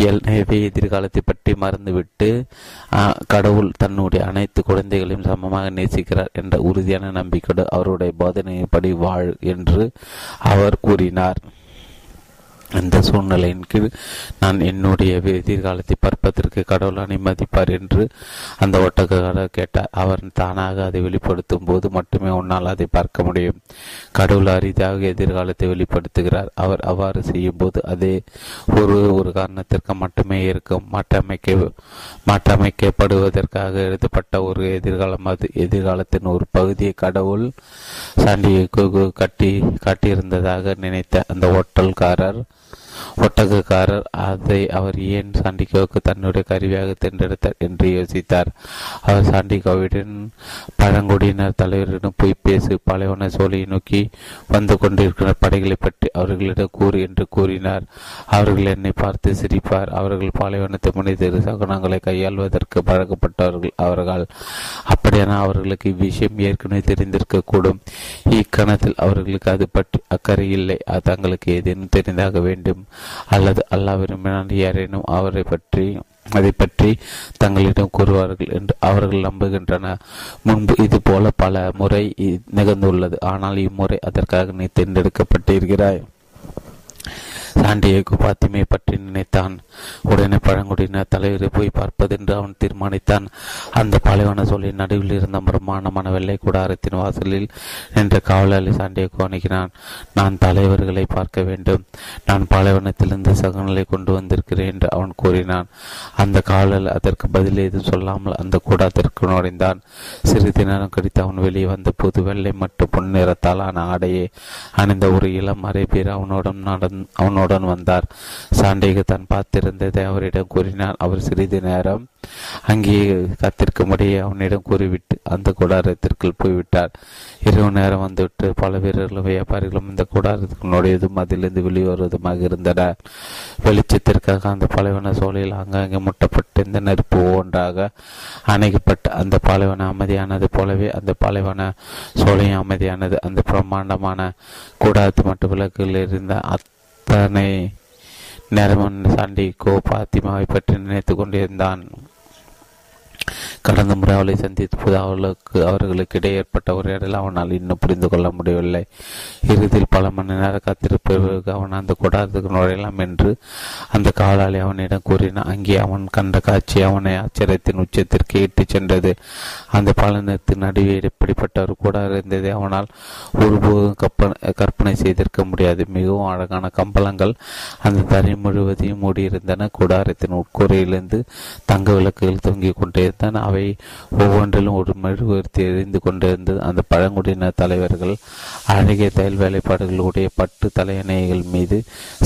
எதிர்காலத்தை பற்றி மறந்துவிட்டு கடவுள் தன்னுடைய அனைத்து குழந்தைகளையும் சமமாக நேசிக்கிறார் என்ற உறுதியான நம்பிக்கையோடு அவருடைய போதனையின்படி வாழ் என்று அவர் கூறினார். அந்த சூழ்நிலையின் கீழ் நான் என்னுடைய எதிர்காலத்தை பார்ப்பதற்கு கடவுள் அனுமதிப்பார் என்று அந்த ஒட்டக்காரர் கேட்டார். அவர் தானாக அதை வெளிப்படுத்தும் போது மட்டுமே உன்னால் அதை பார்க்க முடியும். கடவுள் அரிதாக எதிர்காலத்தை வெளிப்படுத்துகிறார். அவர் அவ்வாறு செய்யும் போது அதே ஒரு காரணத்திற்கு மட்டுமே இருக்கும். மாற்றமைக்கப்படுவதற்காக எழுதப்பட்ட ஒரு எதிர்காலம் அது. எதிர்காலத்தின் ஒரு பகுதியை கடவுள் சாண்டியை காட்டியிருந்ததாக நினைத்த அந்த ஓட்டல்காரர் ஒட்டகக்காரர் அதை அவர் ஏன் சாண்டிகோவுக்கு தன்னுடைய கருவியாக தேர்ந்தெடுத்தார் என்று யோசித்தார். அவர் சாண்டிகோவிடன் பழங்குடியினர் தலைவரிடம் போய் பேசி பாலைவன சோலையை நோக்கி வந்து கொண்டிருக்கிற படைகளை பற்றி அவர்களிடம் கூறு என்று கூறினார். அவர்கள் என்னை பார்த்து சிரிப்பார். அவர்கள் பாலைவனத்தை மனித சகுனங்களை கையாள்வதற்கு பழக்கப்பட்டவர்கள் அவர்கள். அப்படியான அவர்களுக்கு இவ்விஷயம் ஏற்கனவே தெரிந்திருக்க கூடும். இக்கணத்தில் அவர்களுக்கு அது பற்றி அக்கறை இல்லை. தங்களுக்கு ஏதேனும் தெரிந்தாக வேண்டும் அல்லது அல்லாஹ் விரும்பினால் யாரேனும் அவரை பற்றி அதை பற்றி தங்களிடம் கூறுவார்கள் என்று அவர்கள் நம்புகின்றனர். முன்பு இது போல பல முறை நிகழ்ந்துள்ளது. ஆனால் இம்முறை அதற்காக நீ தேர்ந்தெடுக்கப்பட்டிருக்கிறாய். சாண்டியேகோ பாத்திமையை பற்றி நினைத்தான். உடனே பழங்குடியினர் தலைவரை போய் பார்ப்பதென்று அவன் தீர்மானித்தான். அந்த பாலைவன சோலையின் நடுவில் இருந்த பிரமாண்டமான வெள்ளை கூடாரத்தின் வாசலில் நின்ற காவலாளி சாண்டியேகோ அணுகினான். நான் தலைவர்களை பார்க்க வேண்டும். நான் பாலைவனத்திலிருந்து சகங்களை கொண்டு வந்திருக்கிறேன் என்று அவன் கூறினான். அந்த காவலாளி அதற்கு பதில் எதுவும் சொல்லாமல் அந்த கூடாரத்திற்கு நுழைந்தான். சிறிது நேரம் கழித்து அவன் வெளியே வந்த போது வெள்ளை மற்றும் பொன்னிறத்தால் ஆன ஆடையை அணிந்த ஒரு இளம் அரேபியர் அவனோட வந்தார். சாண்டியேகோ தான் பார்த்திருந்ததை அவரிடம் கூறினார். அவர் சிறிது நேரம் அங்கே காத்திருக்கும்படி அவனிடம் கூறிவிட்டு அந்த கூடாரத்திற்குள் போய்விட்டார். இரவு நேரம் வந்துவிட்டு பல வீரர்களும் வியாபாரிகளும் இந்த கூடாரத்திற்கு நுழையதும் அதிலிருந்து வெளிவருவதுமாக இருந்தனர். வெளிச்சத்திற்காக அந்த பாலைவன சோலையில் அங்காங்கே முட்டப்பட்டு இந்த நெருப்பு ஒன்றாக அணைக்கப்பட்டு அந்த பாலைவன அமைதியானது போலவே அந்த பாலைவன சோலையும் அமைதியானது. அந்த பிரம்மாண்டமான கூடாரத்து மற்றும் விளக்குகளில் இருந்த தன்னை நேரமன் சாண்டிகோ பாத்திமாவை பற்றி நினைத்து கொண்டிருந்தான். கடந்த முறை அவளை சந்தித்த போது அவர்களுக்கு இடையே ஏற்பட்ட உரையாடல் அவனால் இன்னும் புரிந்து கொள்ள முடியவில்லை. இறுதியில் பல மணி நேர காத்திருப்பவர்களுக்கு அவன் அந்த கூடாரத்துக்கு நுழையலாம் என்று அந்த காவலாளி அவனிடம் கூறினான். அங்கே அவன் கண்ட காட்சி அவனை ஆச்சரியத்தின் உச்சத்திற்கு இட்டுச் சென்றது. அந்த பாலினத்தின் நடுவே இப்படிப்பட்ட ஒரு கூடாரம் இருந்ததை அவனால் ஒருபோதும் கற்பனை செய்திருக்க முடியாது. மிகவும் அழகான கம்பளங்கள் அந்த தரை முழுவதையும் மூடியிருந்தன. கூடாரத்தின் உட்கூரையிலிருந்து தங்க விளக்குகள் தொங்கிக் கொண்டிருந்தன. அவை ஒவ்வொன்றிலும் ஒரு மெழுகுவர்த்தி எரிந்து கொண்டிருந்தது. அந்த பழங்குடியினர் தலைவர்கள் அழகிய தையல் வேலைப்பாடுகளுடைய பட்டு தலையணைகள் மீது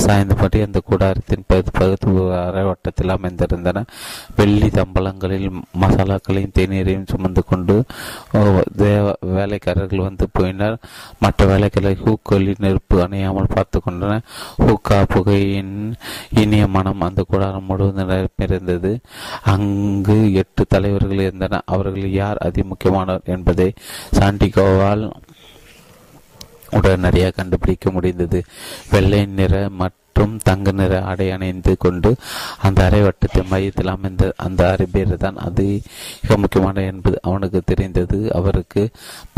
சாய்ந்தபடி அந்த கூடாரத்தின் பகுத்து வட்டத்தில் அமைந்திருந்தன. வெள்ளி தம்பளங்களில் மசாலாக்களையும் தேநீரையும் சுமந்து கொண்டு வேலைக்காரர்கள் வந்து போயினர். மற்ற வேலைக்காரர்கள் ஹூக்கொல்லி நெருப்பு அணையாமல் பார்த்து கொண்டனர். ஹூக்கா புகையின் இனிய மனம் அந்த கூடாரம் முழுவதும் நிரம்பியிருந்தது. அங்கு 8 தலைவர்கள் இருந்தனர். அவர்கள் யார் அதிமுக்கியமானவர் என்பதை சாண்டிகோவால் உடனடியாக கண்டுபிடிக்க முடிந்தது. வெள்ளை நிற மற்றும் தங்க நிற ஆடை அணிந்து கொண்டு அந்த அரை வட்டத்தை மையத்தில் அமைந்த அந்த அரேபியர் தான் அதிக முக்கியமான என்பது அவனுக்கு தெரிந்தது. அவருக்கு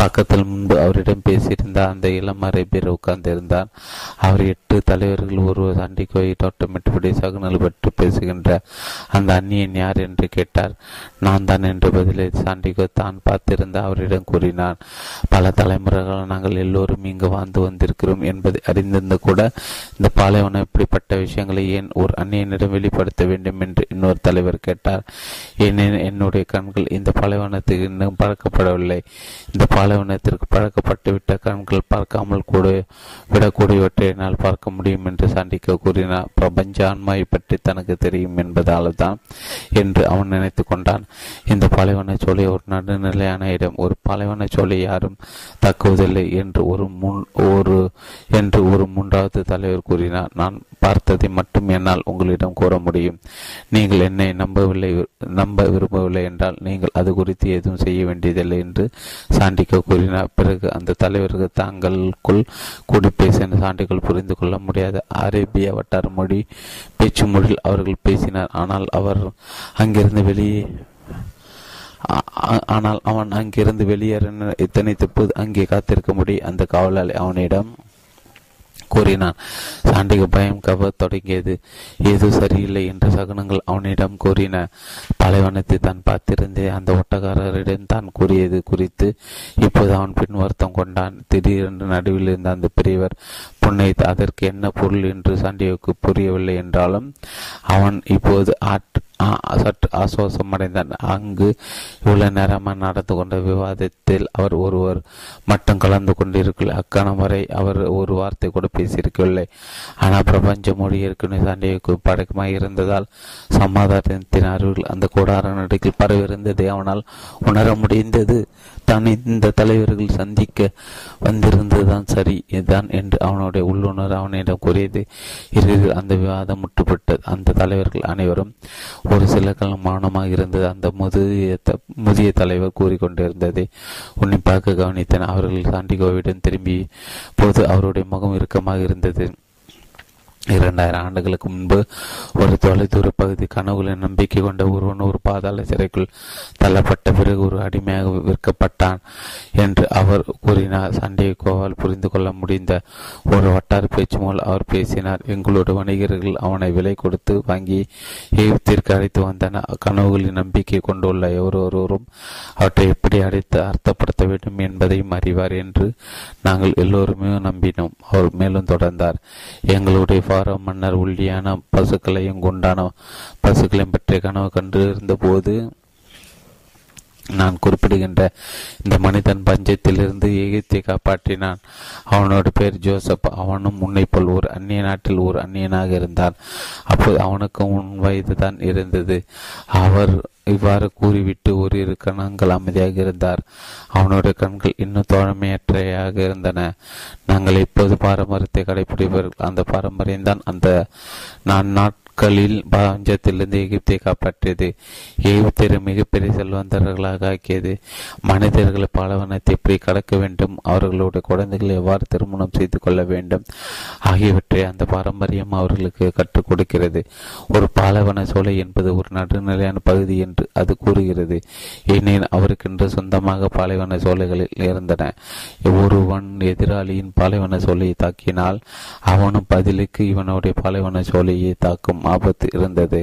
பக்கத்தில் முன்பு அவரிடம் பேசியிருந்த அந்த இளம் அரேபியர் உட்கார்ந்திருந்தார். அவர் 8 தலைவர்கள் ஒரு சாண்டிகோவை தோட்டமிட்டபடி சகுனல் பற்றி பேசுகின்ற அந்த அந்நியன் யார் என்று கேட்டார். நான் தான் என்று பதிலை சாண்டிகோ தான் பார்த்திருந்த அவரிடம் கூறினார். பல தலைமுறைகளால் நாங்கள் எல்லோரும் இங்கு வாழ்ந்து வந்திருக்கிறோம் என்பதை அறிந்திருந்த கூட இந்த பாலைவன இப்படிப்பட்ட விஷயங்களை ஏன் ஒரு அந்நியனிடம் வெளிப்படுத்த வேண்டும் என்று இன்னொரு தலைவர் கேட்டார். ஏனெனில் என்னுடைய கண்கள் இந்த பாலைவனத்துக்கு இன்னும் பழக்கப்படவில்லை. இந்த பாலைவனத்திற்கு பழக்கப்பட்டுவிட்ட கண்கள் பார்க்காமல் கூட விடக்கூடியவற்றை என்னால் பார்க்க முடியும் என்று சாண்டிகோ கூறினார். பிரபஞ்ச ஆன்மாவை பற்றி தனக்கு தெரியும் என்பதால் தான் என்று அவன் நினைத்து கொண்டான். இந்த பாலைவன சோலை ஒரு நடுநிலையான இடம். ஒரு பாலைவன சோலை யாரும் தக்குவதில்லை என்று ஒரு 3வது தலைவர் கூறினார். நான் பார்த்ததை மட்டும் என்னால் உங்களிடம் கூற முடியும். நீங்கள் என்னை நம்ப விரும்பவில்லை என்றால் நீங்கள் அது குறித்து எதுவும் செய்ய வேண்டியதில்லை என்று சாண்டிகோ கூறினார். பிறகு அந்த தலைவருக்கு தாங்களுக்குள் கூடி பேசின சாண்டிகோ புரிந்து கொள்ள முடியாத அரேபிய வட்டார மொழி பேச்சு மொழியில் அவர்கள் பேசினார். ஆனால் அவன் அங்கிருந்து வெளியேற இத்தனைத்த போது அங்கே காத்திருக்கும்படி அந்த காவலாளி அவனிடம் கூறினான். சாண்டிகோ பயம் கவரத் தொடங்கியது. ஏதோ சரியில்லை என்று சகுனங்கள் அவனிடம் கூறின. பாலைவனத்தை தான் பார்த்திருந்தே அந்த ஒட்டக்காரரிடம் தான் கூறியது குறித்து இப்போது அவன் பின் வருத்தம் கொண்டான். திடீரென்று நடுவில் இருந்த அந்த பெரியவர் புன்னைத்து அதற்கு என்ன பொருள் என்று சாண்டிகோவுக்கு புரியவில்லை என்றாலும் அவன் இப்போது சற்று ஆசுவாசமடைந்தான். அங்கு இவ்வளவு நேரமாக நடந்து கொண்ட விவாதத்தில் அவர் ஒருவர் மட்டும் கலந்து கொண்டிருக்கல. அக்கணம் வரை அவர் ஒரு வார்த்தை கூட பேசியிருக்கவில்லை. ஆனால் பிரபஞ்ச மொழி ஏற்கனவே சண்டைக்கு படக்கமாக இருந்ததால் சமாதானத்தின் அறிவில் அந்த கூடார நடுக்கில் பரவியிருந்ததை அவனால் உணர முடிந்தது. தான் இந்த தலைவர்கள் சந்திக்க வந்திருந்ததுதான் சரிதான் என்று அவனுடைய உள்ளுணர் அவனிடம் கூறியது. இறுதியில் அந்த விவாதம் முற்றுப்பட்டது. அந்த தலைவர்கள் அனைவரும் ஒரு சில காலம் மௌனமாக இருந்தது. அந்த முதிய தலைவர் கூறிக்கொண்டிருந்ததை உன்னிப்பாக கவனித்தன. அவர்கள் சாண்டிகோவிடம் திரும்பி போது அவருடைய முகம் இறுக்கமாக இருந்தது. 2000 ஆண்டுகளுக்கு முன்பு ஒரு தொலைதூர பகுதி கனவுகளின் நம்பிக்கை கொண்ட ஒருவன் ஒரு பாதாள சிறைக்குள் தள்ளப்பட்ட பிறகு ஒரு அடிமையாக விற்கப்பட்டான் என்று அவர் கூறினார். சண்டேகோவால் புரிந்து கொள்ள முடிந்த ஒரு வட்டார பேச்சு மூலம் அவர் பேசினார். எங்களோட வணிகர்கள் அவனை விலை கொடுத்து வாங்கி எகிப்திற்கு அழைத்து வந்தனர். கனவுகளின் நம்பிக்கை கொண்டுள்ள எவரொருவரும் அவற்றை எப்படி அழைத்து அர்த்தப்படுத்த வேண்டும் என்பதையும் அறிவார் என்று நாங்கள் எல்லோருமே நம்பினோம். அவர் மேலும் தொடர்ந்தார். எங்களுடைய மன்னர் உள்ளியான பசுக்களையும் கொண்டான பசுக்களையும் பற்றிய கனவு கண்டிருந்த போது நான் குறிப்பிடுகின்ற இந்த மனிதன் பஞ்சத்திலிருந்து எகிப்தை காப்பாற்றினான். அவனோட பேர் ஜோசப். அவனும் முன்னைப்போல் ஒரு அந்நிய நாட்டில் ஒரு அந்நியனாக இருந்தான். அப்போது அவனுக்கு 3 வயது தான் இருந்தது. அவர் இவ்வாறு கூறிவிட்டு ஓரிரு கணங்கள் அமைதியாக இருந்தார். அவனுடைய கண்கள் இன்னும் தோழமையற்றையாக இருந்தன. நாங்கள் எப்போது பாரம்பரியத்தை கடைபிடிப்பவர்கள். அந்த பாரம்பரியம்தான் அந்த 4 நாட்களில் பஞ்சத்திலிருந்து எகிப்தை காப்பாற்றியது. எகிப்தியரை மிகப்பெரிய செல்வந்தர்களாக ஆக்கியது. மனிதர்களை பாலைவனத்தை எப்படி கடக்க வேண்டும், அவர்களுடைய குழந்தைகளை எவ்வாறு திருமணம் செய்து கொள்ள வேண்டும் ஆகியவற்றை அந்த பாரம்பரியம் அவர்களுக்கு கற்றுக் கொடுக்கிறது. ஒரு பாலைவன சோலை என்பது ஒரு நடுநிலையான பகுதி என்று அது கூறுகிறது. ஏனெனில் அவருக்கென்று சொந்தமாக பாலைவன சோலைகளில் இருந்தன. ஒருவன் எதிராளியின் பாலைவன சோலையை தாக்கினால் அவனும் பதிலுக்கு இவனுடைய பாலைவன சோலையை தாக்கும் ஆபத்து இருந்தது.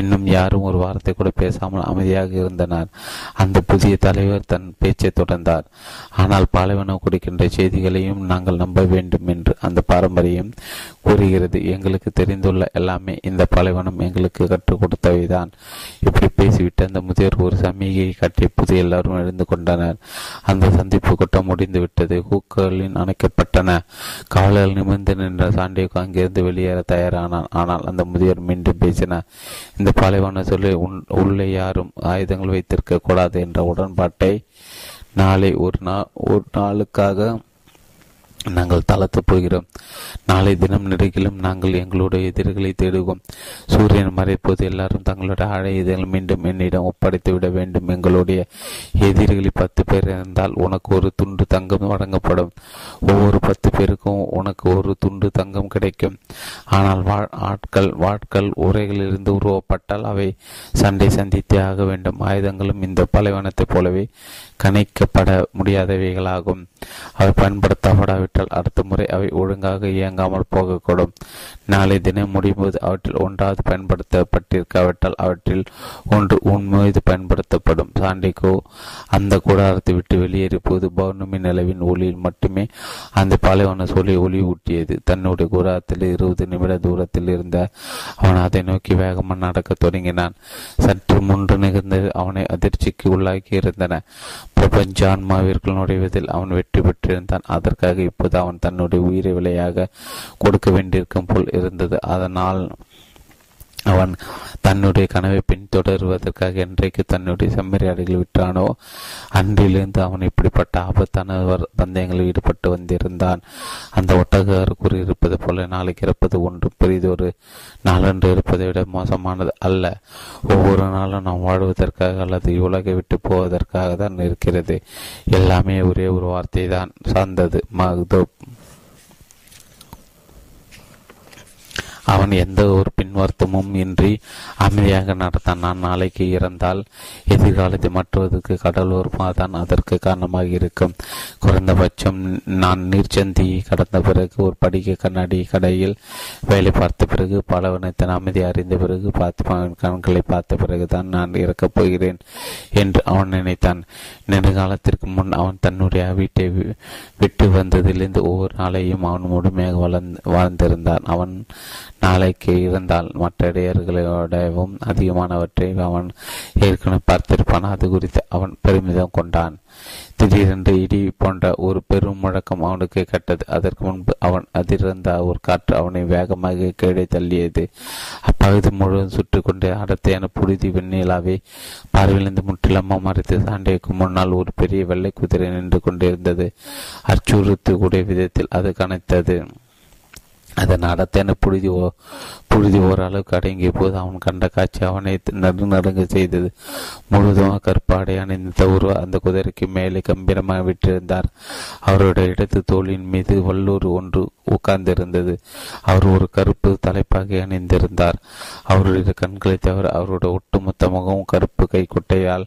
இன்னும் யாரும் ஒரு வார்த்தை கூட பேசாமல் அமைதியாக இருந்தனர். அந்த புதிய தலைவர் தன் பேச்சை தொடர்ந்தார். ஆனால் பாலைவனம் கொடுக்கின்ற செய்திகளையும் நாங்கள் நம்ப வேண்டும் என்று அந்த பாரம்பரியம் கூறுகிறது. எங்களுக்கு தெரிந்துள்ள எல்லாமே இந்த பாலைவனம் எங்களுக்கு கற்றுக் கொடுத்தவைதான். இப்படி பேசிவிட்டு அந்த முதியவர் ஒரு சமிகையை காட்டி புது எல்லாரும் எழுந்து கொண்டனர். அந்த சந்திப்பு கூட்டம் முடிந்துவிட்டது. ஹூக்களின் அணைக்கப்பட்டன. காவலர்கள் நிமிர்ந்து நின்ற சாண்டியோ அங்கிருந்து வெளியேற தயாரானான். ஆனால் அந்த முதியவர் மீண்டும் பேசினார். இந்த பாலைவன சொல்லி உள்ளே யாரும் ஆயுதங்கள் வைத்திருக்க கூடாது என்ற உடன்பாட்டை நாளை ஒரு நாளுக்காக நாங்கள் தளர்த்து போகிறோம். நாளை தினம் நெடுகிலும் நாங்கள் எங்களுடைய எதிர்களை தேடுவோம். சூரியன் மறைப்போது எல்லாரும் தங்களுடைய ஆழைய எதிர்கள் மீண்டும் என்னிடம் ஒப்படைத்து விட வேண்டும். எங்களுடைய எதிரிகளில் 10 பேர் இருந்தால் உனக்கு ஒரு துண்டு தங்கம் வழங்கப்படும். ஒவ்வொரு 10 பேருக்கும் உனக்கு ஒரு துண்டு தங்கம் கிடைக்கும். ஆனால் வாட்கள் உரைகளிலிருந்து உருவப்பட்டால் அவை சண்டை சந்தித்தே ஆக வேண்டும். ஆயுதங்களும் இந்த பலைவனத்தைப் போலவே கணிக்கப்பட முடியாதவைகளாகும். அவை பயன்படுத்தப்படாவிட்டு அடுத்த முறை அவை ஒழுங்காக இயங்காமல் போகக்கூடும். நாளை தினம் முடியும்போது அவற்றில் ஒன்றாவது பயன்படுத்தப்பட்டிருக்காவிட்டால் அவற்றில் ஒன்று உண்மையது பயன்படுத்தப்படும். சாண்டிகோ அந்த கூடாரத்தை விட்டு வெளியேறிய போது பௌர்ணமி நிலவின் ஒளியில் மட்டுமே அந்த பாலைவன சோலை ஒளி ஊட்டியது. தன்னுடைய கூடாரத்தில் 20 நிமிட தூரத்தில் இருந்த அவன் அதை நோக்கி வேகமாக நடக்க தொடங்கினான். சற்று முன்று நிகழ்ந்தது அவனை அதிர்ச்சிக்கு உள்ளாக்கி இருந்தன. பிரபஞ்சான்மாவிற்குள் நுழைவதில் அவன் வெற்றி பெற்றிருந்தான். அதற்காக இப்போது அவன் தன்னுடைய உயிரை விலையாக கொடுக்க வேண்டியிருக்கும் போல் இருந்தது. அதனால் அவன் தன்னுடைய கனவை பின்தொடருவதற்காக என்றைக்கு தன்னுடைய செம்மறியாடுகளை விட்டானோ அன்றிலிருந்து அவன் இப்படிப்பட்ட ஆபத்தான பந்தயங்களில் ஈடுபட்டு வந்திருந்தான். அந்த ஒட்டகார் கூறியிருப்பது போல நாளைக்கு இருப்பது ஒன்று பெரிதொரு நாளன்று இருப்பதை விட மோசமானது அல்ல. ஒவ்வொரு நாளும் நாம் வாழ்வதற்காக அல்லது உலகை விட்டு போவதற்காக தான் இருக்கிறது. எல்லாமே ஒரே ஒரு வார்த்தை தான் சார்ந்தது, மஹ்தப். அவன் எந்த ஒரு பின்வர்த்தமும் இன்றி அமைதியாக நடத்தான். நான் நாளைக்கு இறந்தால் எதிர்காலத்தை மாற்றுவதற்கு கடலோரமாக தான் அதற்கு காரணமாக இருக்கும். குறைந்தபட்சம் நான் நீர்ச்சந்தியை கடந்த பிறகு ஒரு படிக்க கண்ணாடி கடையில் வேலை பார்த்த பிறகு பலவனத்தின் அமைதி அறிந்த பிறகு பார்த்திபாவின் கண்களை பார்த்த பிறகுதான் நான் இறக்கப் போகிறேன் என்று அவன் நினைத்தான். நெடுங்காலத்திற்கு முன் அவன் தன்னுடைய வீட்டை விட்டு வந்ததிலிருந்து ஒவ்வொரு நாளையும் அவன் முழுமையாக வாழ்ந்திருந்தான். அவன் நாளைக்கு இருந்தால் மற்ற இடையர்களோடவும் அதிகமானவற்றை அவன் ஏற்கனவே பார்த்திருப்பான். அது குறித்து அவன் பெருமிதம் கொண்டான். திடீரென்று இடி போன்ற ஒரு பெரும் முழக்கம் அவனுக்கு கேட்டது. அதற்கு முன்பு அவன் அதிர்ந்த ஒரு காற்று அவனை வேகமாக கீழே தள்ளியது. அப்பகுதி முழுவதும் சுற்றி கொண்டு அடர்த்தையான புழுதி வெண்ணிலாவை பார்வையிலிருந்து முற்றிலும் மறைத்து சாண்டைக்கு முன்னால் ஒரு பெரிய வெள்ளை குதிரை நின்று கொண்டிருந்தது. அச்சுறுத்து கூடிய விதத்தில் அது கனைத்தது. அதன் அடத்தையான புழுதி ஓரளவுக்கு அடங்கிய போது அவன் கண்ட காட்சி அவனை நடுநடுங்க செய்தது. முழுதுமாக கற்பாடை அணிந்த ஒருவர் அந்த குதிரைக்கு மேலே கம்பீரமாக விட்டிருந்தார். அவருடைய இடது தோளின் மீது வல்லூர் ஒன்று உட்கார்ந்திருந்தது. அவர் ஒரு கருப்பு தலைப்பாகை அணிந்திருந்தார். அவருடைய கண்களை தவிர அவருடைய ஒட்டுமொத்த முகமும் கருப்பு கைக்குட்டையால்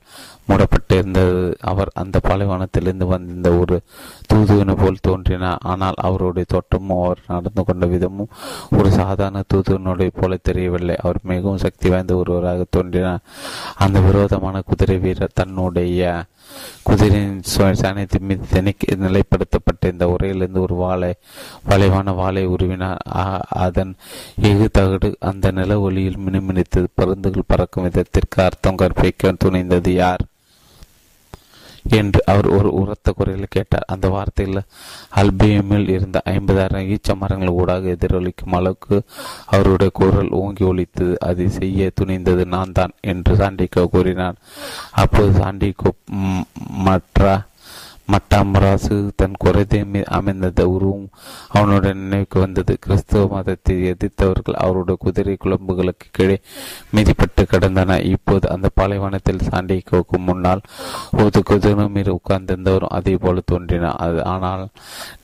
மூடப்பட்டிருந்தது. அவர் அந்த பாலைவனத்திலிருந்து வந்திருந்த ஒரு தூதுவனை போல் தோன்றினார். ஆனால் அவருடைய தோற்றமும் அவர் நடந்து கொண்ட விதமும் ஒரு சாதாரண தூதுவனுடைய போல தெரியவில்லை. அவர் மிகவும் சக்தி வாய்ந்த ஒருவராக தோன்றினார். அந்த விரோதமான குதிரை வீரர் தன்னுடைய குதிரையின் சாணியத்தின் மீது திணைக்க நிலைப்படுத்தப்பட்டிருந்த உரையிலிருந்து ஒரு வளைவான வாளை உருவினார். அதன் எஃகு தகடு அந்த நில ஒளியில் மினுமினித்தது. பருந்துகள் பறக்கும் விதத்திற்கு அர்த்தம் கற்பிக்க துணிந்தது. யார் என்று அவர் ஒரு உரத்த குறையில் கேட்டார். அந்த வார்த்தையில் அல்பியமில் இருந்த 50,000 ஈச்ச மரங்கள் ஊடாக எதிரொலிக்கும் அளவுக்கு அவருடைய குரல் ஓங்கி ஒலித்தது. அதை செய்ய துணிந்தது நான் தான் என்று சாண்டிகோ கூறினார். அப்போது சாண்டிகோ மட்டாமராசு தன் குறைதை அமைந்த உருவம் அவனுடைய நினைவுக்கு வந்தது. கிறிஸ்தவ மதத்தை எதிர்த்தவர்கள் அவருடைய குதிரை குழம்புகளுக்கு கீழே மிதிப்பட்டு கிடந்தன. இப்போது அந்த பாலைவனத்தில் சாண்டிகோவுக்கு முன்னால் ஒரு குதிரை மீது உட்கார்ந்திருந்தவரும் அதே போல தோன்றினார். அது ஆனால்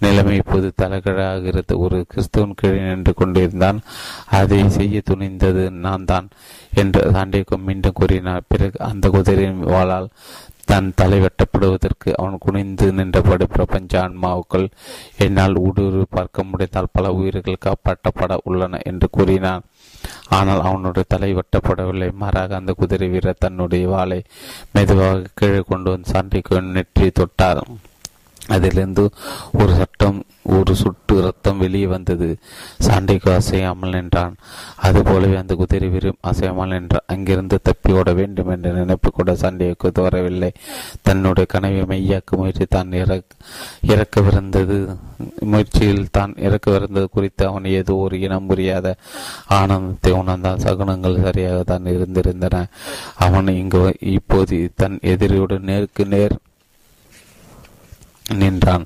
நிலைமை இப்போது தலைகீழாகிறது. ஒரு கிறிஸ்தவன் கீழே நின்று கொண்டிருந்தான். அதை செய்ய துணிந்தது நான் தான் என்று சாண்டிகோ மீண்டும் கூறினார். பிறகு அந்த குதிரையின் வாளால் தன் தலை வெட்டப்படுவதற்கு அவன் குனிந்து நின்றபடி பிரபஞ்ச ஆன்மாவுக்குள் என்னால் ஊடுருவி பார்க்க முடிந்தால் பல உயிர்கள் காப்பாற்றப்பட உள்ளன என்று கூறினான். ஆனால் அவனுடைய தலை வெட்டப்படவில்லை. மாறாக அந்த குதிரை வீரர் தன்னுடைய வாளை மெதுவாக கீழே கொண்டு வந்து சாண்டிகோ நெற்றி தொட்டார். அதிலிருந்து ஒரு சுட்டு ரத்தம் வெளியே வந்தது. சாண்டிகோ அசையாமல் நின்றான். அதுபோலவே அந்த குதிரை வீரம் அசையாமல் நின்றான். அங்கிருந்து தப்பி ஓட வேண்டும் என்ற நினைப்பு கூட சாண்டிகோ வரவில்லை. தன்னுடைய கனவை மெய்யாக்க முயற்சியில் தான் இறக்கவிருந்தது குறித்து அவன் ஏதோ ஒரு இனம் புரியாத ஆனந்தத்தை உணர்ந்தான். சகுனங்கள் சரியாக தான் இருந்திருந்தன. அவன் இப்போது தன் எதிரியோடு நேருக்கு நேர் நின்றான்.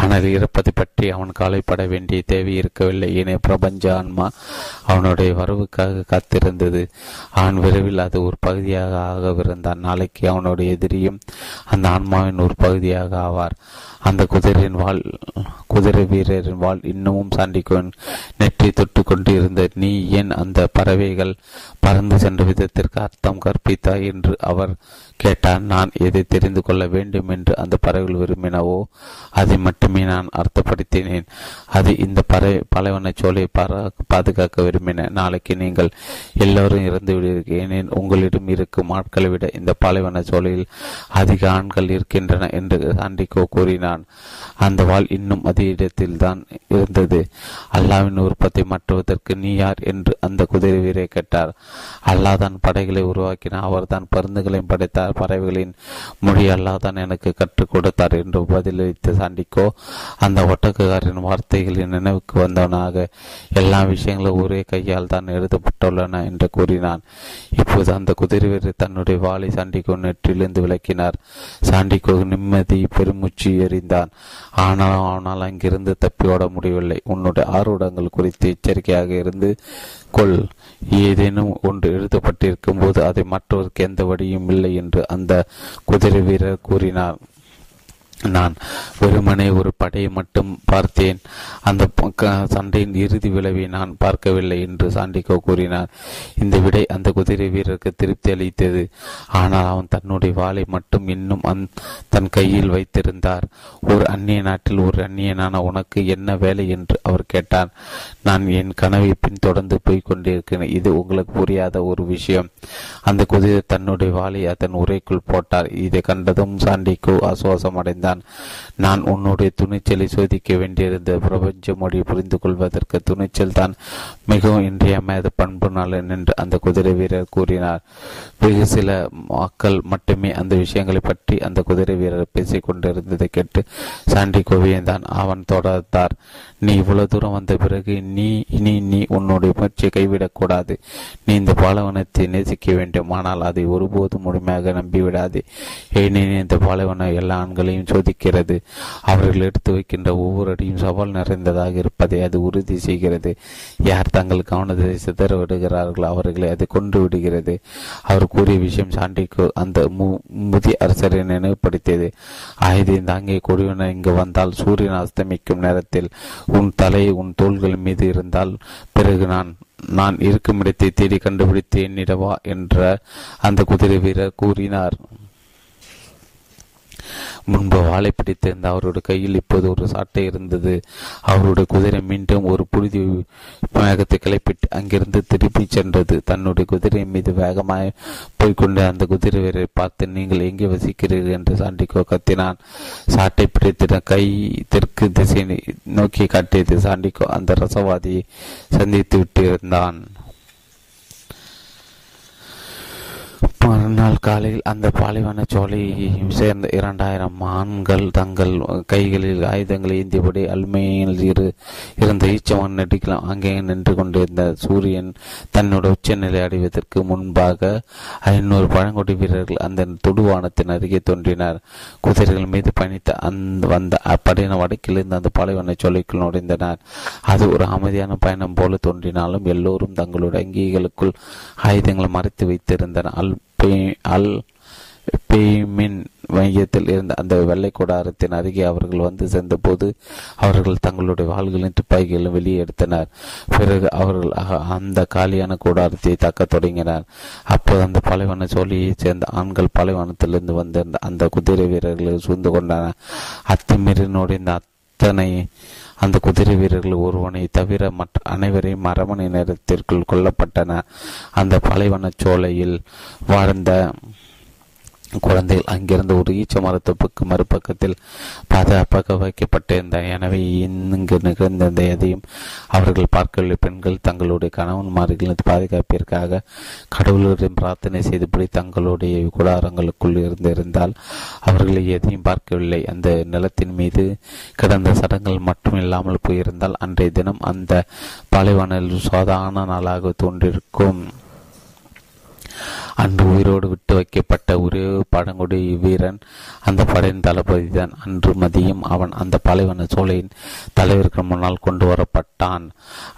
ஆனால் இறப்பதை பற்றி அவன் கவலைப்பட வேண்டிய தேவை இருக்கவில்லை. ஏனே பிரபஞ்ச ஆன்மா அவனுடைய வரவுக்காக காத்திருந்தது. அவன் விரைவில் அது ஒரு பகுதியாக ஆகவிருந்தான். நாளைக்கு அவனுடைய எதிரியும் அந்த ஆன்மாவின் ஒரு பகுதியாக ஆவார். அந்த குதிரை வீரரின் வாழ் இன்னமும் சாண்டிகோன் நெற்றி தொட்டு கொண்டு இருந்த நீ ஏன் அந்த பறவைகள் பறந்து சென்ற விதத்திற்கு அர்த்தம் கற்பித்தாய் என்று அவர் கேட்டார். நான் எதை தெரிந்து கொள்ள வேண்டும் என்று அந்த பறவைகள் விரும்பினவோ அதை மட்டுமே நான் அர்த்தப்படுத்தினேன். அது இந்த பலவன சோலை பாதுகாக்க விரும்பின. நாளைக்கு நீங்கள் எல்லோரும் இறந்து விடுவீர்கள். ஏனேன் உங்களிடம் இருக்கும் ஆட்களை விட இந்த பாலைவன சோலையில் அதிக ஆண்கள் இருக்கின்றன என்று சாண்டிகோ கூறினார். அந்த வாள் இன்னும் அதே இடத்தில் தான் இருந்தது. அல்லாவின் விருப்பத்தை மாற்றுவதற்கு நீ யார் என்று அந்த குதிரை வீரை கேட்டார். அல்லாஹ் தான் படைகளை உருவாக்கினார். அவர் தான் பருந்துகளையும் படைத்தார். பறவைகளின் மொழி அல்லாதான் எனக்கு கற்றுக் கொடுத்தார் என்று பதிலளித்த சாண்டிகோ அந்த ஒட்டக்காரின் வார்த்தைகளின் நினைவுக்கு வந்தவனாக எல்லா விஷயங்களும் ஒரே கையால் தான் எழுதப்பட்டுள்ளன என்று கூறினான். இப்போது அந்த குதிரைவேறு தன்னுடைய வாளை சாண்டிகோ நெற்றிலிருந்து விளக்கினார். சாண்டிகோ நிம்மதி பெருமூச்சு எறிந்தான். ஆனால் அவனால் அங்கிருந்து தப்பியோட முடியவில்லை. உன்னுடைய ஆர்வடங்கள் குறித்து எச்சரிக்கையாக இருந்து கொள். ஏதேனும் ஒன்று எழுதப்பட்டிருக்கும் போது அதை மற்றவருக்கு எந்த வழியும் இல்லை என்று அந்த குதிரை வீரர் கூறினார். நான் வெறுமனே ஒரு படையை மட்டும் பார்த்தேன். அந்த சண்டையின் இறுதி விளைவை நான் பார்க்கவில்லை என்று சாண்டிகோ கூறினார். இந்த விடை அந்த குதிரை வீரருக்கு திருப்தி அளித்தது. ஆனால் அவன் தன்னுடைய வாளை மட்டும் இன்னும் தன் கையில் வைத்திருந்தார். ஒரு அந்நிய நாட்டில் ஒரு அந்நியனான உனக்கு என்ன வேலை என்று அவர் கேட்டார். நான் என் கனவை பின் தொடர்ந்து போய் கொண்டிருக்கிறேன். இது உங்களுக்கு புரியாத ஒரு விஷயம். அந்த குதிரை தன்னுடைய வாளை அதன் உரைக்குள் போட்டார். இதை கண்டதும் சாண்டிகோ ஆசுவாசம் அடைந்தார். கொண்டான். நான் உன்னுடைய துணிச்சலை சோதிக்க வேண்டியிருந்த பிரபஞ்ச மொழி புரிந்து கொள்வதற்கு துணிச்சல் தான் மிகவும் இன்றியமையாத பண்பு நலன் என்று அந்த குதிரை வீரர் கூறினார். வெகு சில மக்கள் மட்டுமே அந்த விஷயங்களை பற்றி அந்த குதிரை வீரர் பேசிக் கொண்டிருந்ததை கேட்டு சாண்டி கோவியந்தான். அவன் தொடர்ந்தார், நீ இவ்வளவு தூரம் வந்த பிறகு நீ உன்னுடைய முயற்சியை கைவிடக்கூடாது. நீ இந்த பாலைவனத்தை நேசிக்க வேண்டும், ஆனால் அதை ஒருபோதும் முழுமையாக நம்பிவிடாது. ஏனெனில் இந்த பாலைவனம் எல்லா ஆண்களையும் சோதிக்கிறது. அவர்கள் எடுத்து வைக்கின்ற ஒவ்வொரு அடியும் சவால் நிறைந்ததாக இருப்பதை அது உறுதி செய்கிறது. யார் தங்கள் கவனத்தை சிதற விடுகிறார்களோ அவர்களை அது கொண்டு விடுகிறது. அவர் கூறிய விஷயம் சாண்டிக்கு அந்த முதிய அரசரை நினைவுபடுத்தியது. ஆயுதம் தாங்கிய குழுவினர் இங்கு வந்தால் சூரியன் அஸ்தமிக்கும் நேரத்தில் உன் தலை உன் தோள்கள் மீது இருந்தால் பிறகு நான் இருக்கும் இடத்தை தேடி கண்டுபிடித்து என்னிடவா என்ற அந்த குதிரை வீரர் கூறினார். முன்பு வாளை பிடித்திருந்த அவருடைய கையில் இப்போது ஒரு சாட்டை இருந்தது. அவருடைய குதிரை மீண்டும் ஒரு புழுதி வேகத்தை கிளப்பிட்டு அங்கிருந்து திருப்பி சென்றது. தன்னுடைய குதிரை மீது வேகமாக போய்கொண்டு அந்த குதிரை வீரரை பார்த்து, நீங்கள் எங்கே வசிக்கிறீர்கள் என்று சாண்டிகோ கத்தினான். சாட்டை பிடித்த கை தெற்கு திசை நோக்கி காட்டியது. சாண்டிகோ அந்த ரசவாதியை சந்தித்து விட்டிருந்தான். மறுநாள் காலையில் அந்த பாலைவன சோலையை சேர்ந்த 2000 ஆண்கள் தங்கள் கைகளில் ஆயுதங்களை ஏந்தியபடி அல்மையில் இருந்த ஈச்சவன் நெடுக்கலாம் அங்கே நின்று கொண்டிருந்த சூரியன் தன்னுடைய உச்சநிலை அடைவதற்கு முன்பாக 500 பழங்குடி வீரர்கள் அந்த தொடுவானத்தின் அருகே தோன்றினார். குதிரைகள் மீது பயணித்த வந்த அப்படையின வடக்கிலிருந்து அந்த பாலைவன சோலைக்குள் நுழைந்தனர். அது ஒரு அமைதியான பயணம் போல தோன்றினாலும் எல்லோரும் தங்களுடைய அங்கிகளுக்குள் ஆயுதங்களை மறைத்து வைத்திருந்தனர். அல் பேமின் மையத்தில் இருந்த அந்த வெள்ளை கூடாரத்தின் அருகே அவர்கள் வந்து சேர்ந்த போது அவர்கள் தங்களுடைய வாள்களின் துப்பாக்கிகளும் வெளியே எடுத்தனர். பிறகு அவர்கள் அந்த காலியான கூடாரத்தை தாக்க தொடங்கினர். அப்போது அந்த பாலைவன சோழியை சேர்ந்த ஆண்கள் பாலைவனத்திலிருந்து வந்திருந்த அந்த குதிரை வீரர்களை சூழ்ந்து கொண்டனர். அத்துமீறினோடு இந்த அத்தனை அந்த குதிரை வீரர்கள் ஒருவனை தவிர மற்ற அனைவரையும் மரமணி நேரத்திற்குள் கொல்லப்பட்டன. அந்த பாலைவன சோலையில் வாழ்ந்த குழந்தைகள் அங்கிருந்து ஒரு ஈச்ச மரத்துப்புக்கு மறுபக்கத்தில் பாதுகாப்பாக வைக்கப்பட்டிருந்தார். எனவே இங்கு நிகழ்ந்த எதையும் அவர்கள் பார்க்கவில்லை. பெண்கள் தங்களுடைய கணவன்மார்களின் பாதுகாப்பிற்காக கடவுளரிடம் பிரார்த்தனை செய்துபடி தங்களுடைய கூடாரங்களுக்குள் இருந்திருந்தால் அவர்களை எதையும் பார்க்கவில்லை. அந்த நிலத்தின் மீது கிடந்த சடங்குகள் மட்டும் இல்லாமல் போயிருந்தால் அன்றைய தினம் அந்த பாலைவனில் சோதான நாளாக தோன்றிருக்கும். அன்று உயிரோடு விட்டு வைக்கப்பட்ட ஒரே பழங்குடி வீரன் அந்த படையின் தளபதிதான். அன்று மதியம் அவன் அந்த பாலைவன சோலையின் தலைவருக்கு முன்னால் கொண்டு வரப்பட்டான்.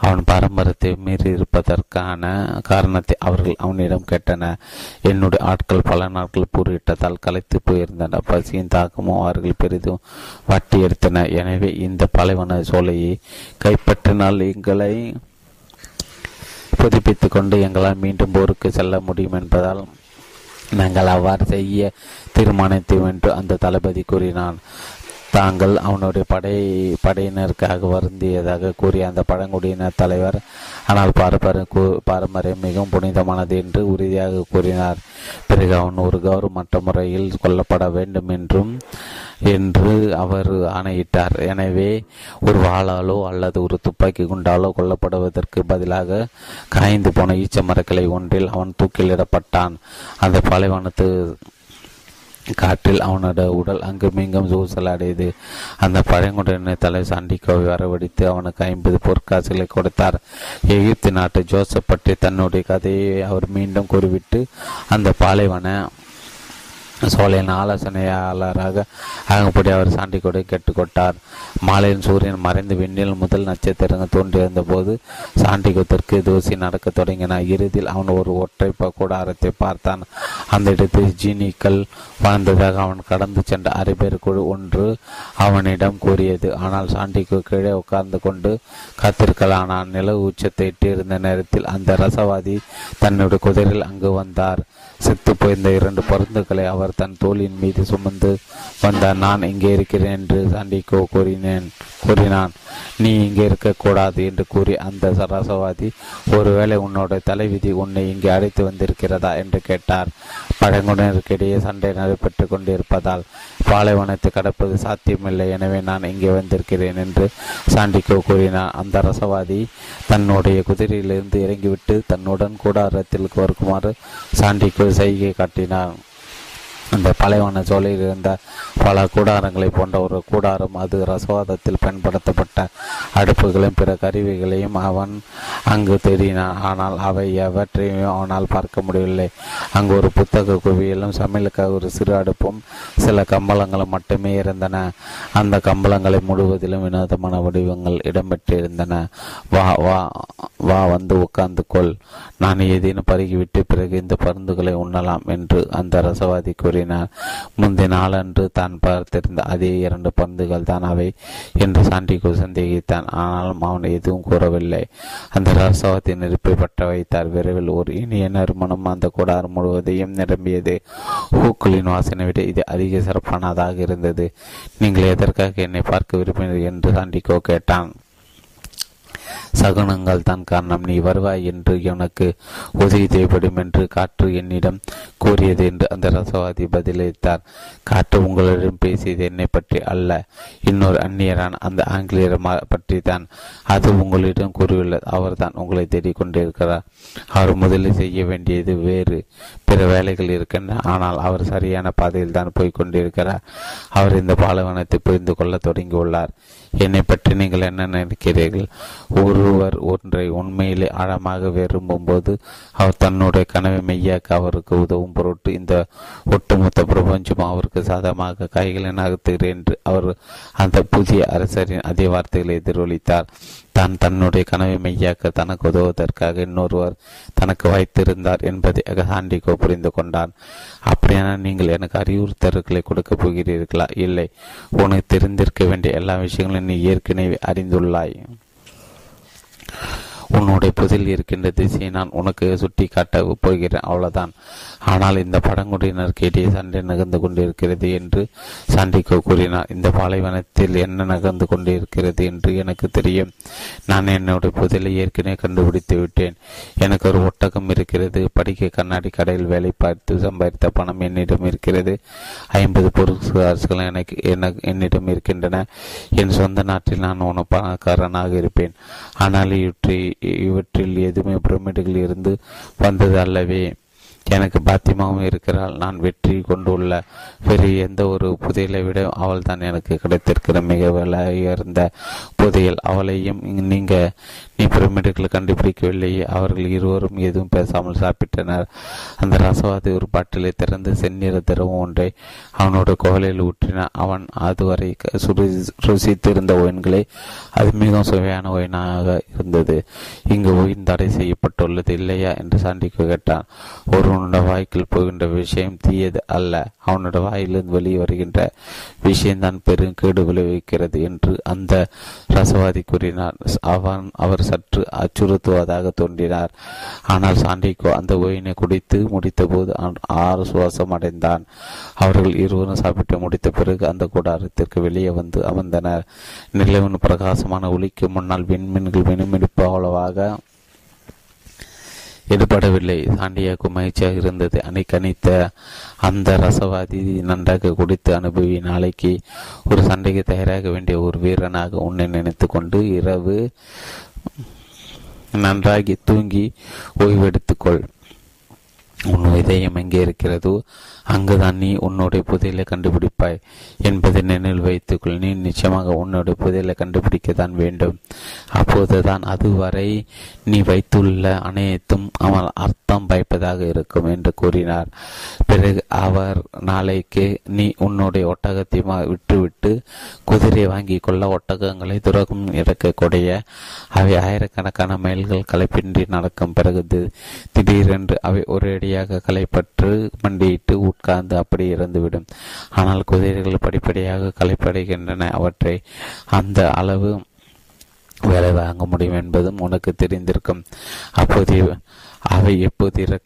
அவன் பாரம்பரியத்தை மீறி இருப்பதற்கான காரணத்தை அவர்கள் அவனிடம் கேட்டனர். என்னுடைய ஆட்கள் பல நாட்கள் போரிட்டதால் கலைத்து போயிருந்தன. பசியின் தாக்கமும் அவர்கள் பெரிதும் வாட்டி எடுத்தன. எனவே இந்த பாலைவன சோலையை கைப்பற்றினால் எங்களை புதுப்பித்து கொண்டு எங்களால் மீண்டும் போருக்கு செல்ல முடியும் என்பதால் நாங்கள் அவ்வாறு செய்ய தீர்மானித்தோம் என்று அந்த தளபதி கூறினான். தாங்கள் அவனுடைய படையினருக்காக வருந்தியதாக கூறிய அந்த பழங்குடியினர் தலைவர், ஆனால் பாரம்பரியம் மிகவும் புனிதமானது என்று உறுதியாக கூறினார். பிறகு அவன் ஒரு கௌரவமற்ற முறையில் கொல்லப்பட வேண்டும் என்று அவர் ஆணையிட்டார். எனவே ஒரு வாளாலோ அல்லது ஒரு துப்பாக்கி குண்டாலோ கொல்லப்படுவதற்கு பதிலாக காய்ந்து போன ஈச்சமரக்கிளை ஒன்றில் அவன் தூக்கிலிடப்பட்டான். அந்த பாலைவனத்து காற்றில் அவனோட உடல் அங்குமிங்கும் சூசலாடியது. அந்த பழங்குடியின தலைவர் சாண்டிகோவை வரவழைத்து அவனுக்கு 50 பொற்காசுகளை கொடுத்தார். எகிப்து நாட்டு ஜோசப் பற்றி தன்னுடைய கதையை அவர் மீண்டும் கூறிவிட்டு அந்த பாலைவன சோலையின் ஆலோசனையாளராக ஆகும்படி அவர் சாண்டிகோடை கேட்டுக்கொண்டார். மாலையில் சூரியன் மறைந்து விண்ணில் முதல் நட்சத்திரங்கள் தோன்றியிருந்த போது சாண்டிகோ தெற்கு தூசி நடக்க தொடங்கினார். இறுதியில் அவன் ஒரு ஒற்றை கூடாரத்தை பார்த்தான். அந்த இடத்தில் ஜீனிக்கள் வாழ்ந்ததாக அவன் கடந்து சென்ற அரேபியர் குழு ஒன்று அவனிடம் கூறியது. ஆனால் சாண்டிகோ கீழே உட்கார்ந்து கொண்டு காத்திருக்கலானான். நில உச்சத்தை எட்டியிருந்த நேரத்தில் அந்த ரசவாதி தன்னுடைய குதிரையில் அங்கு வந்தார். செத்து போயிருந்த 2 பருந்துகளை அவர் தன் தோளின் மீது சுமந்து வந்தார். நான் இங்கே இருக்கிறேன் என்று சாண்டிகோ கூறினான். நீ இங்கே இருக்கக்கூடாது என்று கூறி அந்த ரசவாதி, ஒருவேளை உன்னோட தலைவிதி உன்னை இங்கே அழைத்து வந்திருக்கிறதா என்று கேட்டார். பழங்குடியினருக்கிடையே சண்டை நடைபெற்று கொண்டிருப்பதால் பாலைவனத்தை கடப்பது சாத்தியமில்லை, எனவே நான் இங்கே வந்திருக்கிறேன் என்று சாண்டிகோ கூறினார். அந்த ரசவாதி தன்னுடைய குதிரையிலிருந்து இறங்கிவிட்டு தன்னுடன் கூடாரத்திற்கு வருமாறு சாண்டிகோ செய்கை காட்டினார். அந்த பாலைவன சோலையில் இருந்த பல கூடாரங்களை போன்ற ஒரு கூடாரம், அது ரசவாதத்தில் பயன்படுத்தப்பட்ட அடுப்புகளையும் பிற கருவிகளையும் அவன் அங்கு தேடினான். ஆனால் அவை எவற்றையும் அவனால் பார்க்க முடியவில்லை. அங்கு ஒரு புத்தக குவியலும் சமையலுக்காக ஒரு சிறு அடுப்பும் சில கம்பளங்களும் மட்டுமே இருந்தன. அந்த கம்பளங்களை முழுவதிலும் வினோதமான வடிவங்கள் இடம்பெற்றிருந்தன. வா வா வா வந்து உட்கார்ந்து கொள், நான் ஏதேனும் பருகிவிட்டு பிறகு இந்த பருந்துகளை உண்ணலாம் என்று அந்த ரசவாதி கூறினார். முந்தைய நாளன்று தான் பார்த்திருந்த அதே இரண்டு பருந்துகள் தான் அவை என்று சாண்டிகோ சந்தேகித்தான். ஆனாலும் அவன் எதுவும் கூறவில்லை. அந்த ரசவாதி நெருப்பை பற்ற வைத்தார். விரைவில் ஒரு இனிய நறுமணம் அந்த கூடாரம் முழுவதையும் நிரம்பியது. ஹூக்களின் வாசனை விட இது அதிக சிறப்பானதாக இருந்தது. நீங்கள் எதற்காக என்னை பார்க்க விரும்பினீர்கள் என்று சாண்டிகோ கேட்டான். சகுனங்கள் தான் காரணம், நீ வருவாய் என்று எனக்கு உதவி தேவைப்படும் என்று காற்று என்னிடம் கூறியது என்று அந்த ரசவாதி பதிலளித்தார். காற்று உங்களிடம் பேசியது என்னை பற்றி அல்ல, இன்னொரு அந்நியரான அந்த ஆங்கிலேயர் பற்றி தான் அது உங்களிடம் கூறியுள்ளது. அவர் தான் உங்களை தேடிக் கொண்டிருக்கிறார். அவர் முதலில் செய்ய வேண்டியது வேறு பிற வேலைகள் இருக்கின்றன, ஆனால் அவர் சரியான பாதையில் தான் போய்கொண்டிருக்கிறார். அவர் இந்த பாலைவனத்தை புரிந்து கொள்ள தொடங்கியுள்ளார். என்னை பற்றி நீங்கள் என்ன நினைக்கிறீர்கள்? ஒருவர் ஒன்றை உண்மையிலே ஆழமாக விரும்பும் போது அவர் தன்னுடைய கனவை மெய்யாக்க அவருக்கு உதவும் பொருட்டு இந்த ஒட்டுமொத்த பிரபஞ்சம் அவருக்கு சாதகமாக கைகளை நகர்த்துகிறேன் என்று அவர் அந்த புதிய அரசரின் அதே வார்த்தைகளை எதிரொலித்தார். தான் தன்னுடைய கனவை மெய்யாக்க தனக்கு உதவுவதற்காக இன்னொருவர் தனக்கு வாய்த்திருந்தார் என்பதை சாண்டிகோ புரிந்து கொண்டான். அப்படியானால் நீங்கள் எனக்கு அறிவுறுத்தல்களை கொடுக்கப் போகிறீர்களா? இல்லை, உனக்கு தெரிந்திருக்க வேண்டிய எல்லா விஷயங்களும் நீ ஏற்கனவே அறிந்துள்ளாய். உன்னுடைய புதில் இருக்கின்ற திசையை நான் உனக்கு சுட்டி காட்ட போகிறேன், அவ்வளவுதான். ஆனால் இந்த பழங்குடியினருக்கு இடையே சண்டை நகர்ந்து கொண்டிருக்கிறது என்று சாண்டிகோ கூறினார். இந்த பாலைவனத்தில் என்ன நகர்ந்து கொண்டிருக்கிறது என்று எனக்கு தெரியும். நான் என்னுடைய புதிலை ஏற்கனவே கண்டுபிடித்து விட்டேன். எனக்கு ஒரு ஒட்டகம் இருக்கிறது. படிக்க கண்ணாடி கடையில் வேலை பார்த்து சம்பாதித்த பணம் என்னிடம் இருக்கிறது. 50 பொருட்கள் என்னிடம் இருக்கின்றன. என் சொந்த நாட்டில் நான் உன பணக்காரனாக இருப்பேன். ஆனால் இவற்றில் எதுவுமே பிரமிடுகள் இருந்து வந்தது அல்லவே. எனக்கு பாத்திமாவும் இருக்கிறாள். நான் வெற்றி கொண்டுள்ள வேறு எந்த ஒரு புதையலை விட அவள் தான் எனக்கு கிடைத்திருக்கிற மிக விலை உயர்ந்த புதையல். அவளையும் நீ பிரமிடுகளை கண்டுபிடிக்கவில்லையே. அவர்கள் இருவரும் எதுவும் பேசாமல் சாப்பிட்டனர். அந்த ரசவாதி ஒரு பாட்டிலை திறந்து செந்நிற திரவம் ஒன்றை அவனோட கோலையில் ஊற்றினான். அவன் அதுவரை ருசித்திருந்த ஒயின்களை அது மிகவும் சுவையான ஒயினாக இருந்தது. இங்கு ஒயின் தடை செய்யப்பட்டுள்ளது இல்லையா என்று சாண்டிகோ கேட்டான். ஒருவனோட வாய்க்கில் போகின்ற விஷயம் தீயது அல்ல, அவனோட வாயிலிருந்து வெளியே வருகின்ற விஷயம்தான் பெரும் கேடு விளைவிக்கிறது என்று அந்த ரசவாதி கூறினார். அவர் சற்று அச்சுறுத்துவதாக தோன்றினார். ஆனால் சாண்டிகோ அந்த ஓயினை குடித்து முடித்த போது ஆறு சுவாசம் அடைந்தான். அவர்கள் இருவரும் சாப்பிட்டு முடித்த பிறகு அந்த கூடாரத்திற்கு வெளியே வந்து அமர்ந்தனர். நிலவின் பிரகாசமான ஒளிக்கு முன்னால் விண்மீன்கள் வினிமிடிப்பு அவ்வளவாக ஈடுபடவில்லை. சாண்டியாக்கு மகிழ்ச்சியாக இருந்தது. அணிக்கணித்த அந்த ரசவாதி நன்றாக குடித்து அனுபவி நாளைக்கு ஒரு சண்டைக்கு தயாராக வேண்டிய ஒரு வீரனாக உன்னை நினைத்து கொண்டு இரவு நன்றாகி தூங்கி ஓய்வெடுத்துக்கொள். உன் இதயம் எங்கே இருக்கிறதோ அங்குதான் நீ உன்னுடைய புதையலை கண்டுபிடிப்பாய் என்பதை நினைவில் வைத்துக்கொள். நீ நிச்சயமாக உன்னுடைய புதையலை கண்டுபிடிக்கத்தான் வேண்டும். அப்போதுதான் அதுவரை நீ வைத்துள்ள அனைத்தும் அவன் அர்த்தம் பயப்பதாக இருக்கும் என்று கூறினார். பிறகு அவர் நாளைக்கு நீ உன்னுடைய ஒட்டகத்தை விட்டுவிட்டு குதிரை வாங்கி கொள்ள ஒட்டகங்களை துரகம் இறக்கக்கூடிய அவை ஆயிரக்கணக்கான மைல்கள் களைப்பின்றி நடக்கும். பிறகு திடீரென்று அவை ஒரேடியாக களைப்பற்று மண்டியிட்டு உட்கார்ந்து அப்படி இறந்துவிடும். ஆனால் குதிரைகள் படிப்படியாக களைப்படைகின்றன. அவற்றை அந்த அளவு வேலை வாங்க முடியும் என்பதும் உனக்கு தெரிந்திருக்கும். அப்போது அவை எப்போது